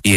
Je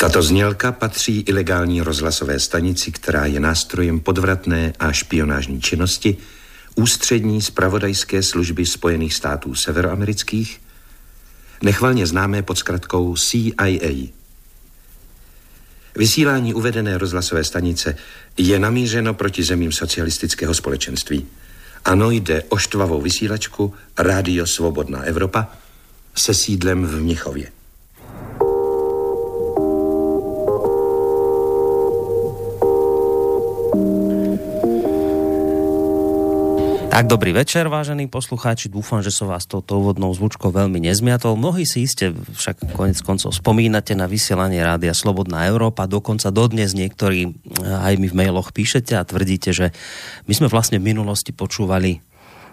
Tato znělka patří ilegální rozhlasové stanici, která je nástrojem podvratné a špionážní činnosti ústřední zpravodajské služby Spojených států severoamerických, nechvalně známé pod zkratkou CIA. Vysílání uvedené rozhlasové stanice je namířeno proti zemím socialistického společenství. Ano, jde o štvavou vysílačku Rádio Svobodná Evropa se sídlem v Mnichově. Tak, dobrý večer, vážení poslucháči. Dúfam, že som vás touto úvodnou zvučkou veľmi nezmiatol. Mnohí si iste však konec koncov spomínate na vysielanie Rádia Slobodná Európa. Dokonca dodnes niektorí aj mi v mailoch píšete a tvrdíte, že my sme vlastne v minulosti počúvali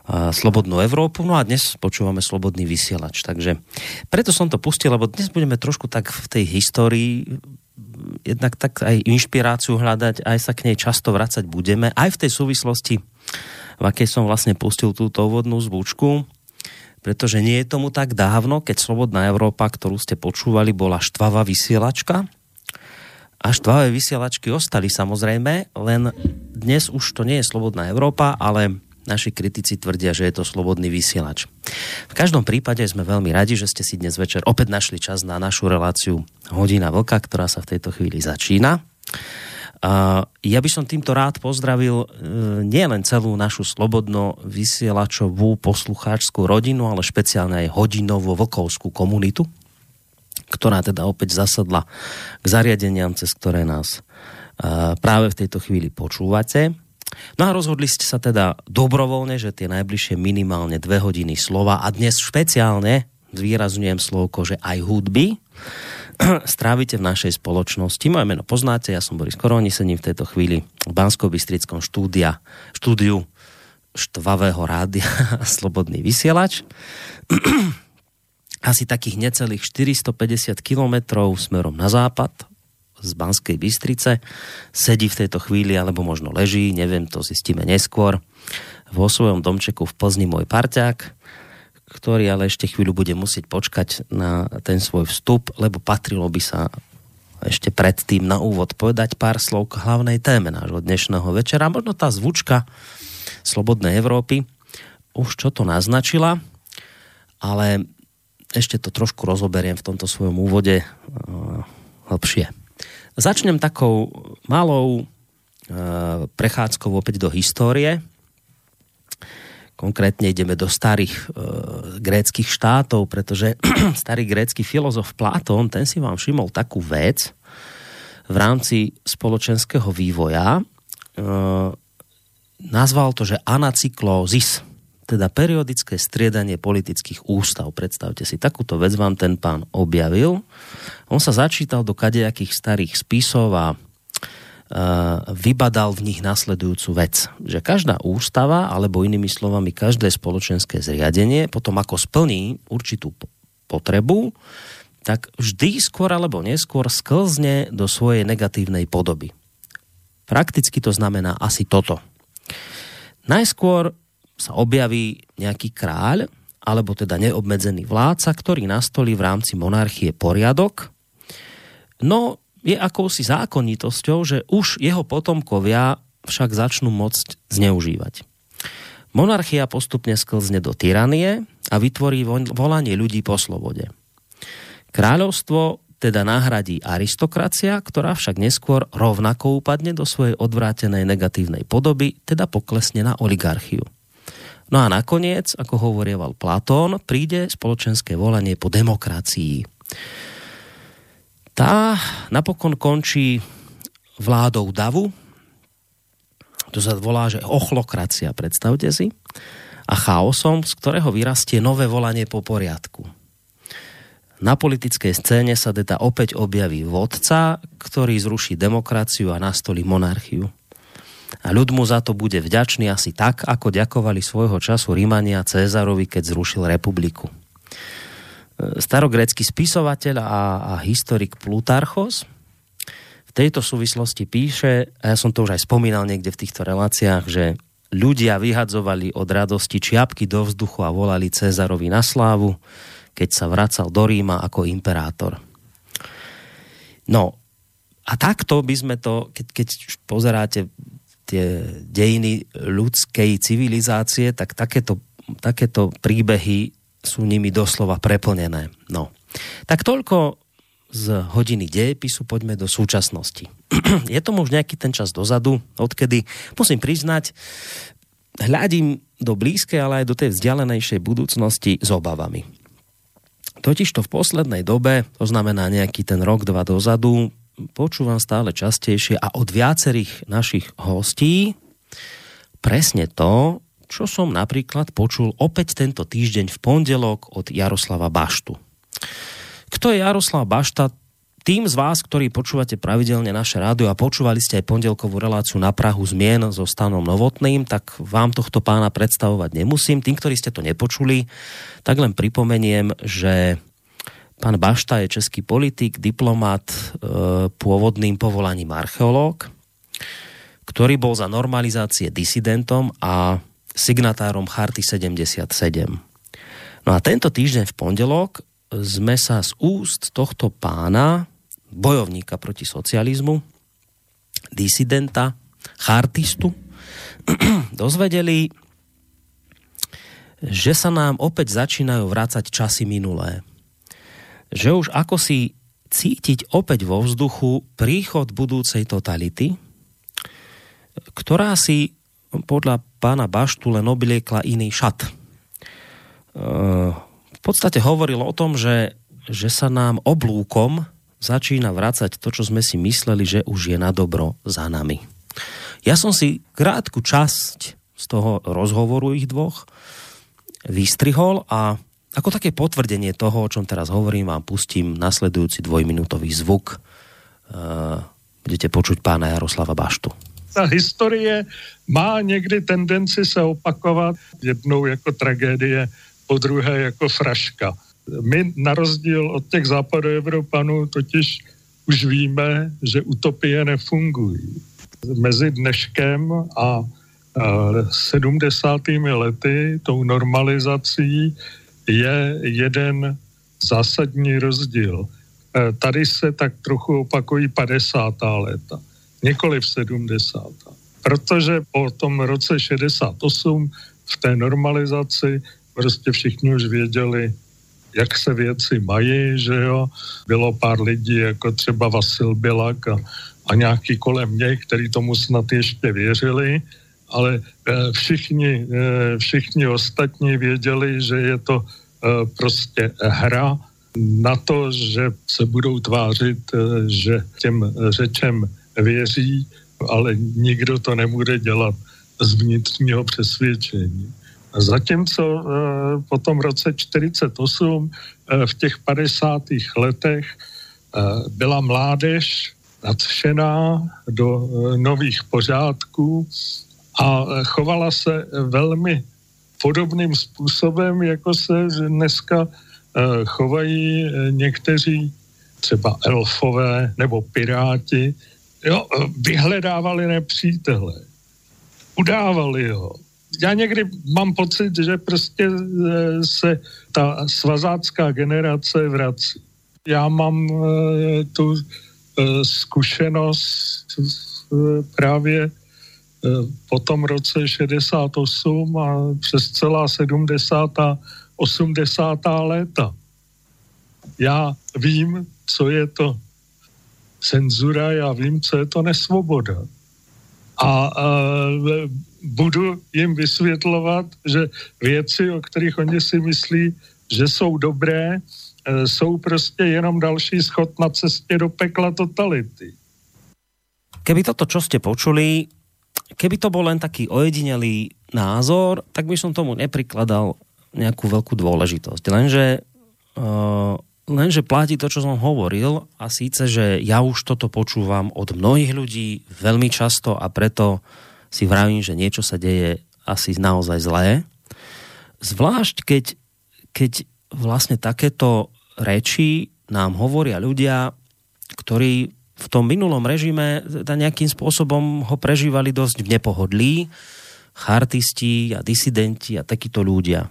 Slobodnú Európu, no a dnes počúvame Slobodný vysielač. Takže preto som to pustil, lebo dnes budeme trošku tak v tej histórii jednak tak aj inšpiráciu hľadať, aj sa k nej často vracať budeme. Aj v tej súvislosti, v akej som vlastne pustil túto úvodnú zvučku, pretože nie je tomu tak dávno, keď Slobodná Európa, ktorú ste počúvali, bola štvavá vysielačka. A štvavé vysielačky ostali samozrejme, len dnes už to nie je Slobodná Európa, ale naši kritici tvrdia, že je to Slobodný vysielač. V každom prípade sme veľmi radi, že ste si dnes večer opäť našli čas na našu reláciu Hodina vlka, ktorá sa v tejto chvíli začína. Ja by som týmto rád pozdravil nielen celú našu slobodno vysielačovú poslucháčskú rodinu, ale špeciálne aj hodinovo vlkovskú komunitu, ktorá teda opäť zasadla k zariadeniam, cez ktoré nás práve v tejto chvíli počúvate. No a rozhodli ste sa teda dobrovoľne, že tie najbližšie minimálne 2 hodiny slova a dnes špeciálne zvýrazňujem slovko, že aj hudby strávite v našej spoločnosti. Moje meno poznáte, ja som Boris Koroni, sedím v tejto chvíli v Banskobystrickom štúdiu štvavého rádia Slobodný vysielač. Asi takých necelých 450 kilometrov smerom na západ z Banskej Bystrice sedí v tejto chvíli, alebo možno leží, neviem, to zistíme neskôr, vo svojom domčeku v Plzni môj parťák, ktorý ale ešte chvíľu bude musieť počkať na ten svoj vstup, lebo patrilo by sa ešte predtým na úvod povedať pár slov k hlavnej téme nášho dnešného večera. Možno tá zvučka Slobodnej Európy už čo to naznačila, ale ešte to trošku rozoberiem v tomto svojom úvode hlbšie. Začnem takou malou prechádzkou opäť do histórie. Konkrétne ideme do starých gréckych štátov, pretože starý grécky filozof Platón, ten si vám všimol takú vec v rámci spoločenského vývoja. Nazval to, že anacyklózis, teda periodické striedanie politických ústav. Predstavte si, takúto vec vám ten pán objavil. On sa začítal do kadejakých starých spisov a vybadal v nich nasledujúcu vec, že každá ústava, alebo inými slovami každé spoločenské zriadenie, potom ako splní určitú potrebu, tak vždy skôr alebo neskôr sklzne do svojej negatívnej podoby. Prakticky to znamená asi toto. Najskôr sa objaví nejaký kráľ, alebo teda neobmedzený vládca, ktorý nastolí v rámci monarchie poriadok, no je akousi zákonitosťou, že už jeho potomkovia však začnú môcť zneužívať. Monarchia postupne sklzne do tyranie a vytvorí volanie ľudí po slobode. Kráľovstvo teda nahradí aristokracia, ktorá však neskôr rovnako upadne do svojej odvrátenej negatívnej podoby, teda poklesne na oligarchiu. No a nakoniec, ako hovorieval Platón, príde spoločenské volanie po demokracii. Tá napokon končí vládou davu, to sa volá, že ochlokracia, predstavte si, a chaosom, z ktorého vyrastie nové volanie po poriadku. Na politickej scéne sa teda opäť objaví vodca, ktorý zruší demokraciu a nastolí monarchiu. A ľud mu za to bude vďačný asi tak, ako ďakovali svojho času Rímania Cézarovi, keď zrušil republiku. Starogrécky spisovateľ a historik Plutarchos v tejto súvislosti píše, a ja som to už aj spomínal niekde v týchto reláciách, že ľudia vyhadzovali od radosti čiapky do vzduchu a volali Cézarovi na slávu, keď sa vracal do Ríma ako imperátor. No, a takto by sme to, keď pozeráte tie dejiny ľudskej civilizácie, tak takéto príbehy sú nimi doslova preplnené. No, tak toľko z hodiny dejepisu, poďme do súčasnosti. Je tomu už nejaký ten čas dozadu, odkedy, musím priznať, hľadím do blízkej, ale aj do tej vzdialenejšej budúcnosti s obavami. Totižto v poslednej dobe, to znamená nejaký ten rok, dva dozadu, počúvam stále častejšie a od viacerých našich hostí presne to, čo som napríklad počul opäť tento týždeň v pondelok od Jaroslava Baštu. Kto je Jaroslav Bašta? Tým z vás, ktorí počúvate pravidelne naše rádio a počúvali ste aj pondelkovú reláciu Na prahu zmien so Stanom Novotným, tak vám tohto pána predstavovať nemusím. Tým, ktorí ste to nepočuli, tak len pripomeniem, že pán Bašta je český politik, diplomát, pôvodným povolaním archeológ, ktorý bol za normalizácie disidentom a signatárom Charty 77. No a tento týždeň v pondelok sme sa z úst tohto pána, bojovníka proti socializmu, disidenta, chartistu, dozvedeli, že sa nám opäť začínajú vrácať časy minulé. Že už ako si cítiť opäť vo vzduchu príchod budúcej totality, ktorá si podľa pána Baštu len obliekla iný šat. V podstate hovoril o tom, že sa nám oblúkom začína vracať to, čo sme si mysleli, že už je na dobro za nami. Ja som si krátku časť z toho rozhovoru ich dvoch vystrihol a ako také potvrdenie toho, o čom teraz hovorím, vám pustím nasledujúci dvojminútový zvuk. Budete počuť pána Jaroslava Baštu. Ta historie má někdy tendenci se opakovat, jednou jako tragédie, po druhé jako fraška. My na rozdíl od těch západoevropanů totiž už víme, že utopie nefungují. Mezi dneškem a 70. lety tou normalizací je jeden zásadní rozdíl. Tady se tak trochu opakují 50. leta. Nikoli v 70. Protože po tom roce 68 v té normalizaci prostě všichni už věděli, jak se věci mají, že jo. Bylo pár lidí, jako třeba Vasil Bilak a nějaký kolem něj, který tomu snad ještě věřili, ale všichni ostatní věděli, že je to prostě hra na to, že se budou tvářit, že těm řečem věří, ale nikdo to nebude dělat z vnitřního přesvědčení. Zatímco po tom roce 1948 v těch 50. letech byla mládež nadšená do nových pořádků a chovala se velmi podobným způsobem, jako se dneska chovají někteří třeba elfové nebo piráti. Jo, vyhledávali nepřítele, udávali ho. Já někdy mám pocit, že prostě se ta svazácká generace vrací. Já mám tu zkušenost právě po tom roce 68 a přes celá 70. a 80. léta. Já vím, co je to cenzura, já vím, co je to nesvoboda. A budu jim vysvětlovat, že věci, o kterých oni si myslí, že jsou dobré, jsou prostě jenom další schod na cestě do pekla totality. Keby toto, čo ste počuli, keby to bol len taký ojedinelý názor, tak by som tomu neprikladal nejakú veľkú dôležitosť. Lenže platí to, čo som hovoril, a síce, že ja už toto počúvam od mnohých ľudí veľmi často a preto si vravím, že niečo sa deje asi naozaj zlé. Zvlášť, keď vlastne takéto reči nám hovoria ľudia, ktorí v tom minulom režime nejakým spôsobom ho prežívali dosť v nepohodlí, chartisti a disidenti a takíto ľudia.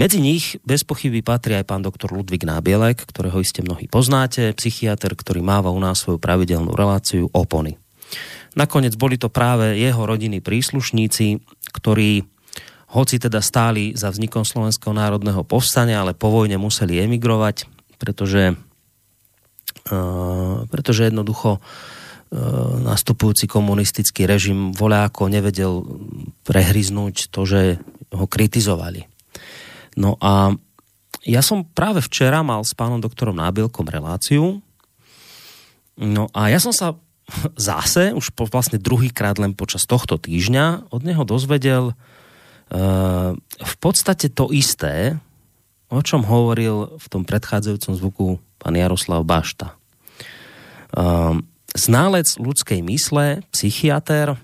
Medzi nich bez pochyby patrí aj pán doktor Ludvík Nábielek, ktorého iste mnohí poznáte, psychiatr, ktorý máva u nás svoju pravidelnú reláciu Opony. Nakoniec boli to práve jeho rodinní príslušníci, ktorí hoci teda stáli za vznikom Slovenského národného povstania, ale po vojne museli emigrovať, pretože jednoducho nastupujúci komunistický režim voľako nevedel prehryznúť to, že ho kritizovali. No a ja som práve včera mal s pánom doktorom Nábielkom reláciu. No a ja som sa zase, už vlastne druhýkrát len počas tohto týždňa, od neho dozvedel v podstate to isté, o čom hovoril v tom predchádzajúcom zvuku pán Jaroslav Bašta. Ználec ľudskej mysle, psychiater,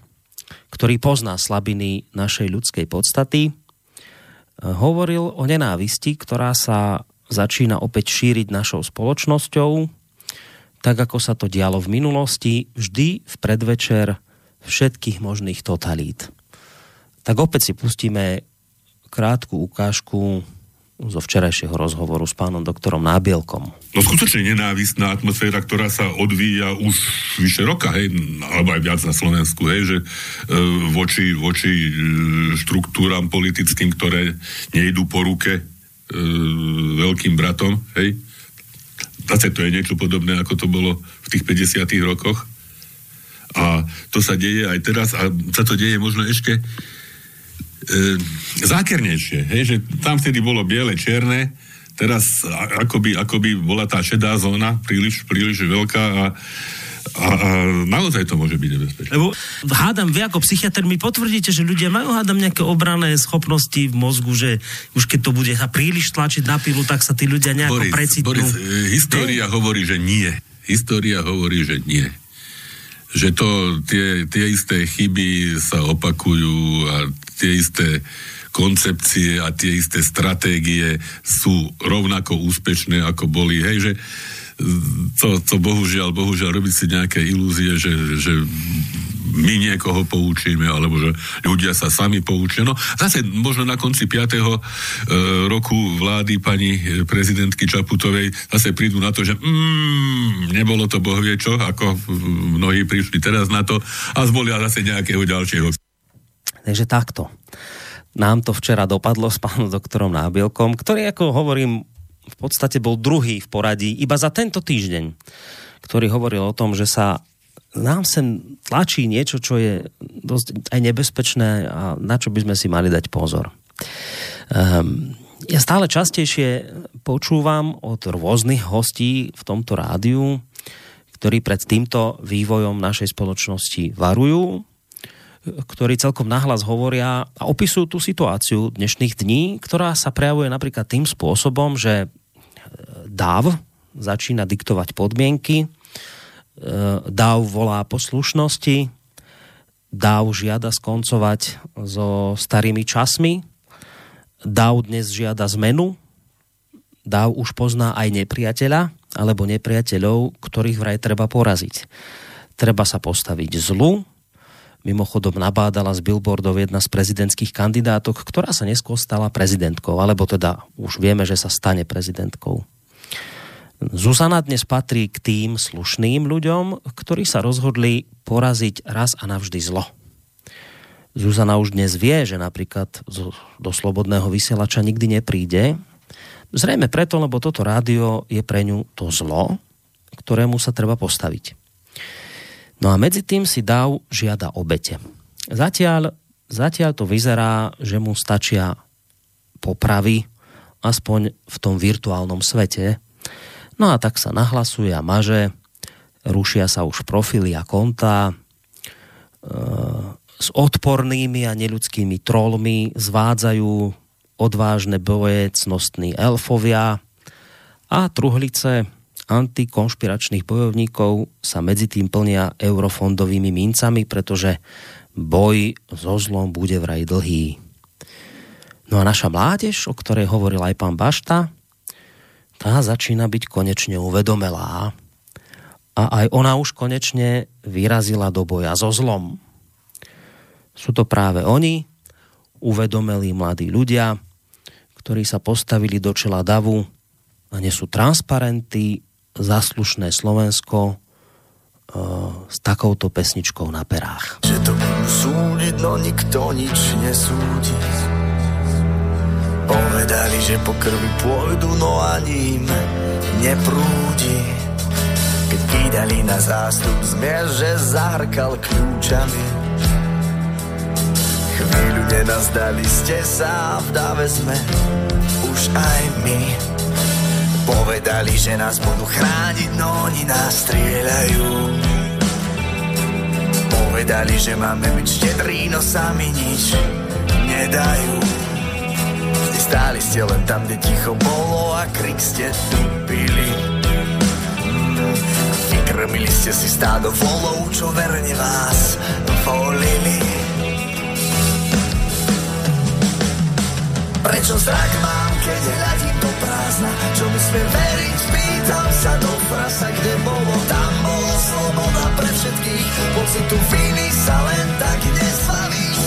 ktorý pozná slabiny našej ľudskej podstaty, hovoril o nenávisti, ktorá sa začína opäť šíriť našou spoločnosťou, tak ako sa to dialo v minulosti, vždy v predvečer všetkých možných totalít. Tak opäť si pustíme krátku ukážku zo včerajšieho rozhovoru s pánom doktorom Nábielkom. No skutočne nenávistná atmosféra, ktorá sa odvíja už vyše roka, hej, alebo aj viac na Slovensku, hej, že voči štruktúram politickým, ktoré nejdú po ruke veľkým bratom, hej. Zase to je niečo podobné, ako to bolo v tých 50. rokoch. A to sa deje aj teraz a sa to deje možno ešte zákernejšie, hej, že tam vtedy bolo biele, čierne, teraz akoby bola tá šedá zóna príliš veľká a naozaj to môže byť nebezpečné. Lebo hádam, vy ako psychiatr mi potvrdíte, že ľudia majú hádam nejaké obranné schopnosti v mozgu, že už keď to bude sa príliš tlačiť na pilu, tak sa tí ľudia nejako precitnú. Boris, história hovorí, že nie. História hovorí, že nie. Že to tie isté chyby sa opakujú a tie isté koncepcie a tie isté stratégie sú rovnako úspešné, ako boli. Hej, že to bohužiaľ robiť si nejaké ilúzie, že my niekoho poučíme, alebo že ľudia sa sami poučia. No zase možno na konci 5. roku vlády pani prezidentky Čaputovej zase prídu na to, že nebolo to bohviečo, ako mnohí prišli teraz na to a zvolia zase nejakého ďalšieho. Takže takto. Nám to včera dopadlo s pánom doktorom Nábielkom, ktorý, ako hovorím, v podstate bol druhý v poradí iba za tento týždeň, ktorý hovoril o tom, že sa nám sem tlačí niečo, čo je dosť aj nebezpečné a na čo by sme si mali dať pozor. Ja stále častejšie počúvam od rôznych hostí v tomto rádiu, ktorí pred týmto vývojom našej spoločnosti varujú, ktorí celkom nahlas hovoria a opisujú tú situáciu dnešných dní, ktorá sa prejavuje napríklad tým spôsobom, že dáv začína diktovať podmienky, dáv volá po slušnosti, dáv žiada skoncovať so starými časmi, dáv dnes žiada zmenu, dáv už pozná aj nepriateľa alebo nepriateľov, ktorých vraj treba poraziť. Treba sa postaviť zlu. Mimochodom nabádala z billboardov jedna z prezidentských kandidátok, ktorá sa neskôr stala prezidentkou, alebo teda už vieme, že sa stane prezidentkou. Zuzana dnes patrí k tým slušným ľuďom, ktorí sa rozhodli poraziť raz a navždy zlo. Zuzana už dnes vie, že napríklad do slobodného vysielača nikdy nepríde. Zrejme preto, lebo toto rádio je pre ňu to zlo, ktorému sa treba postaviť. No a medzi tým si dáv žiada obete. Zatiaľ to vyzerá, že mu stačia popravy aspoň v tom virtuálnom svete. No a tak sa nahlasuje a maže, rušia sa už profily a kontá, s odpornými a neľudskými trollmi zvádzajú odvážne boje cnostní elfovia a truhlice antikonšpiračných bojovníkov sa medzi tým plnia eurofondovými mincami, pretože boj so zlom bude vraj dlhý. No a naša mládež, o ktorej hovoril aj pán Bašta, tá začína byť konečne uvedomelá a aj ona už konečne vyrazila do boja so zlom. Sú to práve oni, uvedomelí mladí ľudia, ktorí sa postavili do čela davu a nesú transparenty za slušné Slovensko s takouto pesničkou na perách. Že to budú súdiť, no nikto nič nesúdi. Povedali, že po krvi pôjdu, no ani im neprúdi. Keď vydali na zástup zmier, že zahrkal kľúčami. Chvíľu nenazdali ste sa, v dáve sme už aj my. Povedali, že nás budú chrániť, no oni nás strieľajú. Povedali, že máme byť štedrí, no sami nič nedajú. Stáli ste len tam, kde ticho bolo a krik ste tupili. Vykrmili ste si stádo volov, čo verne vás volili. Prečo zrak mám, keď hľadím do prázdna? Čo by sme veriť? Pýtam sa do frasa, kde bolo, tam bolo sloboda pre všetkých. Pocitu viny sa len tak nezbavíš,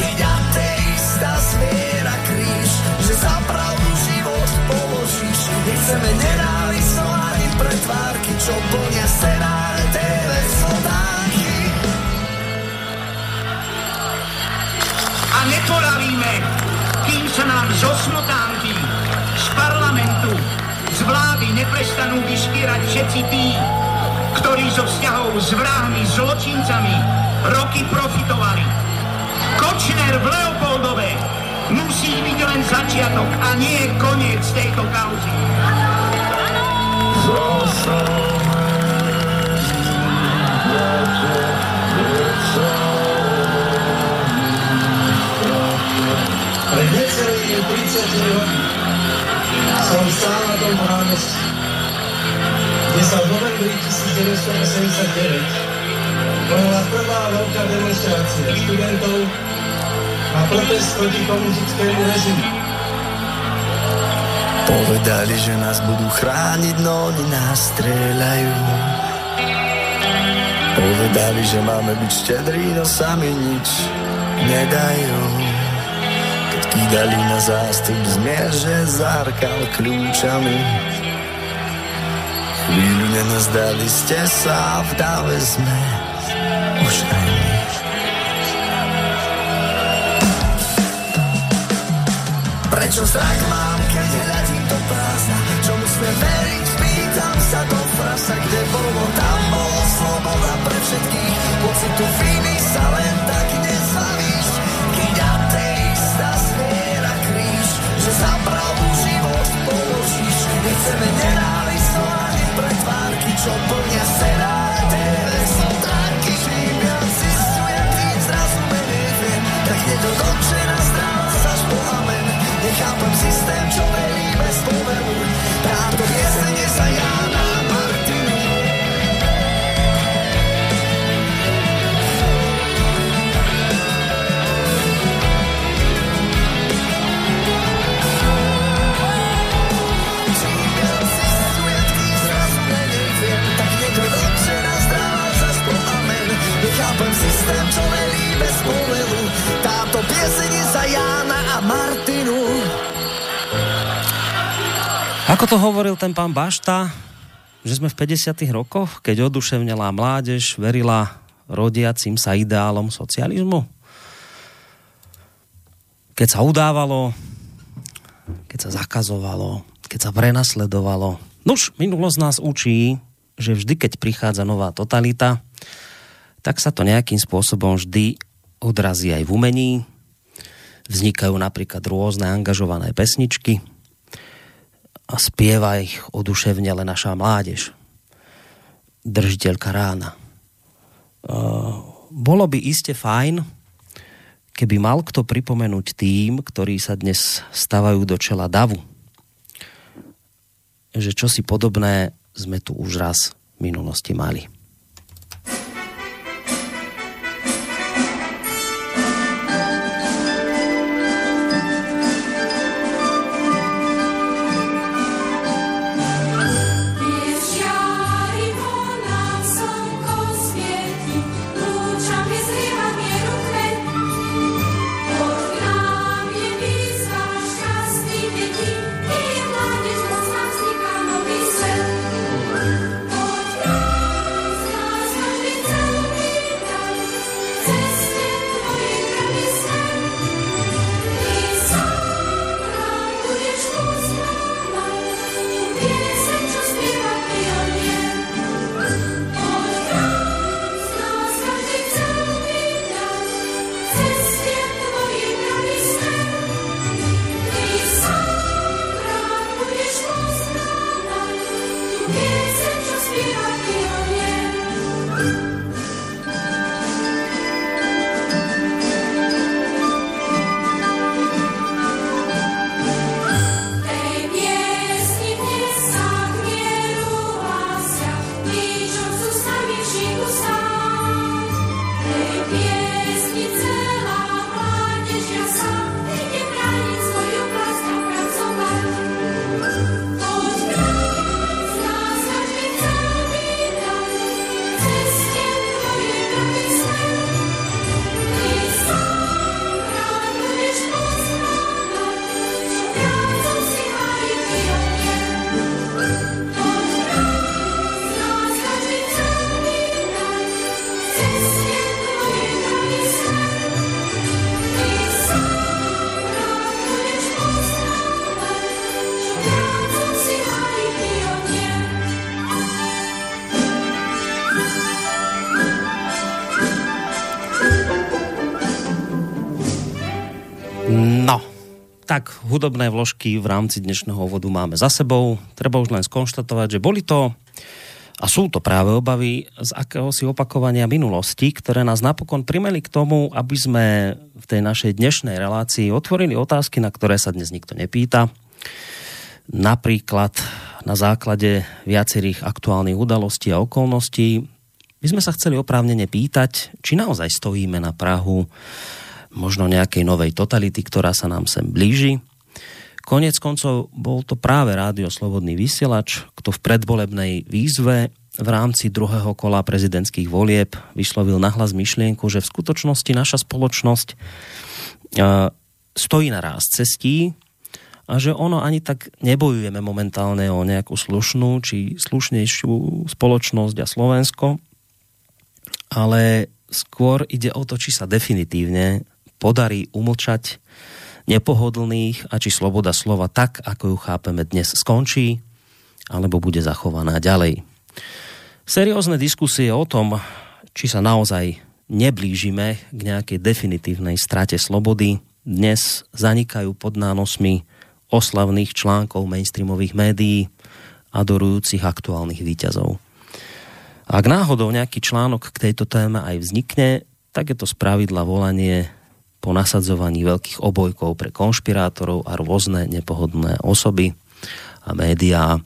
keď ateista zviera kríž, že za pravdu život položíš. Nechceme nenávisť ani pretvárky, čo plnia scenáre TV slodánky. A neporavíme, kým sa nám zo smotánky, z parlamentu, z vlády neprestanú vyškierať všetci tí, ktorí zo vzťahov s vrahmi, zločincami roky profitovali. Kočner v Leopoldove musí byť len začiatok a nie koniec tejto kauzy. Pred necelými 30 rokmi som stál na tom Hánosi, kde sa v novembri 1989 konala prvá veľká demonstrácia študentov na protest proti komunistickému režimu. Povedali, že nás budú chrániť, no oni nás strieľajú. Povedali, že máme byť štedrí, no sami nič nedajú. Vydali na zástup zmier, že zárkal kľúčami. Chvíľu nenazdali ste sa, v dáve sme už aj my. Prečo strach mám, keď hľadím do prázdna? Čomu sme veriť? Pýtam sa do frasa, kde bolo, tam bolo sloboda pre všetkých. Pocitu viny sa len tak nezbavíš, keď ateista zviera kríž, že za pravdu život položíš. Nechceme nenávisť ani pretvárky, čo plnia scenáre TV slodánky. Kým ja zistujem tým zrazumenie, viem, tak nedokončená strana saž boha men. Nechápem systém, čo velí bez poveru, právdo viesenie sa Jána Martinu. Nechápem systém, čo velí bez poveru, táto piesenie sa Jána a Martinu. Ako to hovoril ten pán Bašta, že sme v 50. rokoch, keď oduševnelá mládež verila rodiacim sa ideálom socializmu? Keď sa udávalo, keď sa zakazovalo, keď sa prenasledovalo. Nuž, minulosť nás učí, že vždy, keď prichádza nová totalita, tak sa to nejakým spôsobom vždy odrazí aj v umení. Vznikajú napríklad rôzne angažované pesničky, a spieva ich oduševne len naša mládež. Držiteľka rána. Bolo by iste fajn, keby mal kto pripomenúť tým, ktorí sa dnes stavajú do čela davu, že čosi podobné sme tu už raz v minulosti mali. Tak hudobné vložky v rámci dnešného úvodu máme za sebou. Treba už len skonštatovať, že boli to a sú to práve obavy z akéhosi opakovania minulosti, ktoré nás napokon primeli k tomu, aby sme v tej našej dnešnej relácii otvorili otázky, na ktoré sa dnes nikto nepýta. Napríklad na základe viacerých aktuálnych udalostí a okolností by sme sa chceli oprávnene pýtať, či naozaj stojíme na prahu možno nejakej novej totality, ktorá sa nám sem blíži. Koniec koncov bol to práve Rádio Slobodný vysielač, kto v predvolebnej výzve v rámci druhého kola prezidentských volieb vyslovil nahlas myšlienku, že v skutočnosti naša spoločnosť stojí na ráz cestí a že ono ani tak nebojujeme momentálne o nejakú slušnú či slušnejšiu spoločnosť a Slovensko, ale skôr ide o to, či sa definitívne podarí umlčať nepohodlných a či sloboda slova tak, ako ju chápeme dnes, skončí alebo bude zachovaná ďalej. Seriózne diskusie o tom, či sa naozaj neblížime k nejakej definitívnej strate slobody, dnes zanikajú pod nánosmi oslavných článkov mainstreamových médií adorujúcich aktuálnych víťazov. Ak náhodou nejaký článok k tejto téme aj vznikne, tak je to spravidla volanie po nasadzovaní veľkých obojkov pre konšpirátorov a rôzne nepohodlné osoby a médiá,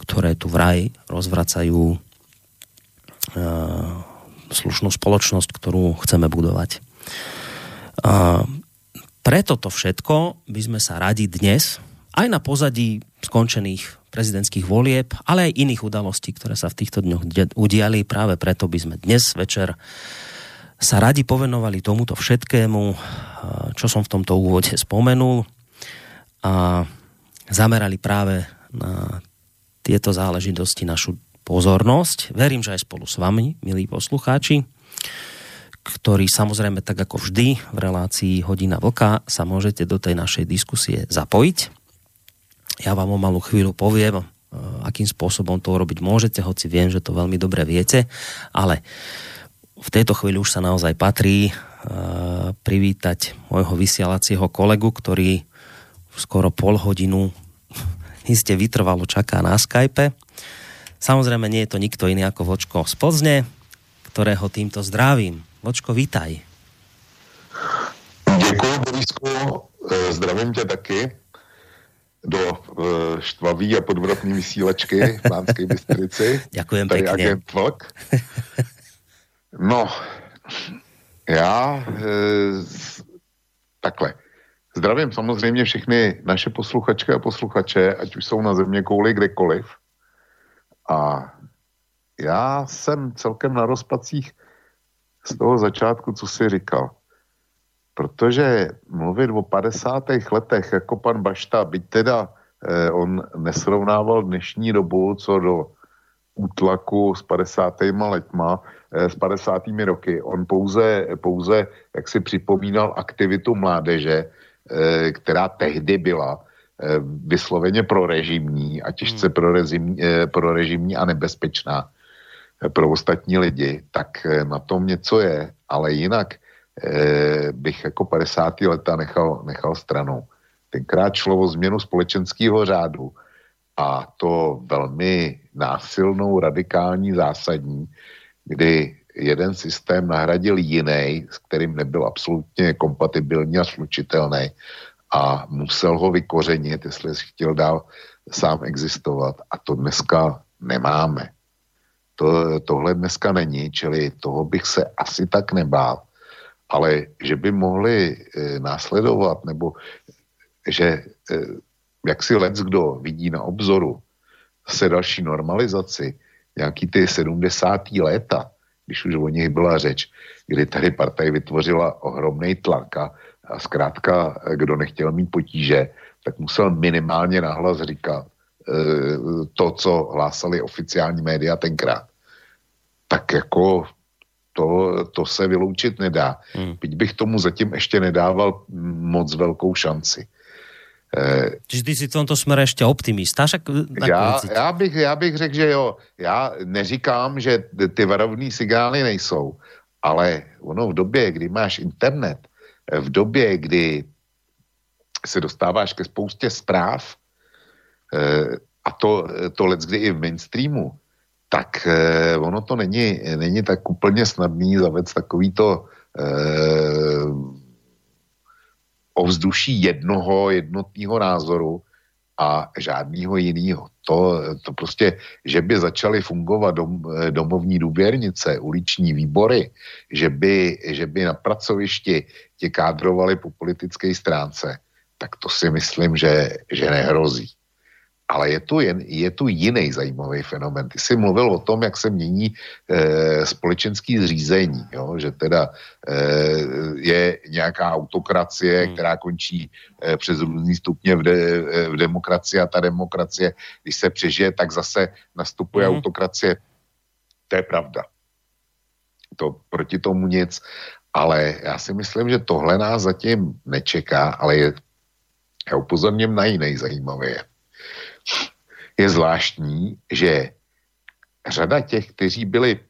ktoré tu vraj rozvracajú slušnú spoločnosť, ktorú chceme budovať. Preto to všetko by sme sa radi dnes, aj na pozadí skončených prezidentských volieb, ale aj iných udalostí, ktoré sa v týchto dňoch udiali. Práve preto by sme dnes večer sa radi povenovali tomuto všetkému, čo som v tomto úvode spomenul, a zamerali práve na tieto záležitosti našu pozornosť. Verím, že aj spolu s vami, milí poslucháči, ktorí samozrejme tak ako vždy v relácii Hodina Vlka sa môžete do tej našej diskusie zapojiť. Ja vám o malú chvíľu poviem, akým spôsobom to urobiť môžete, hoci viem, že to veľmi dobre viete, ale v tejto chvíli už sa naozaj patrí privítať môjho vysielacieho kolegu, ktorý skoro pol hodinu iste vytrvalo čaká na Skype. Samozrejme nie je to nikto iný ako Vočko z Plzne, ktorého týmto zdravím. Vočko, vítaj. Děkuji, Borisku. Zdravím tě taky do Štvaví a podvratní vysílačky v Banskej Bystrici. Ďakujem tady pekne. Tady agent Vlk. No, já takhle. Zdravím samozřejmě všechny naše posluchačky a posluchače, ať už jsou na země kouli kdekoliv. A já jsem celkem na rozpacích z toho začátku, co jsi říkal. Protože mluvit o 50. letech jako pan Bašta, byť teda on nesrovnával dnešní dobu co do útlaku s 50. roky. On pouze jak si připomínal aktivitu mládeže, která tehdy byla vysloveně prorežimní a těžce prorežimní a nebezpečná pro ostatní lidi, tak na tom něco je, ale jinak bych jako 50. leta nechal stranou. Tenkrát šlo o změnu společenského řádu a to velmi násilnou, radikální, zásadní, kdy jeden systém nahradil jiný, s kterým nebyl absolutně kompatibilní a slučitelný a musel ho vykořenit, jestli chtěl dál sám existovat a to dneska nemáme. Tohle dneska není, čili toho bych se asi tak nebál. Ale že by mohli následovat, nebo že jak si leckdo vidí na obzoru se další normalizaci, nějaký ty 70. léta, když už o nich byla řeč, kdy tady partaj vytvořila ohromnej tlak a zkrátka, kdo nechtěl mít potíže, tak musel minimálně nahlas říkat to, co hlásali oficiální média tenkrát. Tak jako to se vyloučit nedá. Byť bych tomu zatím ještě nedával moc velkou šanci. Čiže ty si v tomto smere ještě optimista? Já bych řekl, že jo. Já neříkám, že ty varovný sigály nejsou, ale ono v době, kdy máš internet, v době, kdy se dostáváš ke spoustě zpráv, a to leckdy i v mainstreamu, tak ono to není tak úplně snadný zavec takovýto ovzduší jednotného názoru a žádného jiného. To prostě, že by začaly fungovat domovní důvěrnice, uliční výbory, že by na pracovišti tě kádrovali po politické stránce, tak to si myslím, že nehrozí. Ale je tu jiný zajímavý fenomén. Ty jsi mluvil o tom, jak se mění společenské zřízení, jo? Že teda je nějaká autokracie, která končí přes různý stupně v demokracii a ta demokracie, když se přežije, tak zase nastupuje autokracie. To je pravda. To proti tomu nic. Ale já si myslím, že tohle nás zatím nečeká, ale já upozorním na jiný zajímavý je. Je zvláštní, že řada těch, kteří byli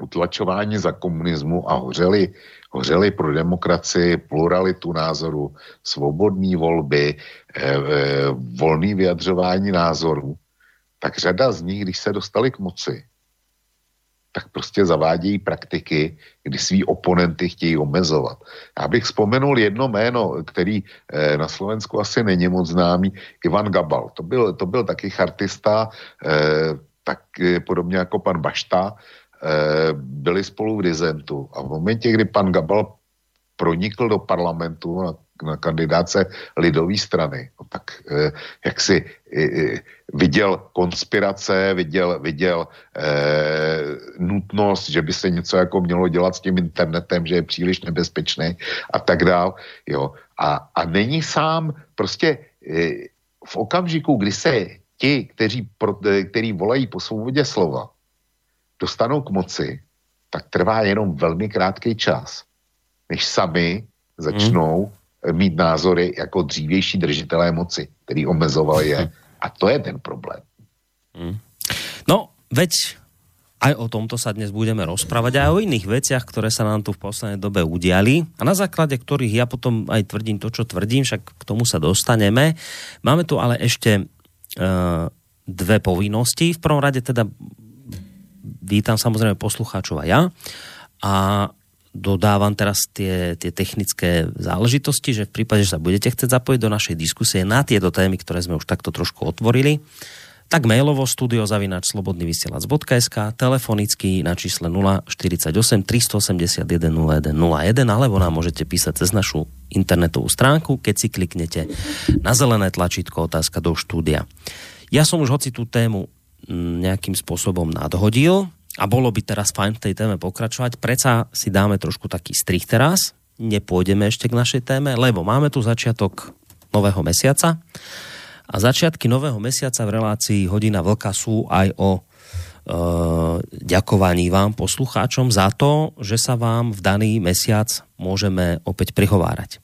utlačováni za komunismu a hořeli pro demokracii, pluralitu názoru, svobodné volby, volné vyjadřování názorů, tak řada z nich, když se dostali k moci, tak prostě zavádějí praktiky, kdy svý oponenty chtějí omezovat. Já bych vzpomenul jedno jméno, který na Slovensku asi není moc známý, Ivan Gabal. To byl taky chartista, tak podobně jako pan Bašta, byli spolu v disentu. A v momentě, kdy pan Gabal pronikl do parlamentu na kandidáce lidové strany, no tak jak si viděl konspirace, viděl nutnost, že by se něco jako mělo dělat s tím internetem, že je příliš nebezpečný a tak dál. Jo. A není sám prostě v okamžiku, kdy se ti, kteří volají po svobodě slova, dostanou k moci, tak trvá jenom velmi krátký čas, než sami začnou mít názory jako dřívější držitelé moci, který omezoval je. A to je ten problém. No, veď aj o tomto sa dnes budeme rozprávať, aj o iných veciach, ktoré sa nám tu v poslednej dobe udiali a na základe ktorých ja potom aj tvrdím to, čo tvrdím, však k tomu sa dostaneme. Máme tu ale ešte dve povinnosti. V prvom rade teda vítam samozrejme poslucháčov a ja a dodávam teraz tie technické záležitosti, že v prípade, že sa budete chcieť zapojiť do našej diskusie na tieto témy, ktoré sme už takto trošku otvorili, tak mailovo studio@slobodnyvysielac.sk, telefonicky na čísle 048 381 0101 alebo nám môžete písať cez našu internetovú stránku, keď si kliknete na zelené tlačítko otázka do štúdia. Ja som už hoci tú tému nejakým spôsobom nadhodil a bolo by teraz fajn v tej téme pokračovať, predsa si dáme trošku taký strih teraz, nepôjdeme ešte k našej téme, lebo máme tu začiatok nového mesiaca. A začiatky nového mesiaca v relácii Hodina vlka sú aj o ďakovaní vám poslucháčom za to, že sa vám v daný mesiac môžeme opäť prihovárať.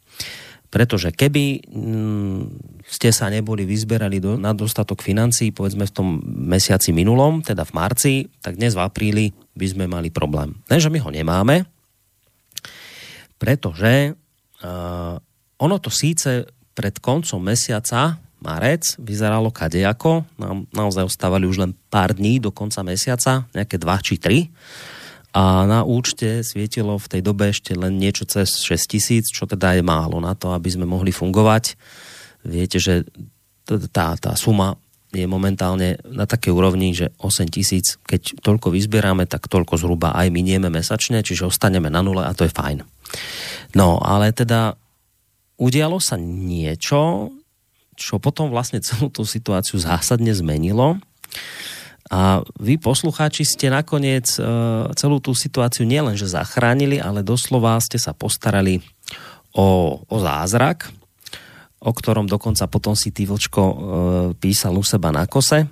Pretože keby ste sa neboli vyzberali na dostatok financií, povedzme v tom mesiaci minulom, teda v marci, tak dnes v apríli by sme mali problém. Ne, že my ho nemáme, pretože ono to síce pred koncom mesiaca marec vyzeralo kadejako, nám naozaj ostávali už len pár dní do konca mesiaca, nejaké 2 či 3, a na účte svietilo v tej dobe ešte len niečo cez 6 000, čo teda je málo na to, aby sme mohli fungovať. Viete, že tá suma je momentálne na takej úrovni, že 8 000, keď toľko vyzbierame, tak toľko zhruba aj minieme mesačne, čiže ostaneme na nule a to je fajn. No, ale teda udialo sa niečo, čo potom vlastne celú tú situáciu zásadne zmenilo. A vy, poslucháči, ste nakoniec celú tú situáciu nielenže zachránili, ale doslova ste sa postarali o zázrak, o ktorom dokonca potom si ty, Vlčko, písal u seba na kose.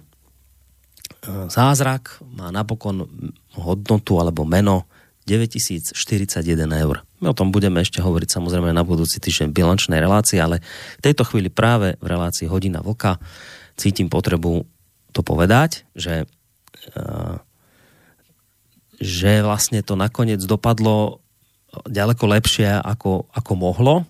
Zázrak má napokon hodnotu alebo meno 9041 €. My o tom budeme ešte hovoriť samozrejme na budúci týždeň v bilančnej relácii, ale v tejto chvíli práve v relácii Hodina vlka cítim potrebu to povedať, že vlastne to nakoniec dopadlo ďaleko lepšie ako mohlo.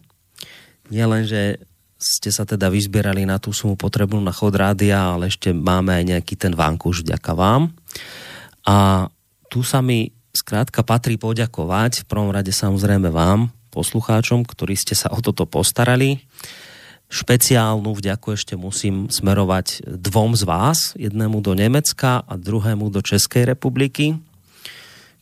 Nie len, že ste sa teda vyzbierali na tú sumu potrebnú na chod rádia, ale ešte máme aj nejaký ten vankúš vďaka vám. A tu sa mi skrátka patrí poďakovať v prvom rade samozrejme vám, poslucháčom, ktorí ste sa o toto postarali. Špeciálnu vďaku ešte musím smerovať 2 z vás, jednému do Nemecka a druhému do Českej republiky,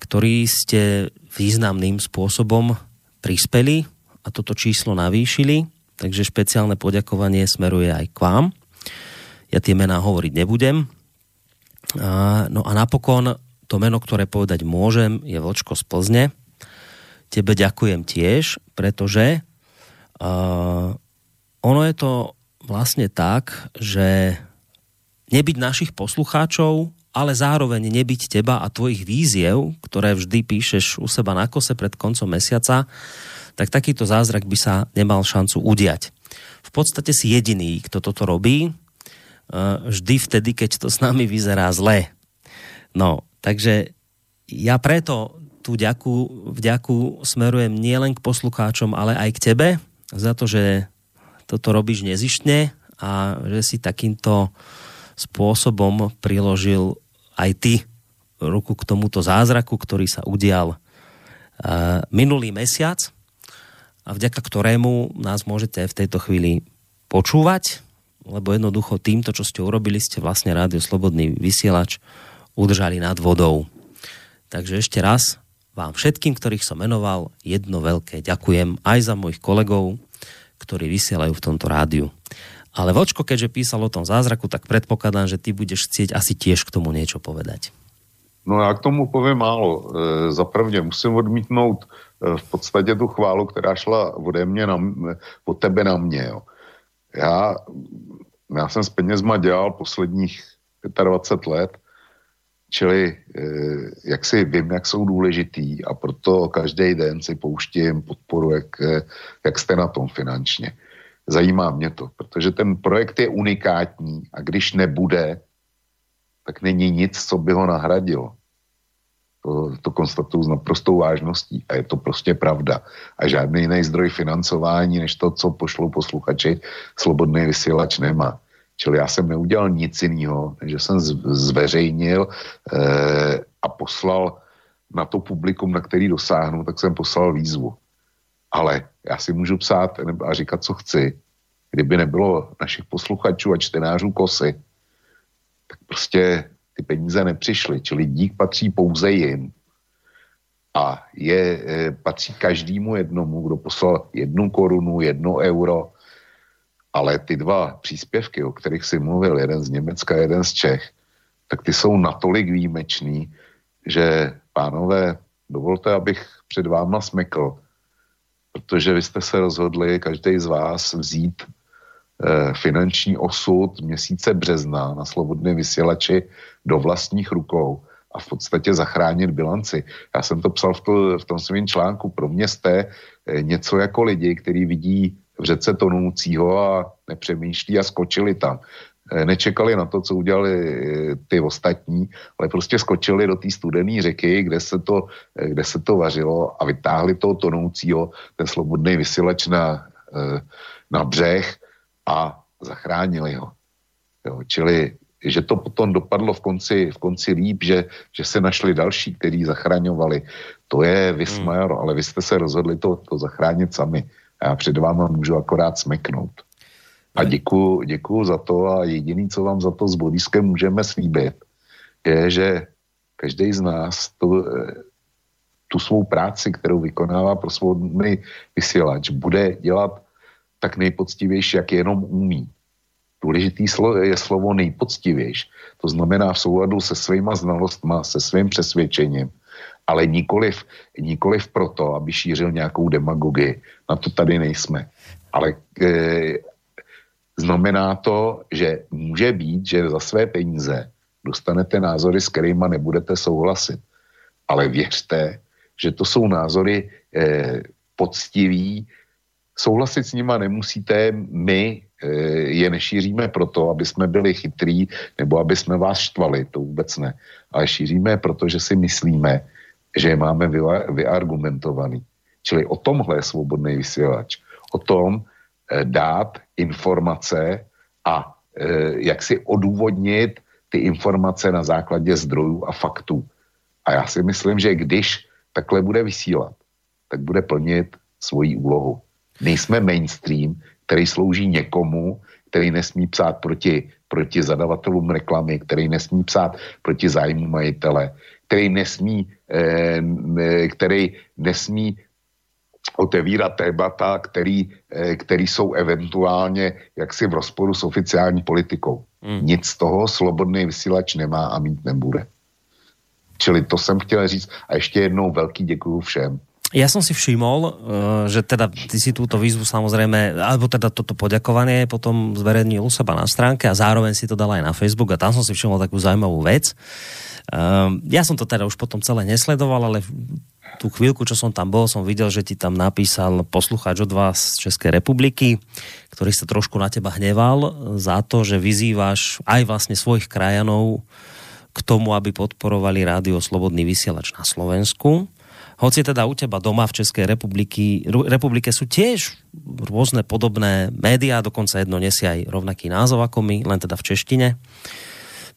ktorí ste významným spôsobom prispeli a toto číslo navýšili, takže špeciálne poďakovanie smeruje aj k vám. Ja tie mená hovoriť nebudem. No a napokon to meno, ktoré povedať môžem, je Vlčko z Plzne. Tebe ďakujem tiež, pretože ono je to vlastne tak, že nebyť našich poslucháčov, ale zároveň nebyť teba a tvojich víziev, ktoré vždy píšeš u seba na kose pred koncom mesiaca, tak takýto zázrak by sa nemal šancu udiať. V podstate si jediný, kto toto robí, vždy vtedy, keď to s nami vyzerá zle. No, takže ja preto tú vďaku smerujem nielen k poslucháčom, ale aj k tebe za to, že toto robíš nezištne a že si takýmto spôsobom priložil aj ty ruku k tomuto zázraku, ktorý sa udial minulý mesiac a vďaka ktorému nás môžete v tejto chvíli počúvať, lebo jednoducho týmto, čo ste urobili, ste vlastne Rádio Slobodný vysielač udržali nad vodou. Takže ešte raz vám všetkým, ktorých som menoval, jedno veľké ďakujem aj za mojich kolegov, ktorí vysielajú v tomto rádiu. Ale Vočko, keďže písal o tom zázraku, tak predpokladám, že ty budeš chcieť asi tiež k tomu niečo povedať. No já k tomu povím málo. Zaprvně musím odmítnout v podstatě tu chválu, která šla ode mě od tebe na mě. Jo. Já jsem s penězma dělal posledních 25 let, čili jak si vím, jak jsou důležitý a proto každý den si pouštím podporu, jak jste na tom finančně. Zajímá mě to, protože ten projekt je unikátní a když nebude, tak není nic, co by ho nahradilo. To konstatuju s naprostou vážností a je to prostě pravda. A žádný jiný zdroj financování, než to, co pošlou posluchači, Slobodný vysílač nemá. Čili já jsem neudělal nic jiného, že jsem zveřejnil a poslal na to publikum, na který dosáhnu, tak jsem poslal výzvu. Ale já si můžu psát a říkat, co chci. Kdyby nebylo našich posluchačů a čtenářů KOSY, tak prostě ty peníze nepřišly. Čili dík patří pouze jim. A patří každému jednomu, kdo poslal 1 korunu, 1 euro, ale ty 2 příspěvky, o kterých jsi mluvil, jeden z Německa, jeden z Čech, tak ty jsou natolik výjimečný, že pánové, dovolte, abych před váma smekl, protože vy jste se rozhodli, každý z vás, vzít finanční osud měsíce března na Slobodné vysílači do vlastních rukou a v podstatě zachránit bilanci. Já jsem to psal v tom svém článku. Pro mě jste něco jako lidi, kteří vidí v řece tonoucího a nepřemýšlí a skočili tam. Nečekali na to, co udělali ty ostatní, ale prostě skočili do té studené řeky, kde se to vařilo a vytáhli toho tonoucího, ten Slobodný vysílač na břeh a zachránili ho. Jo, čili že to potom dopadlo v konci líp, že se našli další, kteří zachraňovali. To je vysmajor, ale vy jste se rozhodli to zachránit sami. Já před váma můžu akorát smeknout. A děkuju za to a jediný, co vám za to s Boriskem můžeme slíbit, je, že každý z nás tu svou práci, kterou vykonává pro Svobodný vysílač, bude dělat tak nejpoctivější, jak jenom umí. Důležitý je slovo nejpoctivější. To znamená v souladu se svýma znalostma, se svým přesvědčením, ale nikoliv proto, aby šířil nějakou demagogii. Na to tady nejsme. Ale znamená to, že může být, že za své peníze dostanete názory, s kterýma nebudete souhlasit. Ale věřte, že to jsou názory poctivý. Souhlasit s nima nemusíte, my je nešíříme proto, aby jsme byli chytrý nebo aby jsme vás štvali, to vůbec ne. Ale šíříme je proto, že si myslíme, že je máme vyargumentovaný. Čili o tomhle je Svobodný vysílač. O tom dát informace a jak si odůvodnit ty informace na základě zdrojů a faktů. A já si myslím, že když takhle bude vysílat, tak bude plnit svoji úlohu. Nejsme mainstream, který slouží někomu, který nesmí psát proti zadavatelům reklamy, který nesmí psát proti zájmu majitele, který nesmí otevírat témata, který jsou eventuálně jaksi v rozporu s oficiální politikou. Nic z toho Slobodný vysílač nemá a mít nebude. Čili to jsem chtěl říct a ještě jednou velký děkuju všem. Ja som si všimol, že teda ty si túto výzvu samozrejme, alebo teda toto poďakovanie potom zverejnil u seba na stránke a zároveň si to dal aj na Facebook a tam som si všimol takú zaujímavú vec. Ja som to teda už potom celé nesledoval, ale tú chvíľku, čo som tam bol, som videl, že ti tam napísal poslucháč od vás z Českej republiky, ktorý sa trošku na teba hneval za to, že vyzývaš aj vlastne svojich krajanov k tomu, aby podporovali rádio Slobodný vysielač na Slovensku. Hoci teda u teba doma v Českej republike sú tiež rôzne podobné médiá, dokonca jedno nesie aj rovnaký názov ako my, len teda v češtine.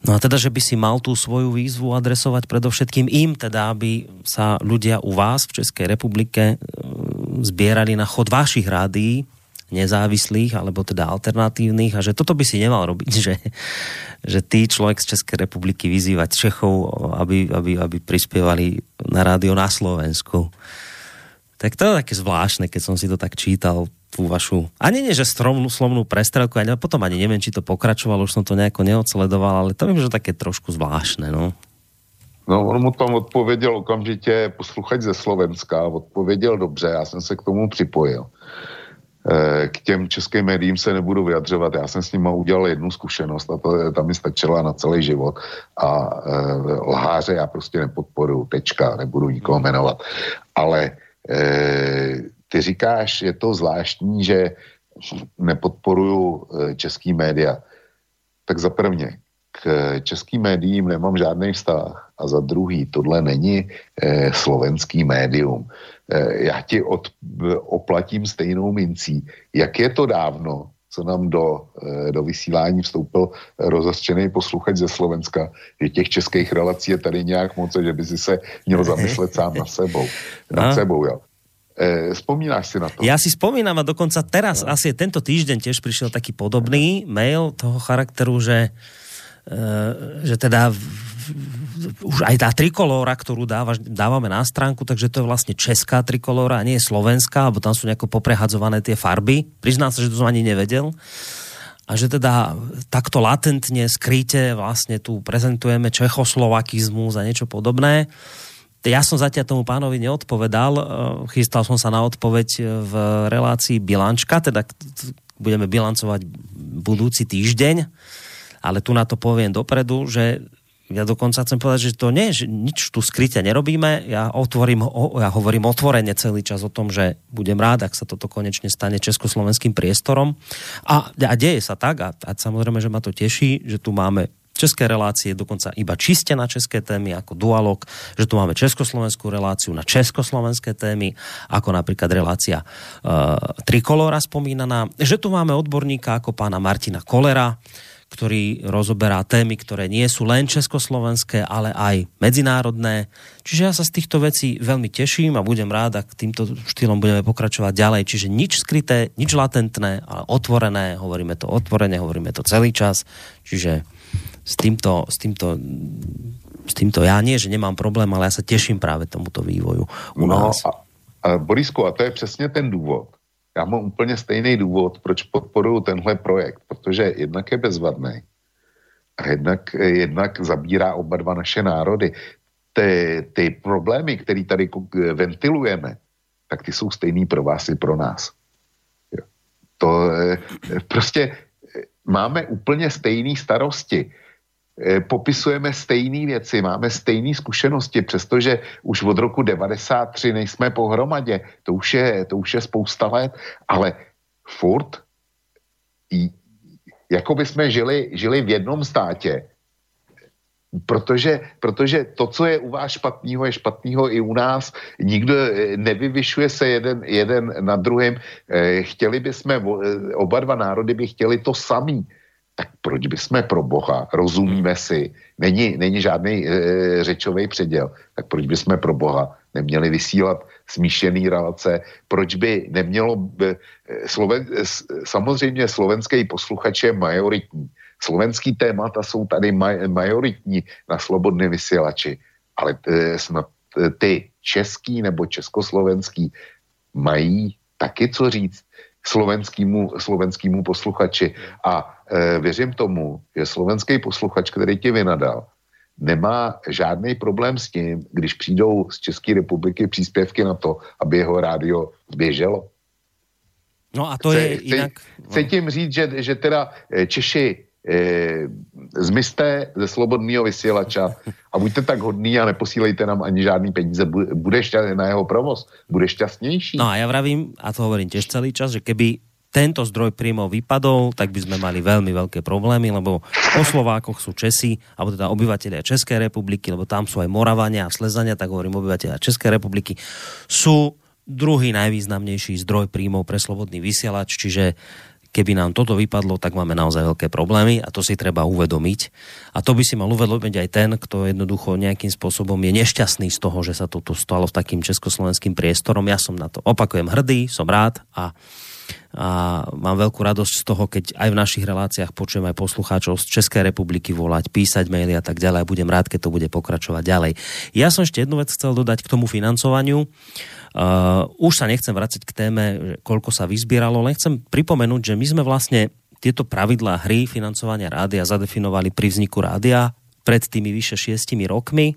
No a teda, že by si mal tú svoju výzvu adresovať predovšetkým im, teda aby sa ľudia u vás v Českej republike zbierali na chod vašich rádií, nezávislých, alebo teda alternatívnych a že toto by si nemal robiť, že ty človek z Českej republiky vyzývať Čechov, aby prispievali na rádio na Slovensku. Tak to je také zvláštne, keď som si to tak čítal, tú vašu, ani nie, že slovnú prestrelku, a potom ani neviem, či to pokračovalo, už som to nejako neodsledoval, ale to viem, že také trošku zvláštne, no. No, on mu tam odpověděl okamžitě posluchač ze Slovenska, odpověděl dobře, já jsem se k tomu připojil. K těm českým médiím se nebudu vyjadřovat. Já jsem s nima udělal jednu zkušenost a ta mi stačila na celý život. A lháře já prostě nepodporuju, tečka, nebudu nikoho jmenovat. Ale ty říkáš, je to zvláštní, že nepodporuju český média. Tak za prvně, k českým médiím nemám žádný vztah. A za druhý, tohle není slovenský médium. Já ti oplatím stejnou mincí. Jak je to dávno, co nám do vysílání vstoupil rozhořčený posluchač ze Slovenska, že těch českých relací je tady nějak moc, že by si se měl zamyslet sám nad sebou. Nad sebou, jo. Spomínáš si na to? Ja si spomínam a dokonca teraz, asi tento týždeň tiež prišiel taký podobný mail toho charakteru, že teda už aj tá trikolóra, ktorú dávame na stránku, takže to je vlastne česká trikolóra a nie je slovenská, alebo tam sú nejako poprehadzované tie farby. Priznám sa, že to som ani nevedel. A že teda takto latentne, skryte vlastne tu prezentujeme čechoslovakizmus a niečo podobné. Ja som zatiaľ tomu pánovi neodpovedal, chystal som sa na odpoveď v relácii bilančka, teda budeme bilancovať budúci týždeň, ale tu na to poviem dopredu, že ja dokonca chcem povedať, že to nie, že nič tu skryte nerobíme, ja hovorím otvorene celý čas o tom, že budem rád, ak sa toto konečne stane československým priestorom a deje sa tak a samozrejme, že ma to teší, že tu máme české relácie, dokonca iba čiste na české témy, ako Dualog, že tu máme československú reláciu na československé témy, ako napríklad relácia Trikolóra spomínaná, že tu máme odborníka ako pána Martina Kolera, ktorý rozoberá témy, ktoré nie sú len československé, ale aj medzinárodné. Čiže ja sa z týchto vecí veľmi teším a budem rád, ak týmto štýlom budeme pokračovať ďalej. Čiže nič skryté, nič latentné, ale otvorené, hovoríme to otvorene, hovoríme to celý čas. Čiže S týmto ja nie, že nemám problém, ale ja sa teším práve tomuto vývoju u nás. A Borisku, a to je přesně ten důvod. Já mám úplně stejný důvod, proč podporuju tenhle projekt, protože jednak je bezvadný a jednak zabírá oba dva naše národy. Ty problémy, které tady ventilujeme, tak ty jsou stejný pro vás i pro nás. To prostě máme úplně stejný starosti. Popisujeme stejné věci, máme stejné zkušenosti, přestože už od roku 1993 nejsme pohromadě, to už je spousta let, ale furt, jako by jsme žili v jednom státě, protože to, co je u vás špatného, je špatného i u nás. Nikdo nevyvyšuje se jeden na druhým. Chtěli bychom, oba dva národy by chtěli to samý. Tak proč bychom pro Boha, rozumíme si, není žádný řečový předěl, tak proč bychom pro Boha neměli vysílat smíšený relace, proč by nemělo, samozřejmě slovenský posluchač je majoritní, slovenský témata jsou tady majoritní na slobodné vysílači, ale snad ty český nebo československý mají taky co říct slovenskému posluchači a věřím tomu, že slovenský posluchač, který ti vynadal, nemá žádný problém s tím, když přijdou z České republiky příspěvky na to, aby jeho rádio běželo. No a to je jinak... Chci tím říct, že teda Češi zmizte ze slobodného vysílača a buďte tak hodní a neposílejte nám ani žádný peníze, bude na jeho provoz, bude šťastnější. No a já vravím, a to hovorím tiež celý čas, že keby tento zdroj príjmov vypadol, tak by sme mali veľmi veľké problémy, lebo po Slovákoch sú Česi, alebo teda obyvatelia Českej republiky, lebo tam sú aj Moravania a Slezania, tak hovorím obyvatelia Českej republiky, sú druhý najvýznamnejší zdroj príjmov pre slobodný vysielač, čiže keby nám toto vypadlo, tak máme naozaj veľké problémy a to si treba uvedomiť. A to by si mal uvedomiť aj ten, kto jednoducho nejakým spôsobom je nešťastný z toho, že sa toto stalo v takým československým priestorom. Ja som na to, opakujem, hrdý, som rád a mám veľkú radosť z toho, keď aj v našich reláciách počujem aj poslucháčov z Českej republiky volať, písať maily a tak ďalej. Budem rád, keď to bude pokračovať ďalej. Ja som ešte jednu vec chcel dodať k tomu financovaniu. Už sa nechcem vrácať k téme, koľko sa vyzbieralo, len chcem pripomenúť, že my sme vlastne tieto pravidlá hry financovania rádia zadefinovali pri vzniku rádia pred tými vyše 6 rokmi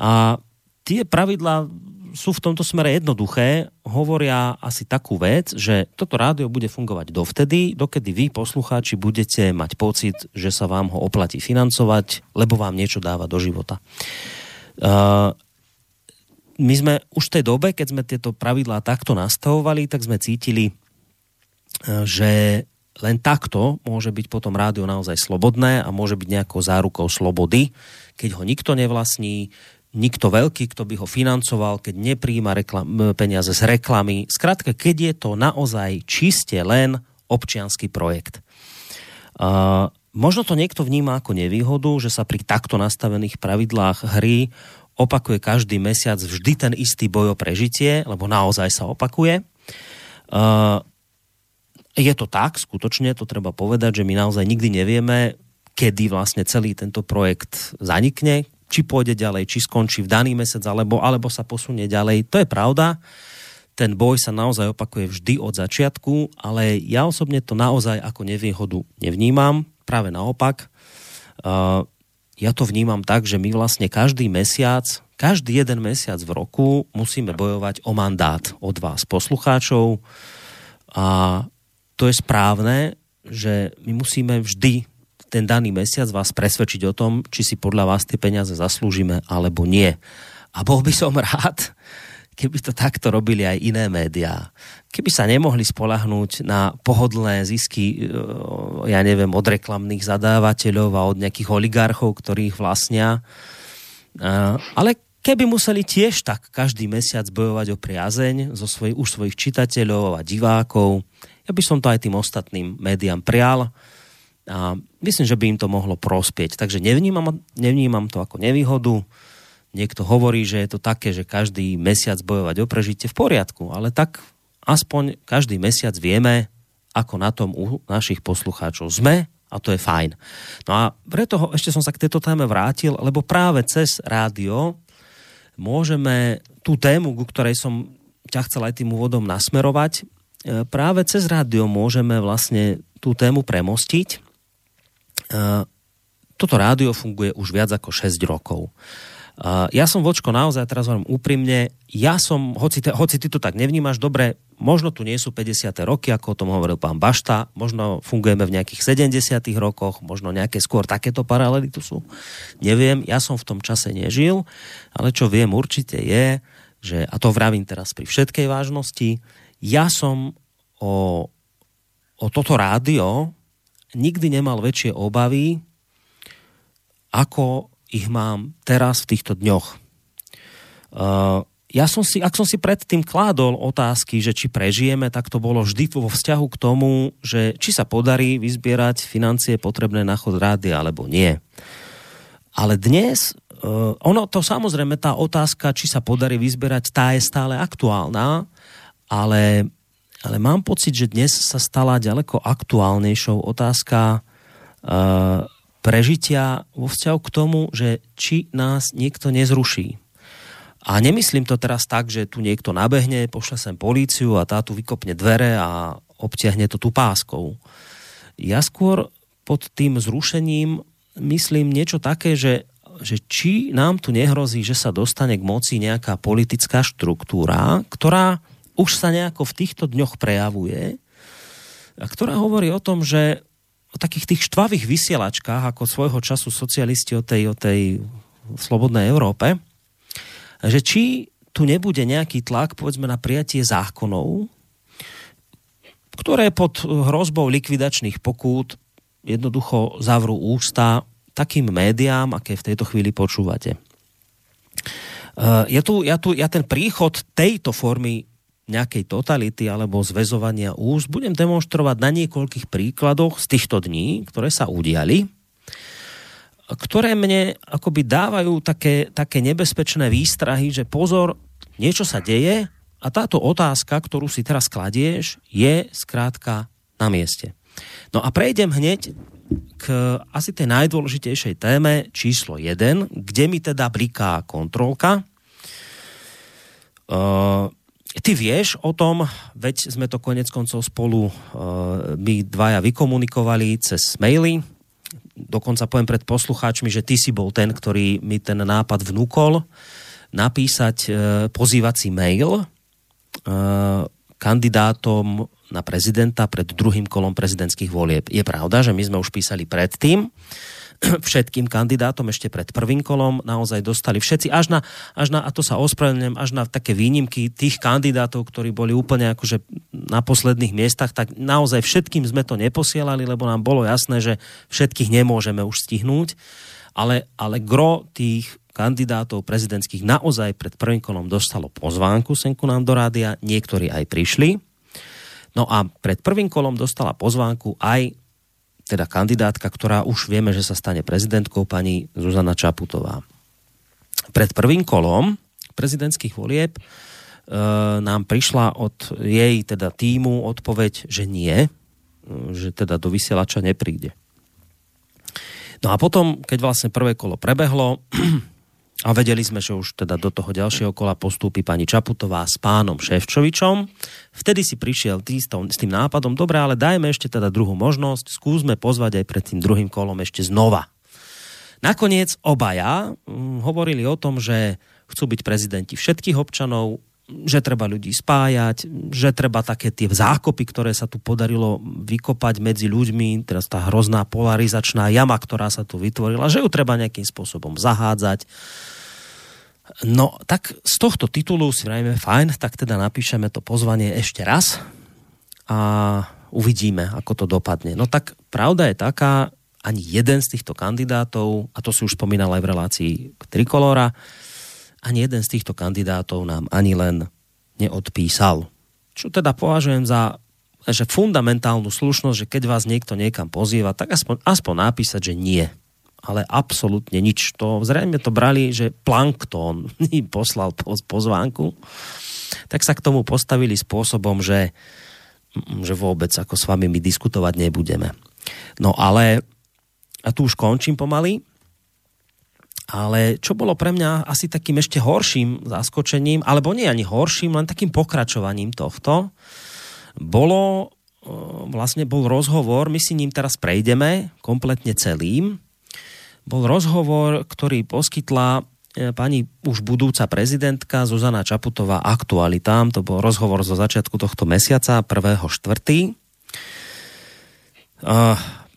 a tie pravidlá sú v tomto smere jednoduché, hovoria asi takú vec, že toto rádio bude fungovať dovtedy, dokedy vy, poslucháči, budete mať pocit, že sa vám ho oplatí financovať, lebo vám niečo dáva do života. My sme už v tej dobe, keď sme tieto pravidlá takto nastavovali, tak sme cítili, že len takto môže byť potom rádio naozaj slobodné a môže byť nejakou zárukou slobody, keď ho nikto nevlastní, nikto veľký, kto by ho financoval, keď nepríjima peniaze z reklamy. Skrátka, keď je to naozaj čiste len občiansky projekt. Možno to niekto vníma ako nevýhodu, že sa pri takto nastavených pravidlách hry opakuje každý mesiac vždy ten istý boj o prežitie, lebo naozaj sa opakuje. Je to tak, skutočne to treba povedať, že my naozaj nikdy nevieme, kedy vlastne celý tento projekt zanikne, či pôjde ďalej, či skončí v daný mesiac, alebo sa posunie ďalej. To je pravda. Ten boj sa naozaj opakuje vždy od začiatku, ale ja osobne to naozaj ako nevýhodu nevnímam. Práve naopak. Ja to vnímam tak, že my vlastne každý jeden mesiac v roku musíme bojovať o mandát od vás, poslucháčov. A to je správne, že my musíme vždy ten daný mesiac vás presvedčiť o tom, či si podľa vás tie peniaze zaslúžime alebo nie. A bol by som rád, keby to takto robili aj iné médiá. Keby sa nemohli spolahnúť na pohodlné zisky, ja neviem, od reklamných zadávateľov a od nejakých oligarchov, ktorých vlastnia. Ale keby museli tiež tak každý mesiac bojovať o priazeň už svojich čitateľov a divákov, ja by som to aj tým ostatným médiám prial. A myslím, že by im to mohlo prospieť. Takže nevnímam to ako nevýhodu. Niekto hovorí, že je to také, že každý mesiac bojovať o prežitie, v poriadku, ale tak aspoň každý mesiac vieme, ako na tom u našich poslucháčov sme, a to je fajn. No a preto ešte som sa k tejto téme vrátil, lebo práve cez rádio môžeme tú tému, ku ktorej som ťa chcel aj tým úvodom nasmerovať, práve cez rádio môžeme vlastne tú tému premostiť. Toto rádio funguje už viac ako 6 rokov. Ja som, Vočko, naozaj teraz hovorím úprimne, ja som, hoci ty to tak nevnímaš, dobre, možno tu nie sú 50. roky, ako o tom hovoril pán Bašta, možno fungujeme v nejakých 70. rokoch, možno nejaké skôr takéto paralely tu sú. Neviem, ja som v tom čase nežil, ale čo viem určite je, že, a to vravím teraz pri všetkej vážnosti, ja som o toto rádio nikdy nemal väčšie obavy, ako ich mám teraz v týchto dňoch. Ja som si, ak som si predtým kládol otázky, že či prežijeme, tak to bolo vždy vo vzťahu k tomu, že či sa podarí vyzbierať financie potrebné na chod rádia, alebo nie. Ale dnes, ono to samozrejme, tá otázka, či sa podarí vyzbierať, tá je stále aktuálna, ale mám pocit, že dnes sa stala ďaleko aktuálnejšou otázka prežitia vo vzťahu k tomu, že či nás niekto nezruší. A nemyslím to teraz tak, že tu niekto nabehne, pošle sem políciu a tá tu vykopne dvere a obťahne to tu páskou. Ja skôr pod tým zrušením myslím niečo také, že či nám tu nehrozí, že sa dostane k moci nejaká politická štruktúra, ktorá už sa nejako v týchto dňoch prejavuje a ktorá hovorí o tom, že o takých tých štvavých vysielačkách, ako svojho času socialisti o tej slobodnej Európe, že či tu nebude nejaký tlak, povedzme, na prijatie zákonov, ktoré pod hrozbou likvidačných pokút jednoducho zavrú ústa takým médiám, aké v tejto chvíli počúvate. Ja ten príchod tejto formy nejakej totality alebo zväzovania úst budem demonstrovať na niekoľkých príkladoch z týchto dní, ktoré sa udiali, ktoré mne akoby dávajú také nebezpečné výstrahy, že pozor, niečo sa deje a táto otázka, ktorú si teraz kladieš, je skrátka na mieste. No a prejdem hneď k asi tej najdôležitejšej téme číslo 1, kde mi teda bliká kontrolka. Ty vieš o tom, veď sme to konec koncov spolu my dvaja vykomunikovali cez maily. Dokonca poviem pred poslucháčmi, že ty si bol ten, ktorý mi ten nápad vnúkol napísať pozývací mail kandidátom na prezidenta pred druhým kolom prezidentských volieb. Je pravda, že my sme už písali predtým všetkým kandidátom ešte pred prvým kolom, naozaj dostali všetci, až na a to sa ospravedlňujem, až na také výnimky tých kandidátov, ktorí boli úplne akože na posledných miestach, tak naozaj všetkým sme to neposielali, lebo nám bolo jasné, že všetkých nemôžeme už stihnúť, ale gro tých kandidátov prezidentských naozaj pred prvým kolom dostalo pozvánku senku nám do rádia, niektorí aj prišli. No a pred prvým kolom dostala pozvánku aj teda kandidátka, ktorá už vieme, že sa stane prezidentkou, pani Zuzana Čaputová. Pred prvým kolom prezidentských volieb nám prišla od jej teda tímu odpoveď, že nie, že teda do vysielača nepríde. No a potom, keď vlastne prvé kolo prebehlo a vedeli sme, že už teda do toho ďalšieho kola postúpi pani Čaputová s pánom Šefčovičom, vtedy si prišiel s tým nápadom, dobre, ale dajme ešte teda druhú možnosť, skúsme pozvať aj pred tým druhým kolom ešte znova. Nakoniec obaja hovorili o tom, že chcú byť prezidenti všetkých občanov, že treba ľudí spájať, že treba také tie zákopy, ktoré sa tu podarilo vykopať medzi ľuďmi, teraz tá hrozná polarizačná jama, ktorá sa tu vytvorila, že ju treba nejakým spôsobom zahádzať. No, tak z tohto titulu si vrajme fajn, tak teda napíšeme to pozvanie ešte raz a uvidíme, ako to dopadne. No tak pravda je taká, ani jeden z týchto kandidátov, a to si už spomínal aj v relácii Trikolóra, ani jeden z týchto kandidátov nám ani len neodpísal. Čo teda považujem za že fundamentálnu slušnosť, že keď vás niekto niekam pozýva, tak aspoň napísať, že nie. Ale absolútne nič. To zrejme to brali, že Plankton im poslal pozvánku. Tak sa k tomu postavili spôsobom, že vôbec ako s vami my diskutovať nebudeme. No ale, a tu už končím pomaly, ale čo bolo pre mňa asi takým ešte horším zaskočením, alebo nie ani horším, len takým pokračovaním tohto, bolo, vlastne bol rozhovor, my si ním teraz prejdeme kompletne celým, bol rozhovor, ktorý poskytla pani už budúca prezidentka Zuzana Čaputová Aktualitám, to bol rozhovor zo začiatku tohto mesiaca, 1.4.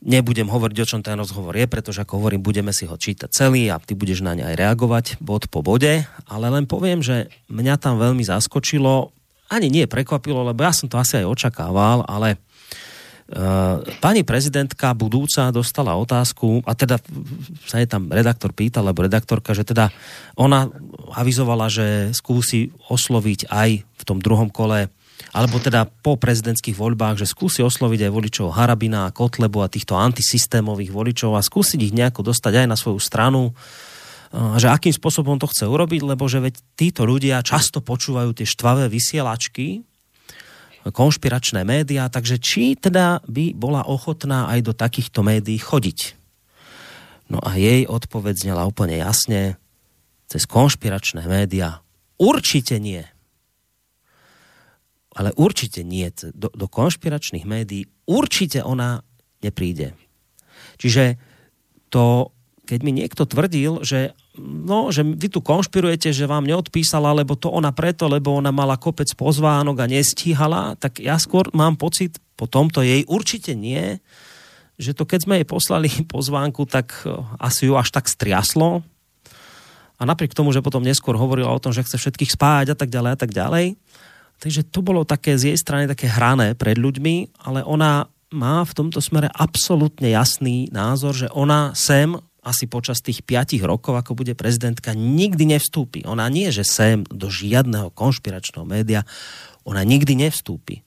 Nebudem hovoriť, o čom ten rozhovor je, pretože ako hovorím, budeme si ho čítať celý a ty budeš na ne aj reagovať bod po bode, ale len poviem, že mňa tam veľmi zaskočilo, ani nie prekvapilo, lebo ja som to asi aj očakával, ale pani prezidentka budúca dostala otázku a teda sa jej tam redaktor pýtal, alebo redaktorka, že teda ona avizovala, že skúsi osloviť aj v tom druhom kole alebo teda po prezidentských voľbách, že skúsi osloviť aj voličov Harabina a Kotlebu a týchto antisystémových voličov a skúsiť ich nejako dostať aj na svoju stranu, že akým spôsobom to chce urobiť, lebo že veď títo ľudia často počúvajú tie štvavé vysielačky, konšpiračné médiá, takže či teda by bola ochotná aj do takýchto médií chodiť. No a jej odpoveď znela úplne jasne, cez konšpiračné médiá určite nie. Ale určite nie. Do konšpiračných médií určite ona nepríde. Čiže to, keď mi niekto tvrdil, že, no, že vy tu konšpirujete, že vám neodpísala, lebo to ona preto, lebo ona mala kopec pozvánok a nestíhala, tak ja skôr mám pocit po tomto jej určite nie, že to keď sme jej poslali pozvánku, tak asi ju až tak striaslo. A napriek tomu, že potom neskôr hovorila o tom, že chce všetkých spájať a tak ďalej a tak ďalej. Takže to bolo také z jej strany také hrané pred ľuďmi, ale ona má v tomto smere absolútne jasný názor, že ona sem asi počas tých 5 rokov, ako bude prezidentka, nikdy nevstúpi. Ona nie, že sem do žiadneho konšpiračného média, ona nikdy nevstúpi.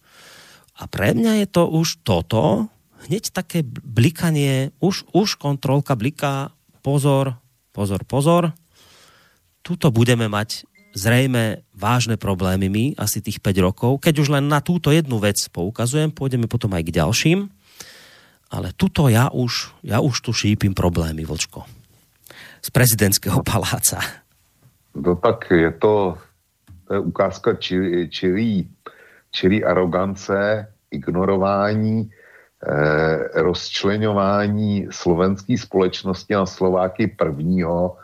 A pre mňa je to už toto, hneď také blikanie, už kontrolka bliká, pozor, pozor, pozor, tuto budeme mať zrejme vážne problémy my, asi tých 5 rokov. Keď už len na túto jednu vec poukazujem, pôjdeme potom aj k ďalším. Ale tuto ja už tu šípim problémy, Vlčko. Z prezidentského paláca. No tak je to ukázka čirý arogance, ignorování, rozčleňování slovenské společnosti na Slováky prvního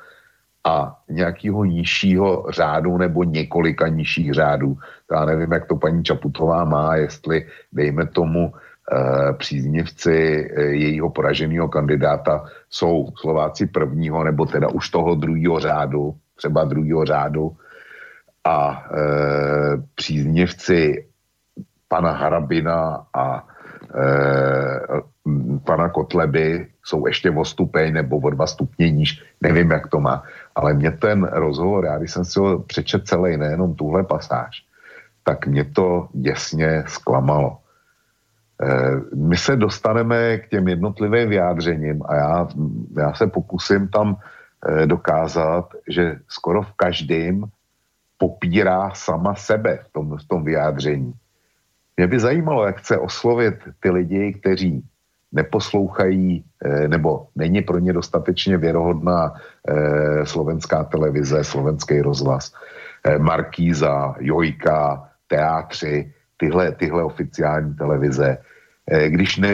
a nějakého nižšího řádu nebo několika nižších řádů. Já nevím, jak to paní Čaputová má, jestli dejme tomu příznivci jejího poraženého kandidáta jsou Slováci prvního nebo teda už toho druhého řádu, třeba druhého řádu a příznivci pana Harabina a pana Kotleby jsou ještě o stupeň nebo o 2 stupně níž, nevím, jak to má. Ale mě ten rozhovor, já když jsem si ho přečet celý, nejenom tuhle pasáž, tak mě to jasně zklamalo. My se dostaneme k těm jednotlivým vyjádřením a já se pokusím tam dokázat, že skoro v každém popírá sama sebe v tom vyjádření. Mě by zajímalo, jak chce oslovit ty lidi, kteří neposlouchají nebo není pro ně dostatečně věrohodná slovenská televize, slovenský rozhlas, Markíza, Jojka, Teátři, tyhle oficiální televize. Když ne,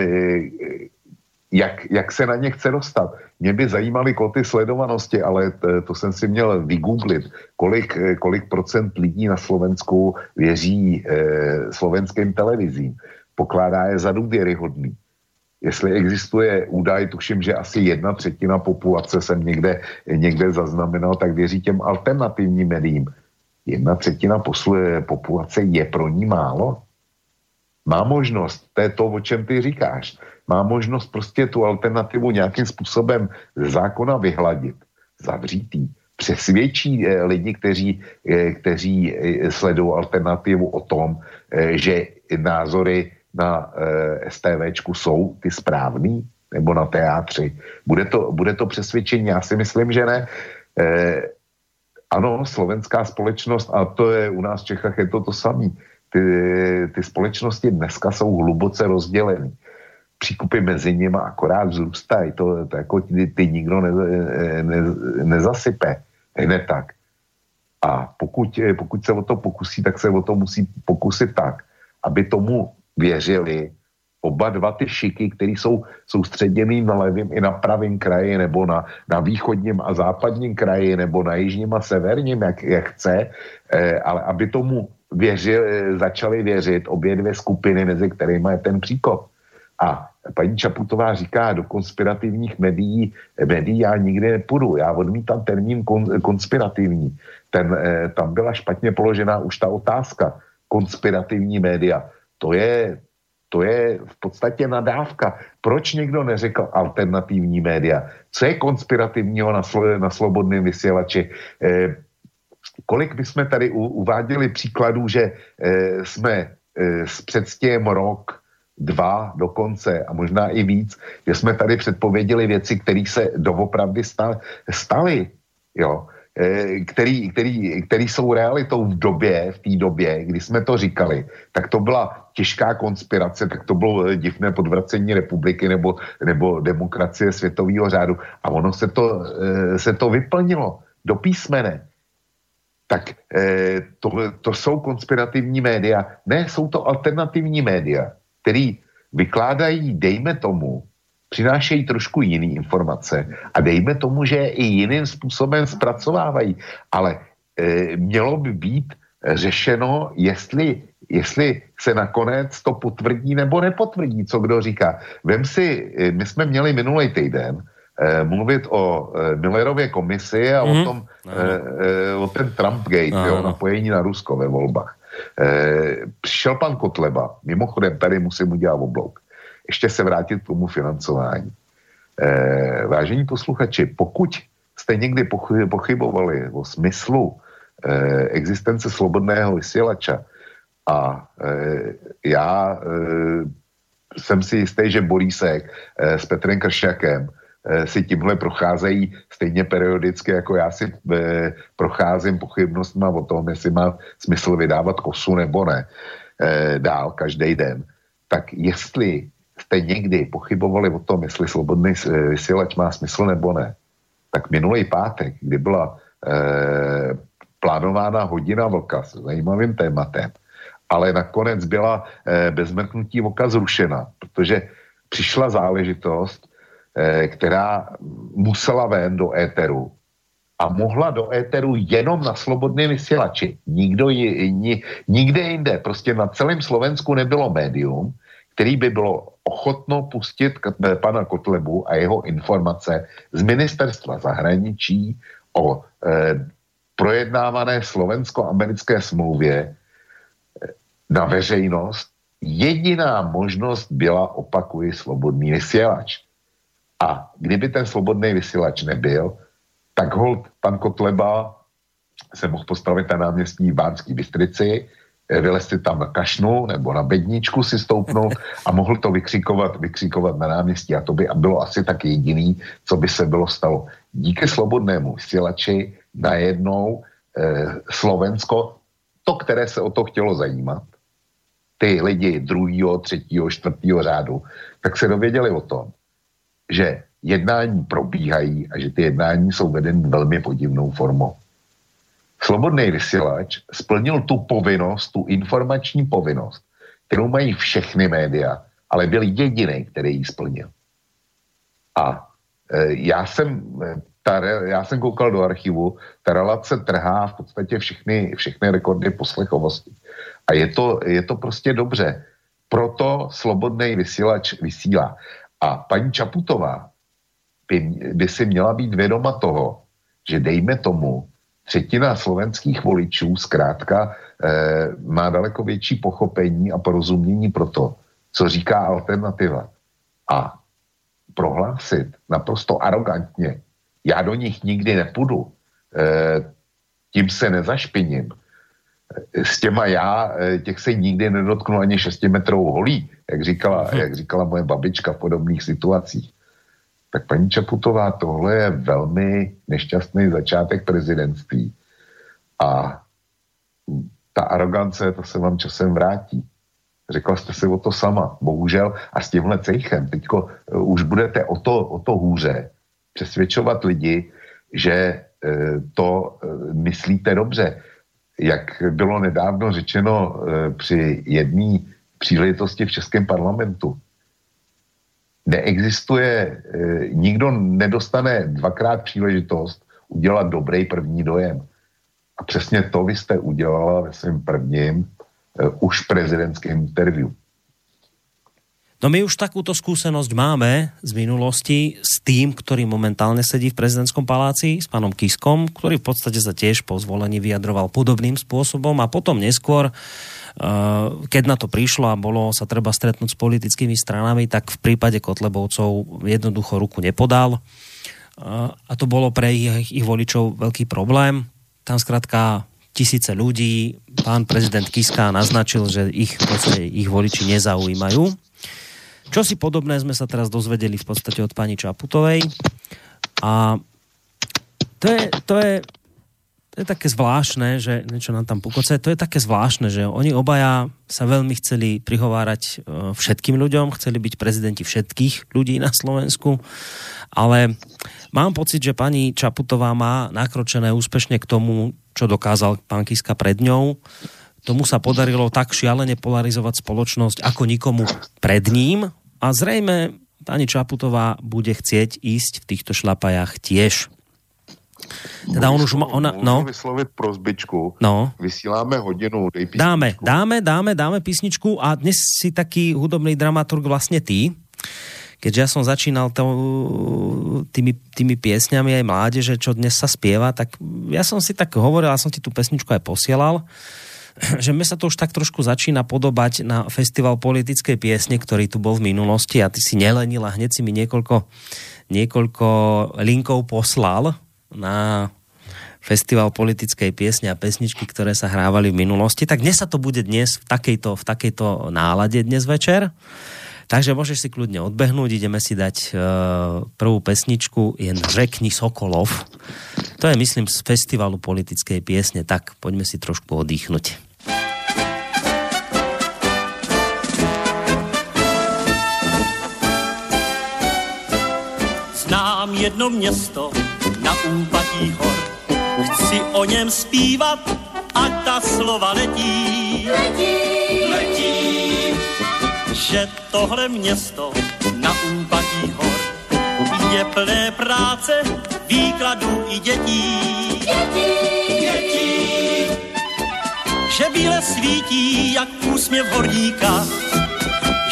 jak se na ně chce dostat? Mě by zajímaly koty sledovanosti, ale to jsem si měl vygooglit, kolik procent lidí na Slovensku věří slovenským televizím. Pokládá je za důvěryhodný. Jestli existuje údaj, tuším, že asi 1/3 populace jsem někde zaznamenal, tak věří těm alternativním médiím. 1/3 populace je pro ní málo. Má možnost, to je to, o čem ty říkáš, má možnost prostě tu alternativu nějakým způsobem ze zákona vyhladit, zavřít ji, přesvědčí lidi, kteří sledují alternativu o tom, že názory na STVčku jsou ty správný, nebo na Teátři. Bude to přesvědčení? Já si myslím, že ne. Ano, slovenská společnost, a to je u nás v Čechách, je to to samé. Ty společnosti dneska jsou hluboce rozdělené. Příkupy mezi nimi akorát vzrůstají, to jako ty nikdo nezasype hned tak. A pokud se o to pokusí, tak se o to musí pokusit tak, aby tomu věřili oba dva ty šiky, které jsou soustředěný na levém i na pravém kraji, nebo na východním a západním kraji, nebo na jižním a severním, jak chce, ale aby tomu začali věřit obě dvě skupiny, mezi kterými je ten příkop. A paní Čaputová říká, do konspirativních médií já nikdy nepůjdu, já odmítám termín konspirativní. Tam byla špatně položená už ta otázka, konspirativní média. To je v podstatě nadávka. Proč někdo neřekl alternativní média? Co je konspirativního na slobodném vysílači? Kolik bychom tady uváděli příkladů, že jsme s předstihem rok, dva dokonce a možná i víc, že jsme tady předpověděli věci, které se doopravdy staly, jo? Který jsou realitou v té době, kdy jsme to říkali, tak to byla těžká konspirace, tak to bylo divné podvracení republiky nebo demokracie světového řádu a ono se to vyplnilo do písmene. Tak to jsou konspirativní média. Ne, jsou to alternativní média, který vykládají, dejme tomu, přinášejí trošku jiný informace a dejme tomu, že i jiným způsobem zpracovávají, ale mělo by být řešeno, jestli se nakonec to potvrdí nebo nepotvrdí, co kdo říká. My jsme měli minulý týden mluvit o Millerově komisi a o tom, o ten Trumpgate, jo, napojení na Rusko ve volbách. Přišel pan Kotleba, mimochodem tady musím udělat oblouk. Ještě se vrátit k tomu financování. Vážení posluchači, pokud jste někdy pochybovali o smyslu existence slobodného vysílača a já jsem si jistý, že Borísek s Petrem Kršakem si tímhle procházejí stejně periodicky, jako já si procházím pochybnostma o tom, jestli má smysl vydávat Kosu nebo ne dál každý den. Tak jestli jste někdy pochybovali o tom, jestli slobodný vysílač má smysl nebo ne, tak minulý pátek, kdy byla plánována hodina vlka s zajímavým tématem, ale nakonec byla bez mrknutí oka zrušena, protože přišla záležitost, která musela ven do éteru a mohla do éteru jenom na slobodném vysílači. Nikde jinde, prostě na celém Slovensku nebylo médium, který by bylo ochotno pustit pana Kotlebu a jeho informace z ministerstva zahraničí o projednávané slovensko-americké smlouvě na veřejnost. Jediná možnost byla, opakuji, slobodný vysílač. A kdyby ten slobodný vysílač nebyl, tak holt pan Kotleba se mohl postavit na náměstí v Banské Bystrici vylezli tam na kašnu nebo na bedničku si stoupnout a mohl to vykřikovat na náměstí. A to by bylo asi tak jediný, co by se bylo stalo. Díky slobodnému vysílači najednou Slovensko, to, které se o to chtělo zajímat, ty lidi 2., 3., 4. řádu, tak se dověděli o tom, že jednání probíhají a že ty jednání jsou vedeny velmi podivnou formou. Slobodný vysílač splnil tu povinnost, tu informační povinnost, kterou mají všechny média, ale byl jediný, který ji splnil. A já jsem koukal do archivu, ta relace trhá v podstatě všechny rekordy poslechovosti. A je to prostě dobře. Proto slobodný vysílač vysílá. A paní Čaputová by si měla být vědoma toho, že dejme tomu, třetina slovenských voličů zkrátka má daleko větší pochopení a porozumění pro to, co říká alternativa. A prohlásit naprosto arogantně, já do nich nikdy nepůjdu, tím se nezašpiním, s těma já, těch se nikdy nedotknu ani 6metrovou holí, jak říkala moje babička v podobných situacích. Tak paní Čaputová, tohle je velmi nešťastný začátek prezidentství. A ta arogance, to se vám časem vrátí. Řekla jste si o to sama, bohužel. A s tímhle cejchem teďko už budete o to hůře přesvědčovat lidi, že to myslíte dobře. Jak bylo nedávno řečeno při jedné příležitosti v českém parlamentu, neexistuje, nikdo nedostane dvakrát příležitost udělat dobrý první dojem. A přesně to vy jste udělala ve svém prvním už prezidentském interview. No my už takúto skúsenosť máme z minulosti s tým, ktorý momentálne sedí v prezidentskom paláci, s pánom Kiskom, ktorý v podstate sa tiež po zvolení vyjadroval podobným spôsobom a potom neskôr, keď na to prišlo a bolo sa treba stretnúť s politickými stranami, tak v prípade Kotlebovcov jednoducho ruku nepodal a to bolo pre ich voličov veľký problém. Tam skrátka tisíce ľudí, pán prezident Kiska naznačil, že ich voliči nezaujímajú. Čo si podobné sme sa teraz dozvedeli v podstate od pani Čaputovej. A to je také zvláštne, že niečo nám tam pokoce, to je také zvláštne, že oni obaja sa veľmi chceli prihovárať všetkým ľuďom, chceli byť prezidenti všetkých ľudí na Slovensku, ale mám pocit, že pani Čaputová má nakročené úspešne k tomu, čo dokázal pán Kiska pred ňou. Tomu sa podarilo tak šialene polarizovať spoločnosť ako nikomu pred ním a zrejme pani Čaputová bude chcieť ísť v týchto šlapajách tiež. Teda on už má, ona, no. Vysloviť prosbičku. No. Vysíláme hodinu, dej písničku. Dáme písničku a dnes si taký hudobný dramaturg vlastne ty. Keďže ja som začínal tými piesňami aj mládeže, čo dnes sa spieva, tak ja som si tak hovoril, a som ti tú pesničku aj posielal, že mne sa to už tak trošku začína podobať na festival politickej piesne, ktorý tu bol v minulosti a ty si nelenila, hneď si mi niekoľko linkov poslal na festival politickej piesne a pesničky, ktoré sa hrávali v minulosti, tak dnes sa to bude dnes v takejto nálade dnes večer. Takže môžeš si kľudne odbehnúť, ideme si dať prvú pesničku, je Řekni Sokolov. To je, myslím, z festivalu politickej piesne, tak poďme si trošku oddychnúť. Znám jedno město na úpatí hor, chci o něm zpívat a ta slova letí. Letí. Že tohle město na úpatí hor je plné práce, výkladů i dětí. Děti, děti. Že bíle svítí, jak úsměv horníka,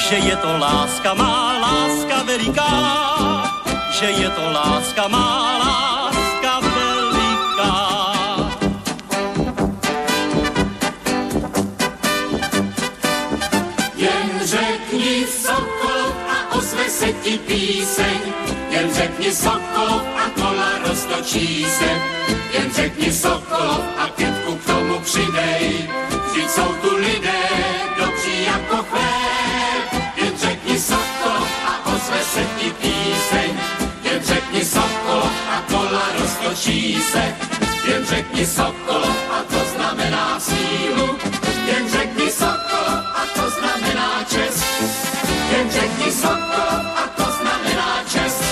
že je to láska má, láska veliká, že je to láska má, láska veliká. Řekni Sokolov a ozve se ti píseň, jen řekni Sokolov a kola roztočí se. Jen řekni Sokolov a kytku k tomu přidej, vždyť jsou tu lidi. řekni Sokol, a to znamená sílu. Jen řekni Sokol, a to znamená čest. Jen řekni Sokol, a to znamená čest.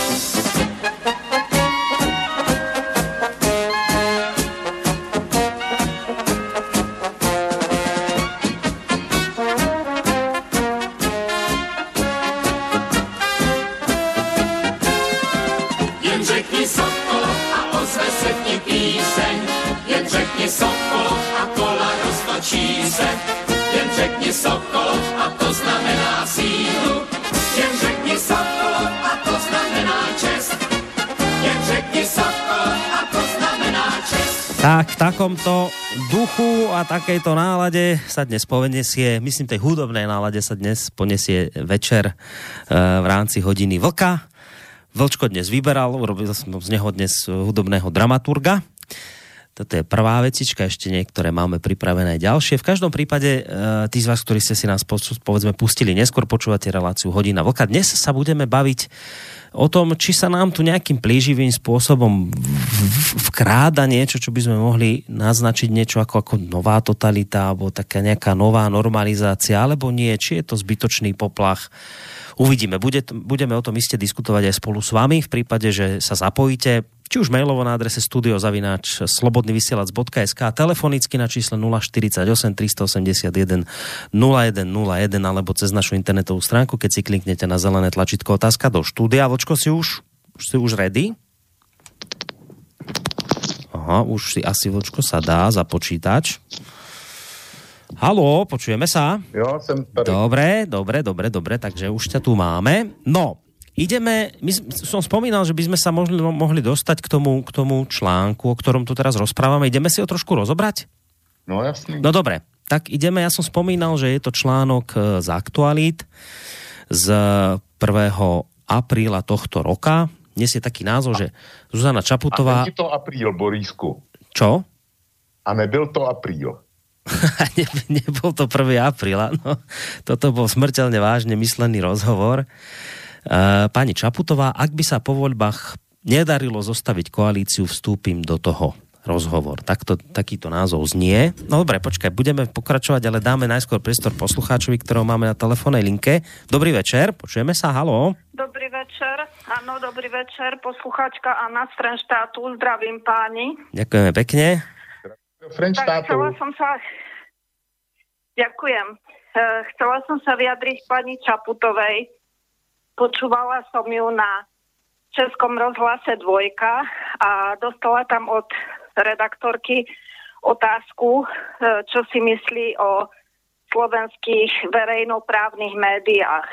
Jen řekni Sokol, a ozve se v ní píseň. Jen řekni Sokol, a kola roztočí se. Jen řekni Sokol, a to znamená sílu. Jen řekni Sokol, a to znamená čest. Jen řekni Sokol, a to znamená čest. Tak v takomto duchu a takejto nálade sa dnes ponesie, myslím tej hudobnej nálade sa dnes ponesie večer v rámci hodiny vlka. Vlčko dnes vyberal, urobil som z neho dnes hudobného dramaturga. Toto je prvá vecička, ešte niektoré máme pripravené ďalšie. V každom prípade, tí z vás, ktorí ste si nás povedzme pustili neskôr, počúvate reláciu Hodina vlka. Dnes sa budeme baviť o tom, či sa nám tu nejakým plíživým spôsobom vkráda niečo, čo by sme mohli naznačiť niečo ako nová totalita, alebo taká nejaká nová normalizácia, alebo nie, či je to zbytočný poplach. Uvidíme, budeme o tom iste diskutovať aj spolu s vami v prípade, že sa zapojíte, či už mailovo na adrese studio@slobodnyvysielac.sk, telefonicky na čísle 048 381 0101 alebo cez našu internetovú stránku, keď si kliknete na zelené tlačítko otázka do štúdia. Vočko, si už ready? Aha, už si asi Vočko sa dá započítať. Haló, počujeme sa? Jo, som tady. Dobre, takže už ťa tu máme. No, ideme, som spomínal, že by sme sa mohli dostať k tomu článku, o ktorom tu teraz rozprávame. Ideme si ho trošku rozobrať? No, jasný. No, dobre, tak ideme, ja som spomínal, že je to článok z Aktualít z 1. apríla tohto roka. Dnes je taký názov, že Zuzana Čaputová... A není to apríl, Borísku. Čo? A nebyl to apríl. Nebol to 1. apríla, no. Toto bol smrteľne vážne myslený rozhovor. Pani Čaputová, ak by sa po voľbách nedarilo zostaviť koalíciu, vstúpim do toho rozhovor. Takýto názov znie. No dobre, počkaj, budeme pokračovať, ale dáme najskôr priestor poslucháčovi, ktorého máme na telefónnej linke. Dobrý večer, počujeme sa, haló. Dobrý večer, áno, dobrý večer, poslucháčka Anna z Frenštátu, zdravím páni. Ďakujeme pekne. Ďakujem. Chcela som sa vyjadriť pani Čaputovej. Počúvala som ju na Českom rozhlase Dvojka a dostala tam od redaktorky otázku, čo si myslí o slovenských verejnoprávnych médiách.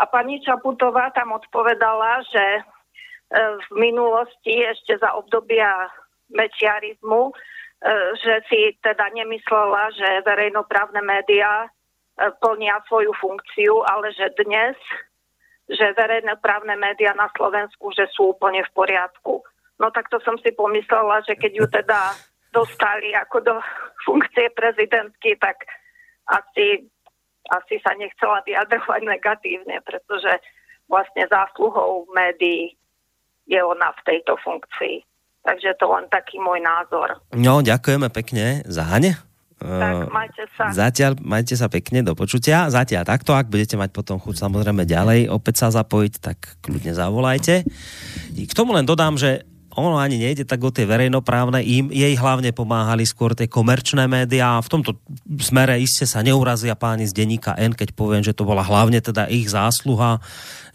A pani Čaputová tam odpovedala, že v minulosti, ešte za obdobia mečiarizmu, že si teda nemyslela, že verejnoprávne médiá plnia svoju funkciu, ale že dnes, že verejnoprávne médiá na Slovensku, že sú úplne v poriadku. No tak to som si pomyslela, že keď ju teda dostali ako do funkcie prezidentky, tak asi sa nechcela vyjadrovať negatívne, pretože vlastne zásluhou médií je ona v tejto funkcii. Takže to len taký môj názor. No, ďakujeme pekne za Hane. Tak, majte sa. Zatiaľ majte sa pekne, do počutia. Zatiaľ takto, ak budete mať potom chuť samozrejme ďalej opäť sa zapojiť, tak kľudne zavolajte. K tomu len dodám, že ono ani nejde tak o tie verejnoprávne, jej hlavne pomáhali skôr tie komerčné médiá. V tomto smere iste sa neurazia páni z denníka N, keď poviem, že to bola hlavne teda ich zásluha,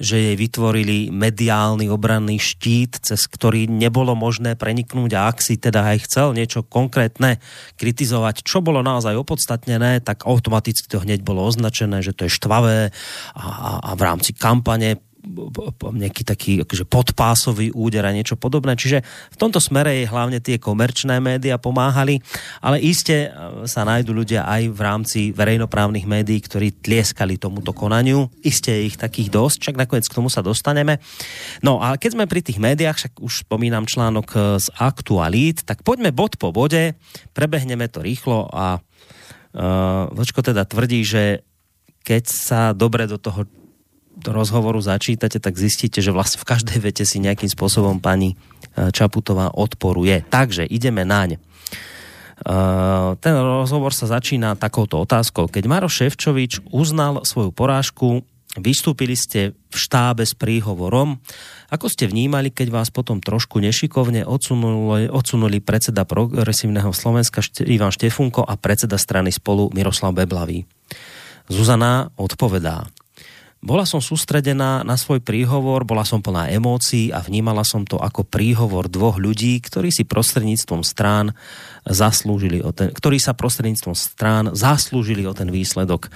že jej vytvorili mediálny obranný štít, cez ktorý nebolo možné preniknúť, a ak si teda aj chcel niečo konkrétne kritizovať, čo bolo naozaj opodstatnené, tak automaticky to hneď bolo označené, že to je štvavé a v rámci kampane nejaký taký akože podpásový úder a niečo podobné. Čiže v tomto smere jej hlavne tie komerčné médiá pomáhali, ale iste sa nájdu ľudia aj v rámci verejnoprávnych médií, ktorí tlieskali tomuto konaniu. Iste je ich takých dosť, však nakoniec k tomu sa dostaneme. No a keď sme pri tých médiách, však už spomínam článok z Aktualít, tak poďme bod po bode, prebehneme to rýchlo a Vlčko teda tvrdí, že keď sa dobre do toho rozhovoru začítate, tak zistíte, že vlastne v každej vete si nejakým spôsobom pani Čaputová odporuje. Takže ideme naň. Ten rozhovor sa začína takouto otázkou. Keď Maroš Šefčovič uznal svoju porážku, vystúpili ste v štábe s príhovorom. Ako ste vnímali, keď vás potom trošku nešikovne odsunuli predseda Progresívneho Slovenska Ivan Štefunko a predseda strany Spolu Miroslav Beblavý? Zuzana odpovedá: bola som sústredená na svoj príhovor, bola som plná emócií a vnímala som to ako príhovor dvoch ľudí, ktorí sa prostredníctvom strán zaslúžili o ten výsledok.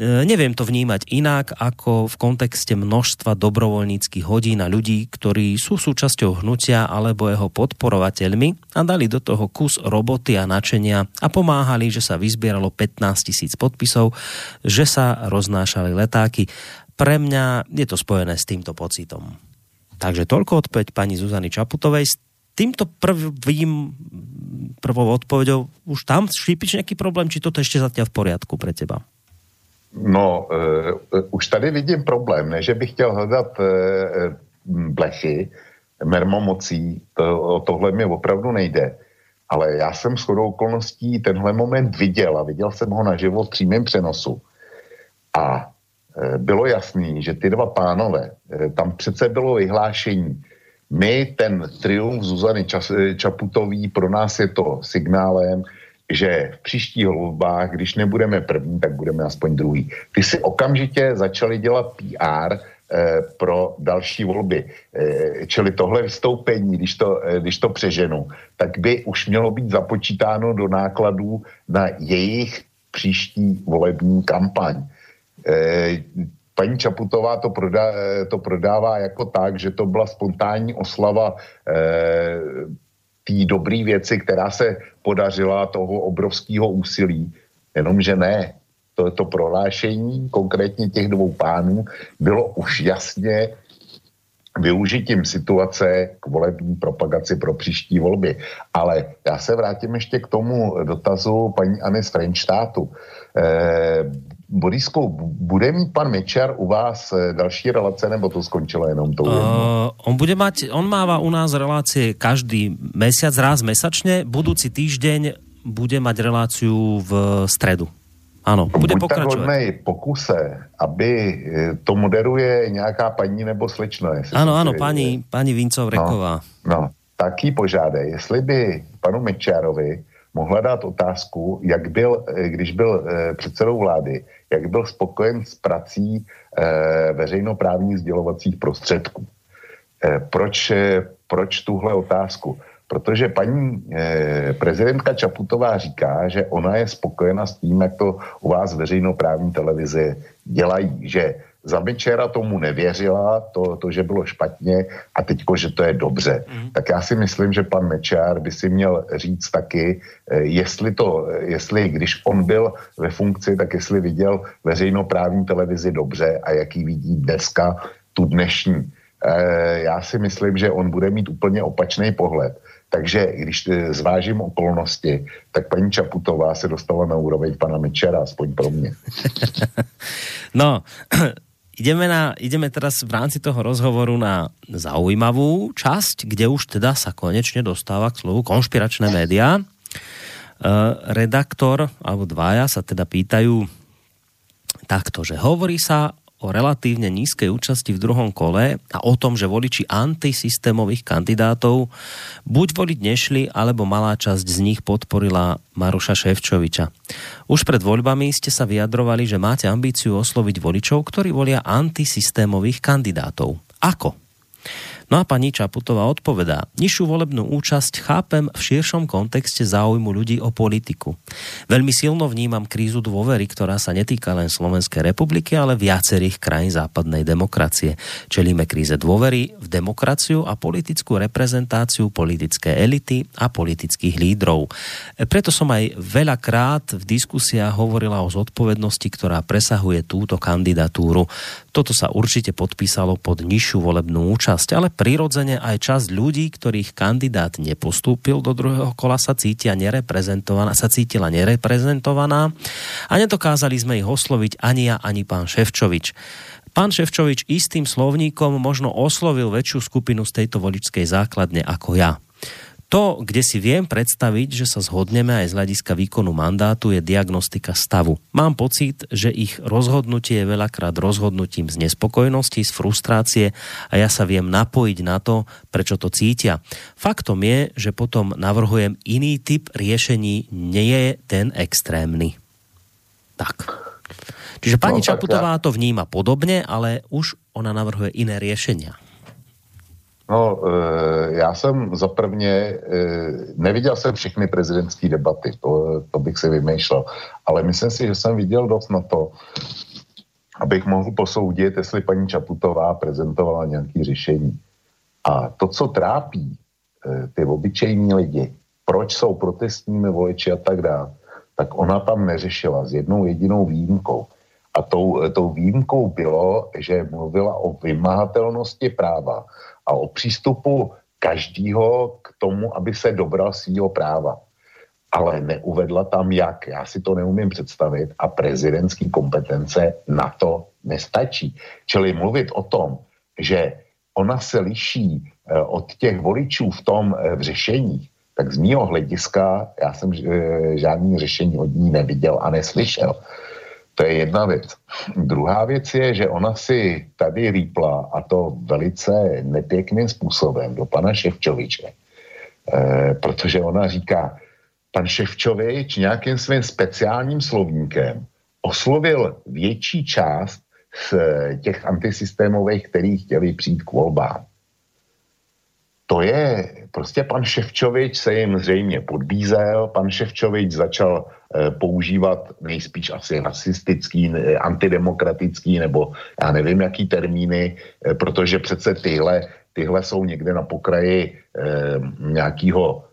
Neviem to vnímať inak ako v kontexte množstva dobrovoľníckych hodín a ľudí, ktorí sú súčasťou hnutia alebo jeho podporovateľmi a dali do toho kus roboty a nadšenia a pomáhali, že sa vyzbieralo 15 000 podpisov, že sa roznášali letáky. Pre mňa je to spojené s týmto pocitom. Takže toľko odpoveď pani Zuzany Čaputovej. S týmto prvou odpoveďou už tam šípiš nejaký problém, či toto ešte zatiaľ v poriadku pre teba? No, už tady vidím problém, ne, že bych chtěl hledat blechy, mermomocí, tohle mi opravdu nejde. Ale já jsem shodou okolností tenhle moment viděl a viděl jsem ho naživo v přímém přenosu. A bylo jasný, že ty dva pánové, tam přece bylo vyhlášení. My, ten triumf Zuzany Čaputový, pro nás je to signálem, že v příštích volbách, když nebudeme první, tak budeme aspoň druhý. Ty si okamžitě začali dělat PR pro další volby. Čili tohle vystoupení, když to přeženu, tak by už mělo být započítáno do nákladů na jejich příští volební kampaň. Paní Čaputová to prodává jako tak, že to byla spontánní oslava té dobré věci, která se podařila, toho obrovského úsilí. Jenomže ne. To prohlášení konkrétně těch dvou pánů bylo už jasně využitím situace k volební propagaci pro příští volby. Ale já se vrátím ještě k tomu dotazu paní Anny z Frenštátu. Borisku, bude mít pan Mečiar u vás další relace, nebo to skončilo jenom tou? On máva u nás relácie každý mesiac, raz mesačne, budúci týždeň bude mať reláciu v stredu. Ano, bude pokračovat. Buď tak pokuse, aby to moderuje nějaká paní nebo slečna. Ano, paní Vincov-Reková. No, taky požádej, jestli by panu Mečiarovi mohla dát otázku, jak byl, když byl předsedou vlády, jak byl spokojen s prací veřejnoprávních sdělovacích prostředků. Proč tuhle otázku? Protože paní prezidentka Čaputová říká, že ona je spokojena s tím, jak to u vás veřejnoprávní televize dělají, že za Mečiara tomu nevěřila, to, že bylo špatně a teďko, že to je dobře. Tak já si myslím, že pan Mečiar by si měl říct taky, jestli když on byl ve funkci, tak jestli viděl veřejnoprávní televizi dobře a jaký vidí dneska tu dnešní. Já si myslím, že on bude mít úplně opačný pohled. Takže když zvážím okolnosti, tak paní Čaputová se dostala na úroveň pana Mečiara, aspoň pro mě. No, ideme teraz v rámci toho rozhovoru na zaujímavú časť, kde už teda sa konečne dostáva k slovu konšpiračné médiá. Redaktor, alebo dvaja sa teda pýtajú takto, že hovorí sa o relatívne nízkej účasti v druhom kole a o tom, že voliči antisystémových kandidátov buď voliť nešli, alebo malá časť z nich podporila Maroša Šefčoviča. Už pred voľbami ste sa vyjadrovali, že máte ambíciu osloviť voličov, ktorí volia antisystémových kandidátov. Ako? No a pani Čaputová odpovedá: nižšiu volebnú účasť chápem v širšom kontexte záujmu ľudí o politiku. Veľmi silno vnímam krízu dôvery, ktorá sa netýka len Slovenskej republiky, ale viacerých krajín západnej demokracie. Čelíme kríze dôvery v demokraciu a politickú reprezentáciu, politické elity a politických lídrov. Preto som aj veľakrát v diskusiách hovorila o zodpovednosti, ktorá presahuje túto kandidatúru. Toto sa určite podpísalo pod nižšiu volebnú účasť, ale prirodzene aj časť ľudí, ktorých kandidát nepostúpil do druhého kola, sa cítila nereprezentovaná a nedokázali sme ich osloviť ani ja, ani pán Šefčovič. Pán Šefčovič istým slovníkom možno oslovil väčšiu skupinu z tejto voličskej základne ako ja. To, kde si viem predstaviť, že sa zhodneme aj z hľadiska výkonu mandátu, je diagnostika stavu. Mám pocit, že ich rozhodnutie je veľakrát rozhodnutím z nespokojnosti, z frustrácie a ja sa viem napojiť na to, prečo to cítia. Faktom je, že potom navrhujem iný typ riešení, nie je ten extrémny. Tak. Čiže pani Čaputová to vníma podobne, ale už ona navrhuje iné riešenia. No, já jsem za prvně, neviděl jsem všechny prezidentské debaty, to bych si vymýšlel, ale myslím si, že jsem viděl dost na to, abych mohl posoudit, jestli paní Čaputová prezentovala nějaké řešení. A to, co trápí ty obyčejní lidi, proč jsou protestními voliči a tak dále, tak ona tam neřešila s jednou jedinou výjimkou. A tou výjimkou bylo, že mluvila o vymahatelnosti práva a o přístupu každýho k tomu, aby se dobral svýho práva. Ale neuvedla tam jak. Já si to neumím představit a prezidentský kompetence na to nestačí. Čili mluvit o tom, že ona se liší od těch voličů v tom v řešeních, tak z mýho hlediska já jsem žádný řešení od ní neviděl a neslyšel. To je jedna věc. Druhá věc je, že ona si tady rýpla, a to velice nepěkným způsobem, do pana Šefčoviče. Protože ona říká, pan Šefčovič nějakým svým speciálním slovníkem oslovil větší část z těch antisystémových, který chtěli přijít k volbám. To je, prostě pan Šefčovič se jim zřejmě podbízel, pan Šefčovič začal používat nejspíš asi rasistický, antidemokratický nebo já nevím jaký termíny, protože přece tyhle jsou někde na pokraji nějakýho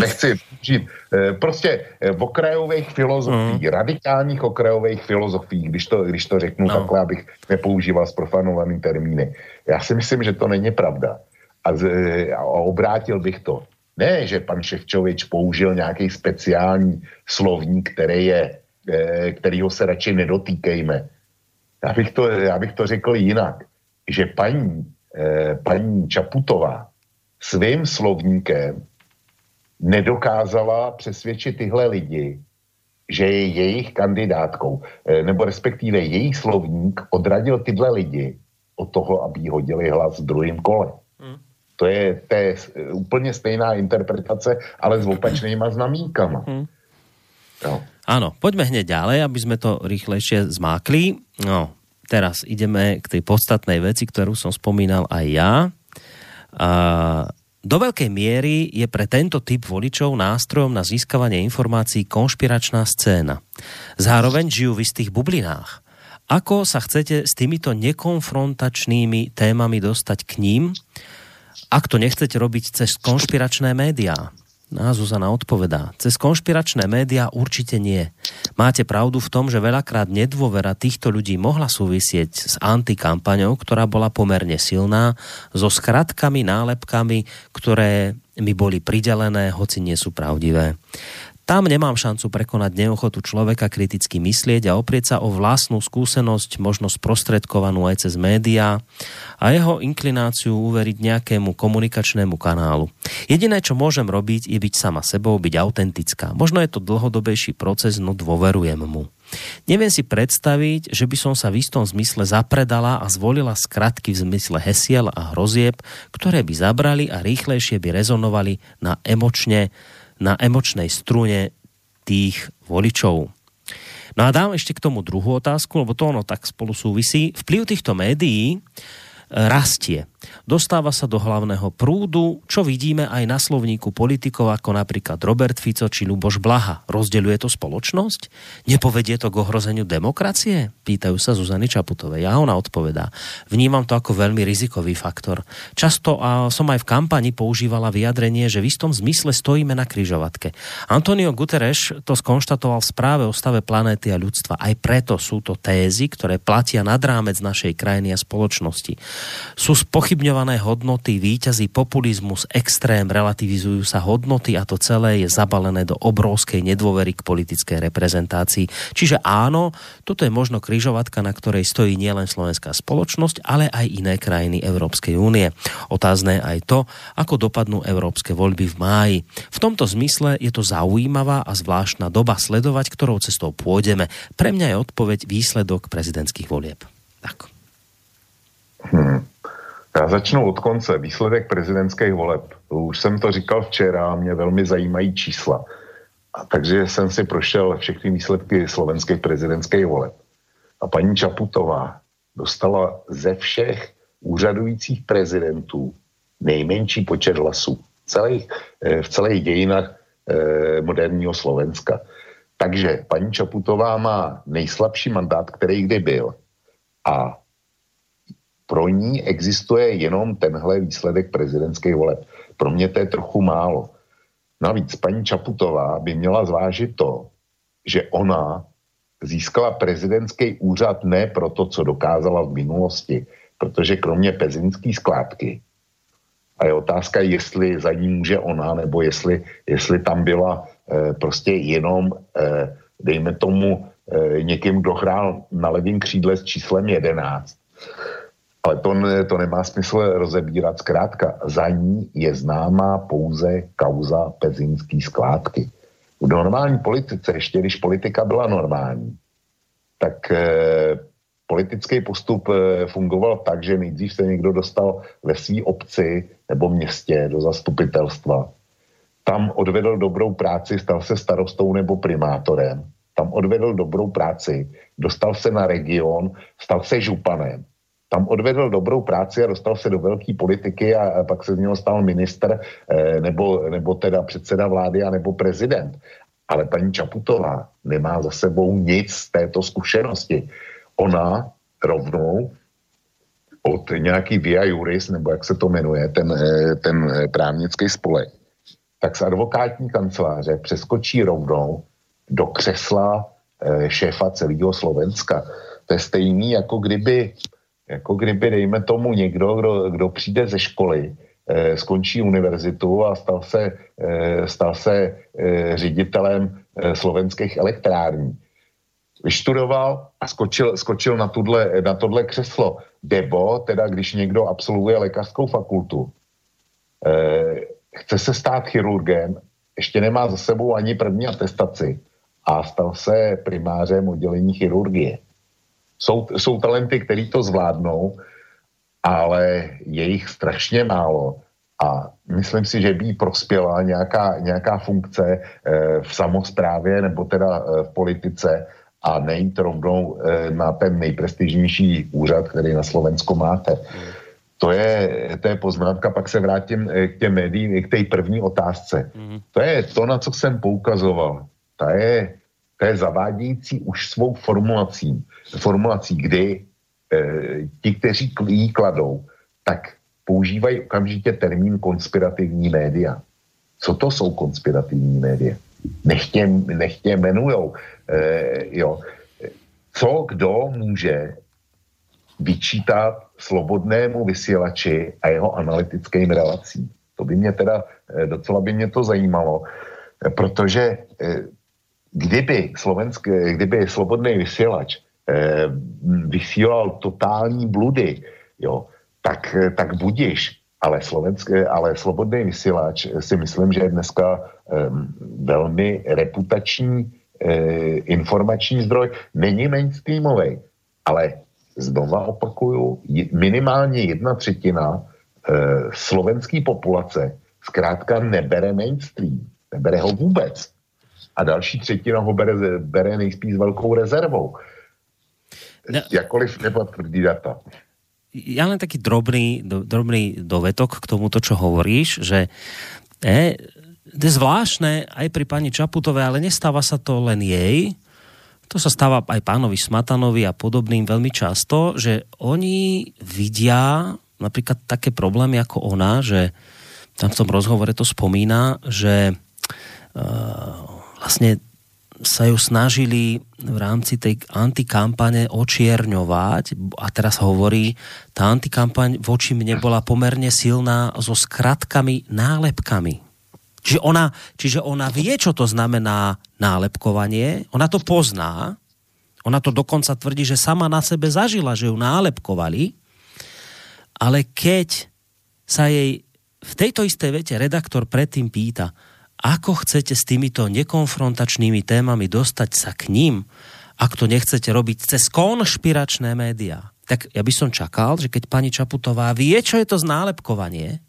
nechci žít. Prostě okrajových filozofií, radikálních okrajových filozofií, když to řeknu takhle, abych nepoužíval zprofanovaný termíny. Já si myslím, že to není pravda. A obrátil bych to. Ne, že pan Šefčovič použil nějaký speciální slovník, kterýho se radši nedotýkejme. Já bych to řekl jinak, že paní Čaputová svým slovníkem nedokázala přesvědčit tyhle lidi, že je jejich kandidátkou, nebo respektive jejich slovník odradil tyhle lidi od toho, aby jí hodili hlas v druhém kole. To je úplně stejná interpretace, ale s opačnýma znamínkama. No. Áno, poďme hneď ďalej, aby sme to rýchlejšie zmákli. No, teraz ideme k tej podstatnej veci, ktorú som spomínal aj ja. Do veľkej miery je pre tento typ voličov nástrojom na získavanie informácií konšpiračná scéna. Zároveň žijú v istých bublinách. Ako sa chcete s týmito nekonfrontačnými témami dostať k ním, ak to nechcete robiť cez konšpiračné médiá? No, Zuzana odpovedá. Cez konšpiračné médiá určite nie. Máte pravdu v tom, že veľakrát nedôvera týchto ľudí mohla súvisieť s antikampaňou, ktorá bola pomerne silná, so skratkami, nálepkami, ktoré mi boli pridelené, hoci nie sú pravdivé. Tam nemám šancu prekonať neochotu človeka kriticky myslieť a oprieť sa o vlastnú skúsenosť, možno sprostredkovanú aj cez médiá, a jeho inklináciu uveriť nejakému komunikačnému kanálu. Jediné, čo môžem robiť, je byť sama sebou, byť autentická. Možno je to dlhodobejší proces, no dôverujem mu. Neviem si predstaviť, že by som sa v istom zmysle zapredala a zvolila skratky v zmysle hesiel a hrozieb, ktoré by zabrali a rýchlejšie by rezonovali na emočnej strune tých voličov. No a dám ešte k tomu druhú otázku, lebo to ono tak spolu súvisí. Vplyv týchto médií rastie. Dostáva sa do hlavného prúdu, čo vidíme aj na slovníku politikov, ako napríklad Robert Fico či Ľuboš Blaha. Rozdeľuje to spoločnosť? Nepovedie to k ohrozeniu demokracie? Pýtajú sa Zuzany Čaputovej. A ona odpovedá. Vnímam to ako veľmi rizikový faktor. Často som aj v kampani používala vyjadrenie, že v istom zmysle stojíme na križovatke. Antonio Guterres to skonštatoval v správe o stave planéty a ľudstva. Aj preto sú to tézy, ktoré platia nad rámec našej krajiny a spoločnosti. Sú spochybňované hodnoty, víťazí populizmus, extrém, relativizujú sa hodnoty a to celé je zabalené do obrovskej nedôvery k politickej reprezentácii. Čiže áno, toto je možno križovatka, na ktorej stojí nielen slovenská spoločnosť, ale aj iné krajiny Európskej únie. Otázne aj to, ako dopadnú európske voľby v máji. V tomto zmysle je to zaujímavá a zvláštna doba sledovať, ktorou cestou pôjdeme. Pre mňa je odpoveď výsledok prezidentských volieb. Tak. Já začnu od konce. Výsledek prezidentských voleb. Už jsem to říkal včera, mě velmi zajímají čísla. A takže jsem si prošel všechny výsledky slovenských prezidentských voleb. A paní Čaputová dostala ze všech úřadujících prezidentů nejmenší počet hlasů v celých dějinách moderního Slovenska. Takže paní Čaputová má nejslabší mandát, který kdy byl. A pro ní existuje jenom tenhle výsledek prezidentských voleb. Pro mě to je trochu málo. Navíc paní Čaputová by měla zvážit to, že ona získala prezidentský úřad ne pro to, co dokázala v minulosti, protože kromě pezinské skládky, a je otázka, jestli za ní může ona, nebo jestli tam byla prostě jenom, dejme tomu, někým, kdo hrál na levém křídle s číslem 11. Ale to nemá smysl rozebírat. Zkrátka, za ní je známá pouze kauza pezinský skládky. V normální politice, ještě když politika byla normální, tak politický postup fungoval tak, že nejdřív se někdo dostal ve své obci nebo městě do zastupitelstva. Tam odvedl dobrou práci, stal se starostou nebo primátorem. Tam odvedl dobrou práci, dostal se na region, stal se županem. Tam odvedl dobrou práci a dostal se do velké politiky a pak se z něho stal ministr nebo teda předseda vlády a nebo prezident. Ale paní Čaputová nemá za sebou nic z této zkušenosti. Ona rovnou od nějaký via juris, nebo jak se to jmenuje, ten právnický spolek, tak z advokátní kanceláře přeskočí rovnou do křesla šéfa celého Slovenska. To je stejný, jako kdyby dejme tomu někdo, kdo přijde ze školy, skončí univerzitu a stal se ředitelem slovenských elektrární. Vyštudoval a skočil na tohle křeslo. Nebo teda, když někdo absolvuje lékařskou fakultu, chce se stát chirurgem, ještě nemá za sebou ani první atestaci a stal se primářem oddělení chirurgie. Jsou talenty, který to zvládnou, ale je jich strašně málo a myslím si, že by jí prospěla nějaká funkce v samosprávě nebo teda v politice a nejít rovnou na ten nejprestižnější úřad, který na Slovensku máte. To je poznámka, pak se vrátím k těm médiím, k té první otázce. To je to, na co jsem poukazoval. To je zavádějící už svou formulací, kdy ti, kteří jí kladou, tak používají okamžitě termín konspirativní média. Co to jsou konspirativní média? Nech tě jmenujou. Co kdo může vyčítat slobodnému vysílači a jeho analytickým relacím? To by mě teda, docela by mě to zajímalo, protože kdyby slobodný vysílač vysílal totální bludy, jo, tak budiš, ale slobodný vysílač si myslím, že je dneska velmi reputační informační zdroj. Není mainstreamový, ale znova opakuju, minimálně 1/3 slovenské populace zkrátka nebere mainstream, nebere ho vůbec. A další 1/3 ho bere nejspíš s velkou rezervou. No. Jakoliv nebo tvrdý data. Ja len taký drobný dovetok k tomuto, čo hovoríš, že je zvláštne aj pri pani Čaputovej, ale nestáva sa to len jej. To sa stáva aj pánovi Smatanovi a podobným veľmi často, že oni vidia napríklad také problémy ako ona, že tam v tom rozhovore to spomína, že vlastne sa ju snažili v rámci tej antikampane očierňovať a teraz hovorí, tá antikampaň voči mne bola pomerne silná so skratkami, nálepkami. Čiže ona vie, čo to znamená nálepkovanie, ona to pozná, ona to dokonca tvrdí, že sama na sebe zažila, že ju nálepkovali, ale keď sa jej v tejto istej vete redaktor predtým pýta, ako chcete s týmito nekonfrontačnými témami dostať sa k ním, ak to nechcete robiť cez konšpiračné médiá, tak ja by som čakal, že keď pani Čaputová vie, čo je to ználepkovanie,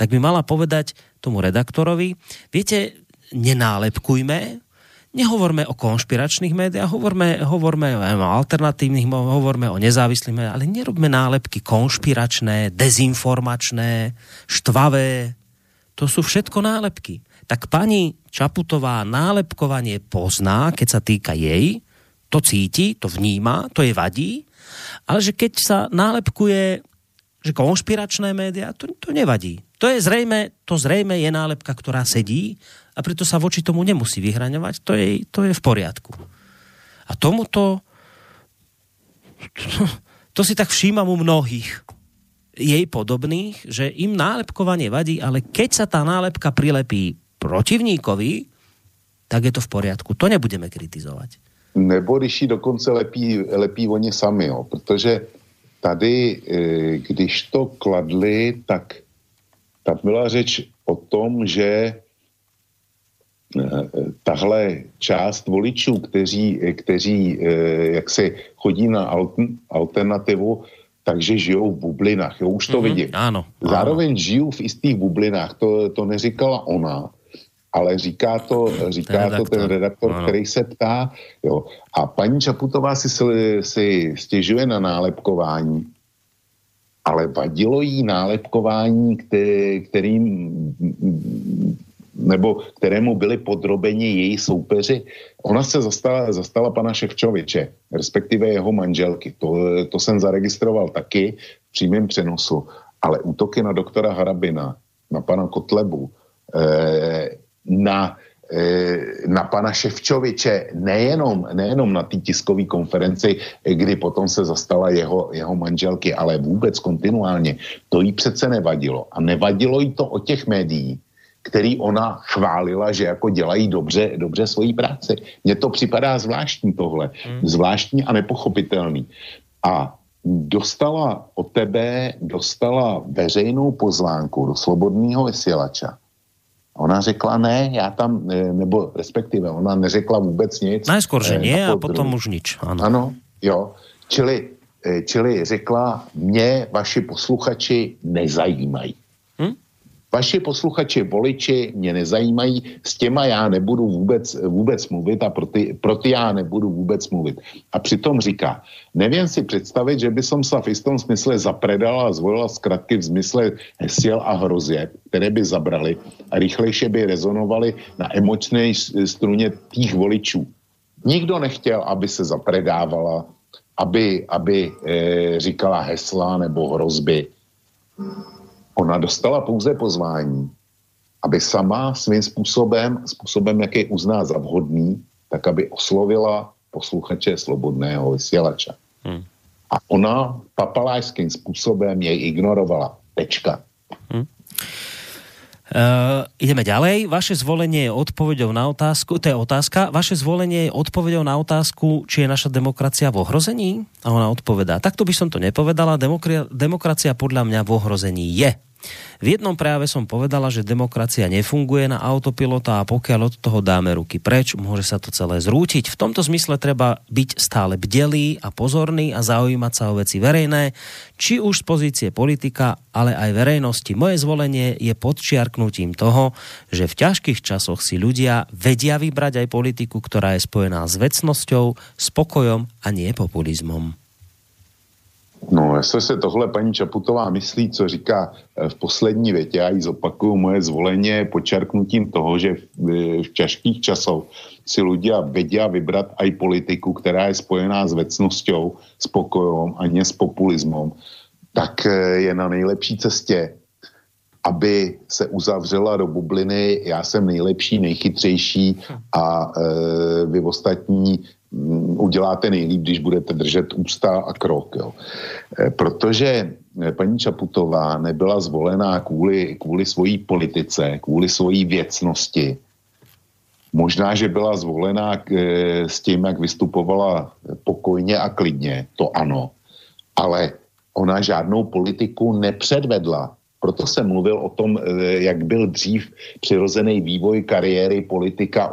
tak by mala povedať tomu redaktorovi, viete, nenálepkujme, nehovorme o konšpiračných médiách, hovorme o alternatívnych, hovorme o nezávislých médiách, ale nerobme nálepky konšpiračné, dezinformačné, štvavé. To sú všetko nálepky. Tak pani Čaputová nálepkovanie pozná, keď sa týka jej, to cíti, to vníma, to jej vadí, ale že keď sa nálepkuje, že konšpiračné médiá, to nevadí. To zrejme je nálepka, ktorá sedí a preto sa voči tomu nemusí vyhraňovať, to je v poriadku. A tomuto to si tak všímam u mnohých jej podobných, že im nálepkovanie vadí, ale keď sa tá nálepka prilepí protivníkovi, tak je to v poriadku. To nebudeme kritizovať. Nebo když ji dokonce lepí oni sami, jo, protože tady, když to kladli, tak tam byla řeč o tom, že tahle část voličů, kteří jaksi chodí na alternativu, takže žijou v bublinách. Jo, už to vidím. Ano. Zároveň žijou v istých bublinách. To neříkala ona, ale říká to ten redaktor, který se ptá. Jo. A paní Čaputová si stěžuje na nálepkování, ale vadilo jí nálepkování, kterému byli podrobeni její soupeři. Ona se zastala pana Ševčoviče, respektive jeho manželky. To jsem zaregistroval taky v přímém přenosu. Ale útoky na doktora Harabina, na pana Kotlebu, na pana Ševčoviče, nejenom na té tiskové konferenci, kdy potom se zastala jeho manželky, ale vůbec kontinuálně. To jí přece nevadilo. A nevadilo jí to o těch médií, který ona chválila, že jako dělají dobře svoji práci. Mně to připadá zvláštní tohle. Zvláštní a nepochopitelný. A od tebe dostala veřejnou pozvánku do Slobodného vysílača. Ona řekla ne, já tam, nebo respektive ona neřekla vůbec nic. Najskôr, že nie a potom už nič. Ano, jo. Čili řekla, mě vaši posluchači nezajímají. Vaši posluchači, voliči mě nezajímají, s těma já nebudu vůbec mluvit a proti já nebudu vůbec mluvit. A přitom říká, nevím si představit, že by som sa v istom smysle zapredala a zvolila zkratky v zmysle hesiel a hrozie, které by zabrali a rychlejšie by rezonovaly na emočnej struně tých voličů. Nikdo nechtěl, aby se zapredávala, aby říkala hesla nebo hrozby. Ona dostala pouze pozvání, aby sama svým způsobem, jaký uzná za vhodný, tak aby oslovila posluchače Slobodného vysílača. A ona papalářským způsobem jej ignorovala. Tečka. Ideme ďalej. Vaše zvolenie je odpoveďou na otázku, to je otázka, vaše zvolenie je odpoveďou na otázku, či je naša demokracia v ohrození? A ona odpovedá, takto by som to nepovedala, demokracia podľa mňa v ohrození je. V jednom prejave som povedala, že demokracia nefunguje na autopilota a pokiaľ od toho dáme ruky preč, môže sa to celé zrútiť. V tomto zmysle treba byť stále bdelý a pozorný a zaujímať sa o veci verejné, či už z pozície politika, ale aj verejnosti. Moje zvolenie je podčiarknutím toho, že v ťažkých časoch si ľudia vedia vybrať aj politiku, ktorá je spojená s vecnosťou, spokojom a nie populizmom. No, jestli se tohle paní Čaputová myslí, co říká v poslední větě, já jí zopakuju, moje zvolení je podčarknutím toho, že v ťažkých časov si ľudia vedia vybrat aj politiku, která je spojená s vecnosťou, s pokojom a nie s populizmom, tak je na nejlepší cestě. A aby se uzavřela do bubliny, já jsem nejlepší, nejchytřejší a vy ostatní uděláte nejlíp, když budete držet ústa a krok. Jo. Protože paní Čaputová nebyla zvolená kvůli svojí politice, kvůli svojí věcnosti. Možná, že byla zvolená s tím, jak vystupovala pokojně a klidně, to ano, ale ona žádnou politiku nepředvedla. Proto jsem mluvil o tom, jak byl dřív přirozený vývoj kariéry politika,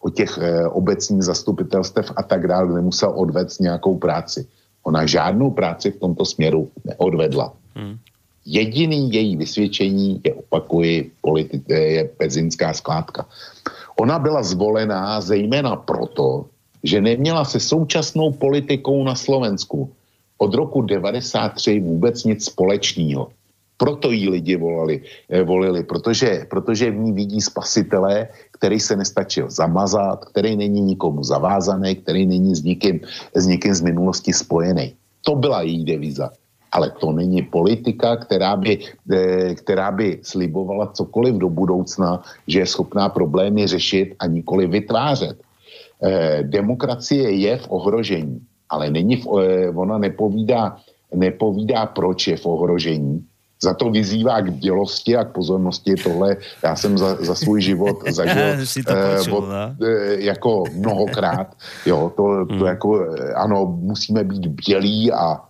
o těch obecních zastupitelstev a tak dále, kde musel odvést nějakou práci. Ona žádnou práci v tomto směru neodvedla. Jediný její vysvědčení je, opakuji, je pezinská skládka. Ona byla zvolená zejména proto, že neměla se současnou politikou na Slovensku od roku 1993 vůbec nic společného. Proto jí lidi volili, protože v ní vidí spasitele, který se nestačil zamazat, který není nikomu zavázaný, který není s nikým z minulosti spojený. To byla její devíza. Ale to není politika, která by slibovala cokoliv do budoucna, že je schopná problémy řešit a nikoli vytvářet. Demokracie je v ohrožení, ale ona nepovídá, proč je v ohrožení. Za to vyzývá k bdělosti a k pozornosti. Tohle já jsem za svůj život zažil jako mnohokrát. Jo, to jako, ano, musíme být bdělí a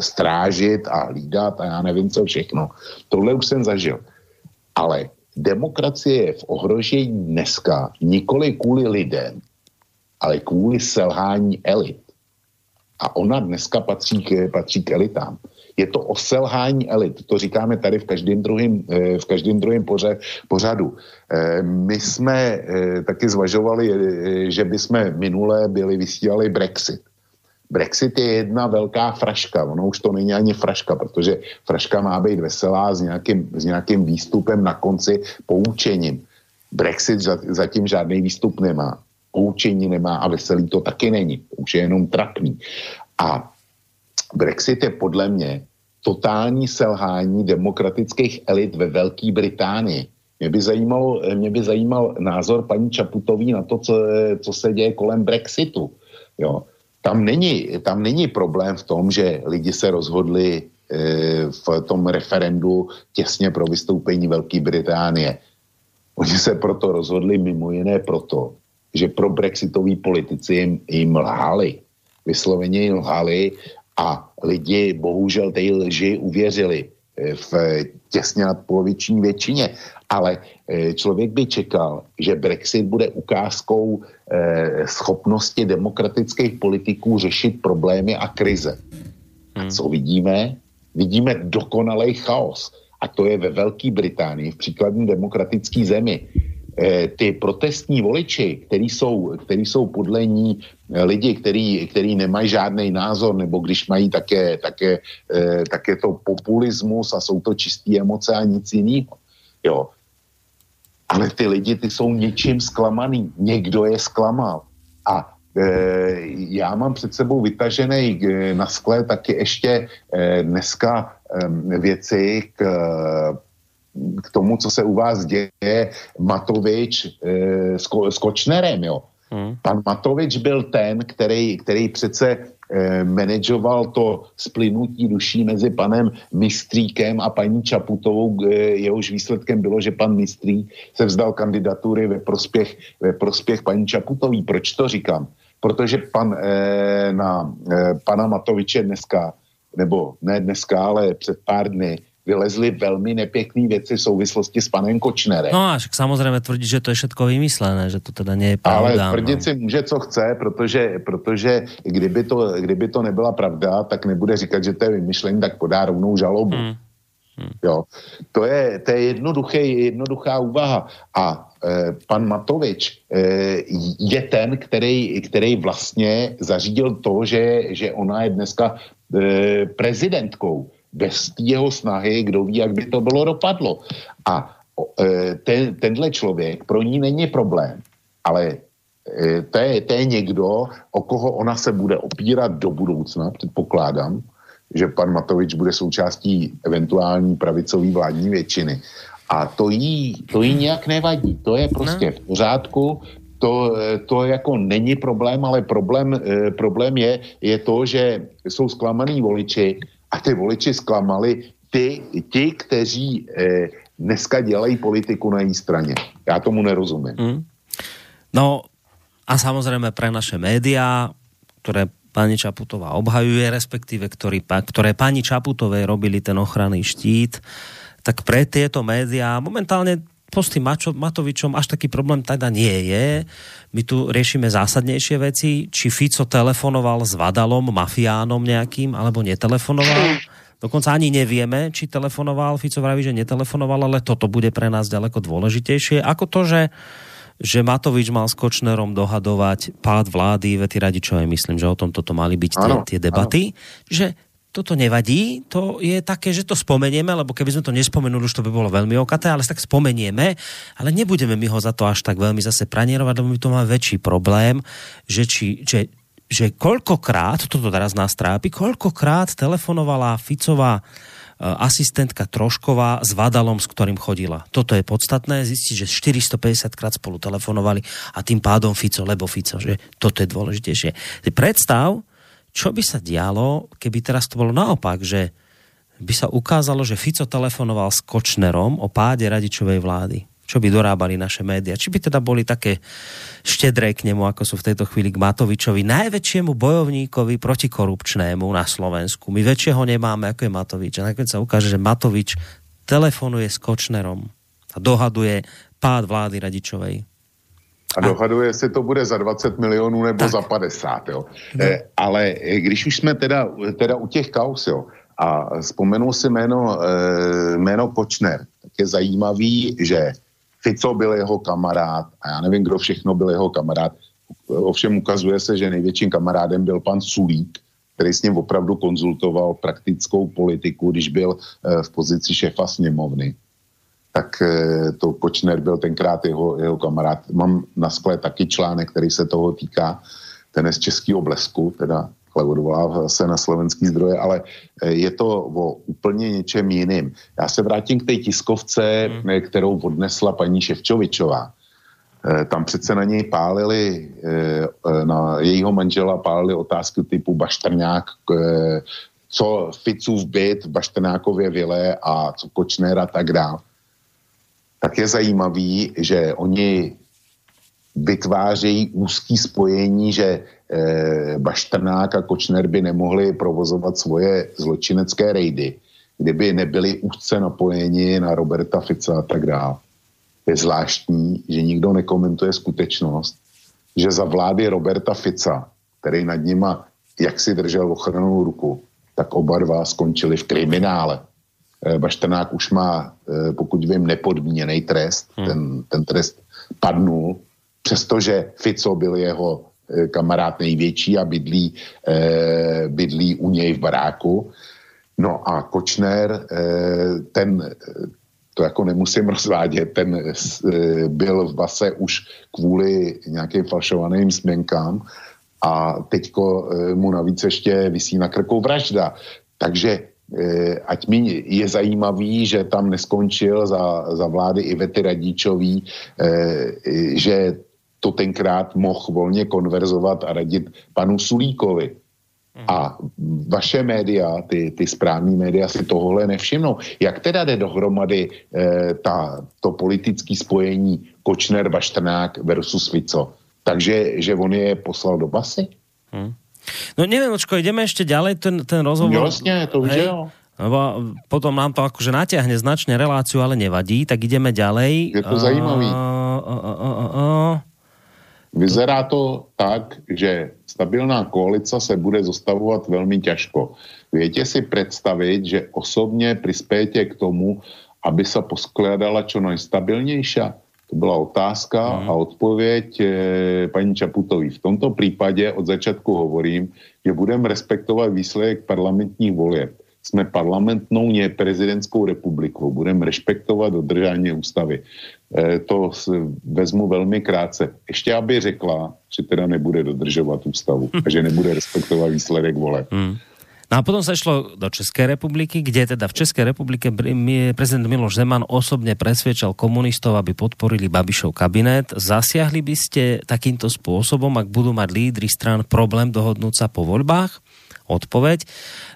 strážit a hlídat a já nevím co všechno. Tohle už jsem zažil. Ale demokracie je v ohrožení dneska nikoli kvůli lidem, ale kvůli selhání elit. A ona dneska patří k elitám. Je to o selhání elit. To říkáme tady v každém druhém pořadu. My jsme taky zvažovali, že bychom minule vysílali Brexit. Brexit je jedna velká fraška. Ono už to není ani fraška, protože fraška má být veselá s nějakým výstupem na konci, poučením. Brexit zatím žádný výstup nemá. Poučení nemá a veselý to taky není. To už je jenom trapný. A Brexit je podle mě totální selhání demokratických elit ve Velké Británii. Mě by zajímal názor paní Čaputové na to, co se děje kolem Brexitu. Jo. Tam není problém v tom, že lidi se rozhodli v tom referendu těsně pro vystoupení Velké Británie. Oni se proto rozhodli mimo jiné proto, že pro brexitoví politici jim lhali. Vysloveně jim lhali a lidi bohužel té lži uvěřili v těsně nadpoloviční většině. Ale člověk by čekal, že Brexit bude ukázkou schopnosti demokratických politiků řešit problémy a krize. A co vidíme? Vidíme dokonalý chaos. A to je ve Velké Británii, v příkladní demokratické zemi. Ty protestní voliči, který jsou podle ní lidi, který nemají žádný názor, nebo když mají také to populismus a jsou to čisté emoce a nic jiného. Jo. Ale ty lidi, ty jsou něčím zklamaný. Někdo je zklamal. A já mám před sebou vytažený na skle taky ještě dneska věci k tomu, co se u vás děje, Matovič s Kočnerem. Jo. Pan Matovič byl ten, který přece manažoval to splynutí duší mezi panem Mistríkem a paní Čaputovou, jehož výsledkem bylo, že pan Mistrík se vzdal kandidatury ve prospěch paní Čaputový. Proč to říkám? Protože pana Matoviče dneska, nebo ne dneska, ale před pár dny, vylezli veľmi nepěkné věci v souvislosti s panem Kočnerem. No a však samozrejme tvrdí, že to je všetko vymyslené, že to teda nie je pravda. Ale tvrdit si může, co chce, protože kdyby to nebyla pravda, tak nebude říkat, že to je vymyšlení, tak podá rovnou žalobu. Jo. To je jednoduchá úvaha. A pan Matovič je ten, který vlastně zařídil to, že ona je dneska prezidentkou. Bez jeho snahy, kdo ví, jak by to bylo dopadlo. A tenhle člověk, pro ní není problém, ale to je někdo, o koho ona se bude opírat do budoucna, předpokládám, že pan Matovič bude součástí eventuální pravicové vládní většiny. A to jí nějak nevadí. To je prostě v pořádku. To jako není problém, ale problém je to, že jsou zklamaný voliči a ty voliči zklamali ti, kteří dneska dělají politiku na její straně. Já tomu nerozumím. No a samozřejmě pro naše média, které pani Čaputová obhajuje, respektíve ktoré pani Čaputovej robili ten ochranný štít, tak pre tieto médiá momentálne s tým Matovičom až taký problém teda nie je. My tu riešime zásadnejšie veci, či Fico telefonoval s Vadalom, mafiánom nejakým, alebo netelefonoval. Dokonca ani nevieme, či telefonoval. Fico vraví, že netelefonoval, ale toto bude pre nás ďaleko dôležitejšie, ako to, že Matovič mal s Kočnerom dohadovať pád vlády, vety Radičovej, myslím, že o tom toto mali byť tie debaty, že toto nevadí, to je také, že to spomenieme, lebo keby sme to nespomenuli, už to by bolo veľmi okaté, ale tak spomenieme, ale nebudeme my ho za to až tak veľmi zase pranierovať, lebo my to máme väčší problém, že koľkokrát, toto teraz nás trápi, koľkokrát telefonovala Ficová asistentka Trošková s Vadalom, s ktorým chodila. Toto je podstatné, zistiť, že 450 krát spolu telefonovali a tým pádom Fico, lebo Fico, že toto je dôležitejšie. Predstav, čo by sa dialo, keby teraz to bolo naopak, že by sa ukázalo, že Fico telefonoval s Kočnerom o páde Radičovej vlády. Čo by dorábali naše médiá? Či by teda boli také štedré k nemu, ako sú v tejto chvíli k Matovičovi, najväčšiemu bojovníkovi protikorupčnému na Slovensku. My väčšieho nemáme, ako je Matovič. A nakoniec sa ukáže, že Matovič telefonuje s Kočnerom a dohaduje pád vlády Radičovej. A dohaduje, jestli to bude za 20 milionů nebo tak za 50, jo. Ale když už jsme teda u těch kaus, jo, a vzpomenul si jméno Kočner, tak je zajímavý, že Fico byl jeho kamarád a já nevím, kdo všechno byl jeho kamarád. Ovšem ukazuje se, že největším kamarádem byl pan Sulík, který s ním opravdu konzultoval praktickou politiku, když byl v pozici šéfa sněmovny. Tak to Kočner byl tenkrát jeho kamarád. Mám na skle taky článek, který se toho týká, ten je z Českého Blesku, teda odvolává se na slovenský zdroje, ale je to o úplně něčem jiným. Já se vrátím k té tiskovce, kterou odnesla paní Ševčovičová. Tam přece na něj pálili, na jejího manžela pálili otázky typu Baštrňák, co Ficův byt v Baštrňákově vile a co Kočner a tak dále. Tak je zajímavý, že oni vytvářejí úzký spojení, že Baštrnák a Kočner by nemohli provozovat svoje zločinecké rejdy, kdyby nebyli úzce napojeni na Roberta Fica a tak dále. Je zvláštní, že nikdo nekomentuje skutečnost, že za vlády Roberta Fica, který nad nima jaksi držel ochrannou ruku, tak oba dva skončili v kriminále. Baštrnák už má, pokud vím, nepodmíněný trest, ten trest padnul, přestože Fico byl jeho kamarád největší a bydlí u něj v baráku. No a Kočner, ten, to jako nemusím rozvádět, ten byl v base už kvůli nějakým falšovaným směnkám a teďko mu navíc ještě visí na krku vražda. Takže ať mi je zajímavý, že tam neskončil za vlády Ivety Radičový, že to tenkrát mohl volně konverzovat a radit panu Sulíkovi. A vaše média, ty správní média si tohle nevšimnou. Jak teda jde dohromady to politické spojení Kočner-Baštrnák versus Fico? Takže že on je poslal do basy? No neviem, Očko, ideme ešte ďalej ten rozhovor. Jasne, to už je, jo. Potom nám to akože natiahne značne reláciu, ale nevadí, tak ideme ďalej. Je to zaujímavý. Vyzerá to tak, že stabilná koalice se bude zostavovat velmi ťažko. Viete si predstaviť, že osobne prispiete k tomu, aby sa poskladala čo najstabilnejšia? To byla otázka a odpověď paní Čaputový. V tomto případě od začátku hovorím, že budeme respektovat výsledek parlamentních voleb. Jsme parlamentnou, ne prezidentskou republikou. Budeme respektovat dodržání ústavy. To vezmu velmi krátce. Ještě aby řekla, že teda nebude dodržovat ústavu a že nebude respektovat výsledek voleb. No a potom sa išlo do Českej republiky, kde teda v Českej republike prezident Miloš Zeman osobne presvedčal komunistov, aby podporili Babišov kabinet. Zasiahli by ste takýmto spôsobom, ak budú mať lídri strán problém dohodnúť sa po voľbách? Odpoveď.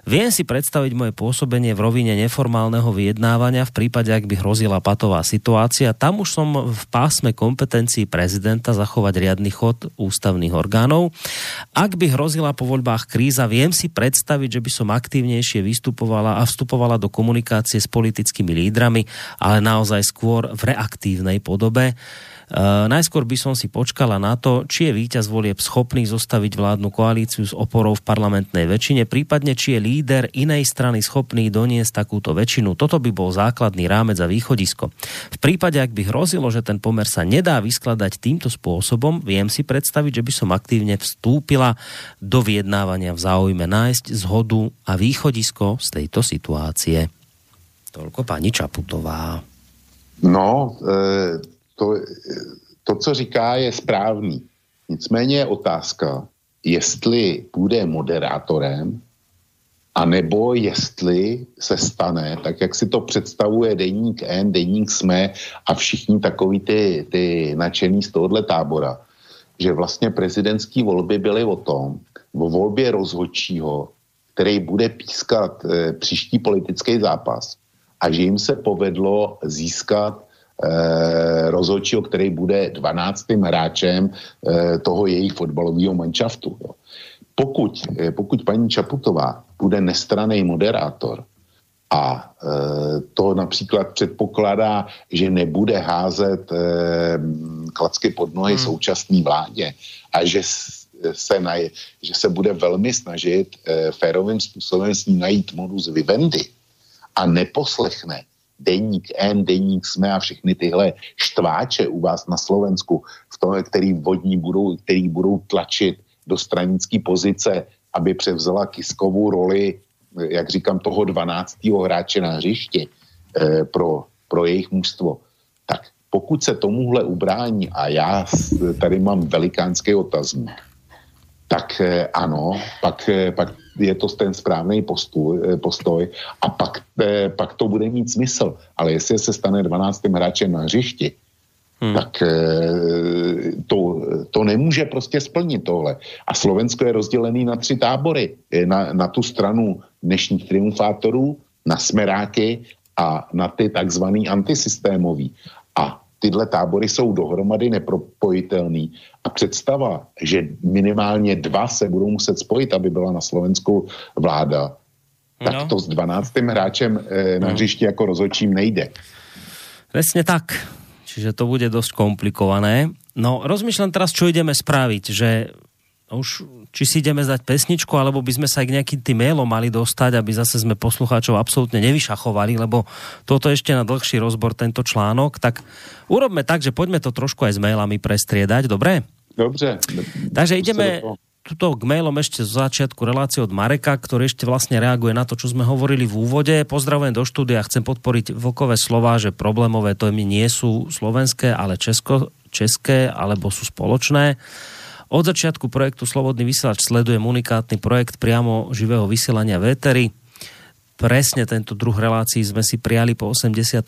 Viem si predstaviť moje pôsobenie v rovine neformálneho vyjednávania v prípade, ak by hrozila patová situácia. Tam už som v pásme kompetencií prezidenta zachovať riadny chod ústavných orgánov. Ak by hrozila po voľbách kríza, viem si predstaviť, že by som aktívnejšie vystupovala a vstupovala do komunikácie s politickými lídrami, ale naozaj skôr v reaktívnej podobe. Najskôr by som si počkala na to, či je víťaz volieb schopný zostaviť vládnu koalíciu s oporou v parlamentnej väčšine, prípadne či je líder inej strany schopný doniesť takúto väčšinu. Toto by bol základný rámec a východisko. V prípade, ak by hrozilo, že ten pomer sa nedá vyskladať týmto spôsobom, viem si predstaviť, že by som aktívne vstúpila do vyjednávania v záujme nájsť zhodu a východisko z tejto situácie. Toľko pani Čaputová. No, To, co říká, je správný. Nicméně je otázka, jestli bude moderátorem, anebo jestli se stane, tak jak si to představuje Deník N, Deník SME a všichni takový ty nadšený z tohohle tábora, že vlastně prezidentské volby byly o tom, o volbě rozhodčího, který bude pískat příští politický zápas a že jim se povedlo získat rozhodčího, který bude 12. hráčem toho jejich fotbalového manšaftu. Pokud paní Čaputová bude nestranný moderátor a to například předpokládá, že nebude házet klacky pod nohy současné vládě a že se bude velmi snažit férovým způsobem s ní najít modus vivendi a neposlechne Deník N, Deník SME a všechny tyhle štváče u vás na Slovensku, v tom, který budou tlačit do stranické pozice, aby převzala Kiskovou roli, jak říkám, toho 12. hráče na hřišti pro jejich mužstvo. Tak pokud se tomuhle ubrání, a já tady mám velikánský otazník, tak ano, pak je to ten správný postoj a pak to bude mít smysl. Ale jestli se stane 12. hráčem na hřišti, tak to nemůže prostě splnit tohle. A Slovensko je rozdělený na 3 tábory. Na tu stranu dnešních triumfátorů, na smeráky a na ty takzvaný antisystémový. A tyhle tábory jsou dohromady nepropojitelný a představa, že minimálně 2 se budou muset spojit, aby byla na Slovensku vláda, tak to s 12. hráčem na hřišti jako rozhodčím nejde. Presne tak. Čiže to bude dosť komplikované. No, rozmýšľam teraz, čo ideme spraviť, že už či si ideme zdať pesničku, alebo by sme sa aj k nejakým tým mailom mali dostať, aby zase sme poslucháčov absolútne nevyšachovali, lebo toto ešte na dlhší rozbor tento článok. Tak urobme tak, že poďme to trošku aj s mailami prestriedať, dobre? Dobre. Takže ideme tuto k mailom ešte z začiatku relácie od Mareka, ktorý ešte vlastne reaguje na to, čo sme hovorili v úvode. Pozdravujem do štúdia, chcem podporiť vlkové slová, že problémové témy nie sú slovenské, ale české, alebo sú spoločné. Od začiatku projektu Slobodný vysielač sledujem unikátny projekt priamo živého vysielania Vétery. Presne tento druh relácií sme si prijali po 89.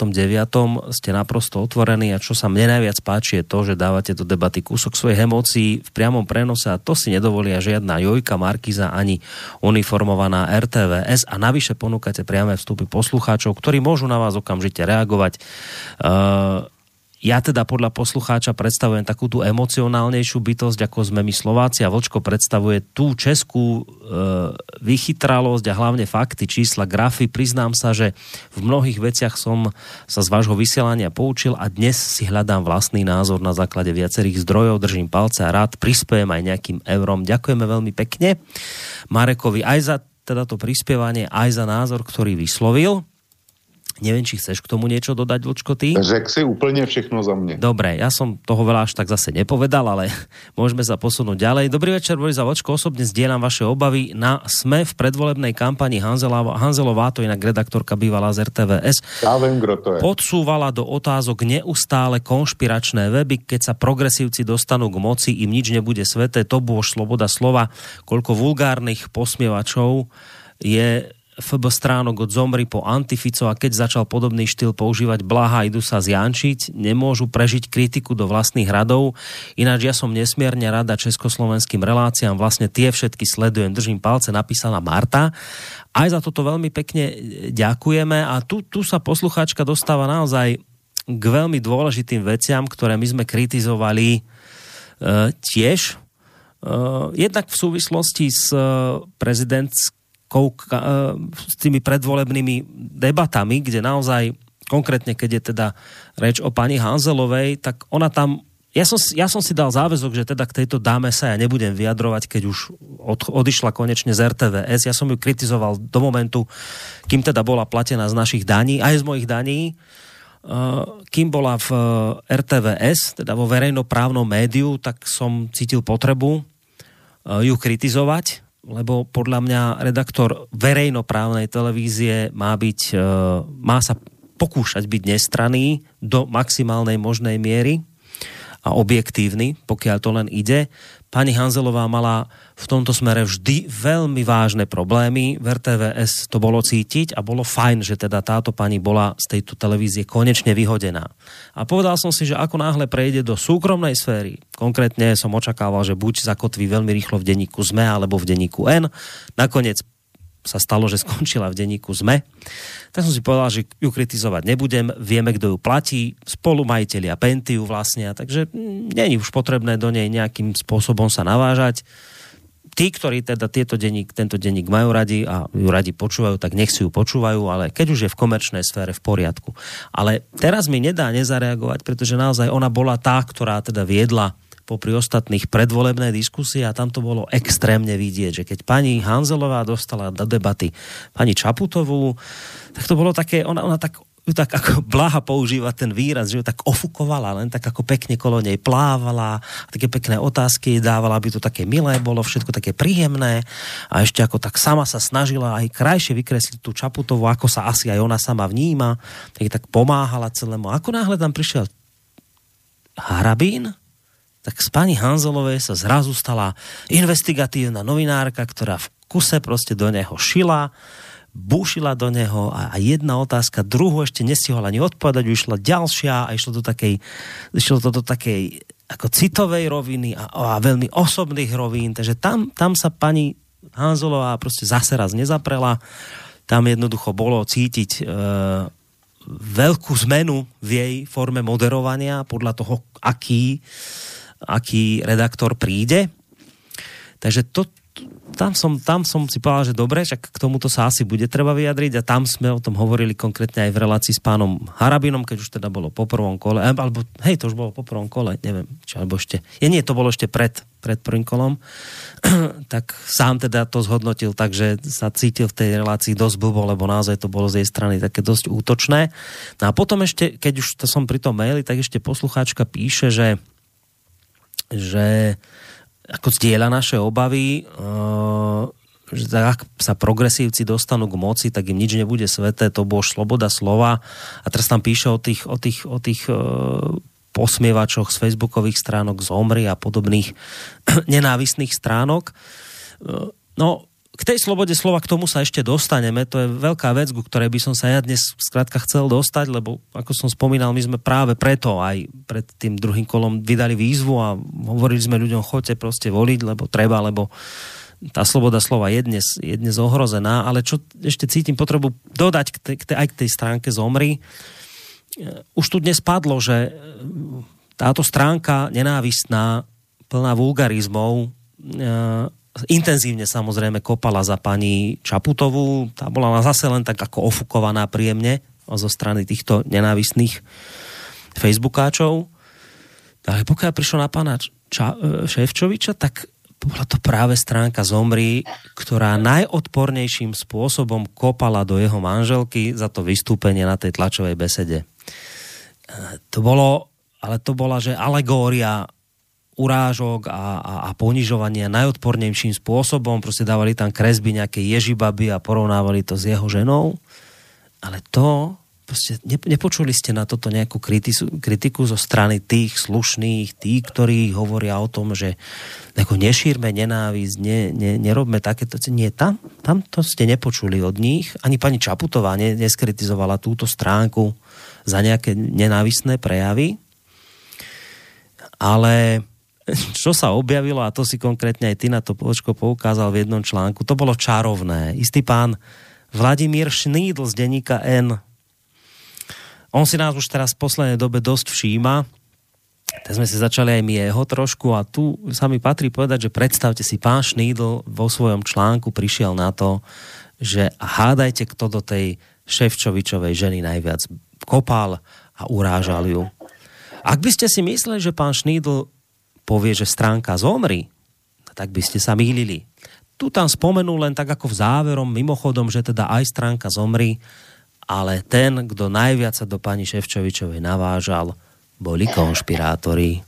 Ste naprosto otvorení a čo sa mne najviac páči je to, že dávate do debaty kúsok svojich emócií v priamom prenose a to si nedovolia žiadna Jojka, Markíza ani uniformovaná RTVS a navyše ponúkate priame vstupy poslucháčov, ktorí môžu na vás okamžite reagovať. Ja teda podľa poslucháča predstavujem takú tú emocionálnejšiu bytosť, ako sme my Slováci a Vlčko predstavuje tú českú vychytralosť a hlavne fakty, čísla, grafy. Priznám sa, že v mnohých veciach som sa z vášho vysielania poučil a dnes si hľadám vlastný názor na základe viacerých zdrojov. Držím palce a rád prispiejem aj nejakým eurom. Ďakujeme veľmi pekne Marekovi aj za teda to prispievanie, aj za názor, ktorý vyslovil. Neviem, či chceš k tomu niečo dodať, Vlčko, ty? Řek si úplne všechno za mne. Dobre, ja som toho veľa až tak zase nepovedal, ale môžeme sa posunúť ďalej. Dobrý večer, Boris a Vlčko, osobne zdieľam vaše obavy na SME v predvolebnej kampani Hanzelová, to inak redaktorka bývala z RTVS. Ja viem, kto to je. Podsúvala do otázok neustále konšpiračné weby, keď sa progresívci dostanú k moci, im nič nebude sveté, to bôž sloboda slova, koľko vulgárnych posmievačov je FB stránok od Zomri po Antifico, a keď začal podobný štýl používať Blaha, idú sa zjančiť, nemôžu prežiť kritiku do vlastných radov. Ináč ja som nesmierne rada československým reláciám, vlastne tie všetky sledujem, držím palce, napísala Marta. Aj za toto veľmi pekne ďakujeme, a tu sa poslucháčka dostáva naozaj k veľmi dôležitým veciam, ktoré my sme kritizovali tiež. Jednak v súvislosti s s tými predvolebnými debatami, kde naozaj, konkrétne keď je teda reč o pani Hanzelovej, tak ona tam, ja som si dal záväzok, že teda k tejto dáme sa ja nebudem vyjadrovať, keď už odišla konečne z RTVS. Ja som ju kritizoval do momentu, kým teda bola platená z našich daní, aj z mojich daní, kým bola v RTVS, teda vo verejnoprávnom médiu, tak som cítil potrebu ju kritizovať, lebo podľa mňa redaktor verejnoprávnej televízie má sa pokúšať byť nestranný do maximálnej možnej miery a objektívny, pokiaľ to len ide. Pani Hanzelová mala v tomto smere vždy veľmi vážne problémy. V RTVS to bolo cítiť a bolo fajn, že teda táto pani bola z tejto televízie konečne vyhodená. A povedal som si, že ako náhle prejde do súkromnej sféry, konkrétne som očakával, že buď zakotví veľmi rýchlo v denníku SME alebo v denníku N. Nakoniec sa stalo, že skončila v denníku SME. Tak som si povedal, že ju kritizovať nebudem, vieme, kto ju platí, spolumajiteľia Pentiu vlastne, takže nie je už potrebné do nej nejakým spôsobom sa navážať. Tí, ktorí teda tento denník majú radi a ju radi počúvajú, tak nech si ju počúvajú, ale keď už je v komerčnej sfére, v poriadku. Ale teraz mi nedá nezareagovať, pretože naozaj ona bola tá, ktorá teda viedla popri ostatných predvolebné diskusie, a tam to bolo extrémne vidieť, že keď pani Hanzelová dostala do debaty pani Čaputovú, tak to bolo také, ona tak ako Blaha používa ten výraz, že ju tak ofukovala, len tak ako pekne kolo nej plávala, také pekné otázky dávala, aby to také milé bolo, všetko také príjemné, a ešte ako tak sama sa snažila aj krajšie vykresliť tú Čaputovú, ako sa asi aj ona sama vníma, tak pomáhala celému. Ako náhle tam prišiel Harabín, tak z pani Hanzelovej sa zrazu stala investigatívna novinárka, ktorá v kuse proste do neho šila, búšila do neho, a jedna otázka druhú ešte nestihla ani odpovedať, išla ďalšia, a išlo to do takej ako citovej roviny a veľmi osobných rovín, takže tam sa pani Hanzelová proste zase raz nezaprela. Tam jednoducho bolo cítiť veľkú zmenu v jej forme moderovania podľa toho, aký redaktor príde. Takže tam som si povedal, že dobre, však k tomuto sa asi bude treba vyjadriť, a tam sme o tom hovorili konkrétne aj v relácii s pánom Harabinom, keď už teda bolo po prvom kole, alebo hej, to už bolo po prvom kole, neviem, či alebo ešte, to bolo ešte pred prvým kolom, tak sám teda to zhodnotil, takže sa cítil v tej relácii dosť blbo, lebo naozaj to bolo z jej strany také dosť útočné. No a potom ešte, keď už to som pri tom maili, tak ešte poslucháčka píše, že ako zdieľa naše obavy, že ak sa progresívci dostanú k moci, tak im nič nebude sveté, to bolo sloboda slova. A teraz tam píše o tých posmievačoch z facebookových stránok Zomri a podobných nenávistných stránok. No, k tej slobode slova, k tomu sa ešte dostaneme, to je veľká vec, ku ktorej by som sa ja dnes skrátka chcel dostať, lebo ako som spomínal, my sme práve preto aj pred tým druhým kolom vydali výzvu a hovorili sme ľuďom, choďte proste voliť, lebo treba, lebo tá sloboda slova je dnes ohrozená. Ale čo ešte cítim potrebu dodať aj k tej stránke Zomri, už tu dnes padlo, že táto stránka nenávistná, plná vulgarizmov, intenzívne samozrejme kopala za pani Čaputovú. Tá bola zase len tak ako ofukovaná príjemne zo strany týchto nenávistných facebookáčov. Ale pokiaľ prišlo na pána Šefčoviča, tak bola to práve stránka Zomri, ktorá najodpornejším spôsobom kopala do jeho manželky za to vystúpenie na tej tlačovej besede. To bola, že alegória urážok a ponižovania najodpornejším spôsobom. Proste dávali tam kresby nejaké ježibaby a porovnávali to s jeho ženou. Ale to proste nepočuli ste na toto nejakú kritiku zo strany tých slušných, tých, ktorí hovoria o tom, že ako nešírme nenávisť, nerobme takéto. Nie, tam to ste nepočuli od nich. Ani pani Čaputová neskritizovala túto stránku za nejaké nenávisné prejavy. Ale čo sa objavilo, a to si konkrétne aj ty na to poukázal v jednom článku, to bolo čarovné. Istý pán Vladimír Šnídl z denníka N. On si nás už teraz v poslednej dobe dosť všíma. Tak sme si začali aj my jeho trošku a tu sa mi patrí povedať, že predstavte si, pán Šnídl vo svojom článku prišiel na to, že hádajte, kto do tej Šefčovičovej ženy najviac kopal a urážal ju. Ak by ste si mysleli, že pán Šnídl povie, že stránka zomri, tak by ste sa mýlili. Tu tam spomenul len tak ako v záverom, mimochodom, že teda aj stránka zomri, ale ten, kto najviac sa do pani Šefčovičovej navážal, boli konšpirátori.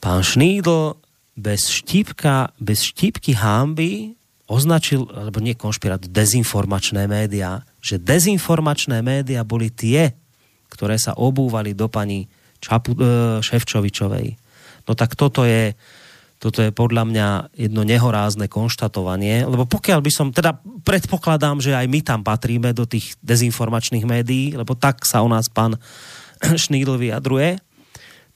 Pán Šnídl bez štípky hanby označil, alebo nie konšpirátor, dezinformačné médiá, že dezinformačné médiá boli tie, ktoré sa obúvali do pani Šefčovičovej. No tak toto je podľa mňa jedno nehorázne konštatovanie, lebo pokiaľ by som, teda predpokladám, že aj my tam patríme do tých dezinformačných médií, lebo tak sa o nás pán Šnídl vyjadruje,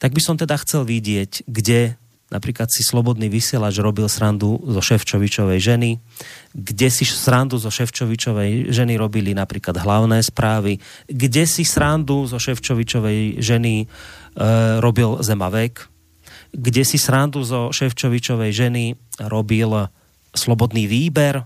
tak by som teda chcel vidieť, kde napríklad si Slobodný vysielač robil srandu zo Šefčovičovej ženy, kde si srandu zo Šefčovičovej ženy robili napríklad Hlavné správy, kde si srandu zo Šefčovičovej ženy robil Zemavek, kde si srandu zo Šefčovičovej ženy robil Slobodný výber.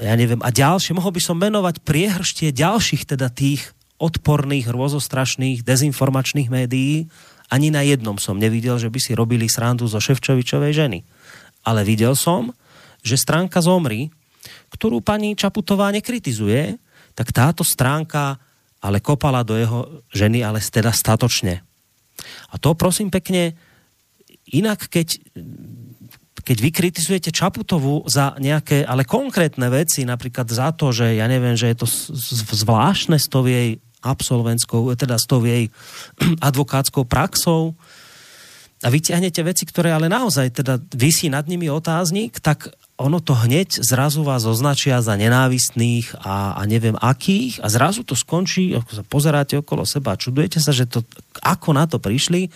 Ja neviem. A ďalšie, mohol by som menovať priehrštie ďalších teda tých odporných, hrôzostrašných, dezinformačných médií. Ani na jednom som nevidel, že by si robili srandu zo Šefčovičovej ženy. Ale videl som, že stránka Zomri, ktorú pani Čaputová nekritizuje, tak táto stránka ale kopala do jeho ženy, ale teda statočne. A to prosím pekne, inak keď vy kritizujete Čaputovu za nejaké, ale konkrétne veci, napríklad za to, že ja neviem, že je to zvláštne s tou jej absolventskou, teda s tou jej advokátskou praxou a vyťahnete veci, ktoré ale naozaj teda visí nad nimi otáznik, tak ono to hneď zrazu vás označia za nenávistných a neviem akých a zrazu to skončí, ako sa pozeráte okolo seba a čudujete sa, že to, ako na to prišli,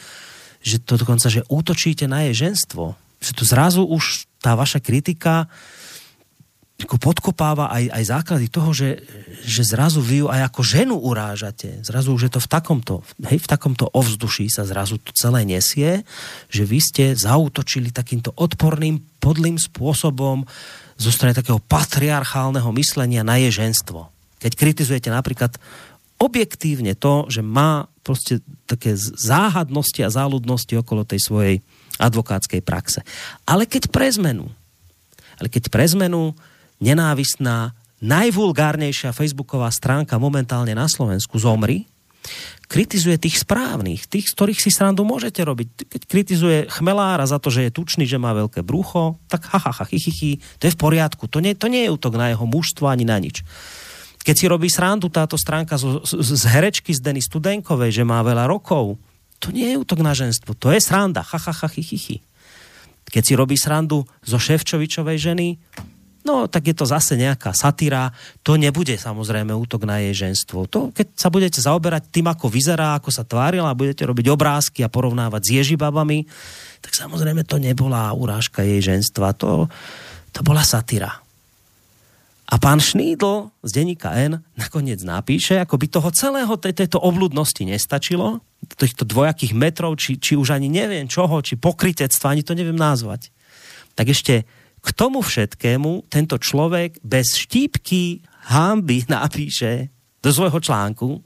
že to dokonca, že útočíte na jej ženstvo. Že to zrazu už tá vaša kritika ako podkopáva aj základy toho, že zrazu vy ju aj ako ženu urážate. Zrazu už je to v takomto ovzduší sa zrazu to celé nesie, že vy ste zaútočili takýmto odporným, podlým spôsobom zo strany takého patriarchálneho myslenia na jej ženstvo. Keď kritizujete napríklad objektívne to, že má proste také záhadnosti a záľudnosti okolo tej svojej advokátskej praxe. Ale keď pre zmenu nenávistná, najvulgárnejšia facebooková stránka momentálne na Slovensku Zomri, kritizuje tých správnych, tých, z ktorých si srandu môžete robiť. Keď kritizuje Chmelára za to, že je tučný, že má veľké brucho, tak to je v poriadku. To nie je útok na jeho mužstvo ani na nič. Keď si robí srandu táto stránka z herečky z Deny Studenkovej, že má veľa rokov, to nie je útok na ženstvo, to je sranda. Keď si robí srandu zo Šefčovičovej ženy, no tak je to zase nejaká satíra, to nebude samozrejme útok na jej ženstvo. To, keď sa budete zaoberať tým, ako vyzerá, ako sa tvárila, a budete robiť obrázky a porovnávať s ježibabami, tak samozrejme to nebola urážka jej ženstva, to bola satíra. A pán Šnídl z denníka N nakoniec napíše, ako by toho celého tejto obľudnosti nestačilo, týchto dvojakých metrov, či už ani neviem čoho, či pokrytectva, ani to neviem nazvať. Tak ešte k tomu všetkému tento človek bez štípky hanby napíše do svojho článku,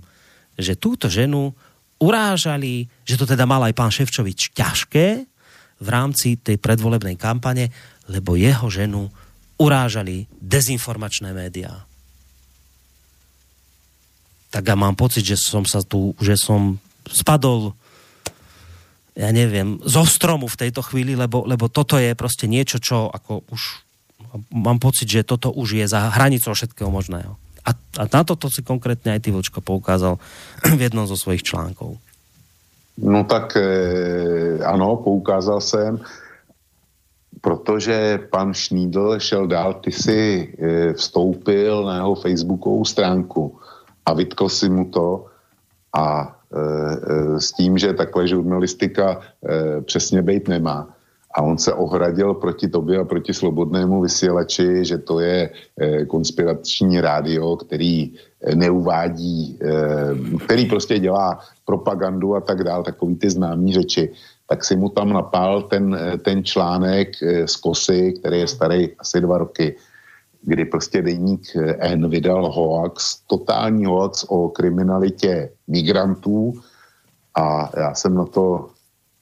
že túto ženu urážali, že to teda mal aj pán Šefčovič ťažké v rámci tej predvolebnej kampane, lebo jeho ženu urážali dezinformačné médiá. Tak ja mám pocit, že som spadol, ja neviem, zo stromu v tejto chvíli, lebo toto je proste niečo, čo ako už mám pocit, že toto už je za hranicou všetkého možného. A A na toto si konkrétne aj ty, Vlčko, poukázal v jednom zo svojich článkov. No tak ano, poukázal jsem, protože pan Šnídl šel dál, ty si vstoupil na jeho facebookovou stránku a vytkl si mu to a s tím, že takhle žurnalistika přesně bejt nemá. A on se ohradil proti tobě a proti Slobodnému vysílači, že to je konspirační rádio, který neuvádí, který prostě dělá propagandu a tak dál, takový ty známý řeči. Tak si mu tam napál ten článek z Kosy, který je starý asi 2 roky, kdy prostě deník N vydal hoax, totální hoax o kriminalitě migrantů a já jsem na to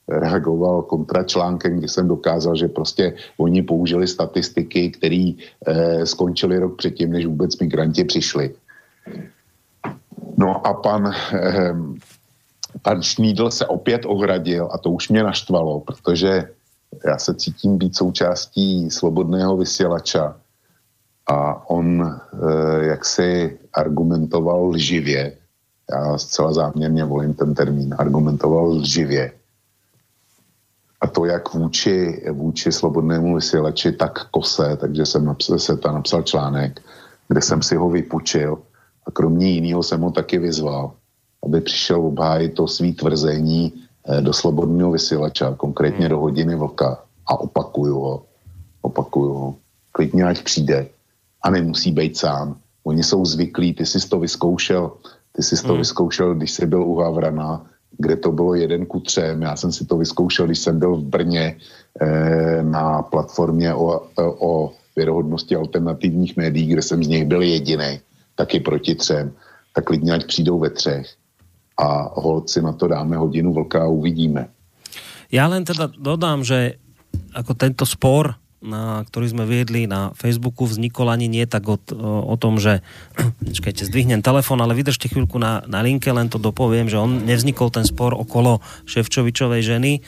reagoval kontračlánkem, kdy jsem dokázal, že prostě oni použili statistiky, který skončili rok předtím, než vůbec migranti přišli. No a pan Šnídl se opět ohradil a to už mě naštvalo, protože já se cítím být součástí Slobodného vysílača a on jaksi argumentoval lživě, já zcela záměrně volím ten termín, argumentoval lživě. A to jak vůči Slobodnému vysílači, tak Kose, takže jsem napsal článek, kde jsem si ho vypučil a kromě jiného jsem ho taky vyzval, aby přišel obhájit to svý tvrzení do Slobodného vysílača, konkrétně do Hodiny vlka. A opakuju ho. Klidně ať přijde. A nemusí být sám. Oni jsou zvyklí, ty jsi to vyzkoušel, když jsi byl u Havrana, kde to bylo 1:3. Já jsem si to vyzkoušel, když jsem byl v Brně na platformě o věrohodnosti alternativních médií, kde jsem z nich byl jedinej, taky proti 3. Tak klidně ať přijdou ve 3. A holci, na to dáme Hodinu vlka a uvidíme. Ja len teda dodám, že ako tento spor, ktorý sme viedli na Facebooku, vznikol ani nie tak o tom, že počkajte, zdvihnem telefón, ale vydržte chvíľku na linke, len to dopoviem, že on nevznikol ten spor okolo Šefčovičovej ženy.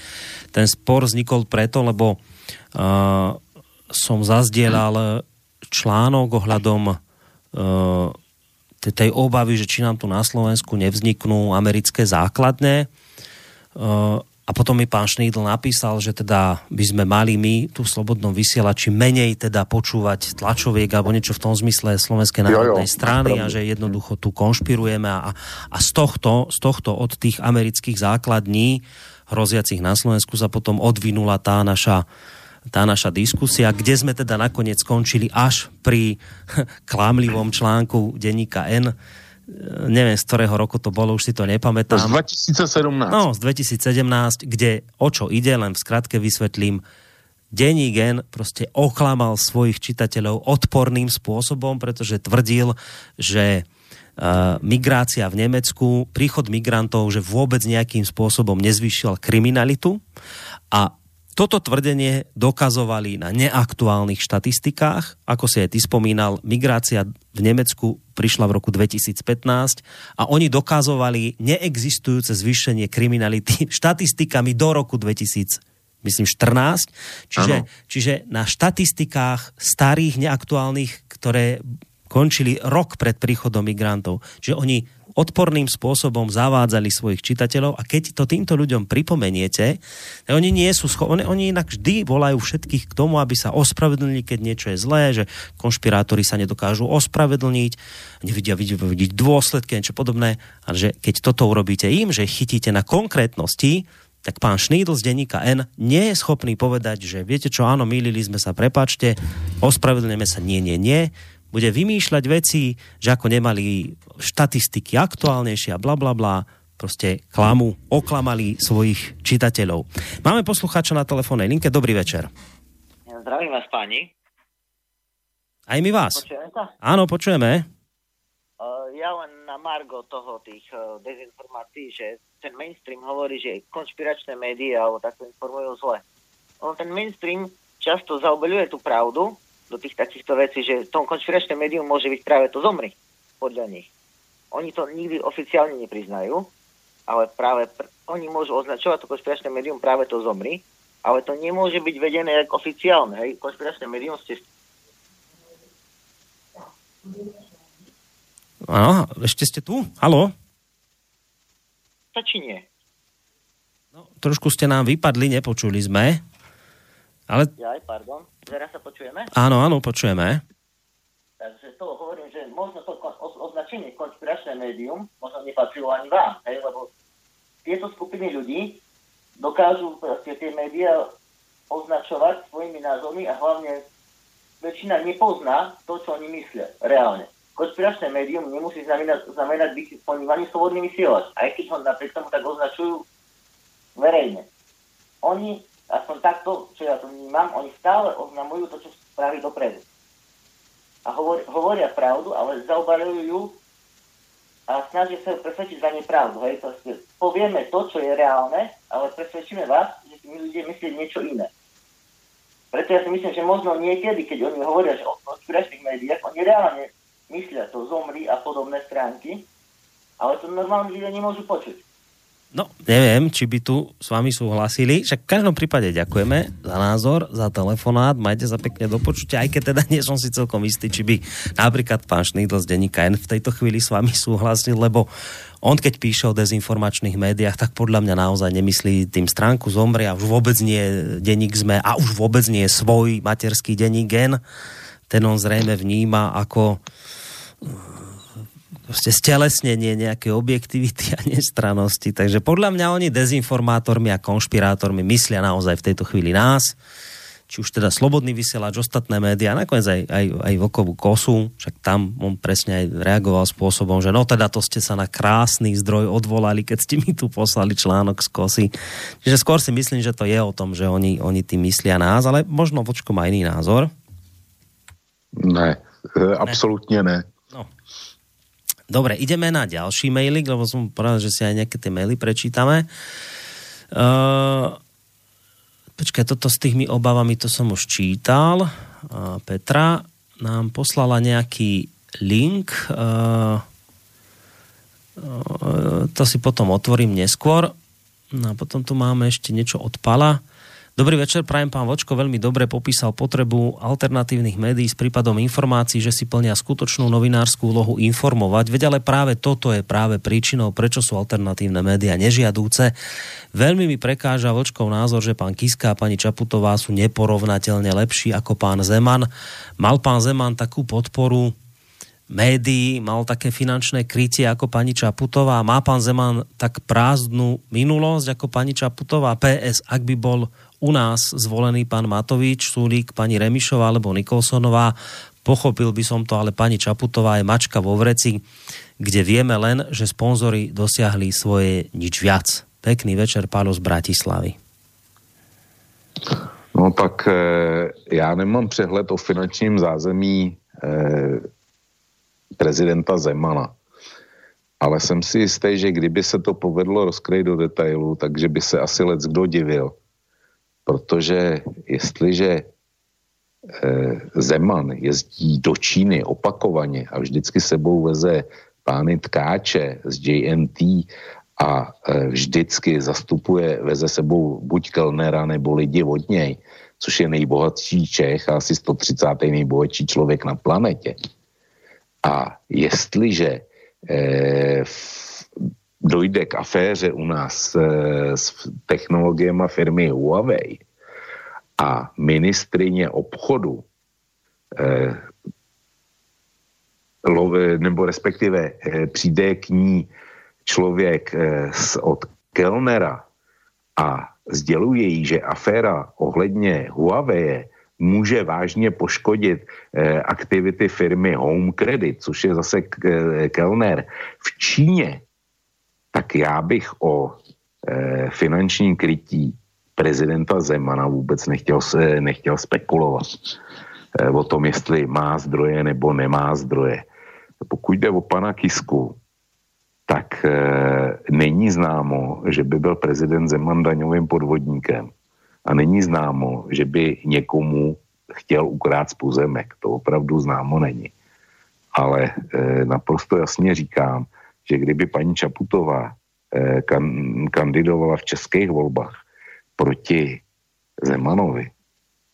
Ten spor vznikol preto, lebo som zazdielal článok ohľadom tej obavy, že či nám tu na Slovensku nevzniknú americké základne. A potom mi pán Šnídl napísal, že teda by sme mali my tu v Slobodnom vysielači menej teda počúvať tlačoviek alebo niečo v tom zmysle Slovenskej národnej strany a že jednoducho tu konšpirujeme a z tohto od tých amerických základní hroziacich na Slovensku sa potom odvinula tá naša diskusia, kde sme teda nakoniec skončili až pri klamlivom článku denníka N. Neviem, z ktorého roku to bolo, už si to nepamätám. Z 2017. No, z 2017, kde o čo ide, len v skratke vysvetlím. Denník N proste oklamal svojich čitateľov odporným spôsobom, pretože tvrdil, že migrácia v Nemecku, príchod migrantov, že vôbec nejakým spôsobom nezvýšil kriminalitu a toto tvrdenie dokazovali na neaktuálnych štatistikách. Ako si aj ty spomínal, migrácia v Nemecku prišla v roku 2015 a oni dokazovali neexistujúce zvýšenie kriminality štatistikami do roku 2014. Čiže na štatistikách starých, neaktuálnych, ktoré končili rok pred príchodom migrantov. Čiže oni odporným spôsobom zavádzali svojich čitateľov a keď to týmto ľuďom pripomeniete, oni nie sú schopní, oni inak vždy volajú všetkých k tomu, aby sa ospravedlnili, keď niečo je zlé, že konšpirátori sa nedokážu ospravedlniť, nevidia dôsledky, niečo podobné, ale že keď toto urobíte im, že chytíte na konkrétnosti, tak pán Šnídl z denníka N nie je schopný povedať, že viete čo, áno, mýlili sme sa, prepáčte, ospravedlníme sa, nie, bude vymýšľať veci, že ako nemali štatistiky aktuálnejšie a blablabla, proste oklamali svojich čitateľov. Máme poslucháča na telefónnej linke, dobrý večer. Zdravím vás, páni. Aj my vás. Počujeme sa? Áno, počujeme. Ja len na margo toho tých dezinformácií, že ten mainstream hovorí, že konšpiračné médiá alebo takto informujú zle. On ten mainstream často zaobeľuje tú pravdu do tých takýchto vecí, že v tom konšpiračnom médium môže byť práve to zomri, podľa nich. Oni to nikdy oficiálne nepriznajú, ale práve oni môžu označovať to konšpiračné médium práve to zomri, ale to nemôže byť vedené ako oficiálne. Hej? Konšpiračné médium ste... Áno, ešte ste tu? Haló? Stačí nie. No, trošku ste nám vypadli, nepočuli sme. Ale... Jaj, pardon. Teraz sa počujeme? Áno, áno, počujeme. Takže to hovorím, že možno to označenie konšpiračné médium možno nepatrilo ani vám, hej, lebo tieto skupiny ľudí dokážu proste tie médiá označovať svojimi názvami a hlavne väčšina nepozná to, čo oni myslia reálne. Konšpiračné médium nemusí znamenať byť ponímaný slobodný vysielač, aj keď ho napriek tomu tak označujú verejne. Oni, aspoň takto, čo ja to vnímam, oni stále oznamujú to, čo spraví dopredu. A hovoria pravdu, ale zaobaľujú ju a snažia sa presvedčiť za nepravdu. Hej? Proste povieme to, čo je reálne, ale presvedčíme vás, že my ľudia myslieť niečo iné. Preto ja si myslím, že možno niekedy, keď oni hovoria, že o konšpiračných médiách, oni reálne myslia to Zomri a podobné stránky, ale to normálne ľudia nemôžu počuť. No, neviem, či by tu s vami súhlasili, však v každom prípade ďakujeme za názor, za telefonát, majte sa pekne do počutia, aj keď teda nie som si celkom istý, či by napríklad pán Šnídl z denníka N v tejto chvíli s vami súhlasil, lebo on keď píše o dezinformačných médiách, tak podľa mňa naozaj nemyslí tým stránku Zomri a už vôbec nie denník Sme a už vôbec nie svoj materský denník N, ten on zrejme vníma ako... proste stelesnenie nejakej objektivity a nestrannosti. Takže podľa mňa oni dezinformátormi a konšpirátormi myslia naozaj v tejto chvíli nás, či už teda slobodný vysielač, ostatné médiá, nakoniec aj Vokovú kosu, však tam on presne aj reagoval spôsobom, že no teda to ste sa na krásny zdroj odvolali, keď ste mi tu poslali článok z Kosy. Čiže skôr si myslím, že to je o tom, že oni tým myslia nás, ale možno Vočko má iný názor. Ne, absolútne ne. No. Dobre, ideme na ďalší mailik, lebo som povedal, že si aj nejaké tie maily prečítame. Počkaj, toto s tými obavami, to som už čítal. Petra nám poslala nejaký link. To si potom otvorím neskôr. No a potom tu máme ešte niečo od Pala. Dobrý večer, prajem, pán Vočko, veľmi dobre popísal potrebu alternatívnych médií s prípadom informácií, že si plnia skutočnú novinárskú úlohu informovať. Veď ale práve toto je práve príčinou, prečo sú alternatívne médiá nežiadúce. Veľmi mi prekáža Vočkov názor, že pán Kiska a pani Čaputová sú neporovnateľne lepší ako pán Zeman. Mal pán Zeman takú podporu médií, mal také finančné krytie ako pani Čaputová. Má pán Zeman tak prázdnu minulosť ako pani Čaputová. PS, ak by bol u nás zvolený pán Matovič, Sulík, pani Remišová alebo Nikolsonová. Pochopil by som to, ale pani Čaputová je mačka vo vreci, kde vieme len, že sponzori dosiahli svoje nič viac. Pekný večer, Pálo z Bratislavy. No tak já nemám přehled o finančním zázemí prezidenta Zemana. Ale jsem si jistý, že kdyby se to povedlo rozkryt do detailu, takže by se asi leckdo divil. Protože jestliže Zeman jezdí do Číny opakovaně a vždycky sebou veze pány Tkáče z JNT a vždycky zastupuje, veze sebou buď Kellnera nebo lidi od něj, což je nejbohatší Čech a asi 130. nejbohatší člověk na planetě. A jestliže dojde k aféře u nás s technologiemi firmy Huawei a ministrině obchodu nebo respektive přijde k ní člověk od Kellnera a sděluje jí, že aféra ohledně Huawei může vážně poškodit aktivity firmy Home Credit, což je zase Kellner v Číně, tak já bych o finančním krytí prezidenta Zemana vůbec nechtěl spekulovat o tom, jestli má zdroje nebo nemá zdroje. Pokud jde o pana Kisku, tak není známo, že by byl prezident Zeman daňovým podvodníkem a není známo, že by někomu chtěl ukrát pozemek. To opravdu známo není. Ale naprosto jasně říkám, že kdyby paní Čaputová kandidovala v českých volbách proti Zemanovi,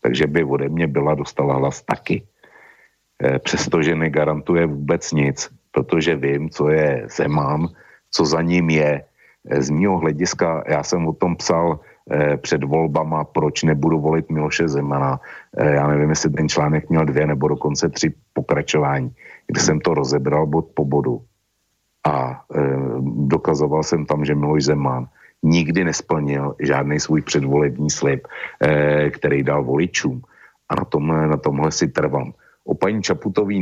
takže by ode mě byla dostala hlas taky. Přestože negarantuje vůbec nic, protože vím, co je Zeman, co za ním je. Z mého hlediska, já jsem o tom psal před volbama, proč nebudu volit Miloše Zemana. Já nevím, jestli ten článek měl 2 nebo dokonce 3 pokračování, kde jsem to rozebral bod po bodu. A dokazoval jsem tam, že Miloš Zeman nikdy nesplnil žádný svůj předvolební slib, který dal voličům. A na tomhle si trvám. O paní Čaputový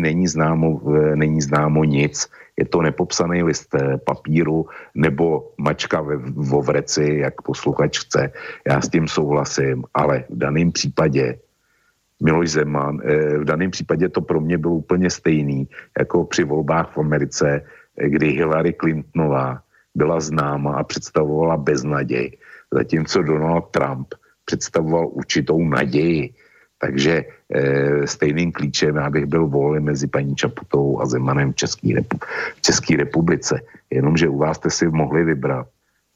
není známo nic. Je to nepopsaný list papíru nebo mačka vo vreci, jak posluchač chce. Já s tím souhlasím, ale v daném případě Miloš Zeman, v daném případě to pro mě bylo úplně stejný, jako při volbách v Americe, kdy Hillary Clintonová byla známa a představovala beznaděj, zatímco Donald Trump představoval určitou naději. Takže stejným klíčem já bych byl volný mezi paní Čaputovou a Zemanem v České republice. Jenomže u vás jste si mohli vybrat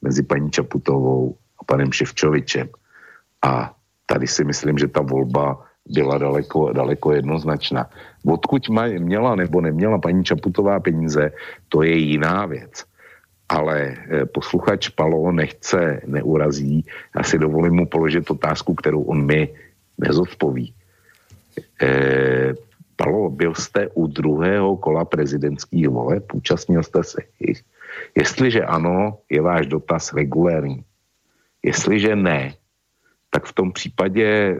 mezi paní Čaputovou a panem Ševčovičem. A tady si myslím, že ta volba byla daleko jednoznačná. Odkud měla nebo neměla paní Čaputová peníze, to je jiná věc. Ale posluchač Palo nechce, neurazí. Já si dovolím mu položit otázku, kterou on mi nezodpoví. Palo, byl jste u druhého kola prezidentských voleb? Účastnil jste se jich? Jestliže ano, je váš dotaz regulérní. Jestliže ne, tak v tom případě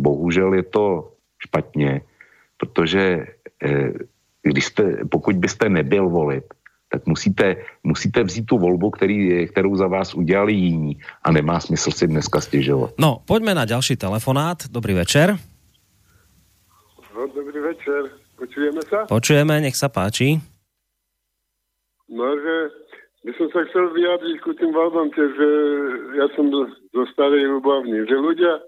bohužel je to špatně, protože pokud byste nebyl volit, tak musíte vzít tu volbu, kterou za vás udělali jiní a nemá smysl si dneska stěžovat. No, pojďme na další telefonát. Dobrý večer. No, dobrý večer. Počujeme se? Počujeme, nech sa páči. No, že by som sa chcel vyjadriť ku tým voľbám, že ja som zo Starej Ľubovny, že ľudia,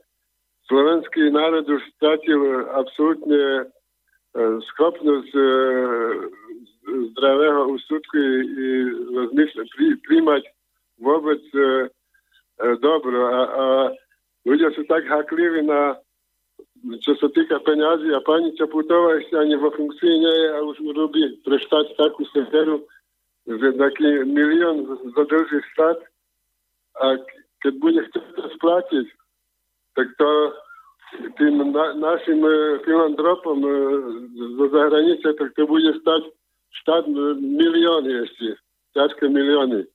slovenský národ už stratil absolútne schopnosť zdravého úsudku i príjmať vôbec dobro. A ľudia sú tak hakliví na, čo sa týka peňazí, a pani Čaputová ešte ani vo funkcii nie je a už urobí pre štát takú severu, že taký milión zadrží štát a keď bude chcieť to splatiť, tak to tým našim filantropom zo zahranice, tak to bude stať štát milióny ešte, ťažké milióny.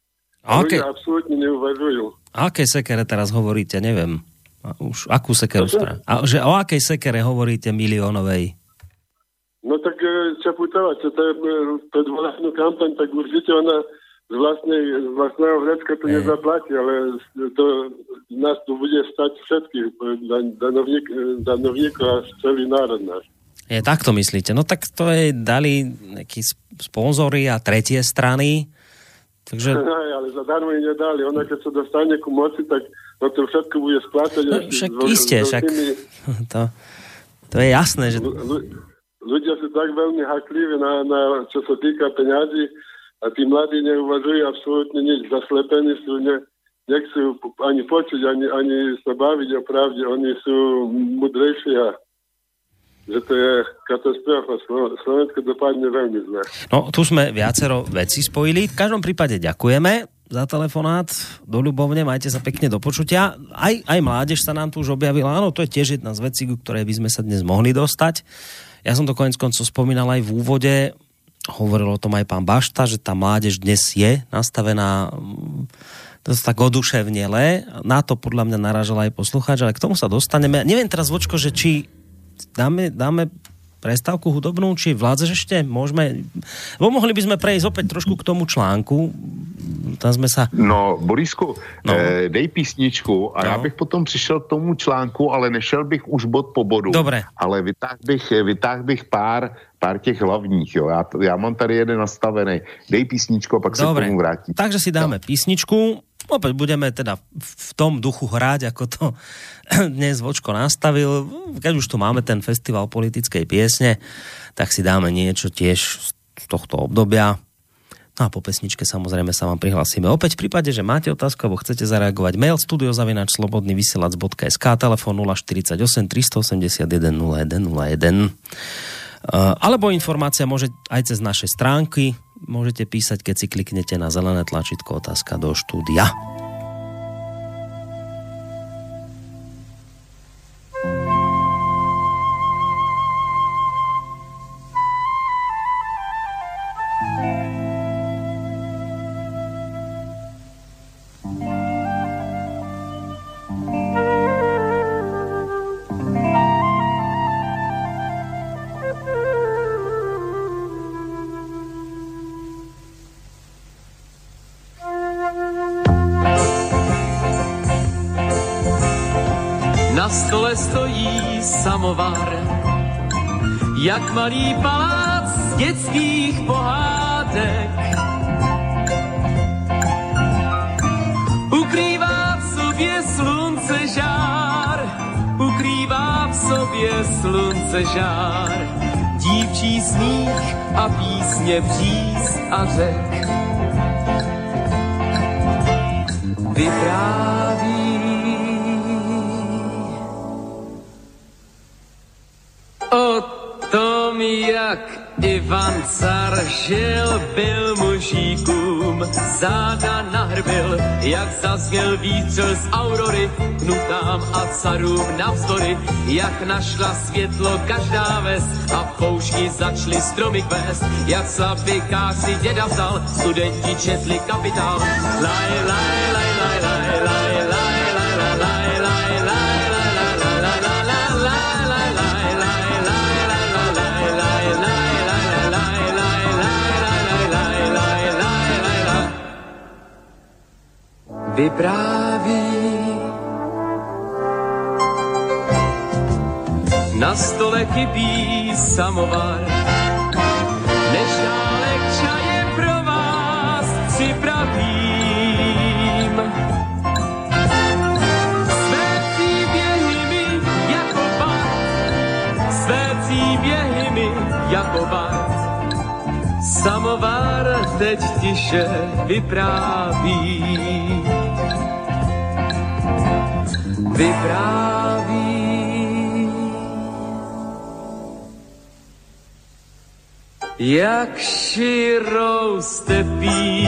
Ľudia absolútne neuvažujú. A aké sekere teraz hovoríte, neviem. Už akú sekeru stranu? Že o akej sekere hovoríte miliónovej? No tak Čaputová, čo to je predvolebnú kampaň, tak určite ona z vlastného vrecka to nezaplatí, ale to nás tu bude stať všetkých danovníkov a celý národ náš. Je, tak to myslíte. No tak to je dali nejakí sponzory a tretie strany. Takže... Aj, ale zadarmo jej nedali. Ona keď sa dostane ku moci, tak no to všetko bude splácať. No, však isté, to je jasné. Že... Ľudia sú tak veľmi hakliví na čo sa týka peňazí a tí mladí neuvažujú absolútne nič. Zaslepení sú, nechcú ani počuť, ani sa baviť o pravde. Oni sú mudrejší a že to je katastrofa. Slovensko dopadne veľmi zle. No, tu sme viacero vecí spojili. V každom prípade ďakujeme za telefonát do Ľubovne. Majte sa pekne do počutia. Aj mládež sa nám tu už objavila. Áno, to je tiež jedna z vecí, ku ktorej by sme sa dnes mohli dostať. Ja som to koniec koncov spomínal aj v úvode. Hovoril o tom aj pán Bašta, že tá mládež dnes je nastavená to sa tak oduševnele. Na to podľa mňa narážal aj poslucháč, ale k tomu sa dostaneme. Neviem teraz, Vočko, že či dáme prestávku hudobnú, či vládzeš ešte? Môžeme... Mohli by sme prejsť opäť trošku k tomu článku. Tam sme sa... No, Borisku, no. Dej písničku a no. Ja bych potom prišiel k tomu článku, ale nešel bych už bod po bodu. Dobre. Ale vytáhl bych pár těch hlavních, jo. Já mám tady jeden nastavený. Dej písničku a pak se k tomu vrátím. Takže si dáme písničku. Opäť budeme teda v tom duchu hrať, ako to dnes Vočko nastavil. Keď už tu máme ten festival politickej piesne, tak si dáme niečo tiež z tohto obdobia. No a po pesničke samozrejme sa vám prihlasíme. Opäť v prípade, že máte otázku, alebo chcete zareagovať, mail studio@slobodnyvysielac.sk, telefón 048 381 0101. Alebo informácia môže aj cez naše stránky. Môžete písať, keď si kliknete na zelené tlačítko Otázka do štúdia. Jak malý palác z dětských pohádek ukrývá v sobě slunce žár, ukrývá v sobě slunce žár, dívčí smích a písně bříz a řek. Vypráví tom, jak Ivan car žil, byl mužíkům záda nahrbil, jak zazněl výstřel z aurory, knutám a carům navzdory, jak našla světlo každá ves a v poušti začaly stromy kvést, jak slabikář si děda vzal, studenti četli Kapitál. Laj, laj, laj, laj, laj, laj. Vypráví. Na stole chybí samovar, než dálek čaje pro vás připravím. Své příběhy mi jako bát, své příběhy mi jako bát, samovar teď tiše vypráví. Vypráví, jak širou stepí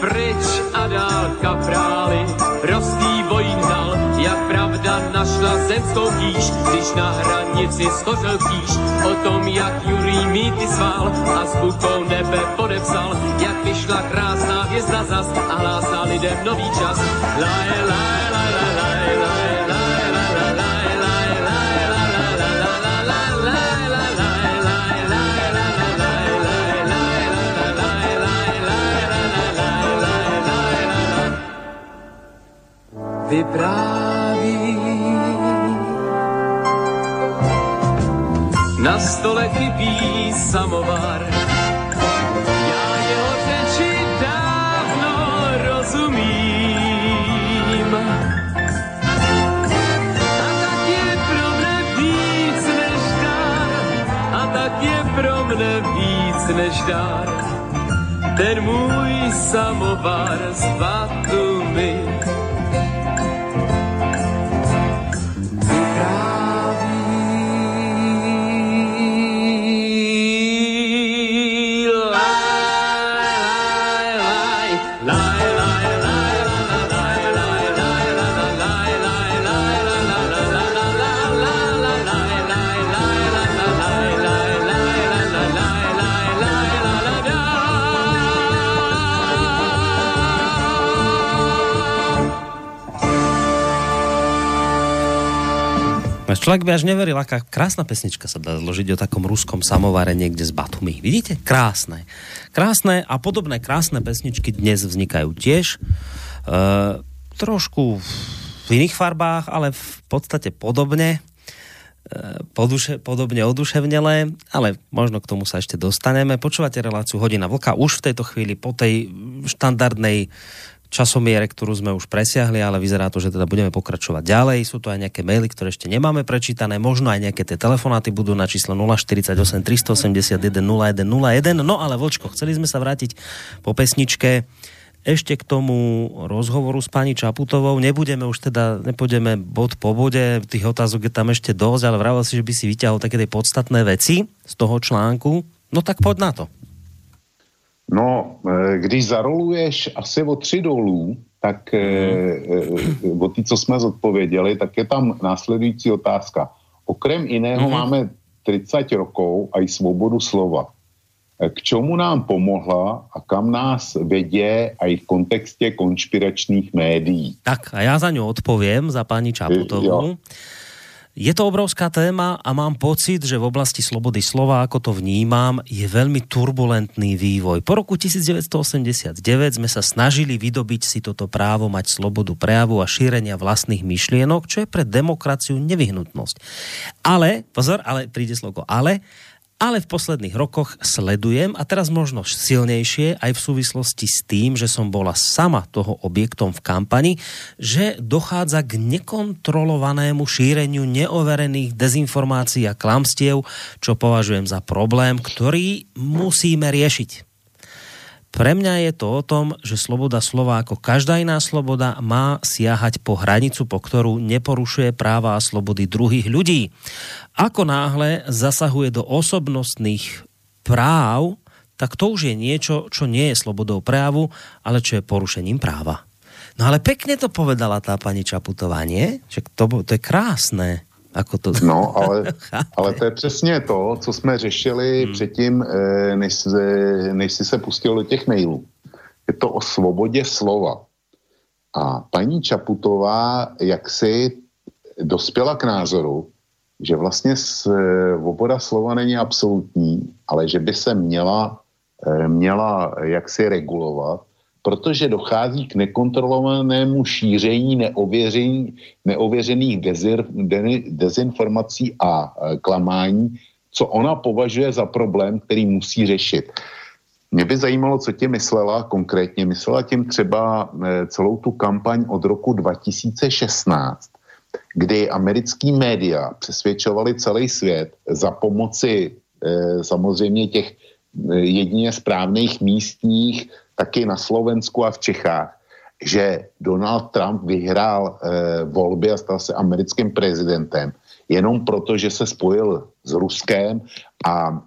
pryč a dál kaprály prostý vojín hnal, jak pravda našla zemskou kýž, když na hranici schořel kýž, o tom, jak Jurij mýty svál a s bukou nebe podepsal, jak vyšla krásná hvězda zas a hlásá lidem nový čas. Laje, laje, laje, laje, laje, laje. Vypráví. Na stole chybí samovar, já jeho řeči dávno rozumím. A tak je pro mne víc než dar, a tak je pro mne víc než dar, ten můj samovar z Batumi. Človek by až neveril, aká krásna pesnička sa dá zložiť o takom ruskom samovare niekde z Batumi. Vidíte? Krásne. Krásne a podobné krásne pesničky dnes vznikajú tiež. Trošku v iných farbách, ale v podstate podobne. Podobne oduševnelé, ale možno k tomu sa ešte dostaneme. Počúvate reláciu Hodina vlka už v tejto chvíli po tej štandardnej časomiere, ktorú sme už presiahli, ale vyzerá to, že teda budeme pokračovať ďalej. Sú to aj nejaké maily, ktoré ešte nemáme prečítané, možno aj nejaké tie telefonáty budú na číslo 048 381 0101. No ale Vlčko, chceli sme sa vrátiť po pesničke ešte k tomu rozhovoru s pani Čaputovou. Nebudeme už teda, nepôjdeme bod po bode, tých otázok je tam ešte dosť, ale vravel si, že by si vyťahol také tie podstatné veci z toho článku. No tak poď na to. No, když zaroluješ asi o 3 dolů, tak o ty, co jsme zodpověděli, tak je tam následující otázka. Okrem jiného máme 30 rokov a i svobodu slova. K čemu nám pomohla a kam nás vedie aj v kontexte konšpiračných médií? Tak a já za ňu odpoviem, za pani Čaputovú. Je to obrovská téma a mám pocit, že v oblasti slobody slova, ako to vnímam, je veľmi turbulentný vývoj. Po roku 1989 sme sa snažili vydobiť si toto právo mať slobodu prejavu a šírenia vlastných myšlienok, čo je pre demokraciu nevyhnutnosť. Ale, pozor, ale príde slovo ale v posledných rokoch sledujem, a teraz možno silnejšie aj v súvislosti s tým, že som bola sama toho objektom v kampani, že dochádza k nekontrolovanému šíreniu neoverených dezinformácií a klamstiev, čo považujem za problém, ktorý musíme riešiť. Pre mňa je to o tom, že sloboda slova ako každá iná sloboda má siahať po hranicu, po ktorú neporušuje práva a slobody druhých ľudí. Ako náhle zasahuje do osobnostných práv, tak to už je niečo, čo nie je slobodou prejavu, ale čo je porušením práva. No ale pekne to povedala tá pani Čaputová, nie? Že to je krásne. Ako to... No, ale to je přesně to, co jsme řešili předtím, než si se pustil do těch mailů. Je to o svobodě slova. A paní Čaputová jaksi dospěla k názoru, že vlastně svoboda slova není absolutní, ale že by se měla jaksi regulovat, protože dochází k nekontrolovanému šíření neověřených dezinformací a klamání, co ona považuje za problém, který musí řešit. Mě by zajímalo, co tě myslela konkrétně. Myslela tím třeba celou tu kampaň od roku 2016, kdy americký média přesvědčovali celý svět za pomoci samozřejmě těch jedině správných místních, taky na Slovensku a v Čechách, že Donald Trump vyhrál volby a stal se americkým prezidentem jenom proto, že se spojil s Ruskem a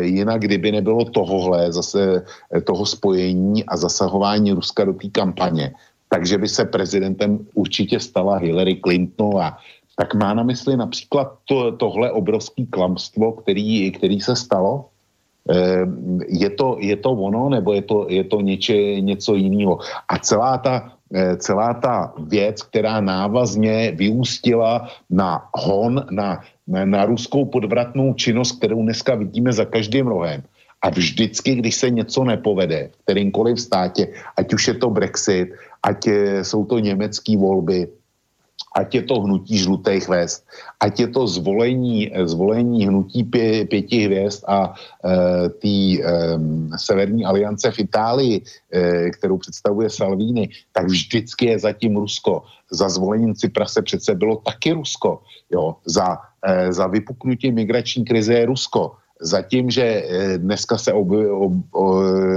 jinak, kdyby nebylo tohohle, zase toho spojení a zasahování Ruska do té kampaně, takže by se prezidentem určitě stala Hillary Clintonová. Tak má na mysli například tohle obrovský klamstvo, který se stalo? Je to ono, nebo je to něco jiného? A celá ta věc, která návazně vyústila na hon, na ruskou podvratnou činnost, kterou dneska vidíme za každým rohem. A vždycky, když se něco nepovede v kterýmkoliv státě, ať už je to Brexit, ať jsou to německé volby, ať je to hnutí žlutých hvězd, ať je to zvolení hnutí 5 hvězd a té Severní aliance v Itálii, kterou představuje Salvini, tak vždycky je zatím Rusko. Za zvolením Ciprase přece bylo taky Rusko. Jo? Za vypuknutí migrační krize je Rusko. Zatím, že dneska se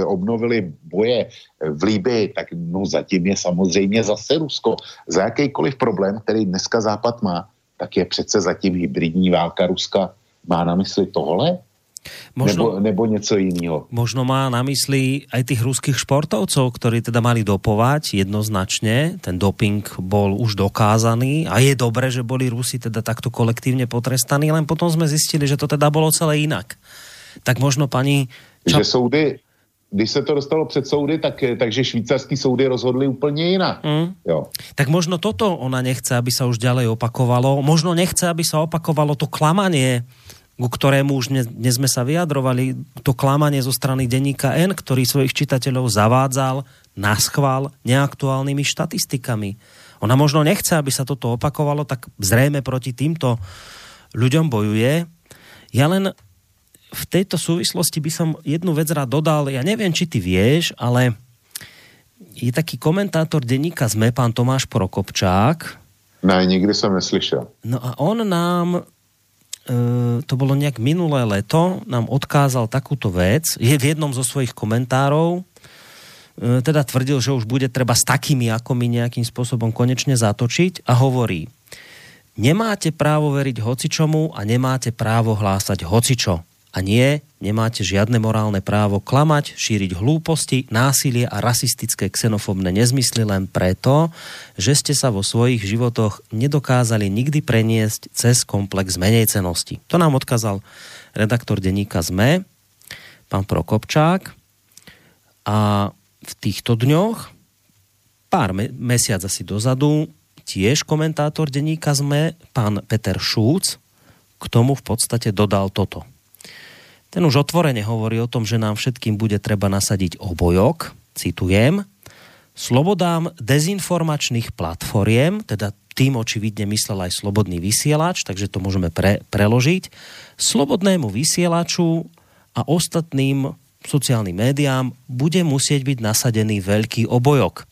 obnovily boje v Líbii, tak no zatím je samozřejmě zase Rusko. Za jakýkoliv problém, který dneska Západ má, tak je přece zatím hybridní válka Ruska. Má na mysli tohle? Možno, nebo niečo iného. Možno má na mysli aj tých ruských športovcov, ktorí teda mali dopovať jednoznačne. Ten doping bol už dokázaný a je dobre, že boli Rusi teda takto kolektívne potrestaní, len potom sme zistili, že to teda bolo celé inak. Tak možno pani... Že súdy, když sa to dostalo pred súdy, takže švýcarskí súdy rozhodli úplne inak. Jo. Tak možno toto ona nechce, aby sa už ďalej opakovalo. Možno nechce, aby sa opakovalo to klamanie, ku ktorému už dnes sme sa vyjadrovali, to klamanie zo strany denníka N, ktorý svojich čitateľov zavádzal naschvál neaktuálnymi štatistikami. Ona možno nechce, aby sa toto opakovalo, tak zrejme proti týmto ľuďom bojuje. Ja len v tejto súvislosti by som jednu vec rád dodal. Ja neviem, či ty vieš, ale je taký komentátor denníka SME, pán Tomáš Prokopčák. No, nikdy som neslyšel. No a on nám... to bolo nejak minulé leto, nám odkázal takúto vec, je v jednom zo svojich komentárov, teda tvrdil, že už bude treba s takými ako my nejakým spôsobom konečne zatočiť a hovorí: nemáte právo veriť hocičomu a nemáte právo hlásať hocičo. A nie, nemáte žiadne morálne právo klamať, šíriť hlúposti, násilie a rasistické xenofóbne nezmysly len preto, že ste sa vo svojich životoch nedokázali nikdy preniesť cez komplex menejcenosti. To nám odkázal redaktor denníka SME, pán Prokopčák. A v týchto dňoch, pár mesiac asi dozadu, tiež komentátor denníka SME, pán Peter Šúc, k tomu v podstate dodal toto. Ten už otvorene hovorí o tom, že nám všetkým bude treba nasadiť obojok, citujem, slobodám dezinformačných platformiem, teda tým očividne myslel aj slobodný vysielač, takže to môžeme preložiť, slobodnému vysielaču a ostatným sociálnym médiám bude musieť byť nasadený veľký obojok.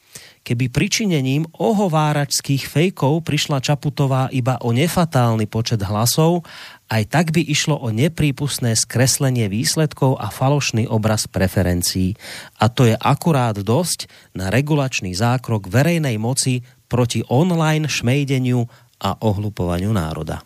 Keby pričinením ohováračských fejkov prišla Čaputová iba o nefatálny počet hlasov, aj tak by išlo o neprípustné skreslenie výsledkov a falošný obraz preferencií. A to je akurát dosť na regulačný zákrok verejnej moci proti online šmejdeniu a ohlupovaniu národa.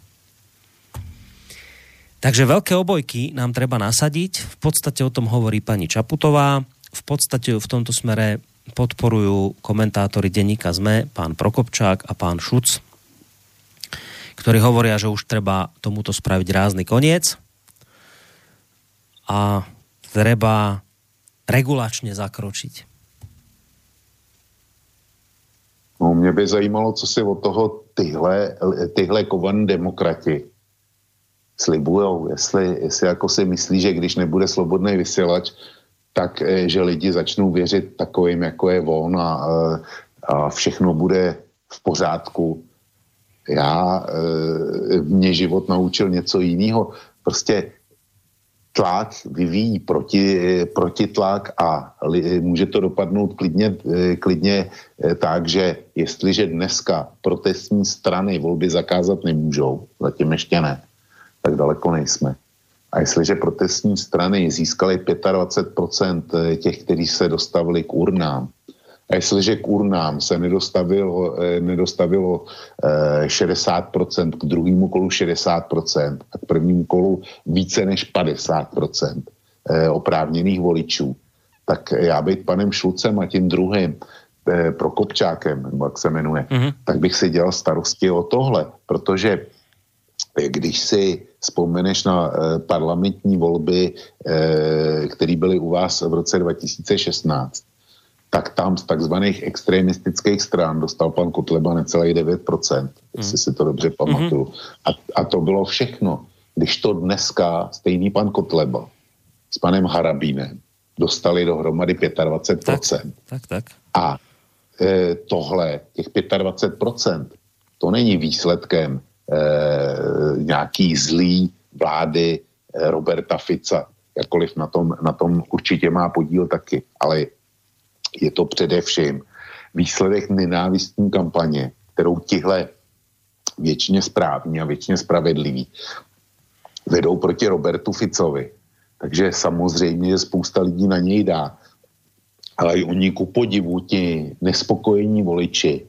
Takže veľké obojky nám treba nasadiť. V podstate o tom hovorí pani Čaputová. V podstate v tomto smere podporujú komentátori denníka SME, pán Prokopčák a pán Šúc, ktorí hovoria, že už treba tomuto spraviť rázny koniec a treba regulačne zakročiť. No, mě by zajímalo, co si od toho tyhle kovaní demokrati slibujou, jestli jako si myslí, že když nebude slobodný vysílač, tak, že lidi začnou věřit takovým, jako je on a všechno bude v pořádku. Mě život naučil něco jiného. Prostě tlak vyvíjí protitlak a může to dopadnout klidně tak, že jestliže dneska protestní strany volby zakázat nemůžou, zatím ještě ne, tak daleko nejsme. A jestliže protestní strany získaly 25% těch, kteří se dostavili k urnám, a jestliže k urnám se nedostavilo 60%, k druhému kolu 60% a k prvnímu kolu více než 50% oprávněných voličů, tak já být panem Šulcem a tím druhým Prokopčákem, jak se jmenuje, tak bych si dělal starosti o tohle, protože když si vzpomeneš na parlamentní volby, které byly u vás v roce 2016, tak tam z takzvaných extremistických stran dostal pan Kotleba necelých 9%, jestli si to dobře pamatuju. A to bylo všechno. Když to dneska stejný pan Kotleba s panem Harabínem dostali dohromady 25%. Tak. A tohle, těch 25%, to není výsledkem nějaký zlý vlády Roberta Fica, jakkoliv na tom určitě má podíl taky, ale je to především výsledek nenávistní kampaně, kterou tihle věčně správní a věčně spravedliví vedou proti Robertu Ficovi. Takže samozřejmě, že spousta lidí na něj dá, ale i oni ku podivu ti nespokojení voliči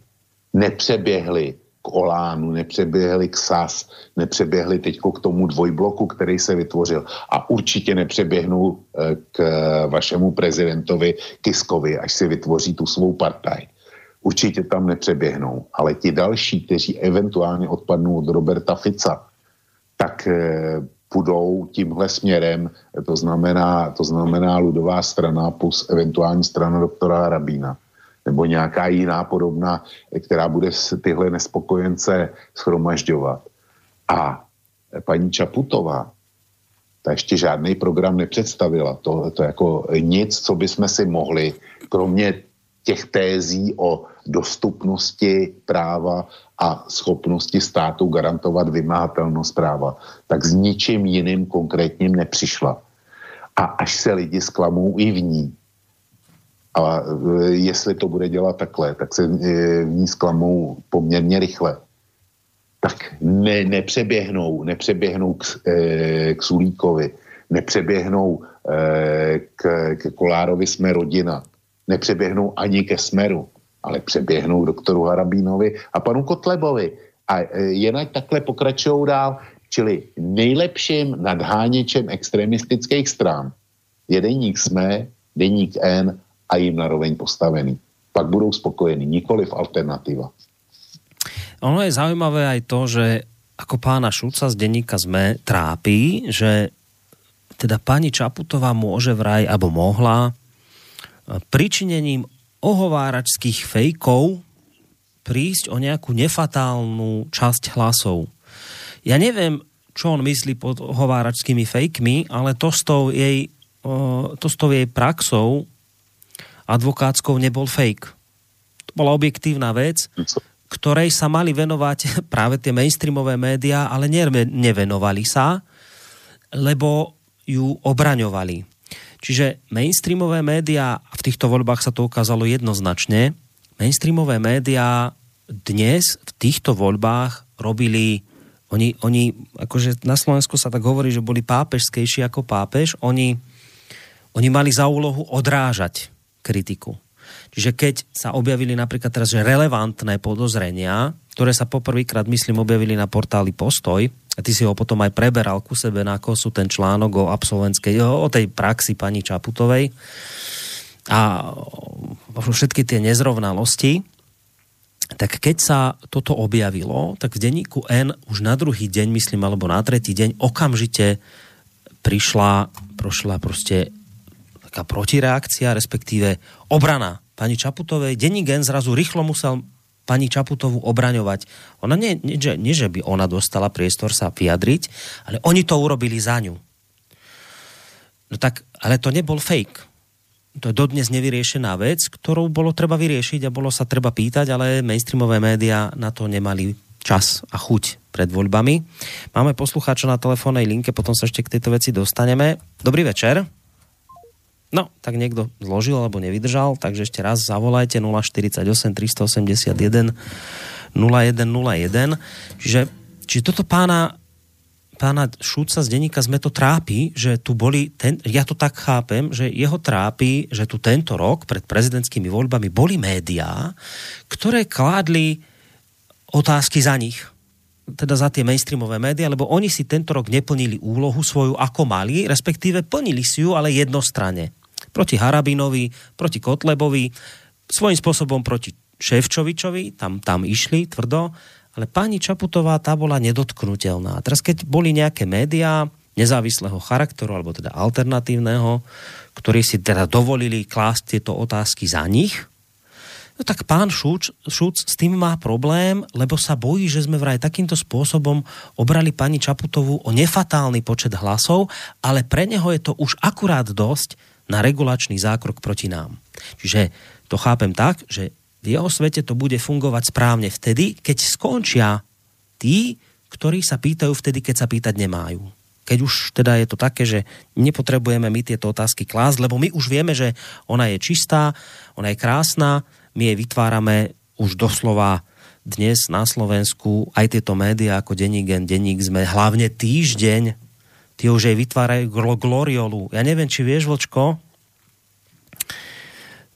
nepřeběhli k Olánu, nepřeběhli k SAS, nepřeběhli teďko k tomu dvojbloku, který se vytvořil, a určitě nepřeběhnou k vašemu prezidentovi Kiskovi, až si vytvoří tu svou partaj. Určitě tam nepřeběhnou, ale ti další, kteří eventuálně odpadnou od Roberta Fica, tak půjdou tímhle směrem, to znamená Ludová strana plus eventuální strana doktora Harabína, nebo nějaká jiná podobná, která bude tyhle nespokojence shromažďovat. A paní Čaputová, ta ještě žádný program nepředstavila. To jako nic, co bychom si mohli, kromě těch tézí o dostupnosti práva a schopnosti státu garantovat vymáhatelnost práva, tak s ničím jiným konkrétním nepřišla. A až se lidi zklamou i v ní, a jestli to bude dělat takhle, tak se v ní zklamou poměrně rychle. Tak nepřeběhnou k Sulíkovi, nepřeběhnou k Kolárovi Jsme rodina, nepřeběhnou ani ke Smeru, ale přeběhnou doktoru Harabínovi a panu Kotlebovi. A jen takhle pokračují dál, čili nejlepším nadháněčem extremistických stran je deník SME, deník N a jim naroveň postavený. Pak budou spokojení, nikoliv alternativa. Ono je zaujímavé aj to, že ako pána Šulca z denníka SME trápi, že teda pani Čaputová môže vraj, alebo mohla, pričinením ohováračských fejkov prísť o nejakú nefatálnu časť hlasov. Ja neviem, čo on myslí pod hováračskými fejkmi, ale to s tou jej praxou advokátskou nebol fejk. To bola objektívna vec, ktorej sa mali venovať práve tie mainstreamové médiá, ale nevenovali sa, lebo ju obraňovali. Čiže mainstreamové médiá, v týchto voľbách sa to ukázalo jednoznačne, mainstreamové médiá dnes v týchto voľbách robili Oni akože na Slovensku sa tak hovorí, že boli pápežskejší ako pápež, oni mali za úlohu odrážať kritiku. Čiže keď sa objavili napríklad teraz, že relevantné podozrenia, ktoré sa poprvýkrát, myslím, objavili na portáli Postoj, a ty si ho potom aj preberal ku sebe na kosu, ten článok o absolventskej, o tej praxi pani Čaputovej a všetky tie nezrovnalosti, tak keď sa toto objavilo, tak v denníku N už na druhý deň, myslím, alebo na tretí deň, okamžite prišla proste taká protireakcia, respektíve obrana pani Čaputovej. Denník N zrazu rýchlo musel pani Čaputovú obraňovať. Ona nie, že by ona dostala priestor sa vyjadriť, ale oni to urobili za ňu. No tak, ale to nebol fake. To je dodnes nevyriešená vec, ktorú bolo treba vyriešiť a bolo sa treba pýtať, ale mainstreamové médiá na to nemali čas a chuť pred voľbami. Máme poslucháča na telefónnej linke, potom sa ešte k tejto veci dostaneme. Dobrý večer. No, tak niekto zložil alebo nevydržal, takže ešte raz zavolajte 048 381 0101. Čiže toto pána Šulca z denníka SME to trápi, že tu boli, ja to tak chápem, že jeho trápi, že tu tento rok pred prezidentskými voľbami boli médiá, ktoré kládli otázky za nich, teda za tie mainstreamové médiá, lebo oni si tento rok neplnili úlohu svoju ako mali, respektíve plnili si ju, ale jednostranne. Proti Harabinovi, proti Kotlebovi, svojím spôsobom proti Šefčovičovi, tam išli tvrdo, ale pani Čaputová, tá bola nedotknutelná. Teraz keď boli nejaké médiá nezávislého charakteru, alebo teda alternatívneho, ktorí si teda dovolili klásť tieto otázky za nich, no tak pán Šulc s tým má problém, lebo sa bojí, že sme vraj takýmto spôsobom obrali pani Čaputovú o nefatálny počet hlasov, ale pre neho je to už akurát dosť na regulačný zákrok proti nám. Čiže to chápem tak, že v jeho svete to bude fungovať správne vtedy, keď skončia tí, ktorí sa pýtajú vtedy, keď sa pýtať nemajú. Keď už teda je to také, že nepotrebujeme my tieto otázky klásť, lebo my už vieme, že ona je čistá, ona je krásna, my jej vytvárame už doslova dnes na Slovensku aj tieto médiá ako denník N, denník SME, hlavne Týždeň, tí už jej vytvárajú gloriolu. Ja neviem, či vieš, Vlčko,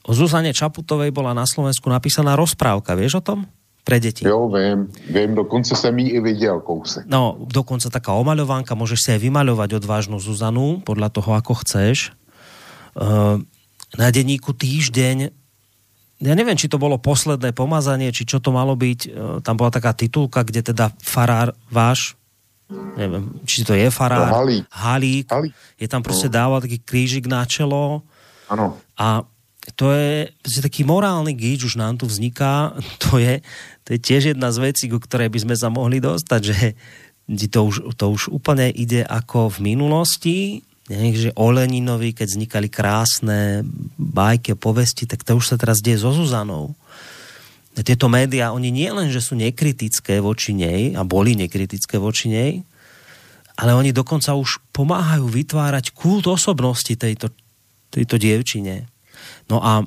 o Zuzane Čaputovej bola na Slovensku napísaná rozprávka, vieš o tom? Pre deti. Jo, viem, dokonce som ji i videl kousek. No, dokonca taká omaľovánka, môžeš si aj vymaľovať odvážnu Zuzanu, podľa toho, ako chceš. Na denníku Týždeň, ja neviem, či to bolo posledné pomazanie, či čo to malo byť, tam bola taká titulka, kde teda farár váš, neviem, či to je farár, no, Halík, je tam proste dával taký krížik na čelo. Áno. A to je taký morálny gíč, už nám tu vzniká, to je tiež jedna z vecí, ku ktorej by sme sa mohli dostať, že to už úplne ide ako v minulosti, že o Leninovi, keď vznikali krásne bajky a povesti, tak to už sa teraz deje so Zuzanou. Tieto médiá, oni nie len, že sú nekritické voči nej a boli nekritické voči nej, ale oni dokonca už pomáhajú vytvárať kult osobnosti tejto dievčine. No a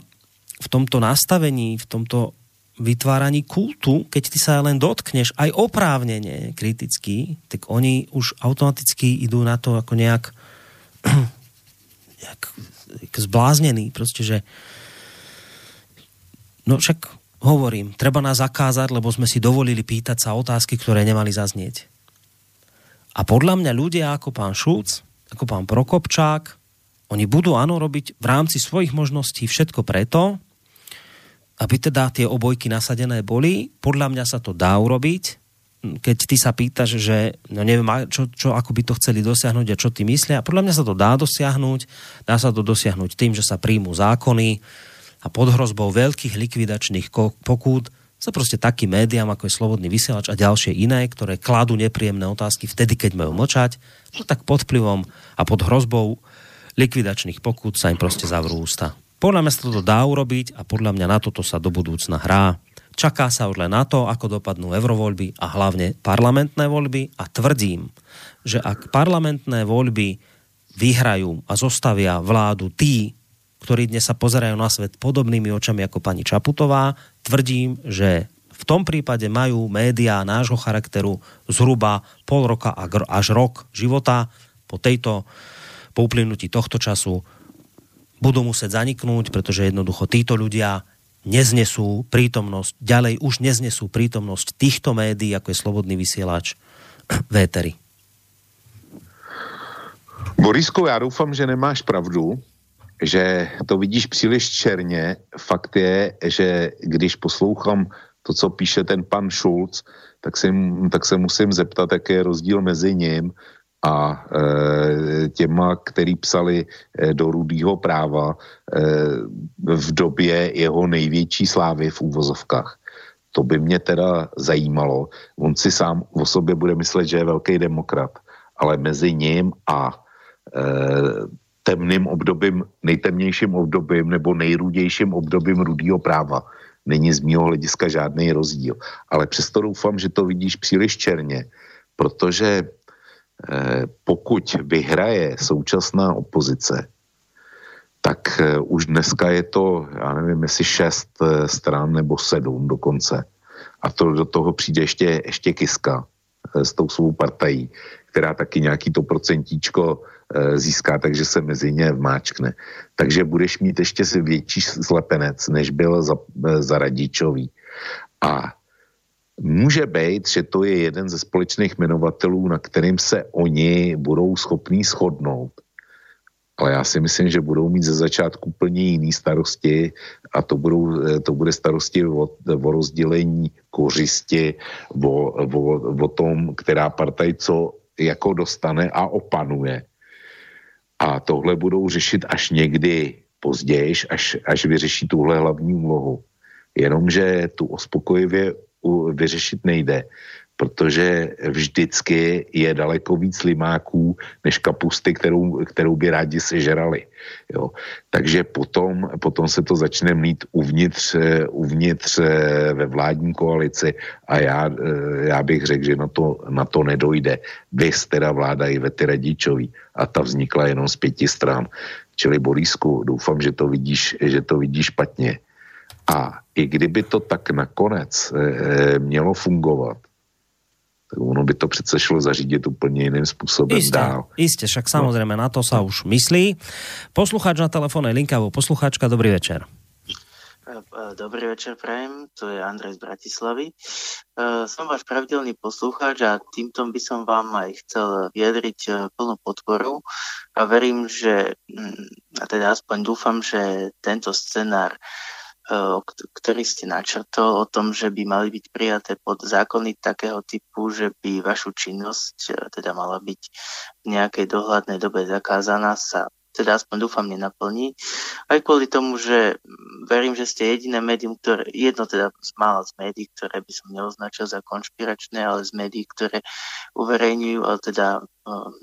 v tomto nastavení, v tomto vytváraní kultu, keď ty sa len dotkneš aj oprávnene kriticky, tak oni už automaticky idú na to ako nejak zbláznení. Proste, že No však hovorím, treba nás zakázať, lebo sme si dovolili pýtať sa otázky, ktoré nemali zaznieť. A podľa mňa ľudia ako pán Šulc, ako pán Prokopčák, oni budú, áno, robiť v rámci svojich možností všetko preto, aby teda tie obojky nasadené boli. Podľa mňa sa to dá urobiť. Keď ty sa pýtaš, že no neviem, čo ako by to chceli dosiahnuť a čo ty myslia. Podľa mňa sa to dá dosiahnuť. Dá sa to dosiahnuť tým, že sa príjmú zákony a pod hrozbou veľkých likvidačných pokút sa proste takým médiám, ako je Slobodný vysielač a ďalšie iné, ktoré kladú nepríjemné otázky vtedy, keď majú mlčať, no tak pod vplyvom a pod hrozbou likvidačných pokút sa im proste zavrú ústa. Podľa mňa sa toto dá urobiť a podľa mňa na toto sa do budúcna hrá. Čaká sa už len na to, ako dopadnú eurovoľby a hlavne parlamentné voľby a tvrdím, že ak parlamentné voľby vyhrajú a zostavia vládu tí, ktorí dnes sa pozerajú na svet podobnými očami ako pani Čaputová, tvrdím, že v tom prípade majú médiá nášho charakteru zhruba pol roka až rok života po uplynutí tohto času budú musieť zaniknúť, pretože jednoducho títo ľudia neznesú prítomnosť týchto médií, ako je Slobodný vysielač Vétery. Borisku, já doufám, že nemáš pravdu, že to vidíš příliš černě. Fakt je, že když poslouchám to, co píše ten pan Šulc, tak se musím zeptat, jaký je rozdíl mezi ním a těma, který psali do Rudýho práva v době jeho největší slávy v úvozovkách. To by mě teda zajímalo. On si sám o sobě bude myslet, že je velký demokrat, ale mezi ním a temným obdobím, nejtemnějším obdobím nebo nejrudějším obdobím Rudýho práva není z mýho hlediska žádný rozdíl. Ale přesto doufám, že to vidíš příliš černě, protože pokud vyhraje současná opozice, tak už dneska je to, já nevím, jestli 6 stran nebo 7 dokonce. A to do toho přijde ještě Kiska s tou svou partají, která taky nějaký to procentíčko získá, takže se mezi ně vmáčkne. Takže budeš mít ještě si větší slepenec, než byl za Radičový. A může být, že to je jeden ze společných jmenovatelů, na kterým se oni budou schopní shodnout. Ale já si myslím, že budou mít ze začátku plně jiný starosti a to bude starosti o rozdělení kořisti, o tom, která partaj co jako dostane a opanuje. A tohle budou řešit až někdy později, až vyřeší tuhle hlavní úlohu. Jenomže tu uspokojivě vyřešit nejde, protože vždycky je daleko víc limáků než kapusty, kterou by rádi sežrali. Jo. Takže potom se to začne mít uvnitř ve vládní koalici a já bych řekl, že na to nedojde. Vys teda vláda Ivety Radičový a ta vznikla jenom z 5 stran. Čili Borisku, doufám, že to vidíš špatně. A i kdyby to tak nakonec mělo fungovat, tak ono by to přece šlo zařídit úplně jiným způsobem dál. Iste, však samozřejmě na to sa už myslí. Posluchač na telefónnej linke, alebo posluchačka, dobrý večer. Dobrý večer, prajem, to je Andrej z Bratislavy. Som váš pravidelný poslucháč a týmto by som vám aj chcel vyjadriť plnú podporu a verím, že, a teda aspoň dúfam, že tento scenár, ktorý ste načrtol o tom, že by mali byť prijaté pod zákony takého typu, že by vašu činnosť teda mala byť v nejakej dohľadnej dobe zakázaná, sa teda aspoň dúfam nenaplní. Aj kvôli tomu, že verím, že ste jediné médium, jedno teda z mála z médií, ktoré by som neoznačil za konšpiračné, ale z médií, ktoré uverejňujú, ale teda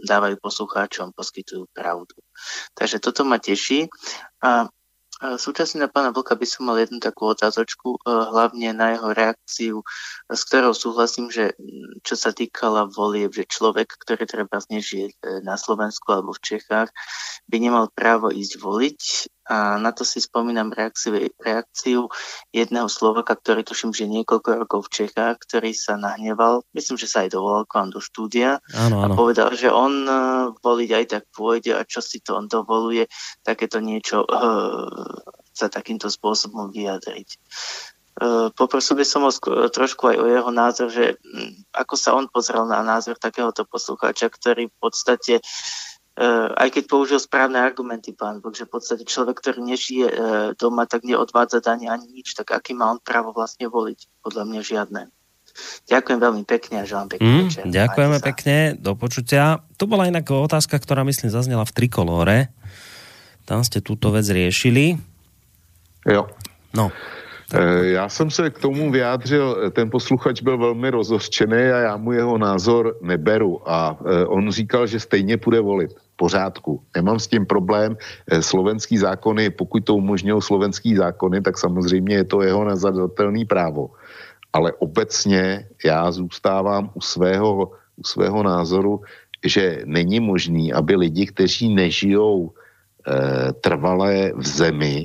dávajú poslucháčom, poskytujú pravdu. Takže toto ma teší. A súčasne na pána Vlka by som mal jednu takú otázočku, hlavne na jeho reakciu, s ktorou súhlasím, že čo sa týkala volieb, že človek, ktorý treba nežije na Slovensku alebo v Čechách, by nemal právo ísť voliť. A na to si spomínam reakciu jedného Slováka, ktorý tuším, že niekoľko rokov v Čechách, ktorý sa nahneval, myslím, že sa aj dovolal k vám do štúdia, áno. A povedal, že on voliť aj tak pôjde a čo si to on dovoluje, takéto niečo sa takýmto spôsobom vyjadriť. Poprosil by som ho trošku aj o jeho názor, že ako sa on pozrel na názor takéhoto poslucháča, ktorý v podstate, aj keď použil správne argumenty pán Buk, že v podstate človek, ktorý nežije doma, tak neodvádza dane ani nič, tak aký má on právo vlastne voliť? Podľa mňa žiadne. Ďakujem veľmi pekne a želám pekný večer. Ďakujeme pekne, do počutia. To bola inak otázka, ktorá myslím zaznela v Trikolóre. Tam ste túto vec riešili. Jo. No. Já jsem se k tomu vyjádřil, ten posluchač byl velmi rozhořčený a já mu jeho názor neberu a on říkal, že stejně půjde volit. V pořádku. Nemám s tím problém. Slovenský zákony, pokud to umožňují slovenský zákony, tak samozřejmě je to jeho nezadatelné právo. Ale obecně já zůstávám u svého názoru, že není možný, aby lidi, kteří nežijou trvale v zemi,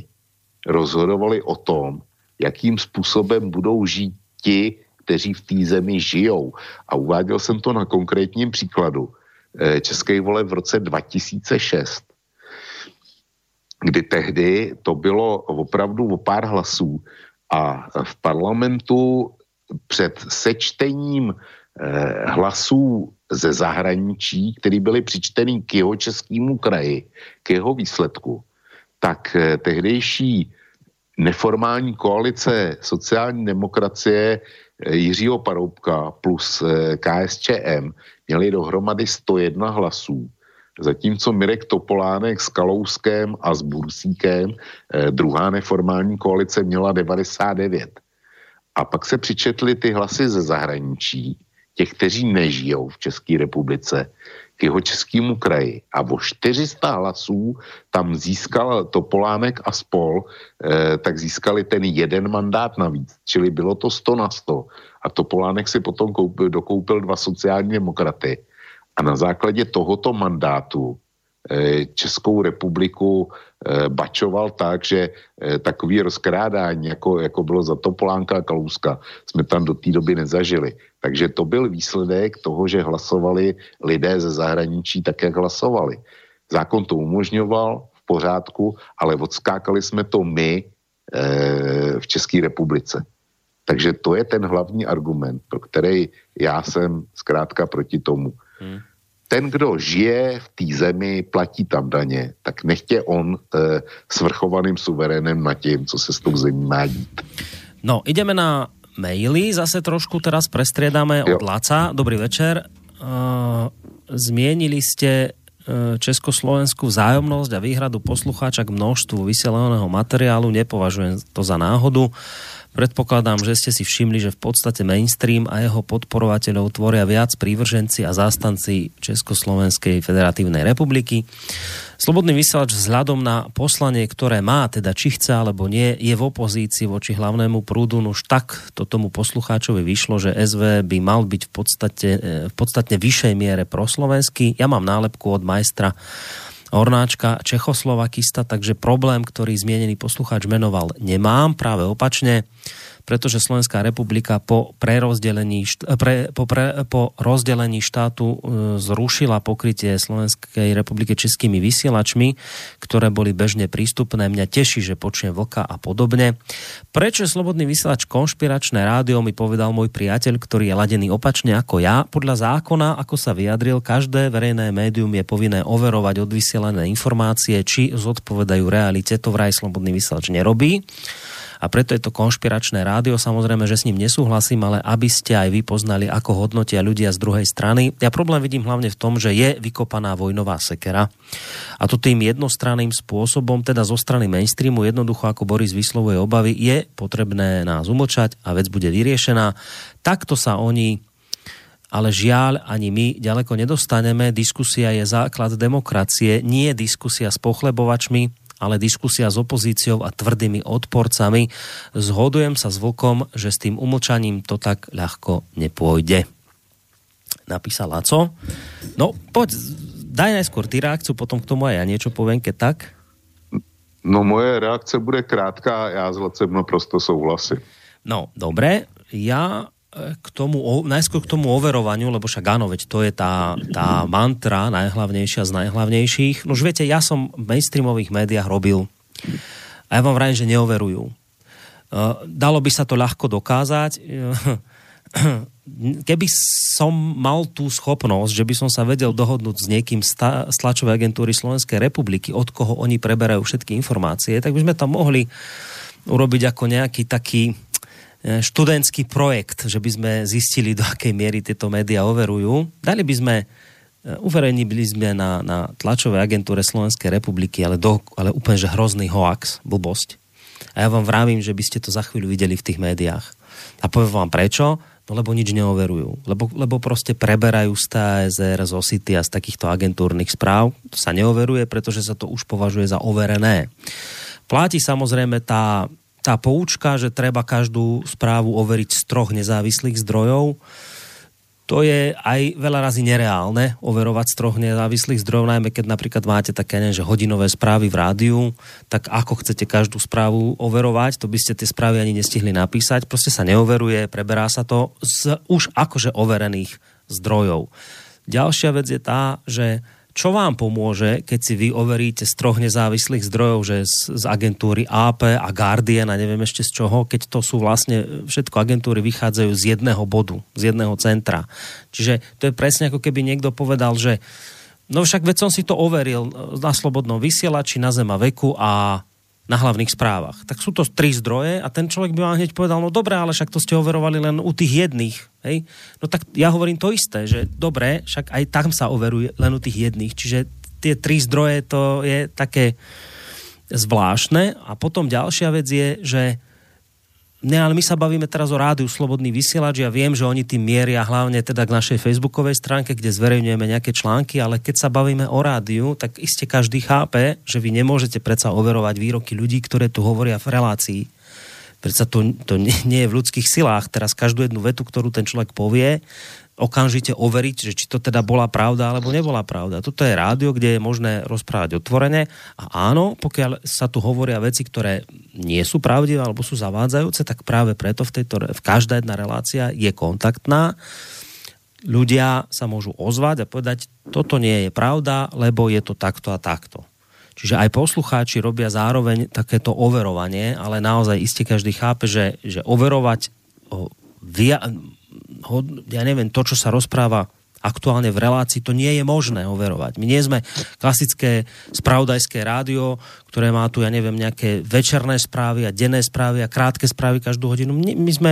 rozhodovali o tom, jakým způsobem budou žít ti, kteří v té zemi žijou. A uváděl jsem to na konkrétním příkladu českých voleb v roce 2006, kdy tehdy to bylo opravdu o pár hlasů a v parlamentu před sečtením hlasů ze zahraničí, které byly přičtený k jeho českému kraji, k jeho výsledku, tak tehdejší neformální koalice sociální demokracie Jiřího Paroubka plus KSČM měli dohromady 101 hlasů, zatímco Mirek Topolánek s Kalouskem a s Bursíkem, druhá neformální koalice, měla 99. A pak se přičetly ty hlasy ze zahraničí, těch, kteří nežijou v České republice, k jeho českému kraji. A o 400 hlasů tam získal Topolánek a spol, tak získali ten jeden mandát navíc. Čili bylo to 100 na 100. A Topolánek si potom dokoupil 2 sociální demokraty. A na základě tohoto mandátu Českou republiku bačoval tak, že takový rozkrádání, jako bylo za Topolánka a Kalouska, jsme tam do té doby nezažili. Takže to byl výsledek toho, že hlasovali lidé ze zahraničí tak, jak hlasovali. Zákon to umožňoval, v pořádku, ale odskákali jsme to my v České republice. Takže to je ten hlavní argument, pro který já jsem zkrátka proti tomu. Ten, kdo žije v té zemi, platí tam daně, tak nechtě on svrchovaným suverénem nad tím, co se s tou zemí má dít. No, ideme na maily, zase trošku teraz prestriedáme od Laca. Dobrý večer. Zmienili ste Československú vzájomnosť a výhradu poslucháča k množstvu vysielaného materiálu. Nepovažujem to za náhodu. Predpokladám, že ste si všimli, že v podstate mainstream a jeho podporovateľov tvoria viac prívrženci a zástanci Československej federatívnej republiky. Slobodný vysielač vzhľadom na poslanie, ktoré má, teda či chce alebo nie, je v opozícii voči hlavnému prúdu. Nuž tak to tomu poslucháčovi vyšlo, že SV by mal byť v podstatne vyššej miere proslovenský. Ja mám nálepku od majstra Hornáčka Čechoslovakista, takže problém, ktorý zmienený poslucháč menoval, nemám, práve opačne, pretože Slovenská republika po rozdelení štátu zrušila pokrytie Slovenskej republiky českými vysielačmi, ktoré boli bežne prístupné. Mňa teší, že počujem Vlka a podobne. Prečo je Slobodný vysielač konšpiračné rádio, mi povedal môj priateľ, ktorý je ladený opačne ako ja. Podľa zákona, ako sa vyjadril, každé verejné médium je povinné overovať odvysielané informácie, či zodpovedajú realite. To vraj Slobodný vysielač nerobí. A preto je to konšpiračné rádio. Samozrejme, že s ním nesúhlasím, ale aby ste aj vy poznali, ako hodnotia ľudia z druhej strany. Ja problém vidím hlavne v tom, že je vykopaná vojnová sekera. A to tým jednostranným spôsobom, teda zo strany mainstreamu, jednoducho ako Boris vyslovuje obavy, je potrebné nás umlčať a vec bude vyriešená. Takto sa oni, ale žiaľ, ani my ďaleko nedostaneme. Diskusia je základ demokracie, nie diskusia s pochlebovačmi, ale diskusia s opozíciou a tvrdými odporcami. Zhodujem sa s Vlkom, že s tým umlčaním to tak ľahko nepôjde. Napísal Laco. No, poď, daj najskôr ty reakciu, potom k tomu aj ja niečo poviem, keď tak. No, moje reakce bude krátká, ja s Lacem naprosto souhlasím. No, dobre, ja najskôr k tomu overovaniu, lebo však áno, veď to je tá mantra najhlavnejšia z najhlavnejších. No už viete, ja som v mainstreamových médiách robil A ja vám vrajím, že neoverujú. Dalo by sa to ľahko dokázať. Keby som mal tú schopnosť, že by som sa vedel dohodnúť s niekým z tlačovej agentúry Slovenskej republiky, od koho oni preberajú všetky informácie, tak by sme tam mohli urobiť ako nejaký taký študentský projekt, že by sme zistili, do akej miery tieto médiá overujú. Uverejnili sme na tlačovej agentúre Slovenskej republiky, ale úplne že hrozný hoax, blbosť. A ja vám vravím, že by ste to za chvíľu videli v tých médiách. A poviem vám prečo, no lebo nič neoverujú. Lebo proste preberajú z TASR, z OSITI a z takýchto agentúrnych správ. To sa neoveruje, pretože sa to už považuje za overené. Platí samozrejme tá poučka, že treba každú správu overiť z 3 nezávislých zdrojov. To je aj veľa razy nereálne overovať z 3 nezávislých zdrojov, najmä keď napríklad máte také, že hodinové správy v rádiu, tak ako chcete každú správu overovať, to by ste tie správy ani nestihli napísať. Proste sa neoveruje, preberá sa to z už akože overených zdrojov. Ďalšia vec je tá, že čo vám pomôže, keď si vy overíte z 3 nezávislých zdrojov, že z agentúry AP a Guardian a neviem ešte z čoho, keď to sú vlastne všetko agentúry vychádzajú z jedného bodu, z jedného centra. Čiže to je presne ako keby niekto povedal, že no však veď som si to overil na Slobodnom vysielači, na Zem a Veku a na Hlavných správach. Tak sú to 3 zdroje a ten človek by vám hneď povedal, no dobré, ale však to ste overovali len u tých jedných. Hej? No tak ja hovorím to isté, že dobré, však aj tam sa overuje len u tých jedných. Čiže tie 3 zdroje to je také zvláštne. A potom ďalšia vec je, že ale my sa bavíme teraz o rádiu Slobodný vysielač. Ja viem, že oni tým mieria hlavne teda k našej facebookovej stránke, kde zverejňujeme nejaké články, ale keď sa bavíme o rádiu, tak iste každý chápe, že vy nemôžete predsa overovať výroky ľudí, ktoré tu hovoria v relácii. Predsa to nie je v ľudských silách. Teraz každú jednu vetu, ktorú ten človek povie, okamžite overiť, že či to teda bola pravda, alebo nebola pravda. Toto je rádio, kde je možné rozprávať otvorene a áno, pokiaľ sa tu hovoria veci, ktoré nie sú pravdivé alebo sú zavádzajúce, tak práve preto v každá jedna relácia je kontaktná. Ľudia sa môžu ozvať a povedať, toto nie je pravda, lebo je to takto a takto. Čiže aj poslucháči robia zároveň takéto overovanie, ale naozaj iste každý chápe, že overovať to, čo sa rozpráva aktuálne v relácii, to nie je možné overovať. My nie sme klasické spravodajské rádio, ktoré má tu, nejaké večerné správy a denné správy a krátke správy každú hodinu. My sme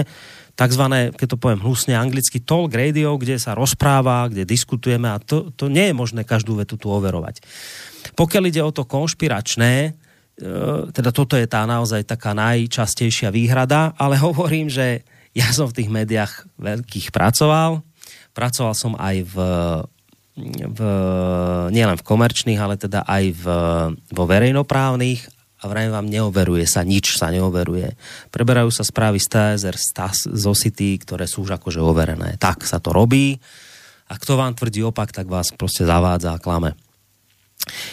takzvané, keď to poviem hlusne anglicky, talk radio, kde sa rozpráva, kde diskutujeme a to nie je možné každú vetu tu overovať. Pokiaľ ide o to konšpiračné, teda toto je tá naozaj taká najčastejšia výhrada, ale hovorím, že ja som v tých médiách veľkých pracoval. Pracoval som aj nielen v komerčných, ale teda aj vo verejnoprávnych. A vrajím vám, neoveruje sa, nič sa neoveruje. Preberajú sa správy z TASR, z OSITI, ktoré sú už akože overené. Tak sa to robí. A kto vám tvrdí opak, tak vás proste zavádza a klame.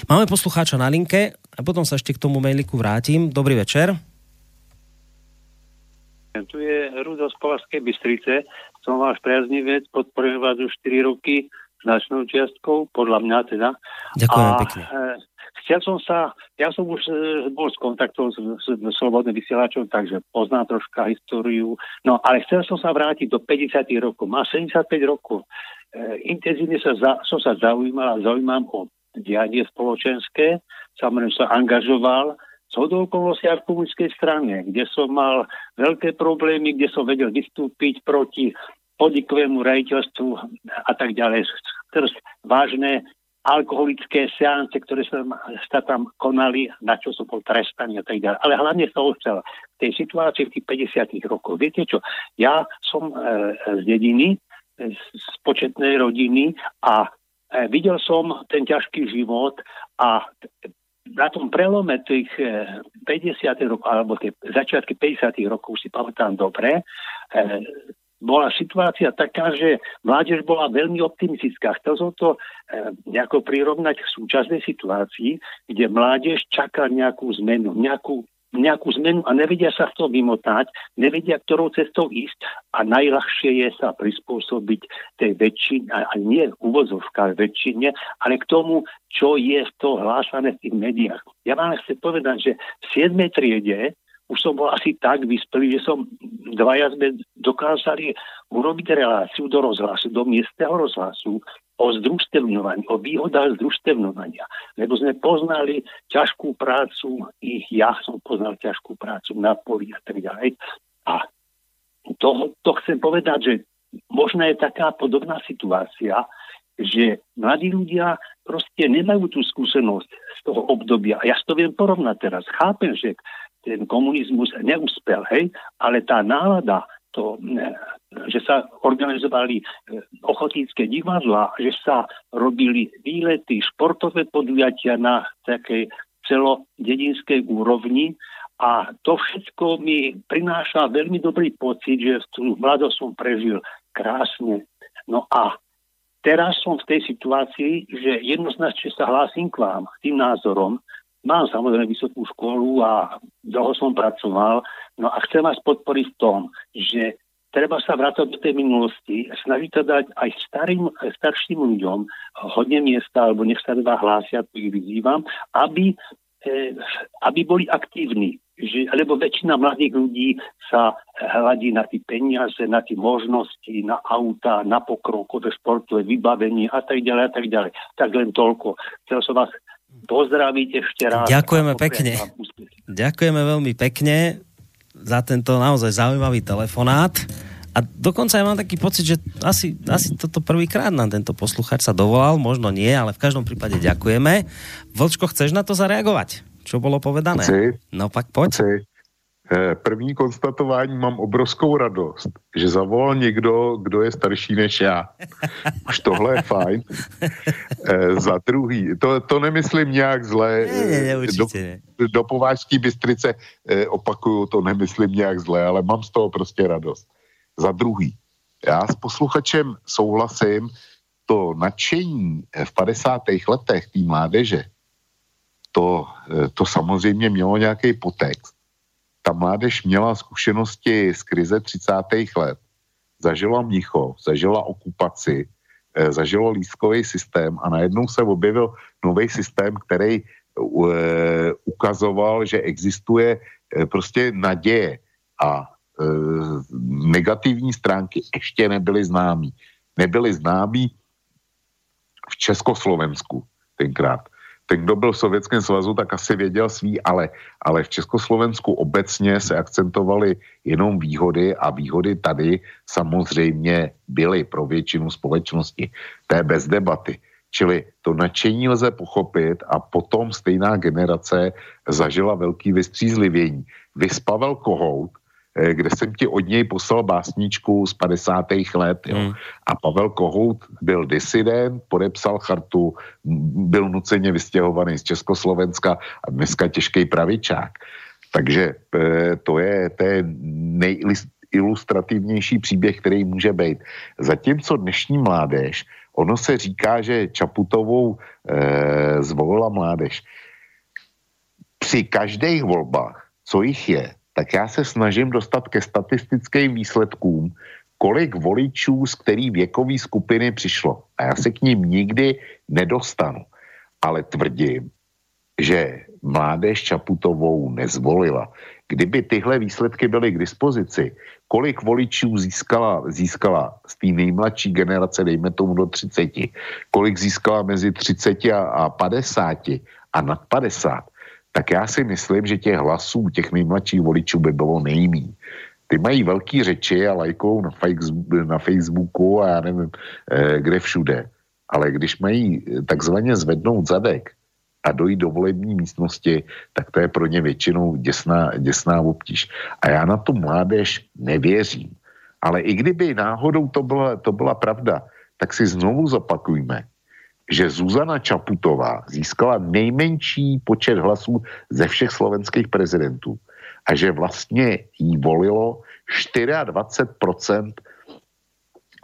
Máme poslucháča na linke a potom sa ešte k tomu mailiku vrátim. Dobrý večer. Tu je Rudo z Považskej Bystrice. Som váš priaznivec, podporujem vás už 4 roky značnou čiastkou, podľa mňa teda. Ďakujem pekne. Ja som už bol s kontaktom s Slobodným vysielačom, takže poznám troška históriu. No, ale chcel som sa vrátiť do 50 rokov. Má 75 rokov. Intenzívne som sa zaujímal a zaujímam o dianie spoločenské. Samozrejme som sa angažoval zhodou okolností v komunistickej strane, kde som mal veľké problémy, kde som vedel vystúpiť proti podnikovému riaditeľstvu a tak ďalej. Skrz vážne alkoholické seance, ktoré sa tam konali, na čo som bol trestaný a tak ďalej. Ale hlavne som ostal v tej situácii v tých 50 rokoch. Viete čo? Ja som z dediny, z početnej rodiny a videl som ten ťažký život a na tom prelome tých 50. rokov, alebo tie začiatky 50. rokov si pamätám dobre, bola situácia taká, že mládež bola veľmi optimistická. Chcel som to nejako prirovnať k súčasnej situácii, kde mládež čaká nejakú zmenu, nejakú nejakú zmenu a nevedia sa v tom vymotať, nevedia, ktorou cestou ísť a najľahšie je sa prispôsobiť tej väčšine, a nie v úvozovkách väčšine, ale k tomu, čo je to hlásané v tých médiách. Ja vám chcem povedať, že v 7. triede už som bol asi tak vyspelý, že som dvaja sme dokázali urobiť reláciu do rozhlasu, do miestneho rozhlasu, o združstevňovaní, o výhodách združstevňovania. Lebo sme poznali ťažkú prácu, i ja som poznal ťažkú prácu na poli a tak ďalej. A to chcem povedať, že možno je taká podobná situácia, že mladí ľudia proste nemajú tú skúsenosť z toho obdobia. A ja si to viem porovnať teraz. Chápem, že ten komunizmus neúspel, hej, ale tá nálada, že sa organizovali ochotnícke divadlá, že sa robili výlety, športové podujatia na takej celodedinskej úrovni a to všetko mi prináša veľmi dobrý pocit, že tú mladosť som prežil krásne. No a teraz som v tej situácii, že jednoznačne sa hlásim k vám tým názorom. Mám samozrejme vysokú školu a dlho som pracoval. No a chcem vás podporiť v tom, že treba sa vrátiť do tej minulosti, snažiť sa dať aj starším ľuďom hodne miesta, alebo nech sa teda hlásia, to ich vyzývam, aby boli aktívni. Lebo väčšina mladých ľudí sa hľadí na tie peniaze, na tie možnosti, na auta, na pokrokové športové vybavenie a tak ďalej a tak ďalej. Tak len toľko. Chcel som vás pozdraviť ešte raz. Ďakujeme pekne. Ďakujeme veľmi pekne za tento naozaj zaujímavý telefonát. A dokonca ja mám taký pocit, že asi toto prvýkrát nám tento poslucháč sa dovolal, možno nie, ale v každom prípade ďakujeme. Vlčko, chceš na to zareagovať? Čo bolo povedané? No pak poď. První konstatování, mám obrovskou radost, že zavolal někdo, kdo je starší než já. Už tohle je fajn. Za druhý, to nemyslím nějak zle. Do Povážské Bystrice opakuju, to nemyslím nějak zle, ale mám z toho prostě radost. Za druhý, já s posluchačem souhlasím, to nadšení v 50. letech té mládeže, to samozřejmě mělo nějaký podtext. Ta mládež měla zkušenosti z krize 30. let. Zažila Mnichov, zažila okupaci, zažila lístkový systém a najednou se objevil nový systém, který ukazoval, že existuje prostě naděje a negativní stránky ještě nebyly známý. Nebyly známý v Československu tenkrát. Ten, kdo byl v Sovětském svazu, tak asi věděl svý, ale v Československu obecně se akcentovaly jenom výhody a výhody tady samozřejmě byly pro většinu společnosti. To je bez debaty. Čili to nadšení lze pochopit a potom stejná generace zažila velký vystřízlivění. Vyspavel Kohout, kde jsem ti od něj poslal básničku z 50. let. Jo. A Pavel Kohout byl disident, podepsal chartu, byl nuceně vystěhovaný z Československa a dneska těžký pravičák. Takže to je ten nejilustrativnější příběh, který může být. Zatímco dnešní mládež, ono se říká, že Čaputovou zvolila mládež. Při každých volbách, co jich je, tak já se snažím dostat ke statistickým výsledkům, kolik voličů z který věkové skupiny přišlo. A já se k ním nikdy nedostanu. Ale tvrdím, že mládež Čaputovou nezvolila. Kdyby tyhle výsledky byly k dispozici, kolik voličů získala z té nejmladší generace, dejme tomu do 30, kolik získala mezi 30 a 50 a nad 50, tak já si myslím, že těch hlasů těch nejmladších voličů by bylo nejmíň. Ty mají velký řeči a lajkou na Facebooku a já nevím, kde všude. Ale když mají takzvaně zvednout zadek a dojít do volební místnosti, tak to je pro ně většinou děsná obtíž. A já na tu mládež nevěřím. Ale i kdyby náhodou to byla pravda, tak si znovu zopakujme, že Zuzana Čaputová získala nejmenší počet hlasů ze všech slovenských prezidentů a že vlastně jí volilo 24%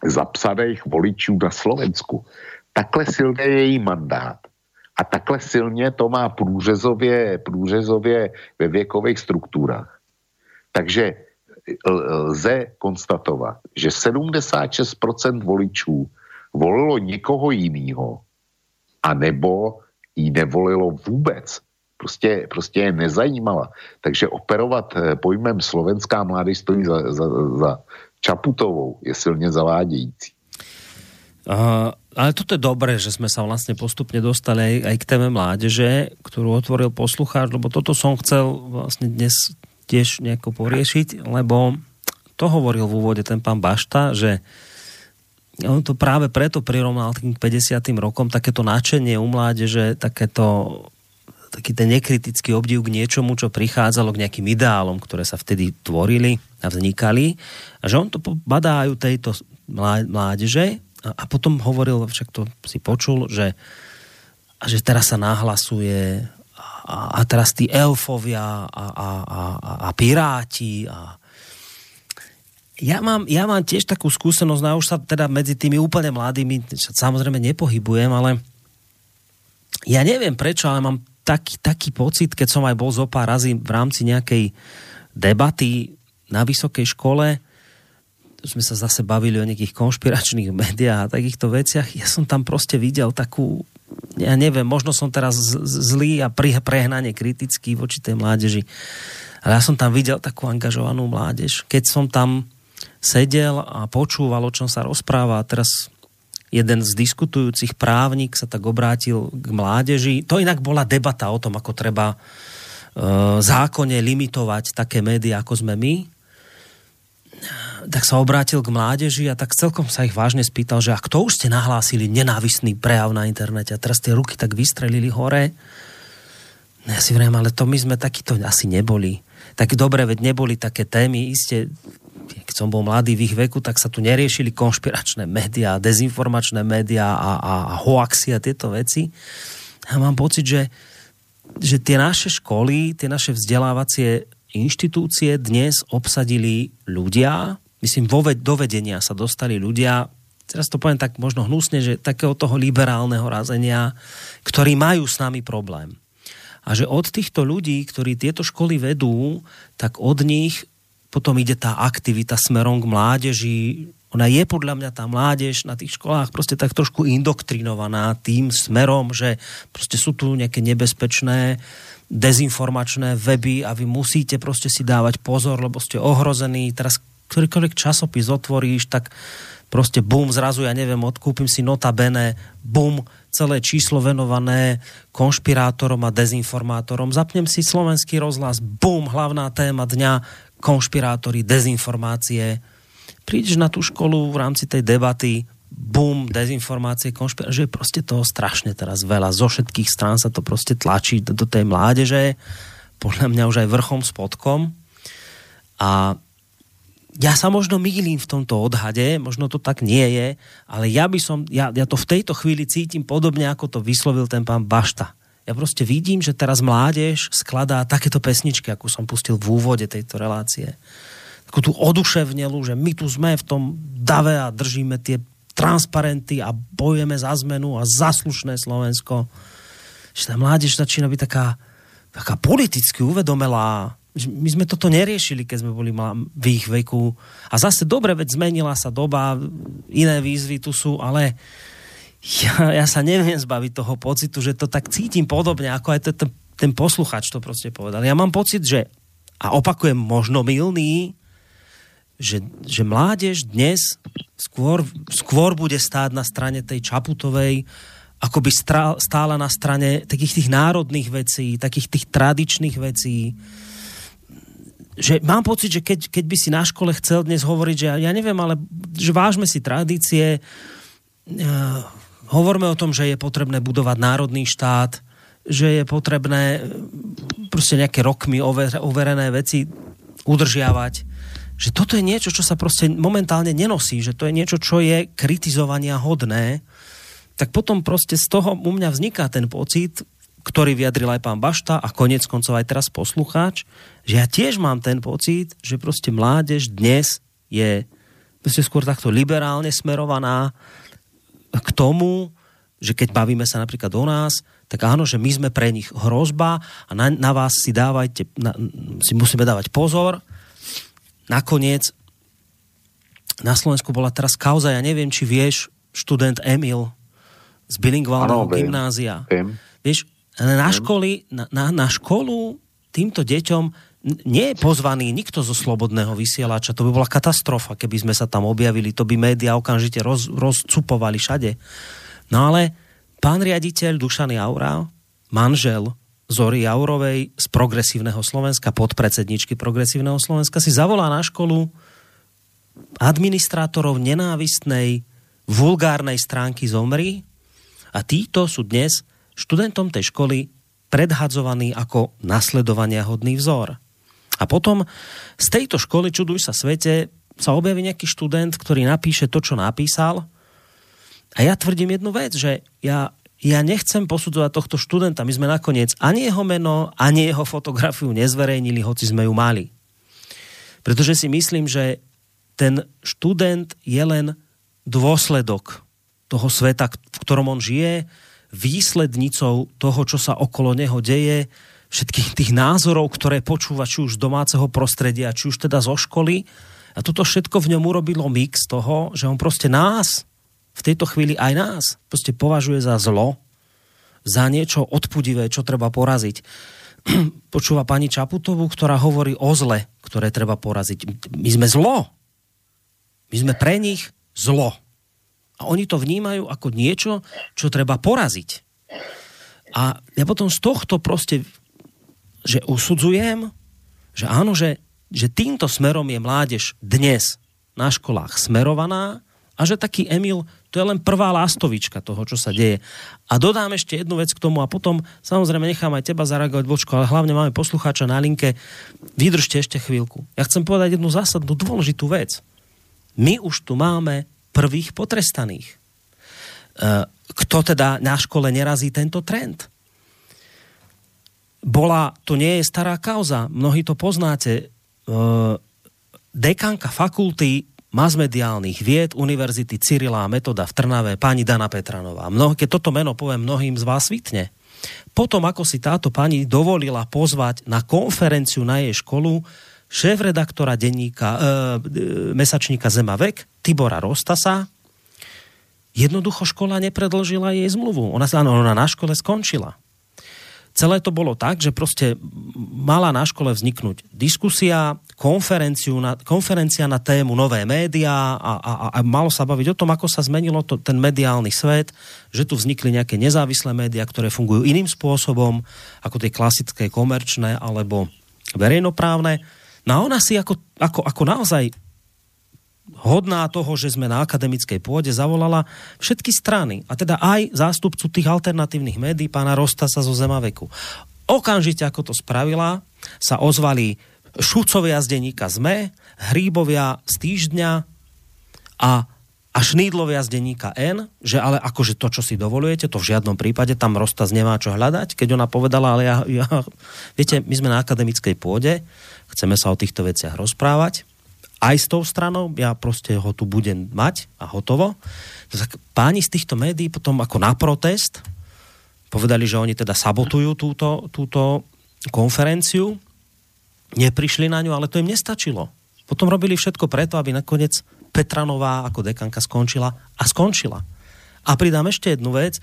zapsaných voličů na Slovensku. Takhle silný je její mandát. A A takhle silně to má průřezově ve věkových strukturách. Takže lze konstatovat, že 76% voličů volilo někoho jiného, anebo ji nevolilo vůbec. Prostě je nezajímala. Takže operovat pojmem slovenská mládež stojí za Čaputovou je silně zavádějící. Ale toto je dobré, že sme sa vlastne postupne dostali aj k téme mládeže, ktorú otvoril poslucháč, lebo toto som chcel vlastne dnes tiež nejako poriešiť, lebo to hovoril v úvode ten pán Bašta, že on to práve preto prirovnal tým 50. rokom, takéto nadšenie u mládeže, taký ten nekritický obdiv k niečomu, čo prichádzalo k nejakým ideálom, ktoré sa vtedy tvorili a vznikali. A že on to badá aj tejto mládeže. A potom hovoril, však to si počul, že teraz sa nahlasuje a teraz tí elfovia a piráti. A... Ja mám tiež takú skúsenosť, no už sa teda medzi tými úplne mladými samozrejme nepohybujem, ale ja neviem prečo, ale mám taký pocit, keď som aj bol zo pár razy v rámci nejakej debaty na vysokej škole, sme sa zase bavili o nejakých konšpiračných médiách a takýchto veciach. Ja som tam proste videl takú, ja neviem, možno som teraz zlý a prehnane kritický voči tej mládeži, ale ja som tam videl takú angažovanú mládež. Keď som tam sedel a počúval, o čom sa rozpráva, a teraz jeden z diskutujúcich právnik sa tak obrátil k mládeži. To inak bola debata o tom, ako treba zákonne limitovať také médiá, ako sme my. Tak sa obrátil k mládeži a tak celkom sa ich vážne spýtal, že a kto už ste nahlásili nenávistný prejav na internete? A teraz tie ruky tak vystrelili hore. No ja si vriem, ale to my sme takýto asi neboli. Tak dobre, veď neboli také témy, iste, keď som bol mladý v ich veku, tak sa tu neriešili konšpiračné médiá, dezinformačné médiá a hoaxy a tieto veci. A mám pocit, že tie naše školy, tie naše vzdelávacie inštitúcie dnes obsadili ľudia, myslím, do vedenia sa dostali ľudia, teraz to poviem tak možno hnusne, že takého toho liberálneho razenia, ktorí majú s nami problém. A že od týchto ľudí, ktorí tieto školy vedú, tak od nich potom ide tá aktivita smerom k mládeži. Ona je podľa mňa tá mládež na tých školách proste tak trošku indoktrinovaná tým smerom, že proste sú tu nejaké nebezpečné dezinformačné weby a vy musíte proste si dávať pozor, lebo ste ohrození. Teraz ktorýkoľvek časopis otvoríš, tak proste bum, zrazu ja neviem, odkúpim si notabene, bum, celé číslo venované konšpirátorom a dezinformátorom. Zapnem si Slovenský rozhlas, bum, hlavná téma dňa, konšpirátori, dezinformácie. Prídeš na tú školu v rámci tej debaty, bum, dezinformácie, že je proste toho strašne teraz veľa. Zo všetkých strán sa to proste tlačí do tej mládeže, podľa mňa už aj vrchom, spodkom. A ja sa možno mýlim v tomto odhade, možno to tak nie je, ale ja to v tejto chvíli cítim podobne, ako to vyslovil ten pán Bašta. Ja proste vidím, že teraz mládež skladá takéto pesničky, ako som pustil v úvode tejto relácie. Takú tú oduševnelú, že my tu sme v tom dave a držíme tie transparenty a bojujeme za zmenu a za slušné Slovensko. Že tá mládež začína byť taká politicky uvedomelá. My sme toto neriešili, keď sme boli v ich veku. A zase dobre, veď zmenila sa doba, iné výzvy tu sú, ale ja sa neviem zbaviť toho pocitu, že to tak cítim podobne, ako aj ten posluchač to proste povedal. Ja mám pocit, že, a opakujem, možno mylný, že mládež dnes skôr bude stáť na strane tej Čaputovej, ako by stála na strane takých tých národných vecí, takých tých tradičných vecí. Že mám pocit, že keď by si na škole chcel dnes hovoriť, že ja neviem, ale že vážme si tradície, hovorme o tom, že je potrebné budovať národný štát, že je potrebné proste nejaké rokmi overené veci udržiavať. Že toto je niečo, čo sa proste momentálne nenosí, že to je niečo, čo je kritizovania hodné, tak potom proste z toho u mňa vzniká ten pocit, ktorý vyjadril aj pán Bašta a konec koncov aj teraz poslucháč, že ja tiež mám ten pocit, že proste mládež dnes je proste skôr takto liberálne smerovaná k tomu, Že keď bavíme sa napríklad o nás, tak áno, že my sme pre nich hrozba a na vás si dávajte, si musíme dávať pozor. Nakoniec na Slovensku bola teraz kauza, ja neviem, či vieš, študent Emil z bilingválneho gymnázia. Viem. Vieš, na školu týmto deťom nie je pozvaný nikto zo Slobodného vysielača. To by bola katastrofa, keby sme sa tam objavili. To by médiá okamžite rozcupovali všade. No ale pán riaditeľ Dušan Jaura, manžel Zory Jaurovej z Progresívneho Slovenska, podpredsedničky Progresívneho Slovenska, si zavolá na školu administrátorov nenávistnej, vulgárnej stránky Zomri a títo sú dnes študentom tej školy predhadzovaní ako nasledovaniahodný vzor. A potom z tejto školy, čuduj sa svete, sa objaví nejaký študent, ktorý napíše to, čo napísal. A ja tvrdím jednu vec, že ja nechcem posudzovať tohto študenta. My sme nakoniec ani jeho meno, ani jeho fotografiu nezverejnili, hoci sme ju mali. Pretože si myslím, že ten študent je len dôsledok toho sveta, v ktorom on žije, výslednicou toho, čo sa okolo neho deje, všetkých tých názorov, ktoré počúva či už z domáceho prostredia, či už teda zo školy. A toto všetko v ňom urobilo mix toho, že on proste nás, v tejto chvíli aj nás, proste považuje za zlo, za niečo odpudivé, čo treba poraziť. Počúva pani Čaputovú, ktorá hovorí o zle, ktoré treba poraziť. My sme zlo. My sme pre nich zlo. A oni to vnímajú ako niečo, čo treba poraziť. A ja potom z tohto proste že usudzujem, že áno, že týmto smerom je mládež dnes na školách smerovaná a že taký Emil, to je len prvá lastovička toho, čo sa deje. A dodám ešte jednu vec k tomu a potom samozrejme nechám aj teba zareagovať, Bočko, ale hlavne máme poslucháča na linke. Vydržte ešte chvíľku. Ja chcem povedať jednu zásadnú dôležitú vec. My už tu máme prvých potrestaných. Kto teda na škole nerazí tento trend? To nie je stará kauza, mnohí to poznáte, dekanka fakulty masmediálnych vied Univerzity Cyrila a Metoda v Trnave, pani Dana Petranová. Keď toto meno poviem, mnohým z vás svitne. Potom, ako si táto pani dovolila pozvať na konferenciu na jej školu šéf-redaktora mesačníka Zemavek, Tibora Rostasa, jednoducho škola nepredĺžila jej zmluvu. Ona na škole skončila. Celé to bolo tak, že proste mala na škole vzniknúť diskusia, konferencia na tému nové médiá a malo sa baviť o tom, ako sa zmenilo ten mediálny svet, že tu vznikli nejaké nezávislé médiá, ktoré fungujú iným spôsobom, ako tie klasické, komerčné alebo verejnoprávne. No a ona si ako naozaj hodná toho, že sme na akademickej pôde, zavolala všetky strany, a teda aj zástupcu tých alternatívnych médií, pána Rostasa zo Zemaveku. Okamžite, ako to spravila, sa ozvali Šucovia z denníka ZME, Hríbovia z Týždňa a Šnídlovia z denníka N, že ale akože to, čo si dovolujete, to v žiadnom prípade, tam Rostas nemá čo hľadať, keď ona povedala, ale viete, my sme na akademickej pôde, chceme sa o týchto veciach rozprávať, aj s tou stranou, ja proste ho tu budem mať a hotovo. Tak páni z týchto médií potom ako na protest povedali, že oni teda sabotujú túto konferenciu, neprišli na ňu, ale to im nestačilo. Potom robili všetko preto, aby nakoniec Petranová ako dekanka skončila. A pridám ešte jednu vec,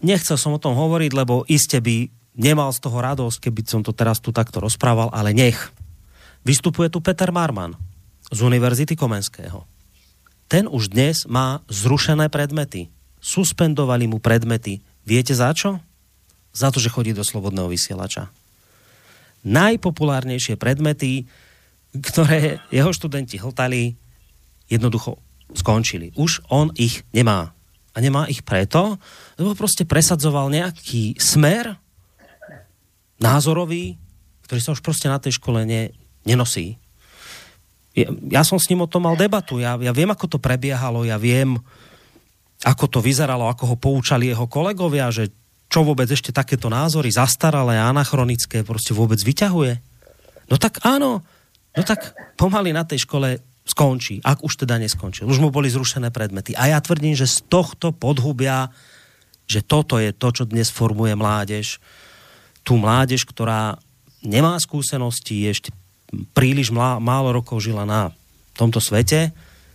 nechcel som o tom hovoriť, lebo iste by nemal z toho radosť, keby som to teraz tu takto rozprával, ale nech. Vystupuje tu Peter Marman z Univerzity Komenského. Ten už dnes má zrušené predmety. Suspendovali mu predmety. Viete za čo? Za to, že chodí do Slobodného vysielača. Najpopulárnejšie predmety, ktoré jeho študenti hltali, jednoducho skončili. Už on ich nemá. A nemá ich preto, lebo proste presadzoval nejaký smer názorový, ktorý sa už proste na tej škole nenosí. Ja som s ním o tom mal debatu. Ja viem, ako to prebiehalo, ja viem, ako to vyzeralo, ako ho poučali jeho kolegovia, že čo vôbec ešte takéto názory zastaralé a anachronické proste vôbec vyťahuje. No tak áno, pomaly na tej škole skončí, ak už teda neskončil. Už mu boli zrušené predmety. A ja tvrdím, že z tohto podhubia, že toto je to, čo dnes formuje mládež. Tú mládež, ktorá nemá skúsenosti, ešte príliš málo rokov žila na tomto svete,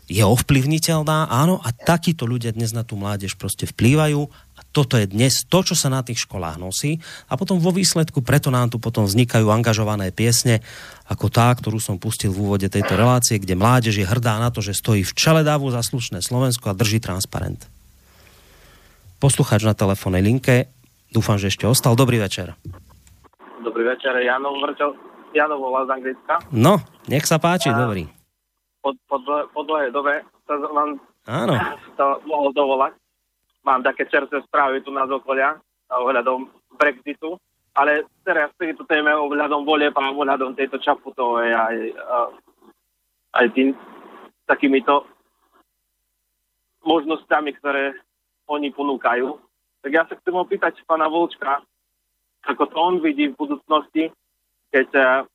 je ovplyvniteľná, áno, a takíto ľudia dnes na tú mládež proste vplývajú a toto je dnes to, čo sa na tých školách nosí a potom vo výsledku, preto nám tu potom vznikajú angažované piesne, ako tá, ktorú som pustil v úvode tejto relácie, kde mládež je hrdá na to, že stojí v čele davu za slušné Slovensko a drží transparent. Poslucháč na telefónnej linke, dúfam, že ešte ostal. Dobrý večer. Dobrý večer, Janov volá z Anglicka. No, nech sa páči, dobrý. Po dlhej dobe sa vám mohol dovolať. Mám také čerstvé správy tu na okolia ohľadom Brexitu, ale teraz tejto téme ohľadom volieb a ohľadom tejto Čaputovej aj tým takýmito možnosťami, ktoré oni ponúkajú. Tak ja sa chcem opýtať pána Volčka, ako to on vidí v budúcnosti, keď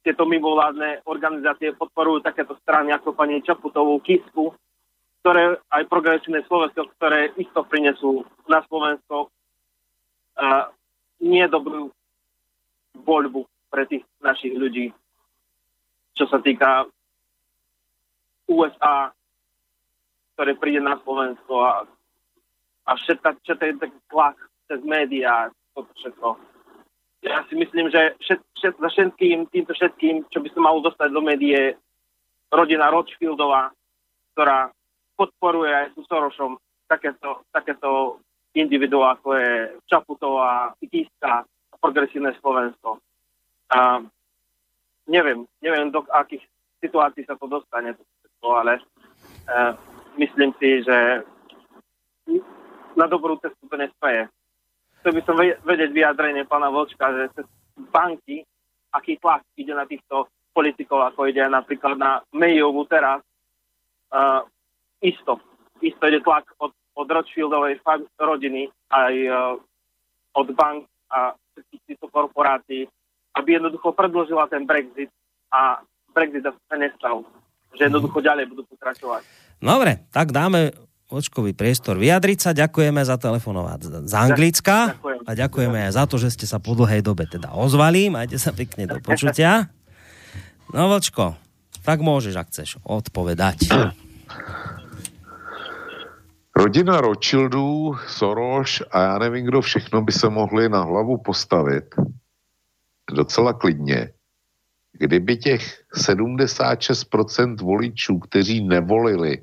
tieto mimovládne organizácie podporujú takéto strany ako pani Čaputovú, Kisku, ktoré aj Progresívne Slovensko, ktoré isto prinesú na Slovensko nedobrú voľbu pre tých našich ľudí, čo sa týka USA, ktoré príde na Slovensko a všetko je taký tlak cez médiá, toto všetko. Ja si myslím, že za všetkým, čo by sa malo dostať do médií, je rodina Rothschildová, ktorá podporuje aj s Sorošom takéto individuá, ako je Čaputová, Kiska a Progresívne Slovensko. A neviem, do akých situácií sa to dostane, ale myslím si, že na dobrú cestu to nespeje. Chcel by som vedieť vyjadrenie pána Vlčka, že cez banky, aký tlak ide na týchto politikov, ako ide napríklad na Mayovu teraz, isto ide tlak od Rothschildovej rodiny, aj od bank a všetkých týchto korporácií, aby jednoducho predložila ten Brexit sa nestal, že jednoducho ďalej budú pokračovať. Dobre, tak dáme Očkový priestor vyjadriť sa. Ďakujeme za telefonovať z Anglicka a ďakujeme aj za to, že ste sa po dlhej dobe teda ozvali. Majte sa pekne, do počutia. No Vlčko, tak môžeš, ak chceš, odpovedať. Rodina Rothschildů, Soros a já nevím, kdo všechno by se mohli na hlavu postavit docela klidně, kdyby těch 76% voličů, kteří nevolili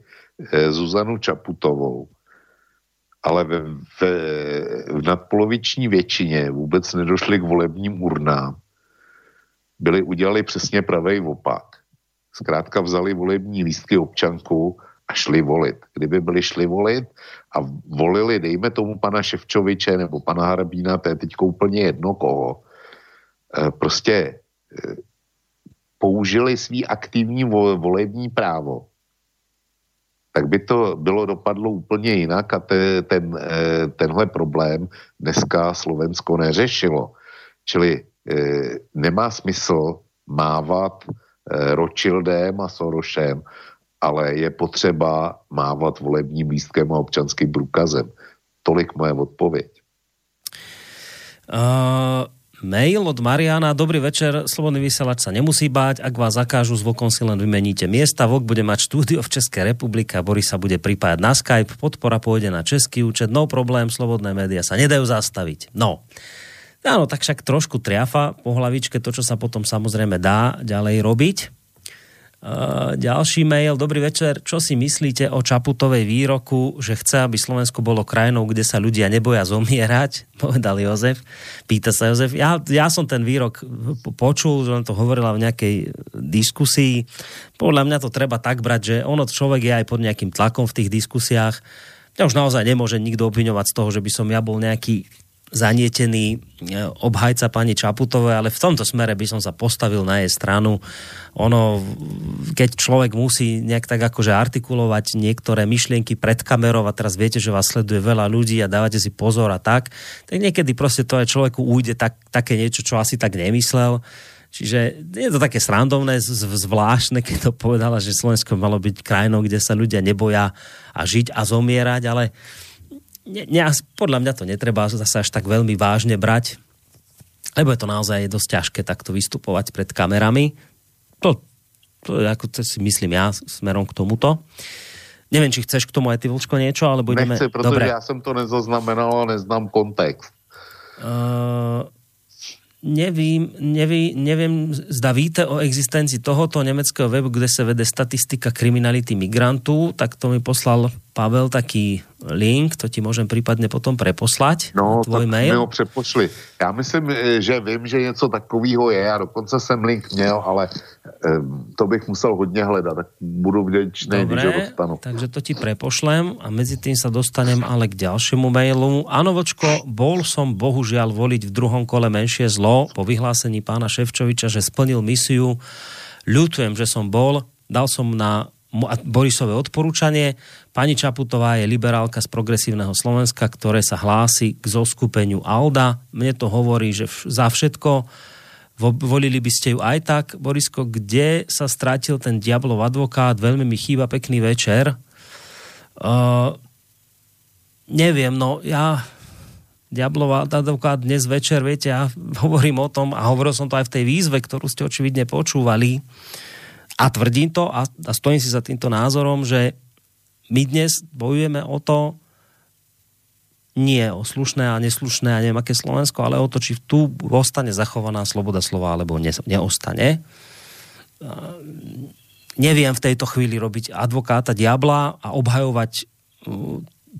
Zuzanu Čaputovou, ale v nadpoloviční většině vůbec nedošli k volebním urnám, udělali přesně pravej opak. Zkrátka vzali volební lístky, občanku a šli volit. Kdyby šli volit a volili, dejme tomu pana Ševčoviče nebo pana Harabína, to je teď úplně jedno koho, prostě použili svý aktivní volební právo, tak by to bylo dopadlo úplně jinak a tenhle problém dneska Slovensko neřešilo. Čili nemá smysl mávat Rothschildem a Sorošem, ale je potřeba mávat volebním lístkem a občanským průkazem. Tolik moje odpověď. Mail od Mariana. Dobrý večer, Slobodný vysielač sa nemusí báť, ak vás zakážu zvokom si len vymeníte miesta. VOK bude mať štúdio v Českej republike a Boris sa bude pripájať na Skype, podpora pôjde na český účet, no problém, slobodné médiá sa nedajú zastaviť. No, áno, tak však trošku triafa po hlavičke to, čo sa potom samozrejme dá ďalej robiť. Ďalší mail. Dobrý večer, čo si myslíte o Čaputovej výroku, že chce, aby Slovensko bolo krajinou, kde sa ľudia neboja zomierať, povedal Jozef. Pýta sa Jozef. Ja som ten výrok počul, že on to hovorila v nejakej diskusii. Podľa mňa to treba tak brať, že ono človek je aj pod nejakým tlakom v tých diskusiách. Mňa už naozaj nemôže nikto obviňovať z toho, že by som ja bol nejaký zanietený obhajca pani Čaputovej, ale v tomto smere by som sa postavil na jej stranu. Ono, keď človek musí nejak tak akože artikulovať niektoré myšlienky pred kamerou a teraz viete, že vás sleduje veľa ľudí a dávate si pozor a tak niekedy proste to aj človeku ujde také niečo, čo asi tak nemyslel. Čiže je to také srandovné, zvláštne, keď to povedala, že Slovensko malo byť krajinou, kde sa ľudia neboja a žiť a zomierať, ale podľa mňa to netreba zase až tak veľmi vážne brať, lebo je to naozaj dosť ťažké takto vystupovať pred kamerami. To ako to si myslím ja smerom k tomuto. Neviem, či chceš k tomu aj ty, Vlčko, niečo, alebo ideme... Nechce, pretože dobre. Ja som to nezaznamenal a neznám kontext. Neviem, zda víte o existencii tohoto nemeckého webu, kde sa vede statistika kriminality migrantov, tak to mi poslal Pavel taký link, to ti môžem prípadne potom preposlať. No, tvoj tak mail. Mi ho prepošli. Ja myslím, že vím, že něco takového je, a dokonce jsem link měl, ale to bych musel hodně hledat, tak budu vděčný, když ho dostanu. Takže to ti prepošlem a mezi tým sa dostanem ale k ďalšiemu mailu. Áno, Vočko, bol som bohužiaľ voliť v druhom kole menšie zlo po vyhlásení pána Šefčoviča, že splnil misiu. Ľutujem, že som bol. Dal som na Borisové odporúčanie. Pani Čaputová je liberálka z Progresívneho Slovenska, ktoré sa hlási k zoskupeniu ALDA. Mne to hovorí, že za všetko volili by ste ju aj tak. Borisko, kde sa strátil ten diablov advokát? Veľmi mi chýba, pekný večer. Neviem, no ja... Diablov advokát dnes večer, viete, ja hovorím o tom a hovoril som to aj v tej výzve, ktorú ste očividne počúvali. A tvrdím to a stojím si za týmto názorom, že my dnes bojujeme o to, nie o slušné a neslušné a neviem aké Slovensko, ale o to, či tu ostane zachovaná sloboda slova, alebo neostane. Neviem v tejto chvíli robiť advokáta diabla a obhajovať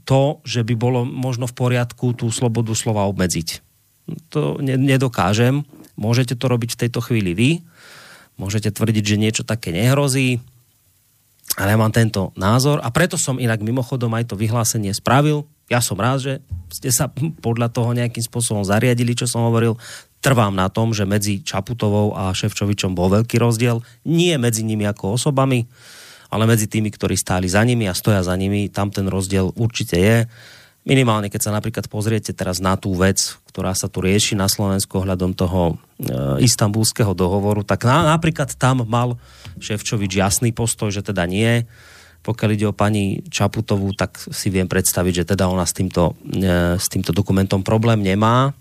to, že by bolo možno v poriadku tú slobodu slova obmedziť. To nedokážem. Môžete to robiť v tejto chvíli vy. Môžete tvrdiť, že niečo také nehrozí, ale ja mám tento názor a preto som inak mimochodom aj to vyhlásenie spravil. Ja som rád, že ste sa podľa toho nejakým spôsobom zariadili, čo som hovoril. Trvám na tom, že medzi Čaputovou a Šefčovičom bol veľký rozdiel. Nie medzi nimi ako osobami, ale medzi tými, ktorí stáli za nimi a stoja za nimi. Tam ten rozdiel určite je. Minimálne, keď sa napríklad pozriete teraz na tú vec, ktorá sa tu rieši na Slovensku ohľadom toho istanbulského dohovoru, tak napríklad tam mal Šefčovič jasný postoj, že teda nie. Pokiaľ ide o pani Čaputovú, tak si viem predstaviť, že teda ona s týmto dokumentom problém nemá.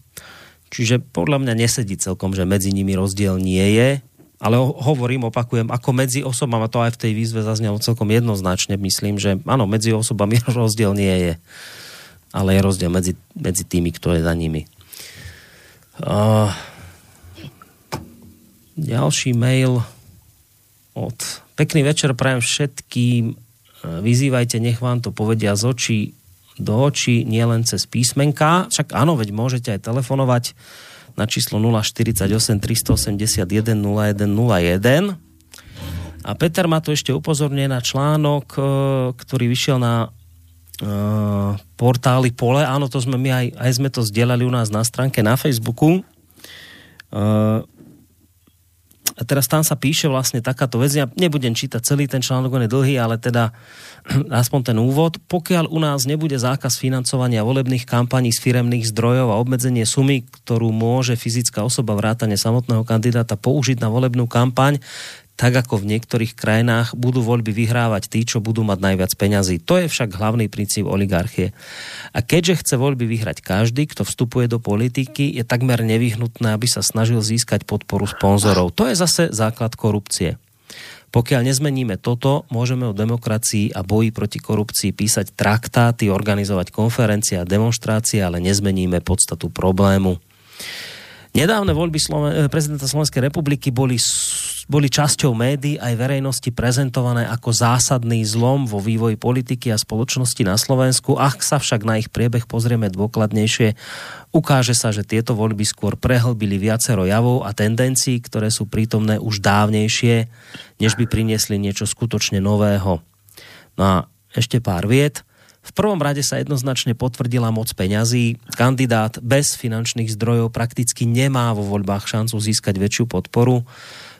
Čiže podľa mňa nesedí celkom, že medzi nimi rozdiel nie je. Ale hovorím, opakujem, ako medzi osobami, a to aj v tej výzve zaznelo celkom jednoznačne, myslím, že áno, medzi osobami rozdiel nie je. Ale je rozdiel medzi tými, kto je za nimi. Ďalší mail od... Pekný večer prajem všetkým. Vyzývajte, nech vám to povedia z očí do očí, nielen cez písmenká. Však áno, veď môžete aj telefonovať na číslo 048 381 0101. A Peter ma tu ešte upozorňuje na článok, ktorý vyšiel na portály Pole. Áno, to sme my aj sme to zdieľali u nás na stránke na Facebooku. A teraz tam sa píše vlastne takáto vec. Ja nebudem čítať celý ten článok, on je dlhý, ale teda aspoň ten úvod. Pokiaľ u nás nebude zákaz financovania volebných kampaní z firemných zdrojov a obmedzenie sumy, ktorú môže fyzická osoba vrátane samotného kandidáta použiť na volebnú kampaň, tak ako v niektorých krajinách budú voľby vyhrávať tí, čo budú mať najviac peňazí. To je však hlavný princíp oligarchie. A keďže chce voľby vyhrať každý, kto vstupuje do politiky, je takmer nevyhnutné, aby sa snažil získať podporu sponzorov. To je zase základ korupcie. Pokiaľ nezmeníme toto, môžeme o demokracii a boji proti korupcii písať traktáty, organizovať konferencie a demonstrácie, ale nezmeníme podstatu problému. Nedávne voľby prezidenta Slovenskej republiky boli časťou médií aj verejnosti prezentované ako zásadný zlom vo vývoji politiky a spoločnosti na Slovensku. Ak sa však na ich priebeh pozrieme dôkladnejšie, ukáže sa, že tieto voľby skôr prehlbili viacero javov a tendencií, ktoré sú prítomné už dávnejšie, než by priniesli niečo skutočne nového. No a ešte pár viet. V prvom rade sa jednoznačne potvrdila moc peňazí. Kandidát bez finančných zdrojov prakticky nemá vo voľbách šancu získať väčšiu podporu.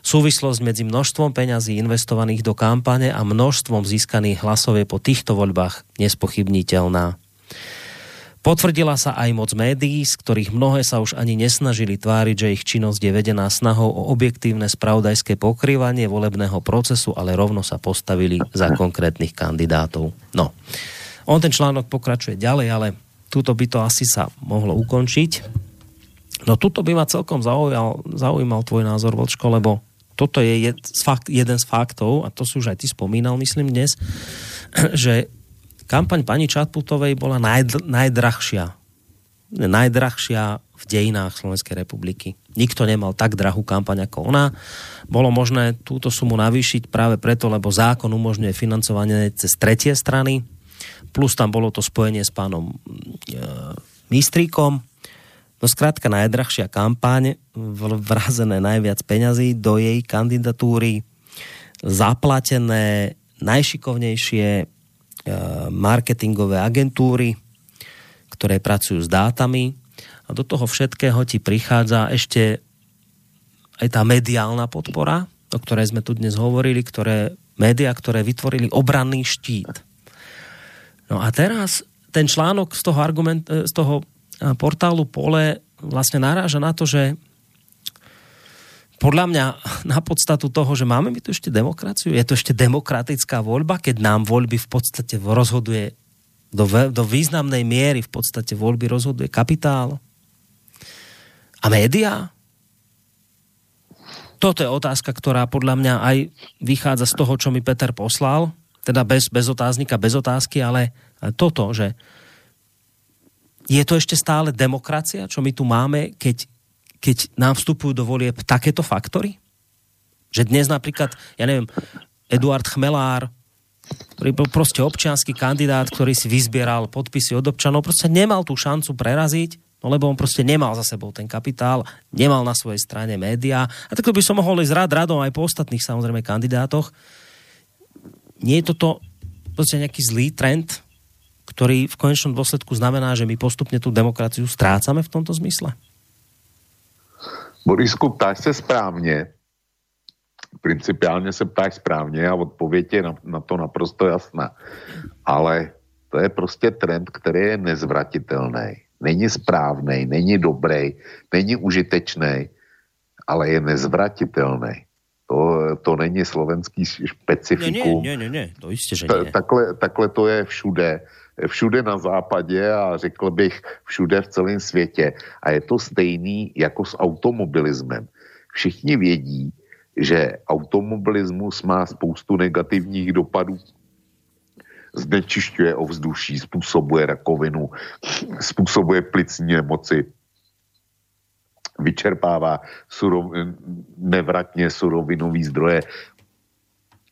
Súvislosť medzi množstvom peňazí investovaných do kampane a množstvom získaných hlasov je po týchto voľbách nespochybniteľná. Potvrdila sa aj moc médií, z ktorých mnohé sa už ani nesnažili tváriť, že ich činnosť je vedená snahou o objektívne spravodajské pokrývanie volebného procesu, ale rovno sa postavili za konkrétnych kandidátov. No, on ten článok pokračuje ďalej, ale tuto by to asi sa mohlo ukončiť. No tuto by ma celkom zaujímal tvoj názor, Vlčko, lebo toto je jeden z faktov, a to si už aj ty spomínal, myslím, dnes, že kampaň pani Čaputovej bola najdrahšia v dejinách Slovenskej republiky. Nikto nemal tak drahú kampaň ako ona. Bolo možné túto sumu navýšiť práve preto, lebo zákon umožňuje financovanie cez tretie strany, plus tam bolo to spojenie s pánom Mistríkom. No skrátka, najdrahšia kampaň, vrazené najviac peňazí do jej kandidatúry, zaplatené najšikovnejšie marketingové agentúry, ktoré pracujú s dátami, a do toho všetkého ti prichádza ešte aj tá mediálna podpora, o ktorej sme tu dnes hovorili, ktoré vytvorili obranný štít. No a teraz ten článok z toho portálu Pole vlastne naráža na to, že podľa mňa na podstatu toho, že máme my tu ešte demokraciu, je to ešte demokratická voľba, keď nám voľby v podstate rozhoduje, do významnej miery v podstate voľby rozhoduje kapitál a médiá. Toto je otázka, ktorá podľa mňa aj vychádza z toho, čo mi Peter poslal, teda bez otáznika, bez otázky, ale toto, že je to ešte stále demokracia, čo my tu máme, keď nám vstupujú do volieb takéto faktory? Že dnes napríklad, ja neviem, Eduard Chmelár, ktorý bol proste občiansky kandidát, ktorý si vyzbieral podpisy od občanov, proste nemal tú šancu preraziť, no lebo on proste nemal za sebou ten kapitál, nemal na svojej strane médiá. A takto by som mohol ísť radom aj po ostatných samozrejme kandidátoch. Nie je toto proste nejaký zlý trend, ktorý v konečnom dôsledku znamená, že my postupne tú demokraciu strácame v tomto zmysle? Borisku, ptáš se správně, principiálně se ptáš správně a odpověď je na to naprosto jasná. Ale to je prostě trend, který je nezvratitelný. Není správnej, není dobrý, není užitečný, ale je nezvratitelný. To není slovenský specifikum. Ne, to jistě, že ne. Takhle to je všude. Všude na západě a řekl bych všude v celém světě. A je to stejný jako s automobilismem. Všichni vědí, že automobilismus má spoustu negativních dopadů. Znečišťuje ovzduší, způsobuje rakovinu, způsobuje plicní nemoci, vyčerpává nevratně surovinový zdroje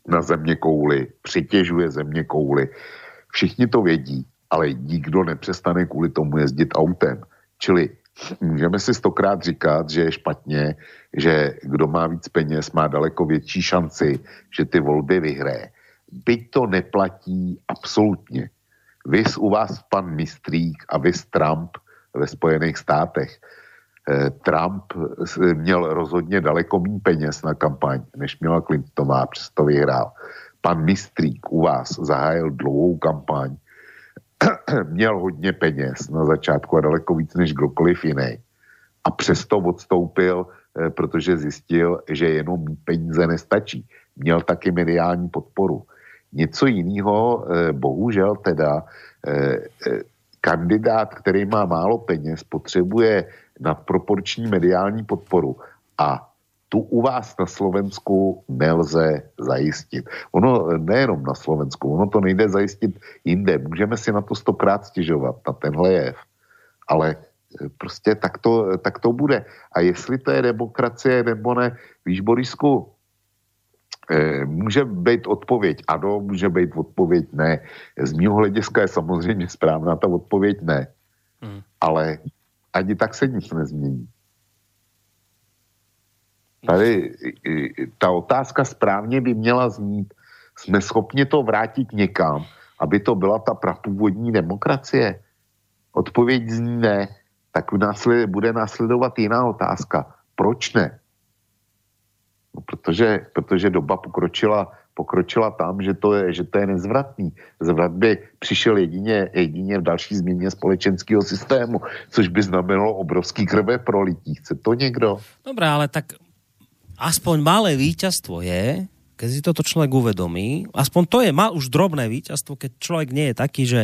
na zeměkouli, přitěžuje zeměkouli. Všichni to vědí, ale nikdo nepřestane kvůli tomu jezdit autem. Čili můžeme si stokrát říkat, že je špatně, že kdo má víc peněz, má daleko větší šanci, že ty volby vyhraje. Byť to neplatí absolutně. Vys u vás pan Mistrík a vys Trump ve Spojených státech. Trump měl rozhodně daleko méně peněz na kampaň, než měla Clintonová, přesto vyhrál. Pan Mistrík u vás zahájil dlouhou kampaň, měl hodně peněz na začátku a daleko víc než kdokoliv jiný. A přesto odstoupil, protože zjistil, že jenom peníze nestačí. Měl taky mediální podporu. Něco jiného, bohužel teda, kandidát, který má málo peněz, potřebuje nadproporční mediální podporu a tu u vás na Slovensku nelze zajistit. Ono nejenom na Slovensku, ono to nejde zajistit jinde. Můžeme si na to 100krát stěžovat, na tenhle jev. Ale prostě tak to bude. A jestli to je demokracie nebo ne, víš, Borisku, může být odpověď ano, může být odpověď ne. Z mýho hlediska je samozřejmě správná ta odpověď ne. Ale ani tak se nic nezmění. Tady ta otázka správně by měla znít, jsme schopni to vrátit někam, aby to byla ta prapůvodní demokracie. Odpověď zní ne, tak bude následovat jiná otázka. Proč ne? No, protože doba pokročila pokročila tam, že to je nezvratný. Zvrat by přišel jedině v další změně společenského systému, což by znamenalo obrovský krveprolití. Chce to někdo? Dobrá, ale tak aspoň malé víťazstvo je, keď si toto človek uvedomí, aspoň to je už drobné víťazstvo, keď človek nie je taký, že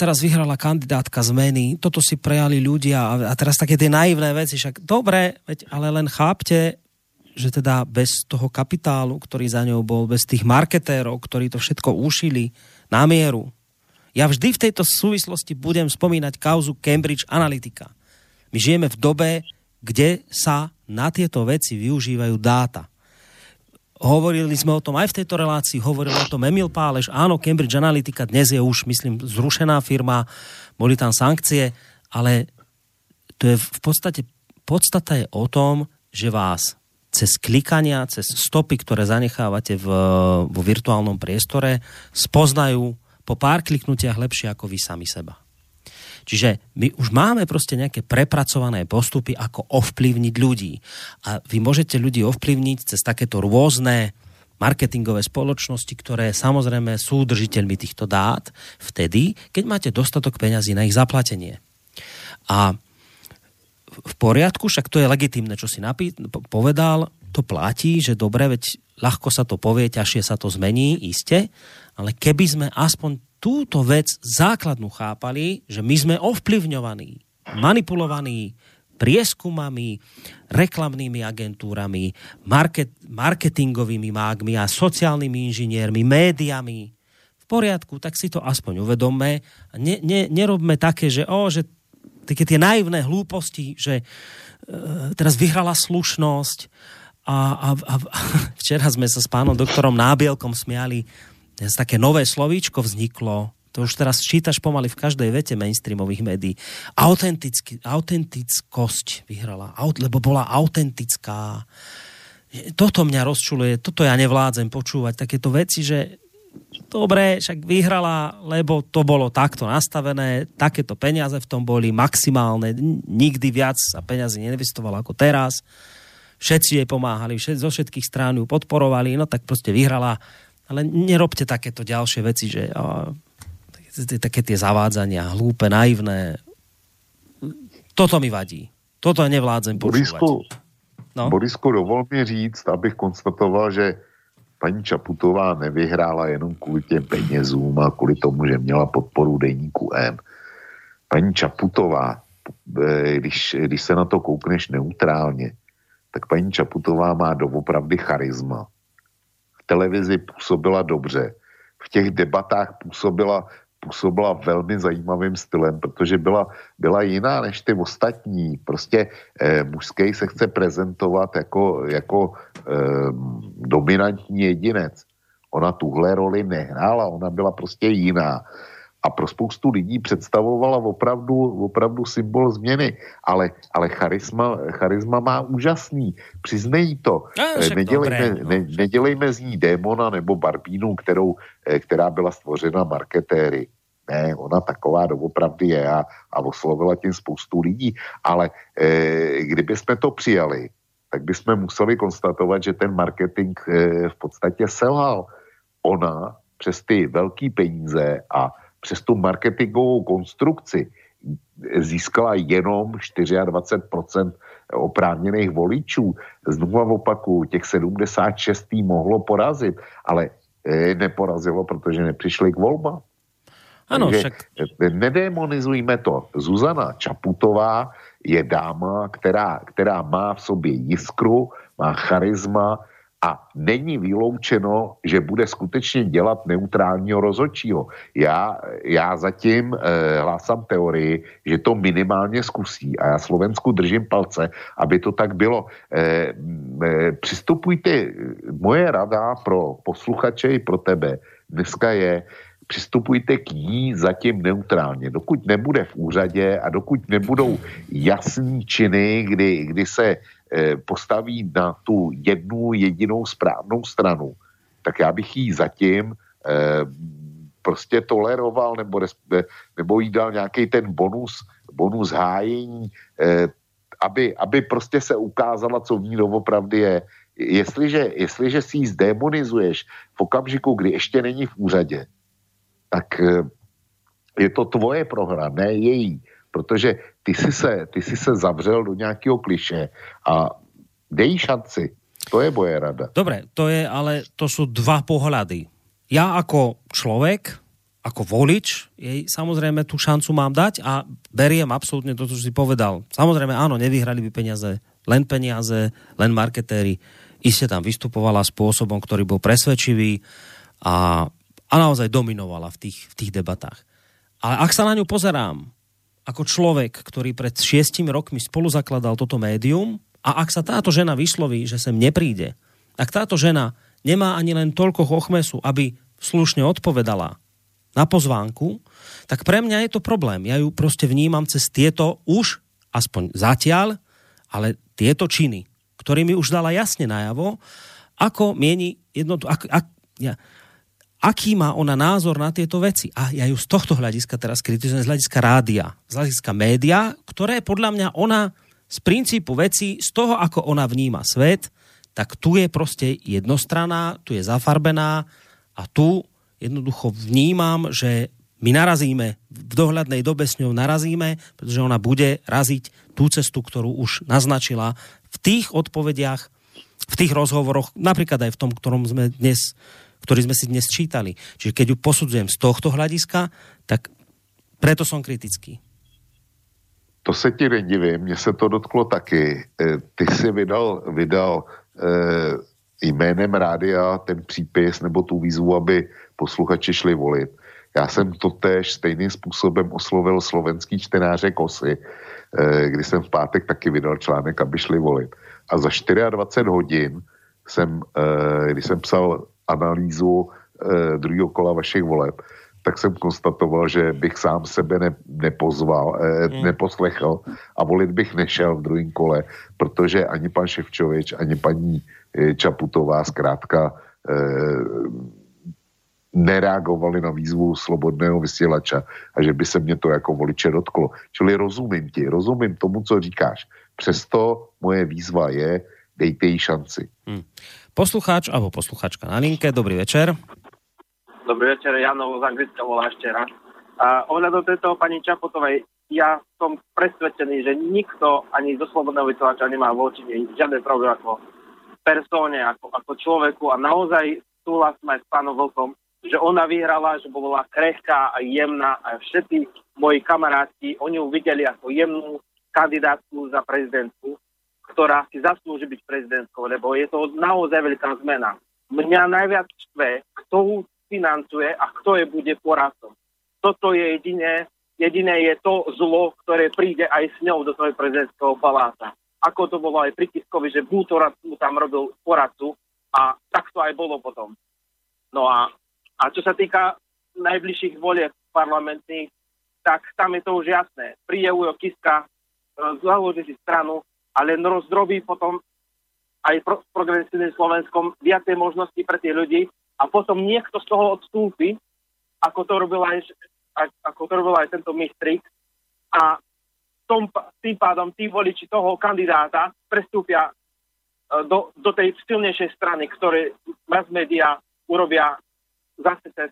teraz vyhrala kandidátka zmeny, toto si prejali ľudia a teraz také tie naivné veci, však dobre, veď, ale len chápte, že teda bez toho kapitálu, ktorý za ňou bol, bez tých marketérov, ktorí to všetko ušili na mieru. Ja vždy v tejto súvislosti budem spomínať kauzu Cambridge Analytica. My žijeme v dobe, kde sa na tieto veci využívajú dáta. Hovorili sme o tom aj v tejto relácii, hovoril o tom Emil Páleš. Áno, Cambridge Analytica dnes je už, myslím, zrušená firma, boli tam sankcie, ale to je v podstate, podstata je o tom, že vás cez klikania, cez stopy, ktoré zanechávate vo virtuálnom priestore, spoznajú po pár kliknutiach lepšie ako vy sami seba. Čiže my už máme proste nejaké prepracované postupy, ako ovplyvniť ľudí. A vy môžete ľudí ovplyvniť cez takéto rôzne marketingové spoločnosti, ktoré samozrejme sú držiteľmi týchto dát vtedy, keď máte dostatok peňazí na ich zaplatenie. A v poriadku, však to je legitímne, čo si povedal, to platí, že dobre, veď ľahko sa to povie, ťažšie sa to zmení, iste, ale keby sme aspoň túto vec základnú chápali, že my sme ovplyvňovaní, manipulovaní prieskumami, reklamnými agentúrami, marketingovými mágmi a sociálnymi inžiniermi, médiami. V poriadku, tak si to aspoň uvedomme. Nerobme také, že také tie naivné hlúposti, že teraz vyhrala slušnosť a včera sme sa s pánom doktorom Nábielkom smiali. Také nové slovíčko vzniklo, to už teraz čítaš pomaly v každej vete mainstreamových médií. Autentickosť vyhrala, lebo bola autentická. Toto mňa rozčuluje, toto ja nevládzem počúvať, takéto veci, že dobre, však vyhrala, lebo to bolo takto nastavené, takéto peniaze v tom boli maximálne, nikdy viac sa peniazy neinvestovalo ako teraz. Všetci jej pomáhali, zo všetkých strán ju podporovali, no tak proste vyhrala. Ale nerobte takéto ďalšie veci, že také tie zavádzania, hlúpe, naivné. Toto mi vadí. Toto nevládzem počúvať. Borisku, dovol mi říct, abych konstatoval, že paní Čaputová nevyhrála jenom kvůli těm penězům a kvůli tomu, že měla podporu Deníku M. Paní Čaputová, když se na to koukneš neutrálně, tak paní Čaputová má doopravdy charisma. Televizi působila dobře. V těch debatách působila velmi zajímavým stylem, protože byla jiná než ty ostatní. Prostě mužský se chce prezentovat jako dominantní jedinec. Ona tuhle roli nehrála, ona byla prostě jiná. A pro spoustu lidí představovala opravdu symbol změny. Ale charisma má úžasný. Přiznej to. Nedělejme z ní démona nebo barbínu, která byla stvořena marketéry. Ne, ona taková doopravdy je a oslovila tím spoustu lidí. Ale kdyby jsme to přijali, tak bychom museli konstatovat, že ten marketing v podstatě selhal. Ona přes ty velký peníze a přes tu marketingovou konstrukci získala jenom 24% oprávněných voličů. Znovu opakuju, těch 76 mohlo porazit, ale neporazilo, protože nepřišli k volbám. Ano, takže však nedémonizujme to. Zuzana Čaputová je dáma, která má v sobě jiskru, má charisma, a není vyloučeno, že bude skutečně dělat neutrálního rozhodčího. Já zatím hlásám teorii, že to minimálně zkusí. A já Slovensku držím palce, aby to tak bylo. Přistupujte, moje rada pro posluchače i pro tebe dneska je, přistupujte k ní zatím neutrálně. Dokud nebude v úřadě a dokud nebudou jasný činy, kdy se postaví na tu jednu jedinou správnou stranu, tak já bych jí zatím prostě toleroval nebo jí dal nějaký ten bonus hájení, aby prostě se ukázala, co v ní doopravdy je. Jestliže si ji zdemonizuješ v okamžiku, kdy ještě není v úřadě, tak je to tvoje prohra, ne její. Protože ty jsi se zavřel do nějakého kliše a dej šanci. To je moje rada. Dobre, to sú dva pohľady. Ja ako človek, ako volič, jej samozrejme tú šancu mám dať a beriem absolútne to, čo si povedal. Samozrejme, áno, nevyhrali by peniaze, len marketéri. Iste tam vystupovala spôsobom, ktorý bol presvedčivý a naozaj dominovala v tých debatách. Ale ak sa na ňu pozerám ako človek, ktorý pred 6 rokmi spoluzakladal toto médium, a ak sa táto žena vysloví, že sem nepríde, ak táto žena nemá ani len toľko chochmesu, aby slušne odpovedala na pozvánku, tak pre mňa je to problém. Ja ju proste vnímam cez tieto už, aspoň zatiaľ, ale tieto činy, ktorými už dala jasne najavo, ako mieni jednotu... Aký má ona názor na tieto veci. A ja ju z tohto hľadiska teraz kritizujem, z hľadiska rádia, z hľadiska média, ktoré podľa mňa ona z princípu veci, z toho, ako ona vníma svet, tak tu je proste jednostranná, tu je zafarbená a tu jednoducho vnímam, že my narazíme, v dohľadnej dobe s ňou narazíme, pretože ona bude raziť tú cestu, ktorú už naznačila v tých odpovediach, v tých rozhovoroch, napríklad aj v tom, ktorý sme si dnes čítali. Čiže keď ju posudzujem z tohto hľadiska, tak preto som kritický. To se ti nedivím, mně se to dotklo taky. Ty jsi vydal jménem rádia ten přípis nebo tu výzvu, aby posluchači šli volit. Já jsem totéž stejným způsobem oslovil slovenský čtenáře Kosy, kdy jsem v pátek taky vydal článek, aby šli volit. A za 24 hodin když jsem psal analýzu druhého kola vašich voleb, tak jsem konstatoval, že bych sám sebe neposlechl a volit bych nešel v druhém kole, protože ani pan Ševčovič, ani paní Čaputová zkrátka nereagovali na výzvu Slobodného vysílača a že by se mě to jako voliče dotklo. Čili rozumím tomu, co říkáš. Přesto moje výzva je, dejte jí šanci. Poslucháč alebo posluchačka na linke, dobrý večer. Dobrý večer, Jano z Anglicka volá ešte raz. Ohľadom tejto pani Čaputovej, ja som presvedčený, že nikto ani zo Slobodného vysielača nemá voči nej žiadne problém ako persóne, ako človeku a naozaj súhlasím aj s pánom Vlkom, že ona vyhrala, že bola krehká a jemná a všetci moji kamaráti, oni ju videli ako jemnú kandidátku za prezidentku, ktorá si zaslúži byť prezidentkou, lebo je to naozaj veľká zmena. Mňa najviac štve, kto financuje a kto je bude poradcom. Toto je jediné je to zlo, ktoré príde aj s ňou do svojho prezidentského paláca. Ako to bolo aj pri Kiskovi, že Bútorac mu tam robil poradcu a tak to aj bolo potom. No a čo sa týka najbližších volieb parlamentných, tak tam je to už jasné. Príde Ujo Kiska, založí si stranu a len rozdrobí potom aj progresívnym Slovenskom viacej možností pre tých ľudí, a potom niekto z toho odstúpi, ako to robil aj tento mistrik, a tým pádom tí voliči toho kandidáta prestúpia do tej silnejšej strany, ktoré mass media urobia zase cez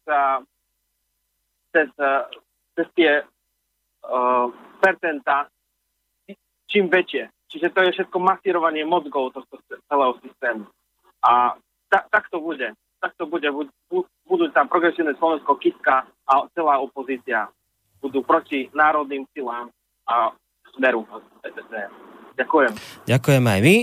tie percentá čím väčšie. Čiže to je všetko masírovanie mozgov tohto celého systému. A tak to bude. Budú tam progresívne Slovensko, Kiska a celá opozícia. Budú proti národným silám a Smeru. Ďakujem. Ďakujeme aj my.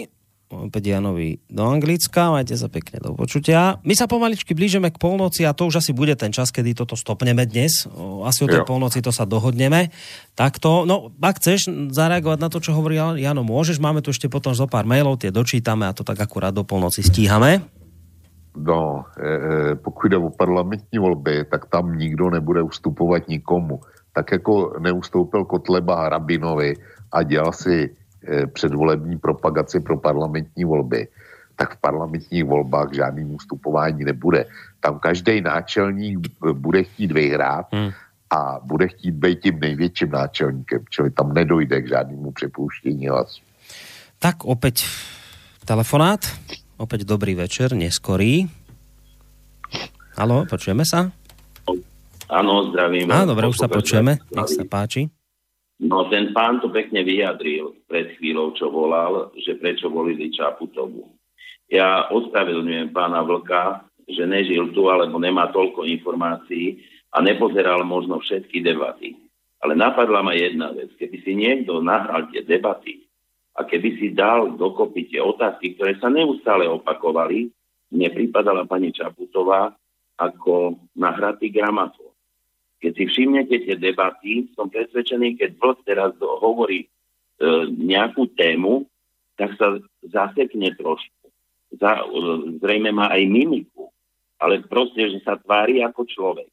Opäť Janovi do Anglicka. Majte sa pekne, do počutia. My sa pomaličky blížime k polnoci a to už asi bude ten čas, kedy toto stopneme dnes. Asi o tej polnoci to sa dohodneme. Takto, no ak chceš zareagovať na to, čo hovorí Jano, môžeš. Máme tu ešte potom zo pár mailov, tie dočítame a to tak akurát do polnoci stíhame. No, pokud jde o parlamentní volby, tak tam nikdo nebude ustupovat nikomu. Tak jako neustoupil Kotleba Harabinovi a dělal si předvolební propagaci pro parlamentní volby, tak v parlamentních volbách žádným ustupování nebude. Tam každý náčelník bude chtít vyhrát a bude chtít být tím největším náčelníkem, čili tam nedojde k žádnému přepouštění hlasu. Tak opäť telefonát. Opäť dobrý večer, neskorý. Haló, počujeme sa? Áno, zdravím. Áno, dobre, už sa počujeme, nech sa páči. No, ten pán to pekne vyjadril pred chvíľou, čo volal, že prečo volili Čaputovú. Ja ospravedlňujem pána Vlka, že nežil tu, alebo nemá toľko informácií a nepozeral možno všetky debaty. Ale napadla ma jedna vec. Keby si niekto nahral tie debaty, a keby si dal dokopy tie otázky, ktoré sa neustále opakovali, mne pripadala pani Čaputová ako nahratý gramofón. Keď si všimnete tie debaty, som presvedčený, keď Vlk teraz hovorí nejakú tému, tak sa zasekne trošku. Zrejme má aj mimiku, ale proste, že sa tvári ako človek.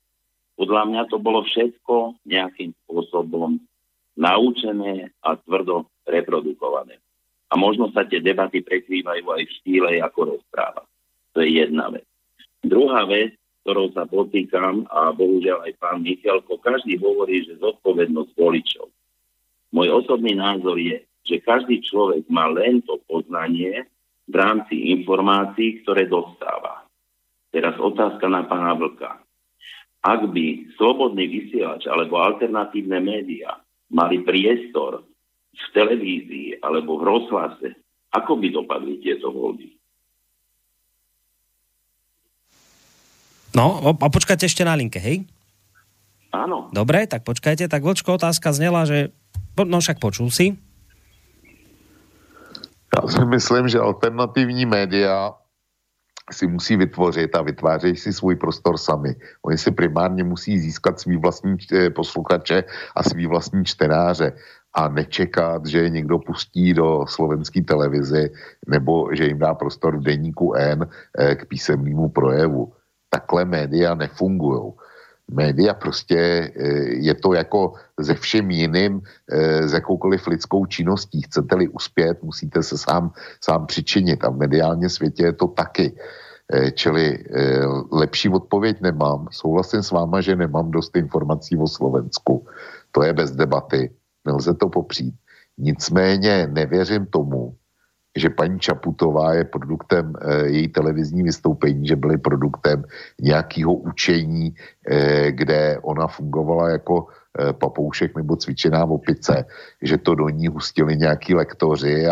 Podľa mňa to bolo všetko nejakým spôsobom naučené a tvrdo reprodukované. A možno sa tie debaty prekrývajú aj v štýle ako rozpráva. To je jedna vec. Druhá vec, ktorou sa potýkam, a bohužiaľ aj pán Michalko, každý hovorí, že zodpovednosť voličov. Môj osobný názor je, že každý človek má len to poznanie v rámci informácií, ktoré dostáva. Teraz otázka na pána Vlka. Ak by slobodný vysielač alebo alternatívne médiá mali priestor v televízii alebo v rozhlase, ako by dopadli tieto voľby? No, a počkajte ešte na linke, hej? Áno. Dobre, tak počkajte. Tak Vlčko, otázka znela, že... No však počul si. Ja si myslím, že alternativní média si musí vytvořit a vytvářejí si svůj prostor sami. Oni si primárně musí získat svý vlastní posluchače a svý vlastní čtenáře a nečekat, že je někdo pustí do slovenské televize nebo že jim dá prostor v deníku N k písemnému projevu. Takhle média nefungují. Média prostě je to jako ze všem jiným, s jakoukoliv lidskou činností. Chcete-li uspět, musíte se sám přičinit a v mediálním světě je to taky. Čili lepší odpověď nemám. Souhlasím s váma, že nemám dost informací o Slovensku. To je bez debaty. Nelze to popřít. Nicméně nevěřím tomu, že paní Čaputová je produktem, její televizní vystoupení, že byly produktem nějakého učení, kde ona fungovala jako papoušek nebo cvičená opice, že to do ní hustili nějaký lektoři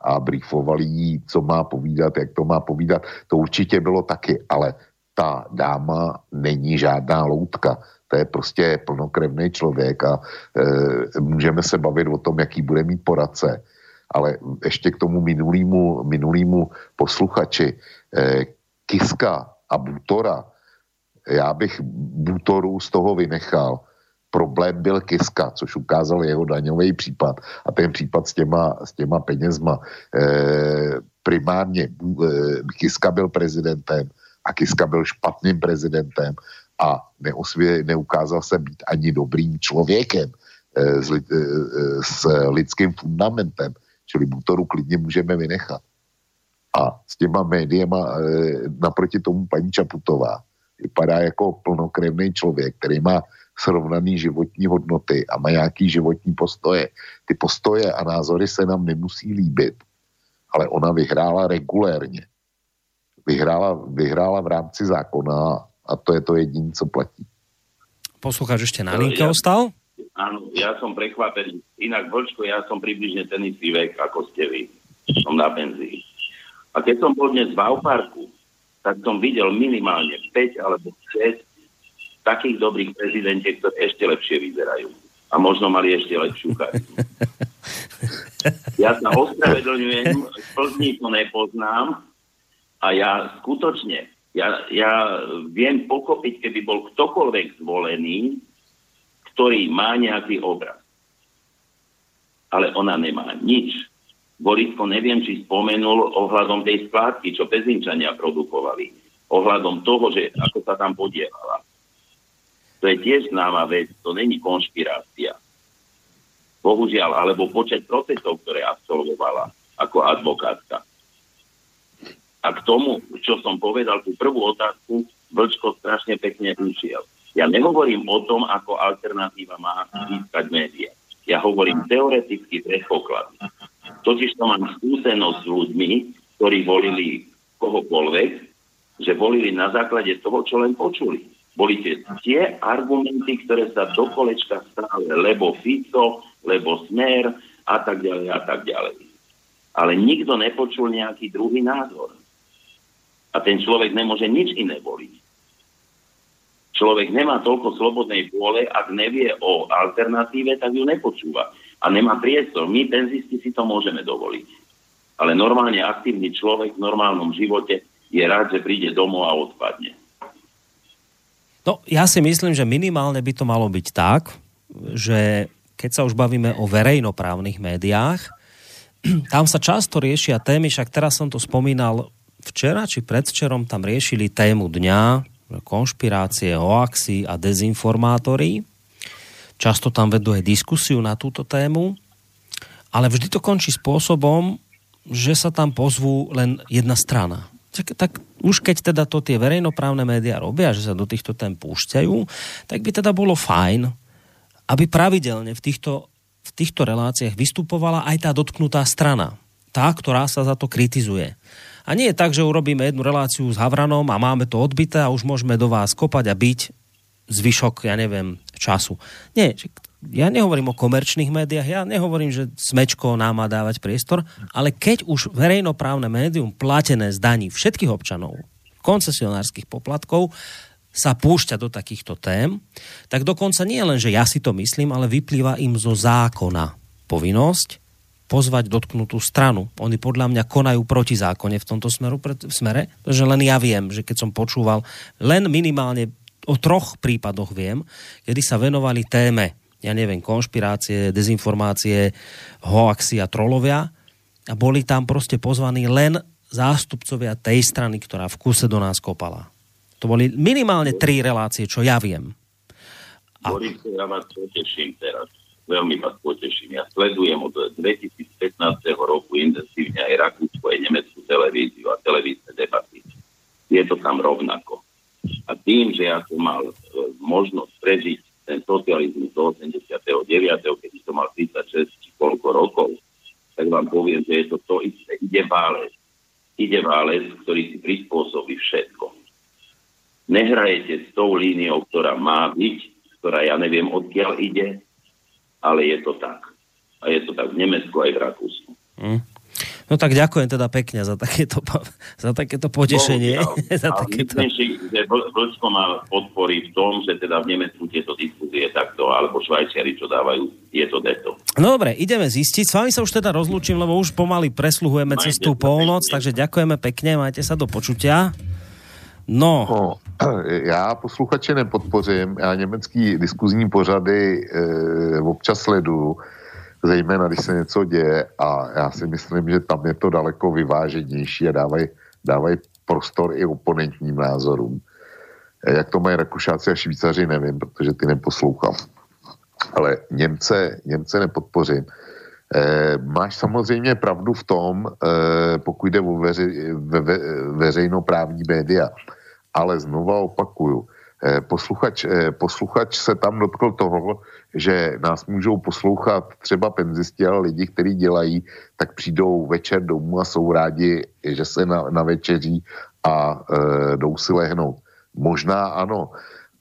a briefovali jí, co má povídat, jak to má povídat. To určitě bylo taky, ale ta dáma není žádná loutka. To je prostě plnokrevný člověk a můžeme se bavit o tom, jaký bude mít poradce. Ale ještě k tomu minulýmu posluchači. Kiska a Bútora, já bych Bútoru z toho vynechal. Problém byl Kiska, což ukázal jeho daňový případ a ten případ s těma penězma. Primárně Kiska byl prezidentem a Kiska byl špatným prezidentem a neukázal se být ani dobrým člověkem s lidským fundamentem. Čili Bútoru klidně můžeme vynechat. A s těma médiema naproti tomu paní Čaputová vypadá jako plnokrevný člověk, který má srovnaný životní hodnoty a má nějaký životní postoje. Ty postoje a názory se nám nemusí líbit, ale ona vyhrála regulérně. Vyhrála v rámci zákona a to je to jediné, co platí. Poslucháč ještě na linke ostal? Áno, ja som prekvapený. Inak, Vlčko, ja som približne ten istý vek, ako ste vy. Som na penzii. A keď som bol dnes v Auparku, tak som videl minimálne 5 alebo 6 takých dobrých prezidentiek, ktoré ešte lepšie vyzerajú. A možno mali ešte lepšiu kartu. Ja sa ospravedlňujem, Plzni to nepoznám a ja skutočne, ja viem pochopiť, keby bol ktokoľvek zvolený, ktorý má nejaký obraz. Ale ona nemá nič. Borisko, neviem, či spomenul ohľadom tej skládky, čo Pezinčania produkovali. Ohľadom toho, že ako sa tam podielala. To je tiež známa vec, to není konšpirácia. Bohužiaľ, alebo počet procesov, ktoré absolvovala ako advokátka. A k tomu, čo som povedal, tú prvú otázku, Vlčko strašne pekne ušiel. Ja nehovorím o tom, ako alternatíva má získať médiá. Ja hovorím teoreticky predpoklady. Totiž to mám skúsenosť s ľuďmi, ktorí volili kohokoľvek, že volili na základe toho, čo len počuli. Boli tie argumenty, ktoré sa do kolečka stále, lebo Fico, lebo Smer a tak ďalej a tak ďalej. Ale nikto nepočul nejaký druhý názor. A ten človek nemôže nič iné voliť. Človek nemá toľko slobodnej vôle, ak nevie o alternatíve, tak ju nepočúva. A nemá priestor. My, penzisti, si to môžeme dovoliť. Ale normálne aktívny človek v normálnom živote je rád, že príde domov a odpadne. No, ja si myslím, že minimálne by to malo byť tak, že keď sa už bavíme o verejnoprávnych médiách, tam sa často riešia témy, však teraz som to spomínal, včera či predvčerom tam riešili tému dňa, konšpirácie, hoaxy a dezinformátori. Často tam vedú aj diskusiu na túto tému, ale vždy to končí spôsobom, že sa tam pozvú len jedna strana. Tak už keď teda to tie verejnoprávne médiá robia, že sa do týchto tém púšťajú, tak by teda bolo fajn, aby pravidelne v týchto reláciách vystupovala aj tá dotknutá strana. Tá, ktorá sa za to kritizuje. A nie je tak, že urobíme jednu reláciu s Havranom a máme to odbité a už môžeme do vás kopať a byť zvyšok, ja neviem, času. Nie, ja nehovorím o komerčných médiách, ja nehovorím, že smečko nám má dávať priestor, ale keď už verejnoprávne médium platené z daní všetkých občanov, koncesionárskych poplatkov, sa púšťa do takýchto tém, tak dokonca nie len, že ja si to myslím, ale vyplýva im zo zákona povinnosť pozvať dotknutú stranu. Oni podľa mňa konajú protizákonne v tomto smere, pretože len ja viem, že keď som počúval, len minimálne o 3 prípadoch viem, kedy sa venovali téme, ja neviem, konšpirácie, dezinformácie, hoaxy a trolovia a boli tam proste pozvaní len zástupcovia tej strany, ktorá v kuse do nás kopala. To boli minimálne 3 relácie, čo ja viem. Boris, ja vás poteším teraz. Veľmi vás poteším. Ja sledujem od 2015. roku intenzívne aj Rakúsku, aj Nemeckú televíziu a televízne debaty. Je to tam rovnako. A tým, že ja som mal možnosť prežiť ten socializmus do 89., keď som mal 36 či koľko rokov, tak vám poviem, že je to to isté. Ide válec. Ide válec, ktorý si prispôsobí všetko. Nehrajete s tou líniou, ktorá má byť, ktorá ja neviem, odkiaľ ide, ale je to tak. A je to tak v Nemecku aj v Rakúsku. No tak ďakujem teda pekne za takéto potešenie. Za takéto... Myslím, že Vlčko má podpory v tom, že teda v Nemecku tieto diskusie takto, alebo Švajčiari, čo dávajú, je to deto. No dobre, ideme zistiť. S vami sa už teda rozlúčim, lebo už pomaly presluhujeme cestu polnoc, takže ďakujeme pekne, majte sa do počutia. No... Já posluchače nepodpořím, já německý diskuzní pořady občas sleduju, zejména když se něco děje a já si myslím, že tam je to daleko vyváženější a dávají prostor i oponentním názorům. Jak to mají Rakušáci a Švýcaři, nevím, protože ty neposlouchám. Ale Němce nepodpořím. Máš samozřejmě pravdu v tom, pokud jde o veřejnoprávní média. Ale znova opakuju, posluchač se tam dotkl toho, že nás můžou poslouchat třeba penzisti, ale lidi, kteří dělají, tak přijdou večer domů a jsou rádi, že se na večeří a jdou si lehnout. Možná ano,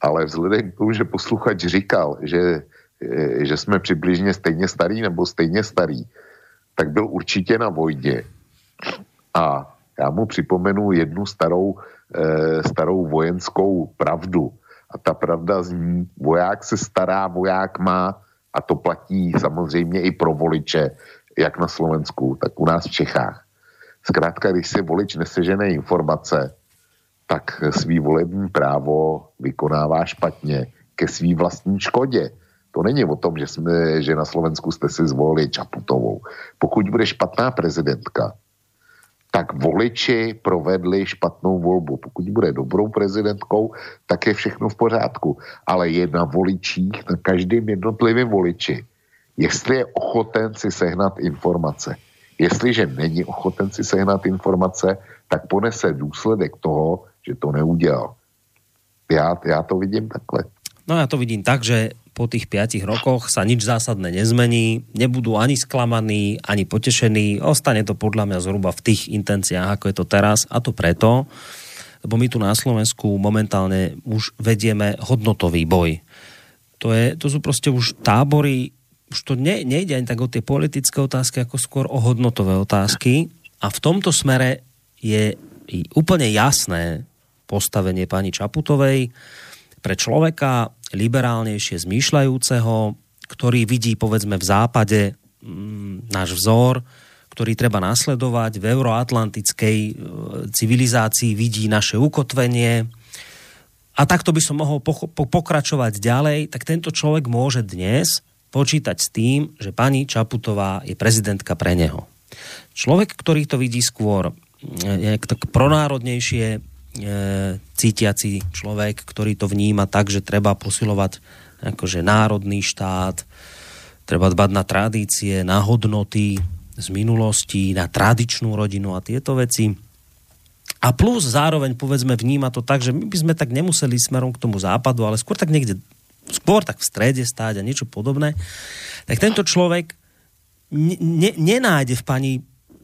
ale vzhledem k tomu, že posluchač říkal, že jsme přibližně stejně starý nebo stejně starý, tak byl určitě na vojně. A já mu připomenu jednu starou vojenskou pravdu. A ta pravda zní, voják se stará, voják má, a to platí samozřejmě i pro voliče, jak na Slovensku, tak u nás v Čechách. Zkrátka, když si volič nesežené informace, tak svý volební právo vykonává špatně ke svý vlastní škodě. To není o tom, že na Slovensku jste si zvolili Čaputovou. Pokud bude špatná prezidentka, tak voliči provedli špatnou volbu. Pokud bude dobrou prezidentkou, tak je všechno v pořádku. Ale je na voličích, na každém jednotlivém voliči, jestli je ochoten si sehnat informace. Jestliže není ochoten si sehnat informace, tak ponese důsledek toho, že to neudělal. Já to vidím takhle. No ja to vidím tak, že po tých 5 rokoch sa nič zásadné nezmení, nebudú ani sklamaní, ani potešení, ostane to podľa mňa zhruba v tých intenciách, ako je to teraz, a to preto, lebo my tu na Slovensku momentálne už vedieme hodnotový boj. To sú proste už tábory, už to nejde ani tak o tie politické otázky, ako skôr o hodnotové otázky, a v tomto smere je úplne jasné postavenie pani Čaputovej pre človeka liberálnejšie zmýšľajúceho, ktorý vidí, povedzme, v západe náš vzor, ktorý treba nasledovať, v euroatlantickej civilizácii vidí naše ukotvenie. A takto by som mohol pokračovať ďalej, tak tento človek môže dnes počítať s tým, že pani Čaputová je prezidentka pre neho. Človek, ktorý to vidí skôr tak pronárodnejšie, cítiaci človek, ktorý to vníma tak, že treba posilovať akože národný štát, treba dbať na tradície, na hodnoty z minulosti, na tradičnú rodinu a tieto veci. A plus zároveň, povedzme, vníma to tak, že my by sme tak nemuseli smerom k tomu západu, ale skôr tak niekde, skôr tak v strede stáť a niečo podobné. Tak tento človek nenájde v pani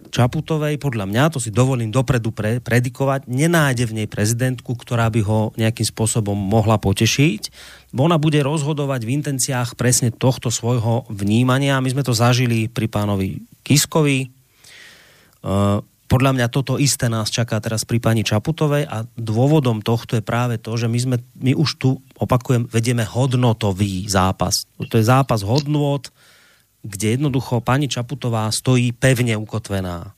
Čaputovej, podľa mňa, to si dovolím dopredu predikovať, nenájde v nej prezidentku, ktorá by ho nejakým spôsobom mohla potešiť. Ona bude rozhodovať v intenciách presne tohto svojho vnímania. My sme to zažili pri pánovi Kiskovi. Podľa mňa toto isté nás čaká teraz pri pani Čaputovej, a dôvodom tohto je práve to, že my už tu, opakujem, vedieme hodnotový zápas. To je zápas hodnôt, kde jednoducho pani Čaputová stojí pevne ukotvená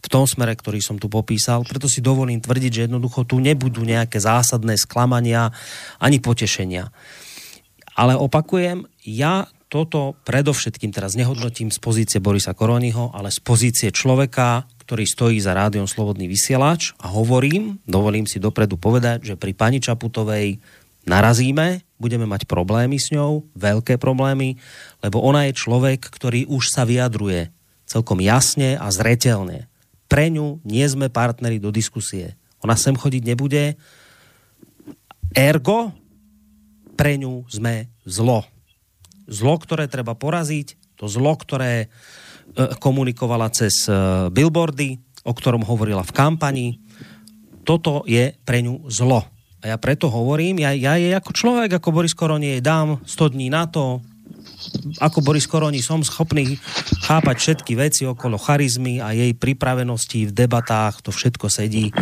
v tom smere, ktorý som tu popísal. Preto si dovolím tvrdiť, že jednoducho tu nebudú nejaké zásadné sklamania ani potešenia. Ale opakujem, ja toto predovšetkým teraz nehodnotím z pozície Borisa Koroniho, ale z pozície človeka, ktorý stojí za rádiom Slobodný vysielač, a hovorím, dovolím si dopredu povedať, že pri pani Čaputovej narazíme, budeme mať problémy s ňou, veľké problémy, lebo ona je človek, ktorý už sa vyjadruje celkom jasne a zreteľne. Pre ňu nie sme partneri do diskusie. Ona sem chodiť nebude. Ergo, pre ňu sme zlo. Zlo, ktoré treba poraziť, to zlo, ktoré komunikovala cez billboardy, o ktorom hovorila v kampani. Toto je pre ňu zlo. A ja preto hovorím, ja jej ako človek, ako Boris Koroni, jej dám 100 dní na to, ako Boris Koroni som schopný chápať všetky veci okolo charizmy a jej pripravenosti v debatách, to všetko sedí.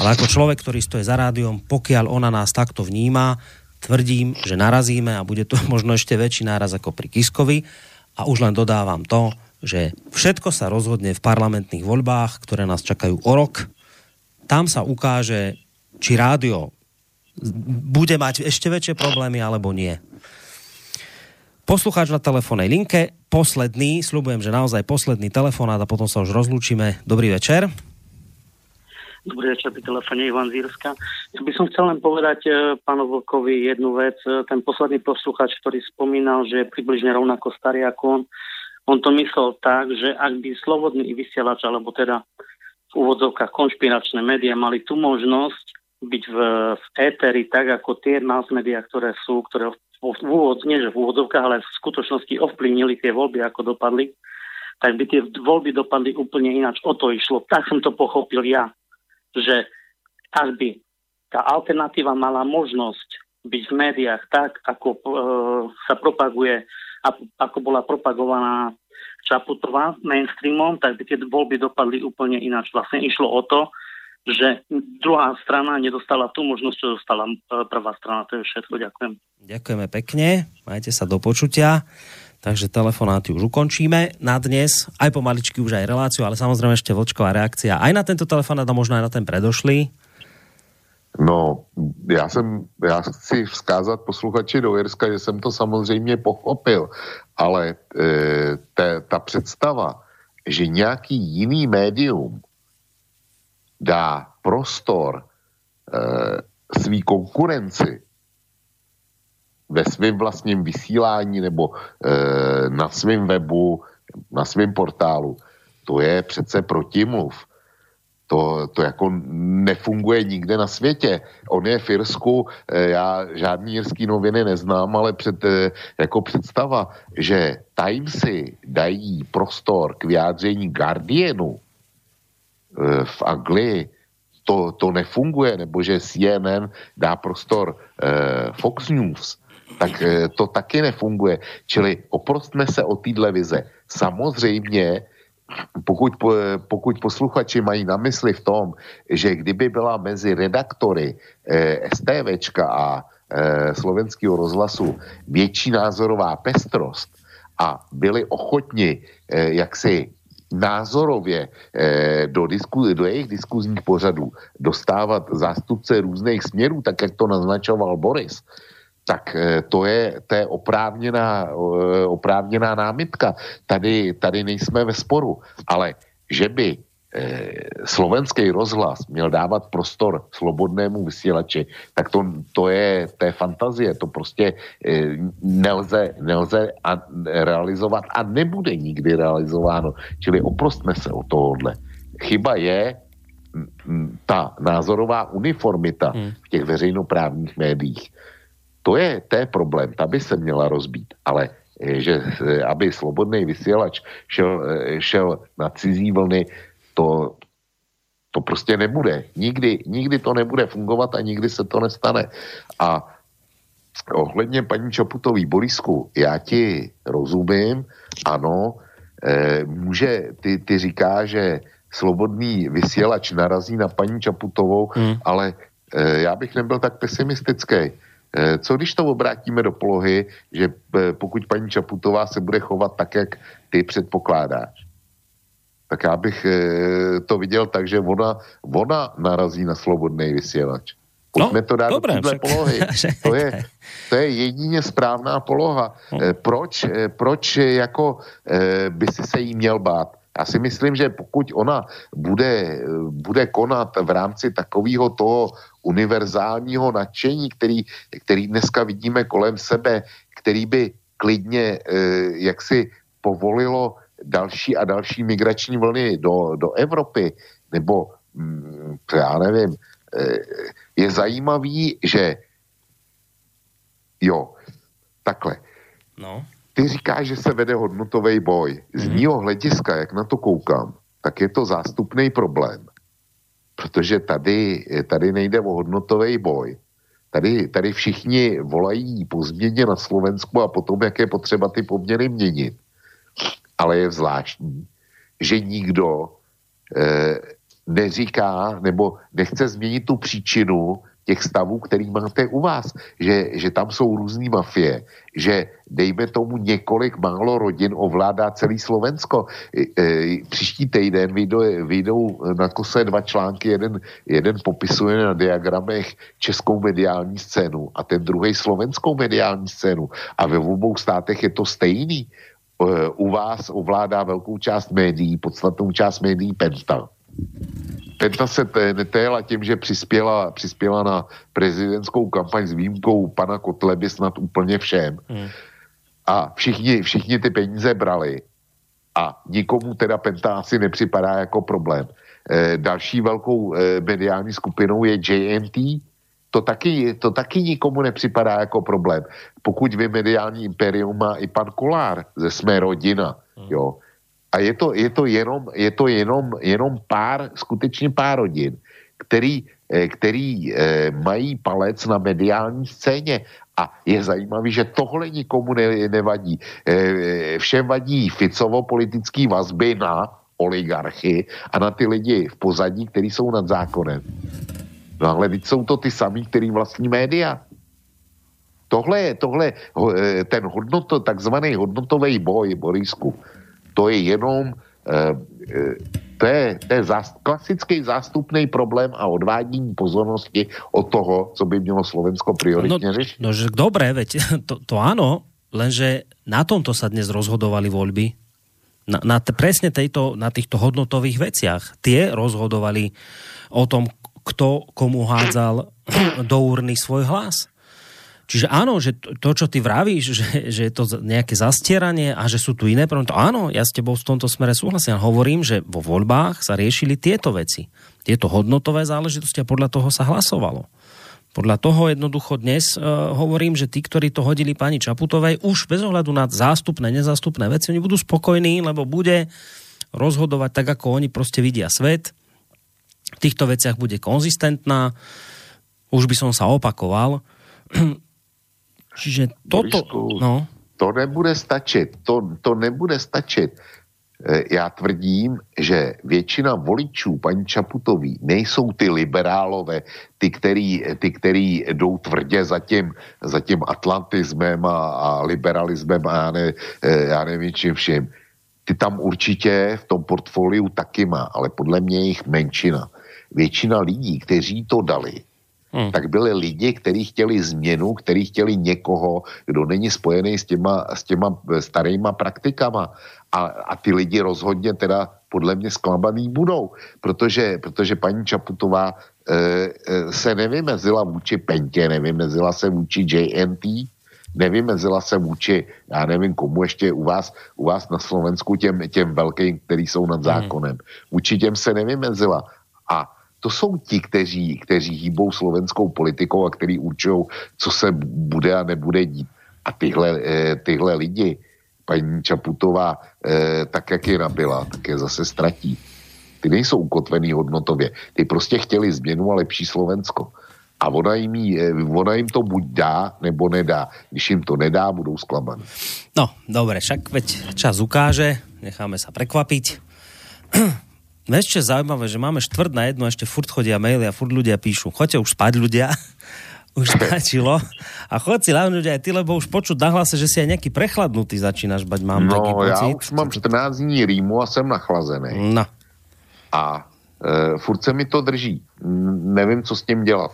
Ale ako človek, ktorý stojí za rádiom, pokiaľ ona nás takto vníma, tvrdím, že narazíme a bude to možno ešte väčší náraz ako pri Kiskovi. A už len dodávam to, že všetko sa rozhodne v parlamentných voľbách, ktoré nás čakajú o rok. Tam sa ukáže, či rádio bude mať ešte väčšie problémy alebo nie. Poslucháč na telefónnej linke, posledný, sľubujem, že naozaj posledný telefonát a potom sa už rozlúčime. Dobrý večer. Dobrý večer, pri telefóne Ivan z Írska. Ja by som chcel len povedať pánu Vlkovi jednu vec. Ten posledný poslucháč, ktorý spomínal, že je približne rovnako starý ako on to myslel tak, že ak by Slobodný vysielač, alebo teda v úvodzovkách konšpiračné médiá mali tú možnosť byť v éteri, tak ako tie mass médiá, ktoré sú, ktoré v úvodzovkách, ale v skutočnosti ovplyvnili tie voľby, ako dopadli, tak by tie voľby dopadli úplne ináč. O to išlo. Tak som to pochopil ja, že ak by tá alternatíva mala možnosť byť v médiách tak, ako sa propaguje, ako bola propagovaná Čaputová mainstreamom, tak by tie voľby dopadli úplne ináč. Vlastne išlo o to, že druhá strana nedostala tú možnosť, čo dostala prvá strana. To je všetko. Ďakujem. Ďakujeme pekne. Majte sa do počutia. Takže telefonáty už ukončíme na dnes. Aj pomaličky už aj reláciu, ale samozrejme ešte vočková reakcia aj na tento telefonát a možno aj na ten predošlý. No, já chci vzkázat posluchači do Jirska, že jsem to samozřejmě pochopil, ale ta představa, že nějaký jiný médium dá prostor svý konkurenci ve svém vlastním vysílání nebo na svém webu, na svém portálu, to je přece protimluv. To jako nefunguje nikde na světě. On je v Irsku, já žádný irský noviny neznám, ale jako představa, že Timesy dají prostor k vyjádření Guardianu v Anglii, to nefunguje, nebo že CNN dá prostor Fox News, tak to taky nefunguje. Čili oprostme se o téhle vize. Samozřejmě, pokud posluchači mají na mysli v tom, že kdyby byla mezi redaktory STVčka a Slovenského rozhlasu větší názorová pestrost a byli ochotni jaksi názorově do jejich diskuzních pořadů dostávat zástupce různých směrů, tak jak to naznačoval Boris, tak to je oprávněná námitka. Tady nejsme ve sporu, ale že by Slovenský rozhlas měl dávat prostor slobodnému vysílači, tak to je fantazie, to prostě nelze realizovat a nebude nikdy realizováno. Čili oprostme se o tohohle. Chyba je ta názorová uniformita v těch veřejnoprávních médiích. To je problém, ta by se měla rozbít, ale že aby slobodný vysílač šel na cizí vlny, to prostě nebude. Nikdy to nebude fungovat a nikdy se to nestane. A ohledně paní Čaputový, Borisku, já ti rozumím, ano, ty říkáš, že slobodný vysílač narazí na paní Čaputovou, ale já bych nebyl tak pesimistický. Co když to obrátíme do polohy, že pokud paní Čaputová se bude chovat tak, jak ty předpokládáš, tak já bych to viděl tak, že ona narazí na slobodný vysílač. Pojďme to dát do téhle polohy. To je jedině správná poloha. Proč jako by si se jí měl bát? Já si myslím, že pokud ona bude konat v rámci takového toho univerzálního nadšení, který dneska vidíme kolem sebe, který by klidně jaksi povolilo další a další migrační vlny do Evropy, nebo já nevím, je zajímavý, že jo, takhle. No. Ty říkáš, že se vede hodnotový boj. Z mýho hlediska, jak na to koukám, tak je to zástupný problém. Protože tady nejde o hodnotový boj. Tady všichni volají po změně na Slovensku a potom, jak je potřeba ty poměry měnit. Ale je zvláštní, že nikdo neříká nebo nechce změnit tu příčinu těch stavů, který máte u vás, že tam jsou různý mafie, že dejme tomu několik málo rodin ovládá celý Slovensko. Příští týden vyjdou na Kose dva články, jeden popisuje na diagramech českou mediální scénu a ten druhý slovenskou mediální scénu a ve obou státech je to stejný. U vás ovládá velkou část médií, podstatnou část médií Penta. Penta se netajela tím, že přispěla na prezidentskou kampaň s výjimkou pana Kotleby snad úplně všem. A všichni ty peníze brali. A nikomu teda Penta asi nepřipadá jako problém. Další velkou mediální skupinou je JNT. To taky nikomu nepřipadá jako problém. Pokud vy mediální imperium má i pan Kolár ze Jsme rodina, jo. A je to jenom pár, skutečně pár rodin, který mají palec na mediální scéně. A je zajímavý, že tohle nikomu nevadí. Všem vadí Ficovo politické vazby na oligarchy a na ty lidi v pozadí, kteří jsou nad zákonem. No ale teď jsou to ty samý, který vlastní média. Tohle ten takzvaný hodnotový boj, Borisku, to je jenom klasický zástupný problém a odvádění pozornosti od toho, co by mělo Slovensko prioritně řešit. No, dobré, veď to áno, lenže na tomto sa dnes rozhodovali voľby. Na týchto hodnotových veciach. Tie rozhodovali o tom, kto komu hádzal do urny svoj hlas. Čiže áno, že to, čo ty vravíš, že je to nejaké zastieranie a že sú tu iné problémy, áno, ja s tebou v tomto smere súhlasím. Hovorím, že vo voľbách sa riešili tieto veci, tieto hodnotové záležitosti a podľa toho sa hlasovalo. Podľa toho jednoducho dnes hovorím, že tí, ktorí to hodili pani Čaputovej, už bez ohľadu na zástupné, nezástupné veci, oni budú spokojní, lebo bude rozhodovať tak, ako oni proste vidia svet. V týchto veciach bude konzistentná. Už by som sa opakoval. Čiže toto... No. To nebude stačit. To nebude stačit. Já tvrdím, že většina voličů paní Čaputový nejsou ty liberálové, ty, který jdou tvrdě za tím atlantismem a liberalismem a já nevím čím všim. Ty tam určitě v tom portfoliu taky má, ale podle mě je jich menšina. Většina lidí, kteří to dali, tak byli lidi, kteří chtěli změnu, kteří chtěli někoho, kdo není spojený s těma starýma praktikama. A ty lidi rozhodně teda podle mě zklamaný budou, protože paní Čaputová se nevymezila vůči Pentě, nevymezila se vůči JNT, nevymezila se vůči, já nevím komu ještě u vás na Slovensku, těm velkým, který jsou nad zákonem. Vůči těm se nevymezila. A to jsou ti, kteří hýbou slovenskou politikou a kteří určují, co se bude a nebude dít. A tyhle lidi paní Čaputová, tak jak je nabila, tak je zase ztratí. Ty nejsou ukotvený hodnotově. Ty prostě chtěli změnu a lepší Slovensko. A ona im to buď dá, nebo nedá. Když im to nedá, budou sklamaní. No, dobre, však veď čas ukáže, necháme sa prekvapiť. Ešte zaujímavé, že máme 1:15, ešte furt chodia maily a furt ľudia píšu. Choďte už spať, ľudia. Už stačilo. A chod si hlavne aj ty, lebo už počuť na hlase, že si aj nejaký prechladnutý začínaš bať. Mám no, taký pocit. Ja už mám 14 dní rýmu a som nachlazený. No. A furt se mi to drží. Nevím, co s tím dělat.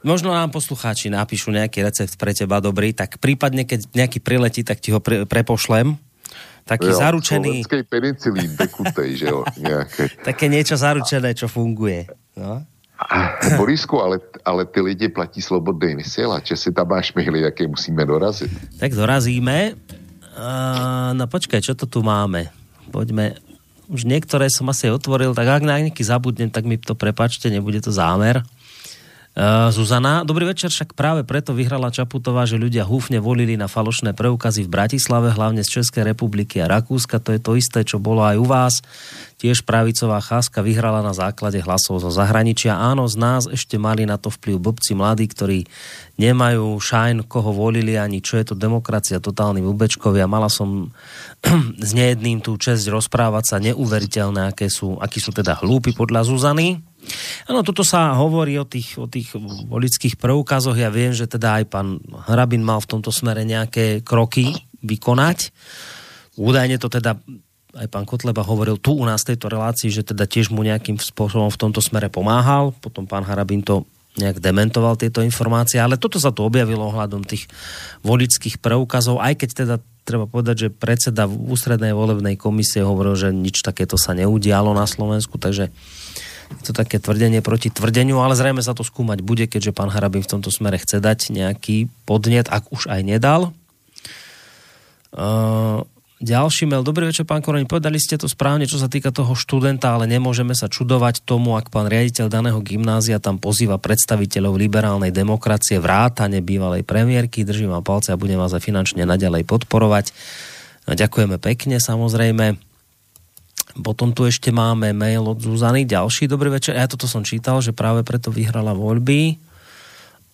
Možno nám poslucháči napíšu nejaký recept pre teba dobrý, tak prípadne, keď nejaký priletí, tak ti ho prepošlem. Taký jo, zaručený... Slovenskej penicilín dekutej, že jo? Také niečo zaručené, čo funguje. No? Borisku, ale ty lidi platí slobodný vysielač, že si tam máš myhly, jaké musíme dorazit. Tak dorazíme. No počkaj, čo to tu máme? Poďme. Už niektoré som asi otvoril, tak ak na nejaký zabudnem, tak mi to prepáčte, nebude to zámer. Zuzana, dobrý večer, však práve preto vyhrala Čaputová, že ľudia húfne volili na falošné preukazy v Bratislave, hlavne z Českej republiky a Rakúska, to je to isté, čo bolo aj u vás. Tiež pravicová cháska vyhrala na základe hlasov zo zahraničia. Áno, z nás ešte mali na to vplyv blbci mladí, ktorí nemajú šajn, koho volili, ani čo je to demokracia, totálni blbečkovia. Mala som s nejedným tú česť rozprávať sa, neuveriteľné, akí sú teda hlúpi podľa Zuzany. Áno, toto sa hovorí o tých voličských preukazoch. Ja viem, že teda aj pán Hrabin mal v tomto smere nejaké kroky vykonať. Údajne to teda aj pán Kotleba hovoril tu u nás v tejto relácii, že teda tiež mu nejakým spôsobom v tomto smere pomáhal. Potom pán Hrabin to nejak dementoval, tieto informácie. Ale toto sa tu objavilo ohľadom tých voličských preukazov, aj keď teda treba povedať, že predseda ústrednej volebnej komisie hovoril, že nič takéto sa neudialo na Slovensku, takže je to také tvrdenie proti tvrdeniu, ale zrejme sa to skúmať bude, keďže pán Harabin v tomto smere chce dať nejaký podnet, ak už aj nedal. Ďalší mail. Dobrý večer, pán Koroni. Povedali ste to správne, čo sa týka toho študenta, ale nemôžeme sa čudovať tomu, ak pán riaditeľ daného gymnázia tam pozýva predstaviteľov liberálnej demokracie, vrátane bývalej premiérky. Držím vám palce a budem vás aj finančne naďalej podporovať. Ďakujeme pekne, samozrejme. Potom tu ešte máme mail od Zuzany. Ďalší dobrý večer. Ja toto som čítal, že práve preto vyhrala voľby.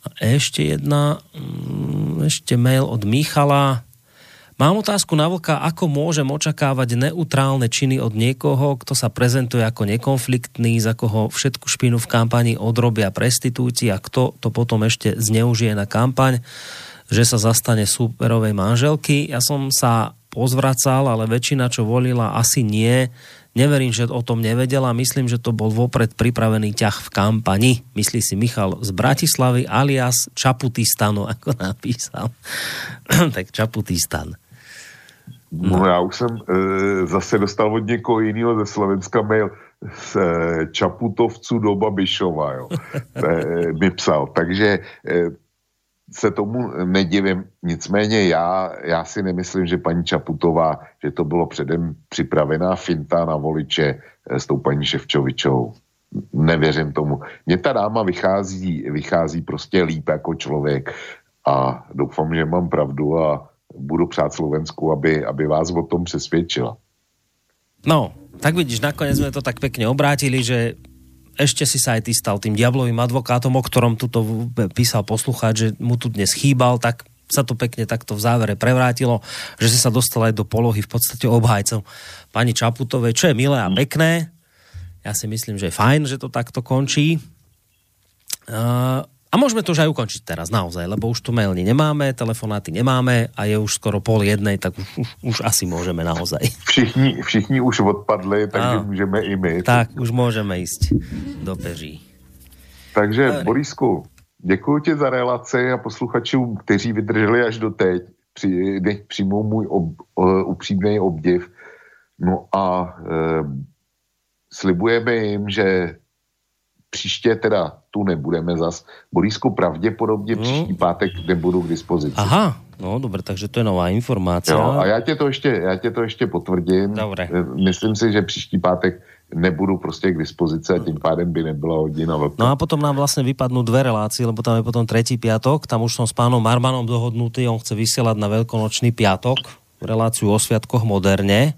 A ešte mail od Michala. Mám otázku na Vlka, ako môžem očakávať neutrálne činy od niekoho, kto sa prezentuje ako nekonfliktný, za koho všetku špinu v kampani odrobia prestitúcii a kto to potom ešte zneužije na kampaň, že sa zastane súperovej manželky. Ja som sa pozvracal, ale väčšina, čo volila, asi nie. Neverím, že o tom nevedela. Myslím, že to bol vopred pripravený ťah v kampani. Myslí si Michal z Bratislavy alias Čaputistanu, ako napísal. Tak Čaputistan. No ja už som zase dostal od niekoho iného ze Slovenska mail z Čaputovcu do Babišova. Jo. Mi psal. Takže se tomu nedivím. Nicméně já si nemyslím, že paní Čaputová, že to bylo předem připravená finta na voliče s tou paní Ševčovičou. Nevěřím tomu. Mně ta dáma vychází prostě líp jako člověk a doufám, že mám pravdu a budu přát Slovensku, aby vás o tom přesvědčila. No, tak vidíš, nakonec sme to tak pekne obrátili, že ešte si sa aj ty stal tým diablovým advokátom, o ktorom tuto písal poslucháč, že mu tu dnes chýbal, tak sa to pekne takto v závere prevrátilo, že si sa dostal aj do polohy v podstate obhajcov pani Čaputovej, čo je milé a pekné. Ja si myslím, že je fajn, že to takto končí. A môžeme to už aj ukončiť teraz, naozaj, lebo už tu maily nemáme, telefonáty nemáme a je už skoro 12:30, tak už asi môžeme naozaj. Všichni už odpadli, takže môžeme i my. Tak, už môžeme ísť do peří. Takže, Borisku, děkuji ti za relaci a posluchačům, kteří vydrželi až do teď, nech přijmou můj upřímnej obdiv. No a slibujeme jim, že příště teda tu nebudeme zas. Borisku, pravděpodobně příští pátek nebudu k dispozici. Aha, no dobré, takže to je nová informácia. Jo, a já tě to ještě potvrdím. Dobre. Myslím si, že příští pátek nebudu prostě k dispozici a tím pádem by nebyla hodina vlka. No a potom nám vlastne vypadnú dve relácie, lebo tam je potom tretí piatok, tam už som s pánom Marmanom dohodnutý, on chce vysielať na veľkonočný piatok reláciu o sviatkoch moderne.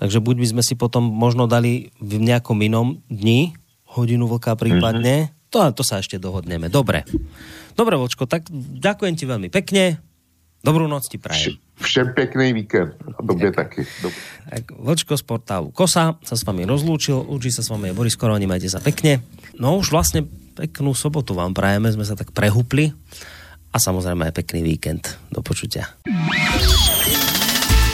Takže buď by sme si potom možno dali v nejakom inom dni hodinu vlka prípadne. To sa ešte dohodneme. Dobre. Dobre, Vočko, tak ďakujem ti veľmi pekne. Dobrú noc ti prajem. Všem pekný víkend. A dobre taky. Tak, Vočko z portálu Kosa sa s vami rozlúčil. Učí sa s vami Boris Koroni. Majte sa pekne. No už vlastne peknú sobotu vám prajeme. Sme sa tak prehúpli. A samozrejme aj pekný víkend. Do počutia.